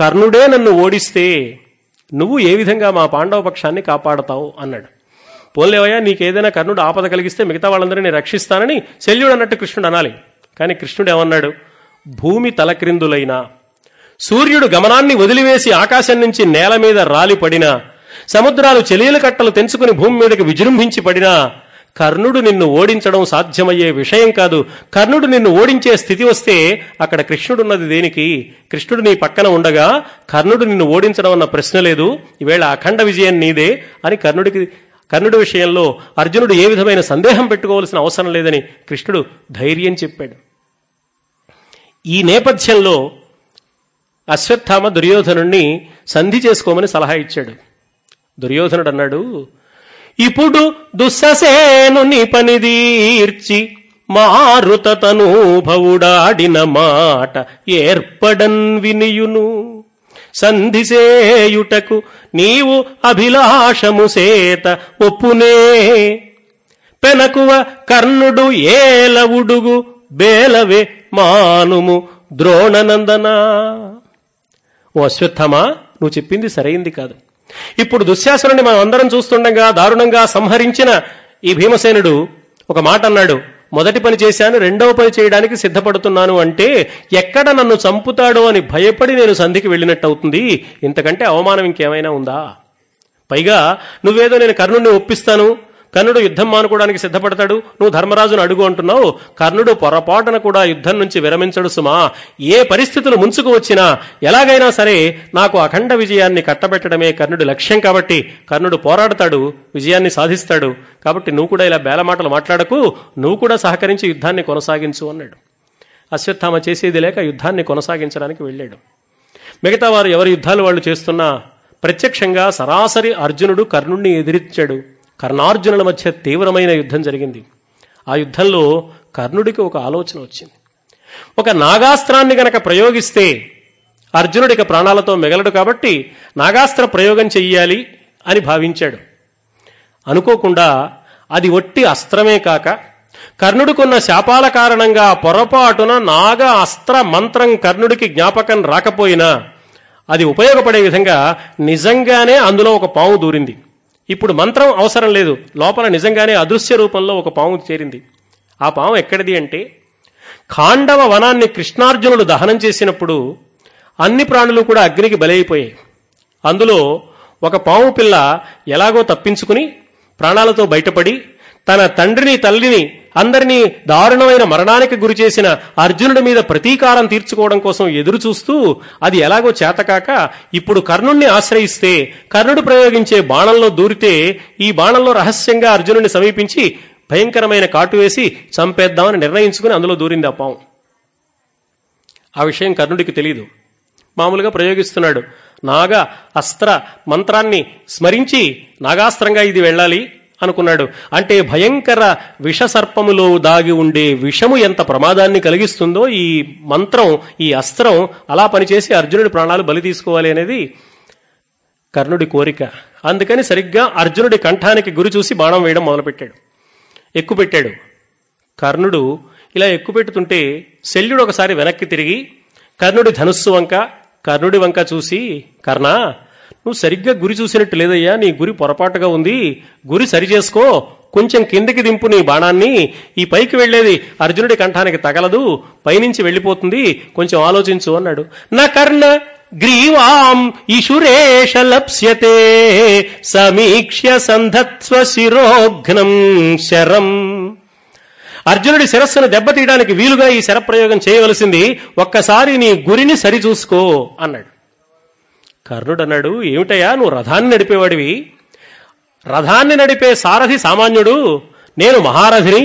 కర్ణుడే నన్ను ఓడిస్తే నువ్వు ఏ విధంగా మా పాండవ పక్షాన్ని కాపాడతావు అన్నాడు. పోలేవయ్యా, నీకేదైనా కర్ణుడు ఆపద కలిగిస్తే మిగతా వాళ్ళందరినీ రక్షిస్తానని శల్యుడు అన్నట్టు కృష్ణుడు అనాలి. కానీ కృష్ణుడు ఏమన్నాడు, భూమి తలక్రిందులైనా, సూర్యుడు గమనాన్ని వదిలివేసి ఆకాశం నుంచి నేల మీద రాలి పడినా, సముద్రాలు చెలీల కట్టలు తెంచుకుని భూమి మీదకి విజృంభించి పడినా కర్ణుడు నిన్ను ఓడించడం సాధ్యమయ్యే విషయం కాదు. కర్ణుడు నిన్ను ఓడించే స్థితి వస్తే అక్కడ కృష్ణుడున్నది దేనికి, కృష్ణుడు నీ పక్కన ఉండగా కర్ణుడు నిన్ను ఓడించడం అన్న ప్రశ్న లేదు, ఈవేళ అఖండ విజయం నీదే అని కర్ణుడి విషయంలో అర్జునుడు ఏ విధమైన సందేహం పెట్టుకోవాల్సిన అవసరం లేదని కృష్ణుడు ధైర్యం చెప్పాడు. ఈ నేపథ్యంలో అశ్వత్థామ దుర్యోధనుణ్ణి సంధి చేసుకోమని సలహా ఇచ్చాడు. దుర్యోధనుడు అన్నాడు, ఇప్పుడు దుస్ససేనుని పనిదీర్చి మారుత తనూభవుడాడిన మాట ఏర్పడన్ వినియును, సంధిసేయుటకు నీవు అభిలాషము సేత ఒప్పునే, పెనకువ కర్ణుడు ఏలవుడుగు బేలవే మానుము ద్రోణనందనా. ఓ అశ్వత్థమా, నువ్వు చెప్పింది సరైంది కాదు. ఇప్పుడు దుశ్శాసనుని మనం అందరం చూస్తుండగా దారుణంగా సంహరించిన ఈ భీమసేనుడు ఒక మాట అన్నాడు, మొదటి పని చేశాను, రెండవ పని చేయడానికి సిద్ధపడుతున్నాను, అంటే ఎక్కడ నన్ను చంపుతాడో అని భయపడి నేను సంధికి వెళ్ళినట్టు అవుతుంది, ఇంతకంటే అవమానం ఇంకేమైనా ఉందా. పైగా నువ్వేదో నేను కర్ణుడిని ఒప్పిస్తాను, కర్ణుడు యుద్ధం మానుకోవడానికి సిద్ధపడతాడు, నువ్వు ధర్మరాజును అడుగు అంటున్నావు. కర్ణుడు పొరపాటున కూడా యుద్ధం నుంచి విరమించడు సుమా. ఏ పరిస్థితులు ముంచుకు వచ్చినా ఎలాగైనా సరే నాకు అఖండ విజయాన్ని కట్టబెట్టడమే కర్ణుడి లక్ష్యం కాబట్టి కర్ణుడు పోరాడతాడు, విజయాన్ని సాధిస్తాడు. కాబట్టి నువ్వు కూడా ఇలా బేలమాటలు మాట్లాడకు, నువ్వు కూడా సహకరించి యుద్ధాన్ని కొనసాగించు అన్నాడు. అశ్వత్థామ చేసేది లేక యుద్ధాన్ని కొనసాగించడానికి వెళ్ళాడు. మిగతా వారు ఎవరి యుద్ధాలు వాళ్ళు చేస్తున్నా ప్రత్యక్షంగా సరాసరి అర్జునుడు కర్ణుడిని ఎదిరించాడు. కర్ణార్జునుల మధ్య తీవ్రమైన యుద్ధం జరిగింది. ఆ యుద్ధంలో కర్ణుడికి ఒక ఆలోచన వచ్చింది. ఒక నాగాస్త్రాన్ని గనక ప్రయోగిస్తే అర్జునుడికి ప్రాణాలతో మిగలడు కాబట్టి నాగాస్త్ర ప్రయోగం చెయ్యాలి అని భావించాడు. అనుకోకుండా అది ఒట్టి అస్త్రమే కాక కర్ణుడికున్న శాపాల కారణంగా పొరపాటున నాగ అస్త్ర మంత్రం కర్ణుడికి జ్ఞాపకం రాకపోయినా అది ఉపయోగపడే విధంగా నిజంగానే అందులో ఒక పాము దూరింది. ఇప్పుడు మంత్రం అవసరం లేదు, లోపల నిజంగానే అదృశ్య రూపంలో ఒక పాము చేరింది. ఆ పాము ఎక్కడిది అంటే, ఖాండవ వనాన్ని కృష్ణార్జునులు దహనం చేసినప్పుడు అన్ని ప్రాణులు కూడా అగ్నికి బలైపోయాయి. అందులో ఒక పాము పిల్ల ఎలాగో తప్పించుకుని ప్రాణాలతో బయటపడి తన తండ్రిని తల్లిని అందరినీ దారుణమైన మరణానికి గురి చేసిన అర్జునుడి మీద ప్రతీకారం తీర్చుకోవడం కోసం ఎదురు చూస్తూ అది ఎలాగో చేతకాక ఇప్పుడు కర్ణుణ్ణి ఆశ్రయిస్తే కర్ణుడు ప్రయోగించే బాణంలో దూరితే ఈ బాణంలో రహస్యంగా అర్జునుడిని సమీపించి భయంకరమైన కాటు వేసి చంపేద్దామని నిర్ణయించుకుని అందులో దూరింది ఆ పాము. ఆ విషయం కర్ణుడికి తెలియదు. మామూలుగా ప్రయోగిస్తున్నాడు. నాగ అస్త్ర మంత్రాన్ని స్మరించి నాగాస్త్రంగా ఇది వెళ్ళాలి అనుకున్నాడు. అంటే భయంకర విష సర్పములో దాగి ఉండే విషము ఎంత ప్రమాదాన్ని కలిగిస్తుందో ఈ మంత్రం, ఈ అస్త్రం అలా పనిచేసి అర్జునుడి ప్రాణాలు బలి తీసుకోవాలి అనేది కర్ణుడి కోరిక. అందుకని సరిగ్గా అర్జునుడి కంఠానికి గురి చూసి బాణం వేయడం మొదలుపెట్టాడు, ఎక్కుపెట్టాడు. కర్ణుడు ఇలా ఎక్కుపెట్టుతుంటే శల్యుడు ఒకసారి వెనక్కి తిరిగి కర్ణుడి ధనుస్సు వంక, కర్ణుడి వంక చూసి, కర్ణ నువ్వు సరిగ్గా గురి చూసినట్టు లేదయ్యా, నీ గురి పొరపాటుగా ఉంది, గురి సరిచేసుకో, కొంచెం కిందకి దింపు నీ బాణాన్ని, ఈ పైకి వెళ్లేది అర్జునుడి కంఠానికి తగలదు, పైనుంచి వెళ్ళిపోతుంది, కొంచెం ఆలోచించు అన్నాడు. నా కర్ణ గ్రీవాం ఇషురేష లప్స్యతే సమీక్ష్య సంధత్స్వ శిరోఘ్నం శరం. అర్జునుడి శిరస్సును దెబ్బతీయడానికి వీలుగా ఈ శరప్రయోగం చేయవలసింది, ఒక్కసారి నీ గురిని సరిచూసుకో అన్నాడు. కర్ణుడు అన్నాడు, ఏమిటయ్యా నువ్వు రథాన్ని నడిపేవాడివి, రథాన్ని నడిపే సారథి సామాన్యుడు, నేను మహారథిని,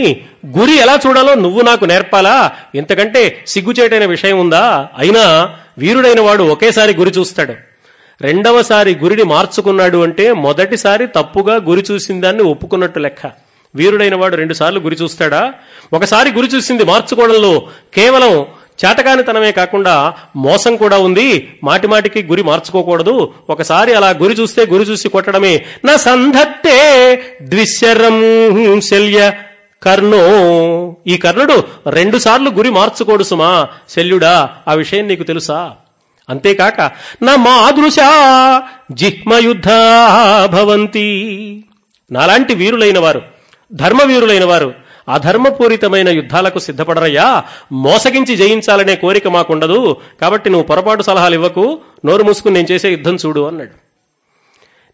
గురి ఎలా చూడాలో నువ్వు నాకు నేర్పాలా, ఇంతకంటే సిగ్గుచేటైన విషయం ఉందా? అయినా వీరుడైన వాడు ఒకేసారి గురి చూస్తాడు, రెండవసారి గురిని మార్చుకున్నాడు అంటే మొదటిసారి తప్పుగా గురి చూసిందాన్ని ఒప్పుకున్నట్టు లెక్క. వీరుడైన వాడు 2 సార్లు గురి చూస్తాడా? ఒకసారి గురి చూసింది మార్చుకోవడంలో కేవలం చేతకానితనమే కాకుండా మోసం కూడా ఉంది. మాటిమాటికి గురి మార్చుకోకూడదు, ఒకసారి అలా గురి చూస్తే గురి చూసి కొట్టడమే. నా సంధత్తే ద్విశరం శల్య కర్ణో, ఈ కర్ణుడు 2 సార్లు గురి మార్చుకోడు సుమా. శల్యుడా, ఆ విషయం నీకు తెలుసా? అంతేకాక నా మాదృశా జిహ్మయుద్ధా భవంతి, నాలాంటి వీరులైన వారు, ధర్మవీరులైన వారు అధర్మపూరితమైన యుద్ధాలకు సిద్ధపడరయ్యా, మోసగించి జయించాలనే కోరిక మాకుండదు, కాబట్టి నువ్వు పొరపాటు సలహాలు ఇవ్వకు, నోరు మూసుకుని నేను చేసే యుద్ధం చూడు అన్నాడు.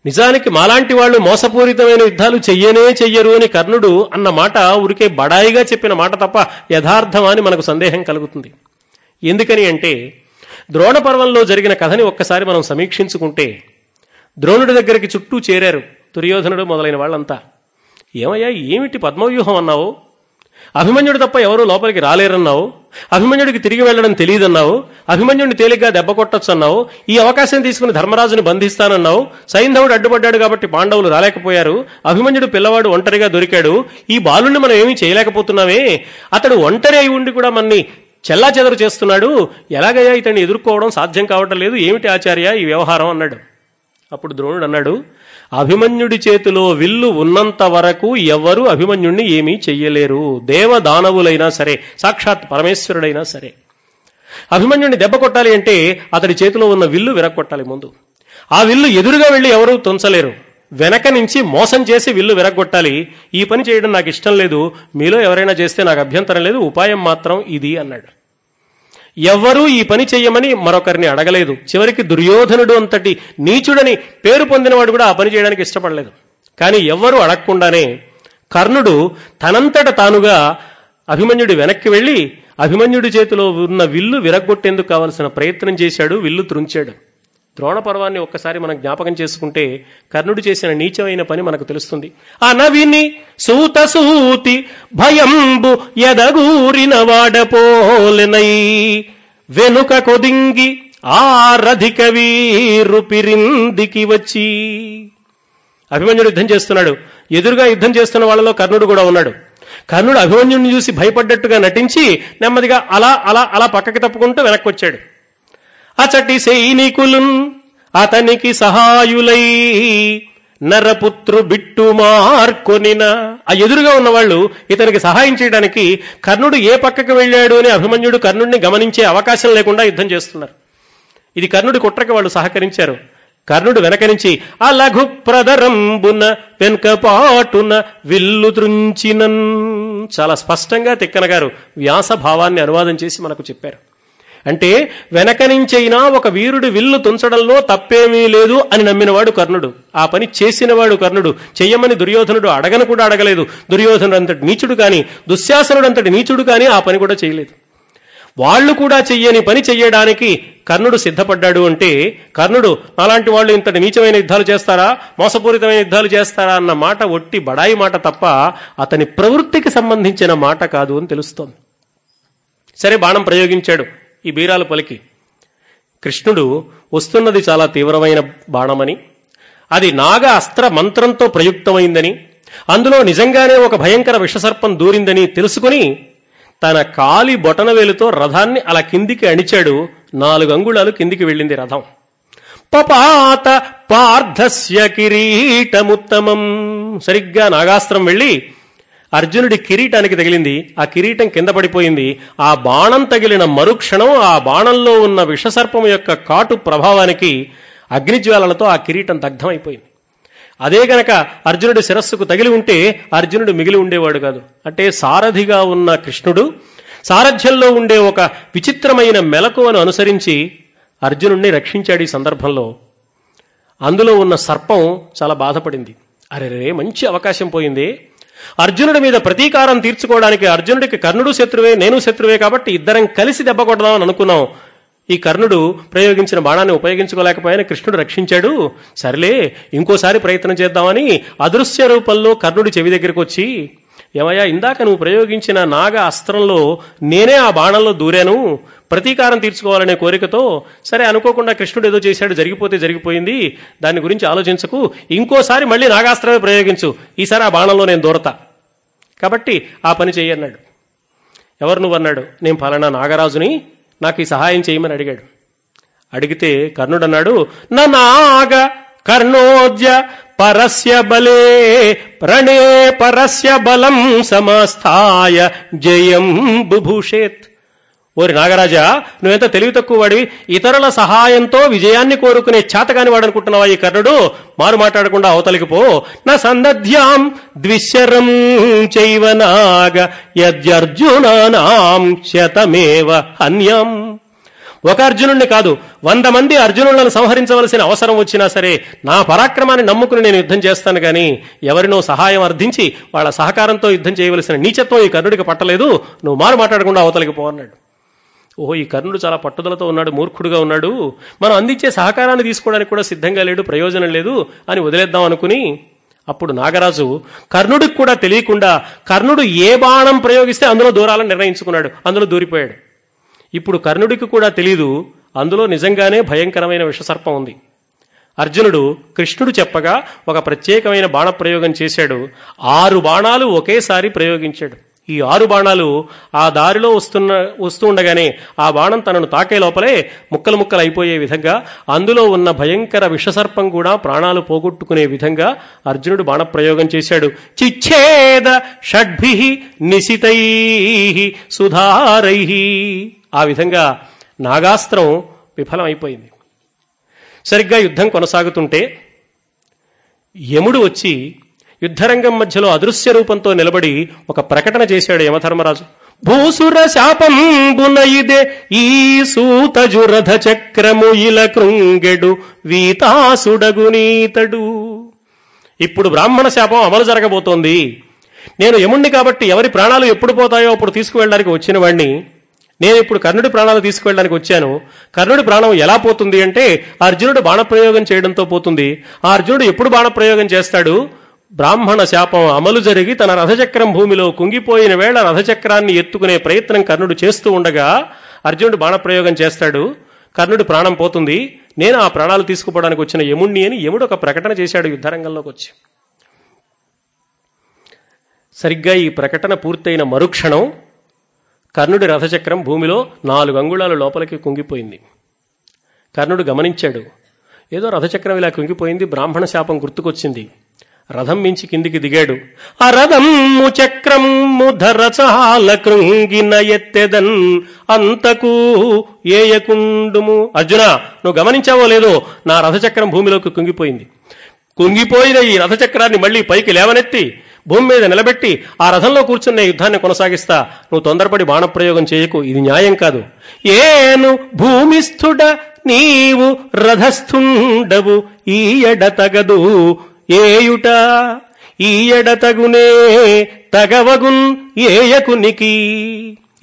నిజానికి మాలాంటి వాళ్ళు మోసపూరితమైన యుద్ధాలు చెయ్యనే చెయ్యరు అని కర్ణుడు అన్న మాట ఊరికే బడాయిగా చెప్పిన మాట తప్ప యథార్థమా అని మనకు సందేహం కలుగుతుంది. ఎందుకని అంటే ద్రోణపర్వంలో జరిగిన కథని ఒక్కసారి మనం సమీక్షించుకుంటే ద్రోణుడి దగ్గరికి చుట్టూ చేరారు దుర్యోధనుడు మొదలైన వాళ్ళంతా. ఏమయ్యా ఏమిటి పద్మవ్యూహం అన్నావు, అభిమన్యుడు తప్ప ఎవరూ లోపలికి రాలేరన్నావు, అభిమన్యుడికి తిరిగి వెళ్లడం తెలియదన్నావు, అభిమన్యుడిని తేలిగ్గా దెబ్బ కొట్టొచ్చు అన్నావు, ఈ అవకాశం తీసుకుని ధర్మరాజుని బంధిస్తానన్నావు, సైంధవుడు అడ్డుపడ్డాడు కాబట్టి పాండవులు రాలేకపోయారు, అభిమన్యుడు పిల్లవాడు ఒంటరిగా దొరికాడు, ఈ బాలుని మనం ఏమీ చేయలేకపోతున్నామే, అతడు ఒంటరి అయి ఉండి కూడా మనని చెల్లా చెదరు చేస్తున్నాడు, ఎలాగయ్యా ఇతన్ని ఎదుర్కోవడం సాధ్యం కావటం లేదు, ఏమిటి ఆచార్య ఈ వ్యవహారం అన్నాడు. అప్పుడు ద్రోణుడు అన్నాడు, అభిమన్యుడి చేతిలో విల్లు ఉన్నంత వరకు ఎవరు అభిమన్యుడిని ఏమీ చెయ్యలేరు, దేవదానవులైనా సరే, సాక్షాత్ పరమేశ్వరుడైనా సరే. అభిమన్యుడిని దెబ్బ కొట్టాలి అంటే అతడి చేతిలో ఉన్న విల్లు విరగొట్టాలి ముందు. ఆ విల్లు ఎదురుగా వెళ్ళి ఎవరూ తుంచలేరు, వెనక నుంచి మోసం చేసి విల్లు విరగొట్టాలి. ఈ పని చేయడం నాకు ఇష్టం లేదు, మీలో ఎవరైనా చేస్తే నాకు అభ్యంతరం లేదు, ఉపాయం మాత్రం ఇది అన్నాడు. ఎవ్వరూ ఈ పని చెయ్యమని మరొకరిని అడగలేదు. చివరికి దుర్యోధనుడు అంతటి నీచుడని పేరు పొందినవాడు కూడా ఆ పని చేయడానికి ఇష్టపడలేదు. కానీ ఎవ్వరూ అడగకుండానే కర్ణుడు తనంతట తానుగా అభిమన్యుడు వెనక్కి వెళ్ళి అభిమన్యుడి చేతిలో ఉన్న విల్లు విరగొట్టేందుకు కావలసిన ప్రయత్నం చేశాడు, విల్లు త్రుంచాడు. ద్రోణ పర్వాన్ని ఒక్కసారి మనం జ్ఞాపకం చేసుకుంటే కర్ణుడు చేసిన నీచమైన పని మనకు తెలుస్తుంది. అనవిని సూత సూతి భయంబు ఎదగూరిన వాడపోలెనై వెనుక కొదింగి ఆ రధిక వీరు పిరిందికి వచ్చి. అభిమన్యుడు యుద్ధం చేస్తున్నాడు, ఎదురుగా యుద్ధం చేస్తున్న వాళ్ళలో కర్ణుడు కూడా ఉన్నాడు. కర్ణుడు అభిమన్యుడిని చూసి భయపడ్డట్టుగా నటించి నెమ్మదిగా అలా అలా అలా పక్కకి తప్పుకుంటూ వెనక్కి వచ్చాడు. అచటి సైనికులున్ అతనికి సహాయులై నరపుత్రు బిట్టు మార్కొనిన. ఆ ఎదురుగా ఉన్నవాళ్ళు ఇతనికి సహాయం చేయడానికి కర్ణుడు ఏ పక్కకు వెళ్ళాడు అని అభిమన్యుడు కర్ణుడిని గమనించే అవకాశం లేకుండా యుద్ధం చేస్తున్నారు. ఇది కర్ణుడి కుట్రకి వాళ్ళు సహకరించారు. కర్ణుడు వెనక నుంచి ఆ లఘు ప్రదరంబున వెనకపాటున విల్లు త్రుంచినన్. చాలా స్పష్టంగా తిక్కన గారు వ్యాస భావాన్ని అనువాదం చేసి మనకు చెప్పారు. అంటే వెనక నుంచైనా ఒక వీరుడు విల్లు తుంచడంలో తప్పేమీ లేదు అని నమ్మినవాడు కర్ణుడు, ఆ పని చేసినవాడు కర్ణుడు. చెయ్యమని దుర్యోధనుడు అడగను కూడా అడగలేదు. దుర్యోధనుడు అంతటి నీచుడు కానీ, దుశ్శాసనుడు అంతటి నీచుడు కానీ ఆ పని కూడా చేయలేదు. వాళ్ళు కూడా చెయ్యని పని చెయ్యడానికి కర్ణుడు సిద్ధపడ్డాడు. అంటే కర్ణుడు అలాంటి వాళ్ళు ఇంతటి నీచమైన యుద్ధాలు చేస్తారా, మోసపూరితమైన యుద్ధాలు చేస్తారా అన్న మాట ఒట్టి బడాయి మాట తప్ప అతని ప్రవృత్తికి సంబంధించిన మాట కాదు అని తెలుస్తోంది. సరే, బాణం ప్రయోగించాడు ఈ బీరాల పలికి. కృష్ణుడు వస్తున్నది చాలా తీవ్రమైన బాణమని, అది నాగ అస్త్ర మంత్రంతో ప్రయుక్తమైందని, అందులో నిజంగానే ఒక భయంకర విషసర్పం దూరిందని తెలుసుకుని తన కాలి బొటన వేలుతో రథాన్ని అలా కిందికి అణిచాడు. 4 అంగుళాలు కిందికి వెళ్ళింది రథం. పపాత పార్థస్య కిరీటముత్తమం. సరిగ్గా నాగాస్త్రం వెళ్ళి అర్జునుడి కిరీటానికి తగిలింది. ఆ కిరీటం కింద పడిపోయింది. ఆ బాణం తగిలిన మరుక్షణం ఆ బాణంలో ఉన్న విషసర్పం యొక్క కాటు ప్రభావానికి అగ్నిజ్వాలలతో ఆ కిరీటం దగ్ధమైపోయింది. అదే గనక అర్జునుడి శిరస్సుకు తగిలి ఉంటే అర్జునుడు మిగిలి ఉండేవాడు కాదు. అంటే సారథిగా ఉన్న కృష్ణుడు సారథ్యంలో ఉండే ఒక విచిత్రమైన మెలకువను అనుసరించి అర్జునుడిని రక్షించాడు. ఈ సందర్భంలో అందులో ఉన్న సర్పం చాలా బాధపడింది. అరే, మంచి అవకాశం పోయింది. అర్జునుడి మీద ప్రతీకారం తీర్చుకోవడానికి, అర్జునుడికి కర్ణుడు శత్రువే, నేను శత్రువే, కాబట్టి ఇద్దరం కలిసి దెబ్బ కొడదామని అనుకున్నాం. ఈ కర్ణుడు ప్రయోగించిన బాణాన్ని ఉపయోగించుకోలేకపోయినా కృష్ణుడు రక్షించాడు. సరేలే, ఇంకోసారి ప్రయత్నం చేద్దామని అదృశ్య రూపంలో కర్ణుడి చెవి దగ్గరికి వచ్చి, ఏమయ్యా, ఇందాక నువ్వు ప్రయోగించిన నాగ అస్త్రంలో నేనే ఆ బాణంలో దూరాను, ప్రతీకారం తీర్చుకోవాలనే కోరికతో. సరే, అనుకోకుండా కృష్ణుడు ఏదో చేశాడు, జరిగిపోతే జరిగిపోయింది, దాని గురించి ఆలోచించకు, ఇంకోసారి మళ్ళీ నాగాస్త్రమే ప్రయోగించు, ఈసారి ఆ బాణంలో నేను దూరతా, కాబట్టి ఆ పని చేయన్నాడు. ఎవరు నువ్వన్నాడు. నేను ఫలానా నాగరాజుని, నాకు ఈ సహాయం చేయమని అడిగాడు. అడిగితే కర్ణుడు అన్నాడు, నాగ కర్ణోద్య పరస్య బలే ప్రణే పరస్య బలం సమస్తాయ జయం బుభూషేత్. ఓరి నాగరాజా, నువ్వెంత తెలివి తక్కువ వాడివి, ఇతరుల సహాయంతో విజయాన్ని కోరుకునే చేతగాని వాడు అనుకుంటున్నావా ఈ కర్ణుడు, మారు మాట్లాడకుండా అవతలికి పో. నా సందధ్యాం ద్విశరం చైవ నాగ యద్యర్జునానాం శతమేవ అన్యం. ఒక అర్జునుడిని కాదు, 100 మంది అర్జునులను సంహరించవలసిన అవసరం వచ్చినా సరే నా పరాక్రమాన్ని నమ్ముకుని నేను యుద్ధం చేస్తాను, కానీ ఎవరినో సహాయం అర్థించి వాళ్ళ సహకారంతో యుద్ధం చేయవలసిన నీచత్వం ఈ కర్ణుడికి పట్టలేదు, నువ్వు మారు మాట్లాడకుండా అవతలికి పోన్నాడు. ఓహో, ఈ కర్ణుడు చాలా పట్టుదలతో ఉన్నాడు, మూర్ఖుడుగా ఉన్నాడు, మనం అందించే సహకారాన్ని తీసుకోవడానికి కూడా సిద్ధంగా లేడు, ప్రయోజనం లేదు అని వదిలేద్దాం అనుకుని, అప్పుడు నాగరాజు కర్ణుడికి కూడా తెలియకుండా కర్ణుడు ఏ బాణం ప్రయోగిస్తే అందులో దూరాలని నిర్ణయించుకున్నాడు, అందులో దూరిపోయాడు. ఇప్పుడు కర్ణుడికి కూడా తెలీదు అందులో నిజంగానే భయంకరమైన విషసర్పం ఉంది. అర్జునుడు కృష్ణుడు చెప్పగా ఒక ప్రత్యేకమైన బాణప్రయోగం చేశాడు. 6 బాణాలు ఒకేసారి ప్రయోగించాడు. ఈ 6 బాణాలు ఆ దారిలో వస్తూ ఉండగానే ఆ బాణం తనను తాకే లోపలే ముక్కలు ముక్కలు అయిపోయే విధంగా, అందులో ఉన్న భయంకర విషసర్పం కూడా ప్రాణాలు పోగొట్టుకునే విధంగా అర్జునుడు బాణప్రయోగం చేశాడు. చిచ్ఛేద షడ్భిః నిశితైః సుధారైః. ఆ విధంగా నాగాస్త్రం విఫలమైపోయింది. సరిగ్గా యుద్ధం కొనసాగుతుంటే యముడు వచ్చి యుద్ధరంగం మధ్యలో అదృశ్య రూపంతో నిలబడి ఒక ప్రకటన చేశాడు యమధర్మరాజు. భూసుర శాపంబునైదే ఈ సూతజురథ చక్రము ఇల కృంగెడు వీతాసుడగునీతడు. ఇప్పుడు బ్రాహ్మణ శాపం అమలు జరగబోతోంది, నేను యముణ్ణి కాబట్టి ఎవరి ప్రాణాలు ఎప్పుడు పోతాయో అప్పుడు తీసుకువెళ్ళడానికి వచ్చిన వాడిని. నేను ఇప్పుడు కర్ణుడి ప్రాణాలు తీసుకువెళ్ళడానికి వచ్చాను. కర్ణుడి ప్రాణం ఎలా పోతుంది అంటే అర్జునుడు బాణప్రయోగం చేయడంతో పోతుంది. ఆ అర్జునుడు ఎప్పుడు బాణప్రయోగం చేస్తాడు? బ్రాహ్మణ శాపం అమలు జరిగి తన రథచక్రం భూమిలో కుంగిపోయిన వేళ రథచక్రాన్ని ఎత్తుకునే ప్రయత్నం కర్ణుడు చేస్తూ ఉండగా అర్జునుడు బాణప్రయోగం చేస్తాడు. కర్ణుడి ప్రాణం పోతుంది. నేను ఆ ప్రాణాలు తీసుకుపోవడానికి వచ్చిన యముణ్ణి అని యముడు ఒక ప్రకటన చేశాడు యుద్ధరంగంలోకి వచ్చి. సరిగ్గా ఈ ప్రకటన పూర్తయిన మరుక్షణం కర్ణుడి రథచక్రం భూమిలో 4 అంగుళాల లోపలికి కుంగిపోయింది. కర్ణుడు గమనించాడు, ఏదో రథచక్రం ఇలా కుంగిపోయింది, బ్రాహ్మణ శాపం గుర్తుకొచ్చింది. రథం మించి కిందికి దిగాడు. ఆ రథము చక్రము ధర చాల కృంగిన ఎత్తెదన్ అంతకు ఏయకుండుము. అర్జున, నువ్వు గమనించావో లేదో, నా రథచక్రం భూమిలోకి కుంగిపోయింది. కుంగిపోయిన ఈ రథచక్రాన్ని మళ్లీ పైకి లేవనెత్తి భూమి మీద నిలబెట్టి ఆ రథంలో కూర్చున్న యుద్ధాన్ని కొనసాగిస్తా. నువ్వు తొందరపడి బాణప్రయోగం చేయకు, ఇది న్యాయం కాదు. ఏను భూమిస్థుడ నీవు రథస్థుండవు ఈయడ తగదు ఏయుట ఈయడ తగునే తగవగున్ ఏయకునికి.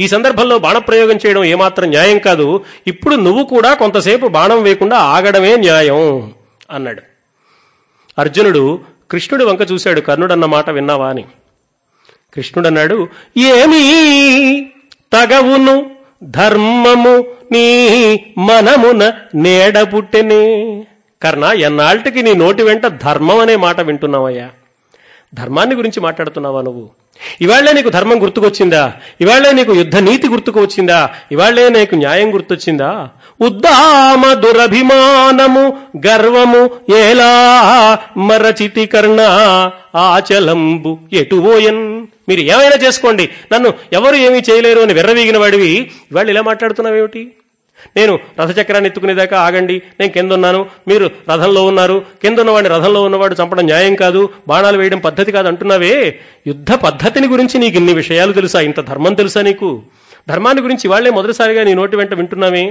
ఈ సందర్భంలో బాణప్రయోగం చేయడం ఏమాత్రం న్యాయం కాదు. ఇప్పుడు నువ్వు కూడా కొంతసేపు బాణం వేయకుండా ఆగడమే న్యాయం అన్నాడు. అర్జునుడు కృష్ణుడి వంక చూశాడు, కర్ణుడన్న మాట విన్నావా అని. కృష్ణుడన్నాడు, ఏమీ తగవును ధర్మము నీ మనమున నేడ పుట్టెనే. కర్ణ, ఎన్నాళ్ళకి నీ నోటి వెంట ధర్మం అనే మాట వింటున్నావయ్యా? ధర్మాన్ని గురించి మాట్లాడుతున్నావా నువ్వు? ఇవాళ్లే నీకు ధర్మం గుర్తుకొచ్చిందా? ఇవాళ్లే నీకు యుద్ధ నీతి గుర్తుకు వచ్చిందా? ఇవాళ్లే నీకు న్యాయం గుర్తొచ్చిందా? ఉద్దామ దురభిమానము గర్వము ఎలా మరచితి కర్ణ ఆచలంబు ఎటువోయన్. మీరు ఏమైనా చేసుకోండి, నన్ను ఎవరు ఏమీ చేయలేరు అని వెర్రవీగిన వాడివి ఇవాళ్ళు ఇలా మాట్లాడుతున్నావేమిటి? నేను రథచక్రాన్ని ఎత్తుకునేదాకా ఆగండి, నేను కిందన్నాను, మీరు రథంలో ఉన్నారు, కిందన్నవాడిని రథంలో ఉన్నవాడు చంపడం న్యాయం కాదు, బాణాలు వేయడం పద్ధతి కాదు అంటున్నావే. యుద్ధ పద్ధతిని గురించి నీకు ఇన్ని విషయాలు తెలుసా? ఇంత ధర్మం తెలుసా నీకు? ధర్మాన్ని గురించి వాళ్లే మొదటిసారిగా నీ నోటి వెంట వింటున్నామే.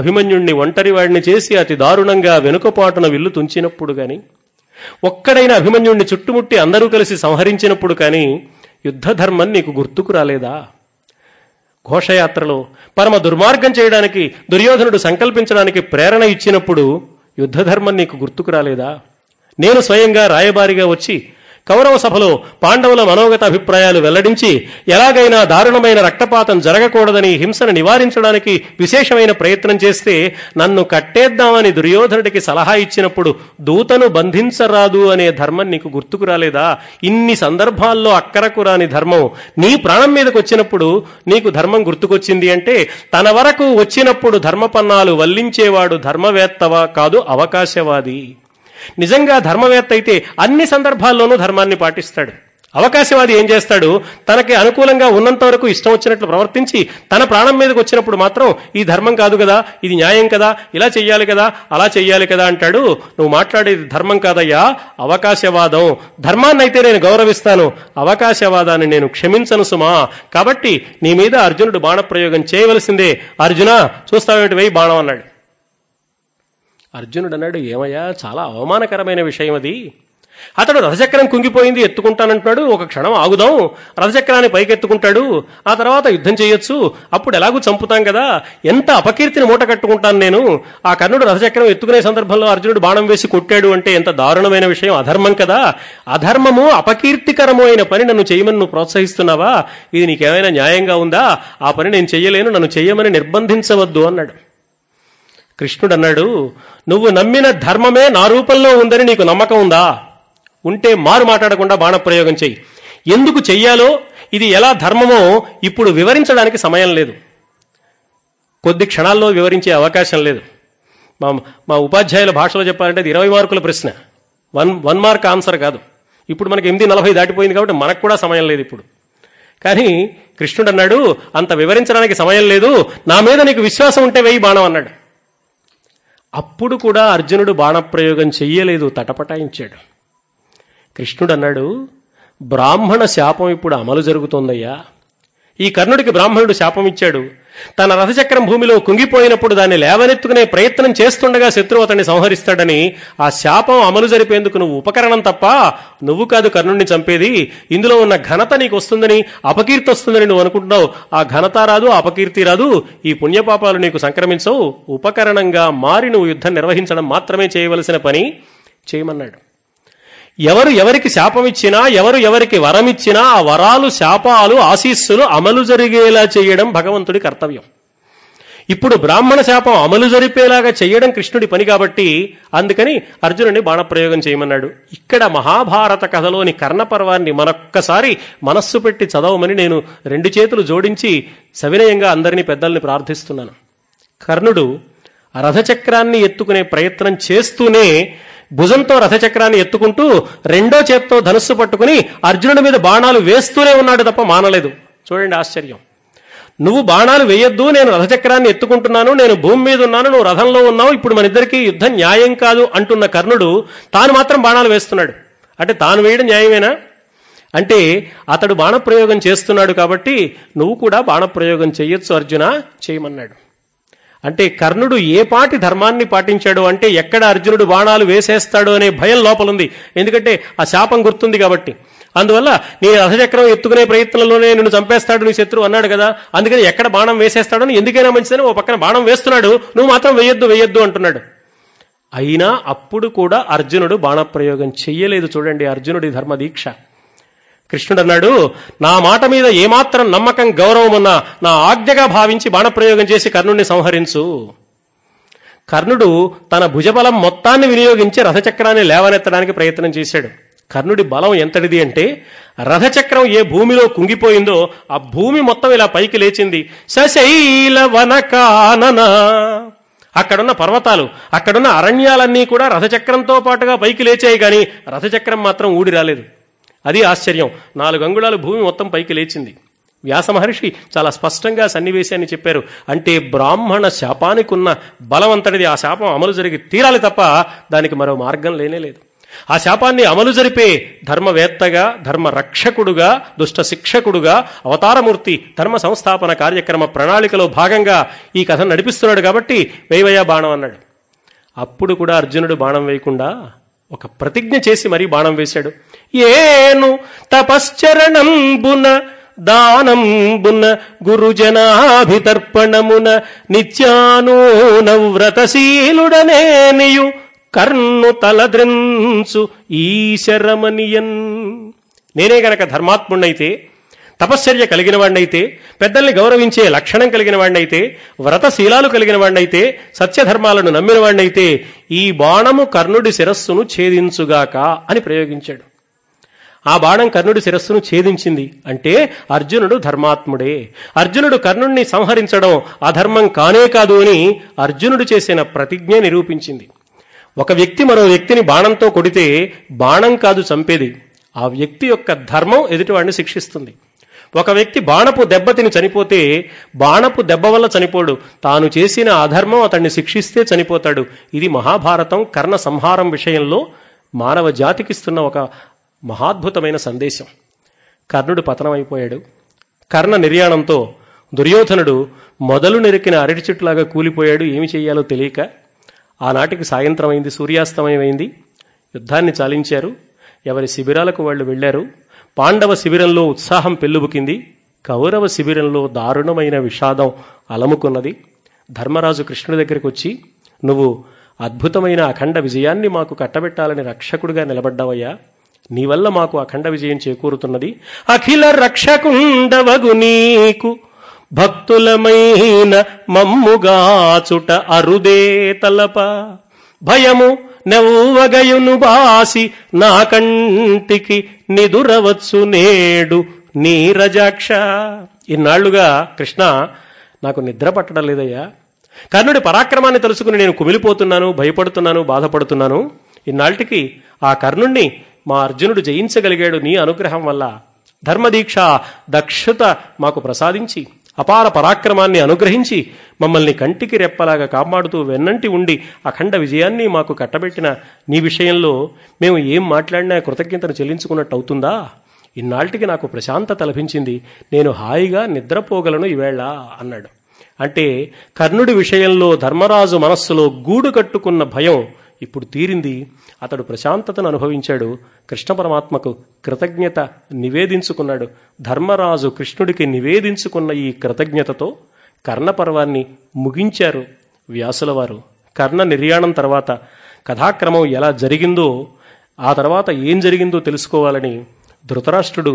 అభిమన్యుణ్ణి ఒంటరి వాడిని చేసి అతి దారుణంగా వెనుకపాటున విల్లు తుంచినప్పుడు కానీ, ఒక్కడైనా అభిమన్యుణ్ణి చుట్టుముట్టి అందరూ కలిసి సంహరించినప్పుడు కానీ యుద్ధ ధర్మం నీకు గుర్తుకు రాలేదా? ఘోషయాత్రలో పరమ దుర్మార్గం చేయడానికి దుర్యోధనుడు సంకల్పించడానికి ప్రేరణ ఇచ్చినప్పుడు యుద్ధ ధర్మం నీకు గుర్తుకు రాలేదా? నేను స్వయంగా రాయబారిగా వచ్చి కౌరవ సభలో పాండవుల మనోగత అభిప్రాయాలు వెల్లడించి ఎలాగైనా దారుణమైన రక్తపాతం జరగకూడదని హింసను నివారించడానికి విశేషమైన ప్రయత్నం చేస్తే నన్ను కట్టేద్దామని దుర్యోధనుడికి సలహా ఇచ్చినప్పుడు దూతను బంధించరాదు అనే ధర్మం నీకు గుర్తుకు రాలేదా? ఇన్ని సందర్భాల్లో అక్కరకు రాని ధర్మం నీ ప్రాణం మీదకు వచ్చినప్పుడు నీకు ధర్మం గుర్తుకొచ్చింది అంటే తన వరకు వచ్చినప్పుడు ధర్మపన్నాలు వల్లించేవాడు ధర్మవేత్తవా కాదు అవకాశవాది. నిజంగా ధర్మవేత్త అయితే అన్ని సందర్భాల్లోనూ ధర్మాన్ని పాటిస్తాడు. అవకాశవాది ఏం చేస్తాడు? తనకి అనుకూలంగా ఉన్నంత వరకు ఇష్టం వచ్చినట్లు ప్రవర్తించి తన ప్రాణం మీదకి వచ్చినప్పుడు మాత్రం ఈ ధర్మం కాదు కదా, ఇది న్యాయం కదా, ఇలా చెయ్యాలి కదా, అలా చెయ్యాలి కదా అంటాడు. నువ్వు మాట్లాడేది ధర్మం కాదయ్యా, అవకాశవాదం. ధర్మాన్ని అయితే నేను గౌరవిస్తాను, అవకాశవాదాన్ని నేను క్షమించను సుమా. కాబట్టి నీ మీద అర్జునుడు బాణప్రయోగం చేయవలసిందే. అర్జున, చూస్తావేమిటి వేయి బాణం అన్నాడు. అర్జునుడు అన్నాడు, ఏమయ్యా చాలా అవమానకరమైన విషయం అది. అతడు రథచక్రం కుంగిపోయింది ఎత్తుకుంటానంటున్నాడు, ఒక క్షణం ఆగుదాం, రథచక్రాన్ని పైకెత్తుకుంటాడు, ఆ తర్వాత యుద్ధం చేయొచ్చు, అప్పుడు ఎలాగూ చంపుతాం కదా, ఎంత అపకీర్తిని మూట కట్టుకుంటాను నేను. ఆ కర్ణుడు రథచక్రం ఎత్తుకునే సందర్భంలో అర్జునుడు బాణం వేసి కొట్టాడు అంటే ఎంత దారుణమైన విషయం, అధర్మం కదా. అధర్మము అపకీర్తికరము అయిన పని నన్ను చేయమని నువ్వు ప్రోత్సహిస్తున్నావా? ఇది నీకేమైనా న్యాయంగా ఉందా? ఆ పని నేను చెయ్యలేను, నన్ను చెయ్యమని నిర్బంధించవద్దు అన్నాడు. కృష్ణుడు అన్నాడు, నువ్వు నమ్మిన ధర్మమే నా రూపంలో ఉందని నీకు నమ్మకం ఉందా? ఉంటే మారు మాట్లాడకుండా బాణప్రయోగం చెయ్యి. ఎందుకు చెయ్యాలో, ఇది ఎలా ధర్మమో ఇప్పుడు వివరించడానికి సమయం లేదు, కొద్ది క్షణాల్లో వివరించే అవకాశం లేదు. మా ఉపాధ్యాయుల భాషలో చెప్పాలంటే అది 20 మార్కుల ప్రశ్న, వన్ మార్క్ ఆన్సర్ కాదు. ఇప్పుడు మనకి 8:40 దాటిపోయింది కాబట్టి మనకు కూడా సమయం లేదు ఇప్పుడు. కానీ కృష్ణుడు అన్నాడు, అంత వివరించడానికి సమయం లేదు, నా మీద నీకు విశ్వాసం ఉంటే వెయ్యి బాణం అన్నాడు. అప్పుడు కూడా అర్జునుడు బాణప్రయోగం చెయ్యలేదు, తటపటాయించాడు. కృష్ణుడు అన్నాడు, బ్రాహ్మణ శాపం ఇప్పుడు అమలు జరుగుతోందయ్యా. ఈ కర్ణుడికి బ్రాహ్మణుడు శాపం ఇచ్చాడు, తన రథచక్రం భూమిలో కుంగిపోయినప్పుడు దాన్ని లేవనెత్తుకునే ప్రయత్నం చేస్తుండగా శత్రువు అతన్ని సంహరిస్తాడని ఆ శాపం అమలు జరిపేందుకు నువ్వు ఉపకరణం తప్ప నువ్వు కాదు కర్ణుడిని చంపేది. ఇందులో ఉన్న ఘనత నీకు వస్తుందని, అపకీర్తి వస్తుందని నువ్వు అనుకుంటున్నావు. ఆ ఘనత రాదు, అపకీర్తి రాదు. ఈ పుణ్యపాపాలు నీకు సంక్రమించవు. ఉపకరణంగా మారి నువ్వు యుద్ధం నిర్వహించడం మాత్రమే చేయవలసిన పని చేయమన్నాడు. ఎవరు ఎవరికి శాపం ఇచ్చినా, ఎవరు ఎవరికి వరం ఇచ్చినా ఆ వరాలు, శాపాలు, ఆశీస్సులు అమలు జరిగేలా చేయడం భగవంతుడి కర్తవ్యం. ఇప్పుడు బ్రాహ్మణ శాపం అమలు జరిపేలాగా చేయడం కృష్ణుడి పని కాబట్టి అందుకని అర్జునుడి బాణప్రయోగం చేయమన్నాడు. ఇక్కడ మహాభారత కథలోని కర్ణపర్వాన్ని మరొక్కసారి మనస్సు పెట్టి చదవమని నేను రెండు చేతులు జోడించి సవినయంగా అందరినీ, పెద్దల్ని ప్రార్థిస్తున్నాను. కర్ణుడు రథచక్రాన్ని ఎత్తుకునే ప్రయత్నం చేస్తూనే భుజంతో రథచక్రాన్ని ఎత్తుకుంటూ రెండో చేత్తో ధనుస్సు పట్టుకుని అర్జునుడి మీద బాణాలు వేస్తూనే ఉన్నాడు తప్ప మానలేదు. చూడండి ఆశ్చర్యం. నువ్వు బాణాలు వేయొద్దు, నేను రథచక్రాన్ని ఎత్తుకుంటున్నాను, నేను భూమి మీద ఉన్నాను, నువ్వు రథంలో ఉన్నావు, ఇప్పుడు మన ఇద్దరికి యుద్ధం న్యాయం కాదు అంటున్న కర్ణుడు తాను మాత్రం బాణాలు వేస్తున్నాడు. అంటే తాను వేయడం న్యాయమేనా? అంటే అతడు బాణప్రయోగం చేస్తున్నాడు కాబట్టి నువ్వు కూడా బాణప్రయోగం చేయొచ్చు అర్జున, చేయమన్నాడు. అంటే కర్ణుడు ఏ పాటి ధర్మాన్ని పాటించాడు అంటే ఎక్కడ అర్జునుడు బాణాలు వేసేస్తాడో అనే భయం లోపలుంది. ఎందుకంటే ఆ శాపం గుర్తుంది కాబట్టి. అందువల్ల నీ రథచక్రం ఎత్తుకునే ప్రయత్నంలోనే నిన్ను చంపేస్తాడు నీ శత్రువు అన్నాడు కదా, అందుకని ఎక్కడ బాణం వేసేస్తాడో ఎందుకైనా మంచిదని ఓ పక్కన బాణం వేస్తున్నాడు, నువ్వు మాత్రం వేయొద్దు అంటున్నాడు. అయినా అప్పుడు కూడా అర్జునుడు బాణప్రయోగం చెయ్యలేదు. చూడండి అర్జునుడి ధర్మదీక్ష. కృష్ణుడు అన్నాడు, నా మాట మీద ఏమాత్రం నమ్మకం, గౌరవం ఉన్నా నా ఆజ్ఞగా భావించి బాణప్రయోగం చేసి కర్ణుడిని సంహరించు. కర్ణుడు తన భుజబలం మొత్తాన్ని వినియోగించి రథచక్రాన్ని లేవనెత్తడానికి ప్రయత్నం చేశాడు. కర్ణుడి బలం ఎంతటిది అంటే రథచక్రం ఏ భూమిలో కుంగిపోయిందో ఆ భూమి మొత్తం ఇలా పైకి లేచింది. సశైల వనకానన, అక్కడున్న పర్వతాలు, అక్కడున్న అరణ్యాలన్నీ కూడా రథచక్రంతో పాటుగా పైకి లేచాయి కానీ రథచక్రం మాత్రం ఊడి రాలేదు. అది ఆశ్చర్యం. 4 అంగుళాలు భూమి మొత్తం పైకి లేచింది. వ్యాస మహర్షి చాలా స్పష్టంగా సన్నివేశాన్ని చెప్పారు. అంటే బ్రాహ్మణ శాపానికి ఉన్న బలం అంతటిది. ఆ శాపం అమలు జరిగి తీరాలి తప్ప దానికి మరో మార్గం లేనేలేదు. ఆ శాపాన్ని అమలు జరిపే ధర్మవేత్తగా, ధర్మ రక్షకుడుగా, దుష్ట శిక్షకుడుగా అవతారమూర్తి ధర్మ సంస్థాపన కార్యక్రమ ప్రణాళికలో భాగంగా ఈ కథను నడిపిస్తున్నాడు కాబట్టి వేయవయ్యా బాణం అన్నాడు. అప్పుడు కూడా అర్జునుడు బాణం వేయకుండా ఒక ప్రతిజ్ఞ చేసి మరీ బాణం వేశాడు. ఏను తపశ్చరణంబున దానంబున గురుజనాభితర్పణమున నిత్యానో నవ్రతశీలుడనేనియు కర్ణు తలద్రించు ఈశరమనియన్. నేనే గనక ధర్మాత్ముడైతే, తపశ్చర్య కలిగిన వాడినైతే, పెద్దల్ని గౌరవించే లక్షణం కలిగిన వాడినైతే, వ్రతశీలాలు కలిగిన వాడినైతే, సత్యధర్మాలను నమ్మిన వాడినైతే ఈ బాణము కర్ణుడి శిరస్సును ఛేదించుగాక అని ప్రయోగించాడు. ఆ బాణం కర్ణుడి శిరస్సును ఛేదించింది. అంటే అర్జునుడు ధర్మాత్ముడే. అర్జునుడు కర్ణుడిని సంహరించడం అధర్మం కానే కాదు అని అర్జునుడు చేసిన ప్రతిజ్ఞ నిరూపించింది. ఒక వ్యక్తి మరో వ్యక్తిని బాణంతో కొడితే బాణం కాదు చంపేది, ఆ వ్యక్తి యొక్క ధర్మం ఎదుటివాడిని శిక్షిస్తుంది. ఒక వ్యక్తి బాణపు దెబ్బతిని చనిపోతే బాణపు దెబ్బ వల్ల చనిపోడు, తాను చేసిన అధర్మం అతన్ని శిక్షిస్తే చనిపోతాడు. ఇది మహాభారతం కర్ణ సంహారం విషయంలో మానవ జాతికిస్తున్న ఒక మహాద్భుతమైన సందేశం. కర్ణుడు పతనమైపోయాడు. కర్ణ నిర్యాణంతో దుర్యోధనుడు మొదలు నెరికిన అరటి చెట్టులాగా కూలిపోయాడు. ఏమి చేయాలో తెలియక. ఆనాటికి సాయంత్రం అయింది, సూర్యాస్తమయం అయింది. యుద్ధాన్ని చాలించారు. ఎవరి శిబిరాలకు వాళ్ళు వెళ్లారు. పాండవ శిబిరంలో ఉత్సాహం పెల్లుబుకింది. కౌరవ శిబిరంలో దారుణమైన విషాదం అలముకున్నది. ధర్మరాజు కృష్ణుడి దగ్గరికి వచ్చి, నువ్వు అద్భుతమైన అఖండ విజయాన్ని మాకు కట్టబెట్టాలని రక్షకుడిగా నిలబడ్డావయ్యా, నీ వల్ల మాకు అఖండ విజయం చేకూరుతున్నది. అఖిల రక్షకుండవగు నీకు భక్తులమైన మమ్ముగాచుట అరుదే తలప, భయము నవ్వగయును బాసి నా కంటికి నిదురవచ్చు నేడు నీరజాక్ష. ఇన్నాళ్లుగా కృష్ణ నాకు నిద్ర పట్టడం లేదయ్యా, కర్ణుడి పరాక్రమాన్ని తెలుసుకుని నేను కుమిలిపోతున్నాను, భయపడుతున్నాను, బాధపడుతున్నాను. ఇన్నాళ్టికి ఆ కర్ణుణ్ణి మా అర్జునుడు జయించగలిగాడు నీ అనుగ్రహం వల్ల. ధర్మదీక్ష, దక్షత మాకు ప్రసాదించి అపార పరాక్రమాన్ని అనుగ్రహించి మమ్మల్ని కంటికి రెప్పలాగా కాపాడుతూ వెన్నంటి ఉండి అఖండ విజయాన్ని మాకు కట్టబెట్టిన నీ విషయంలో మేము ఏం మాట్లాడినా కృతజ్ఞతను చెల్లించుకున్నట్టు అవుతుందా? ఇన్నాళ్టికి నాకు ప్రశాంతత లభించింది, నేను హాయిగా నిద్రపోగలను ఈవేళ అన్నాడు. అంటే కర్ణుడి విషయంలో ధర్మరాజు మనస్సులో గూడు కట్టుకున్న భయం ఇప్పుడు తీరింది. అతడు ప్రశాంతతను అనుభవించాడు. కృష్ణ పరమాత్మకు కృతజ్ఞత నివేదించుకున్నాడు. ధర్మరాజు కృష్ణుడికి నివేదించుకున్న ఈ కృతజ్ఞతతో కర్ణపర్వాన్ని ముగించారు వ్యాసుల వారు. కర్ణ నిర్యాణం తర్వాత కథాక్రమం ఎలా జరిగిందో, ఆ తర్వాత ఏం జరిగిందో తెలుసుకోవాలని ధృతరాష్ట్రుడు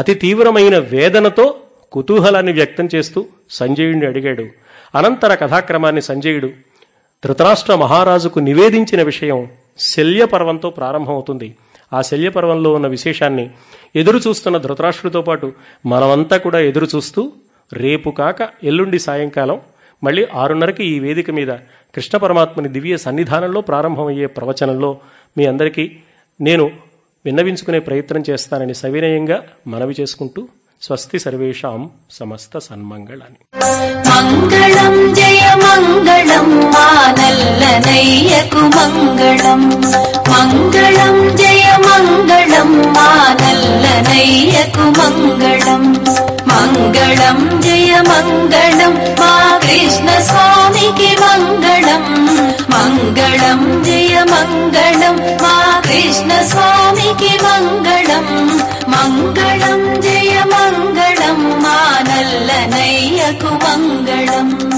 అతి తీవ్రమైన వేదనతో కుతూహలాన్ని వ్యక్తం చేస్తూ సంజయుడిని అడిగాడు. అనంతర కథాక్రమాన్ని సంజయుడు ధృతరాష్ట్ర మహారాజుకు నివేదించిన విషయం శల్య పర్వంతో ప్రారంభమవుతుంది. ఆ శల్య పర్వంలో ఉన్న విశేషాన్ని ఎదురు చూస్తున్న ధృతరాష్ట్రుడితో పాటు మనమంతా కూడా ఎదురు చూస్తూ రేపు కాక ఎల్లుండి సాయంకాలం మళ్ళీ 6:30కి ఈ వేదిక మీద కృష్ణ పరమాత్మని దివ్య సన్నిధానంలో ప్రారంభమయ్యే ప్రవచనంలో మీ అందరికీ నేను విన్నవించుకునే ప్రయత్నం చేస్తానని సవినయంగా మనవి చేసుకుంటూ, స్వస్తి సర్వేషాం సమస్త సన్మంగళాని. మంగళం జయ మంగళం మా నల్లనయ్యకు మంగళం, మంగళం జయ మంగళం మా నల్లనయ్యకు మంగళం, మంగళం జయ మంగళం మా కృష్ణ స్వామికి మంగళం, మంగళం జయ మంగళం మా కృష్ణ స్వామికి మంగళం, మంగళం జయ మంగళం మా నల్లనయ్యకు మంగళం.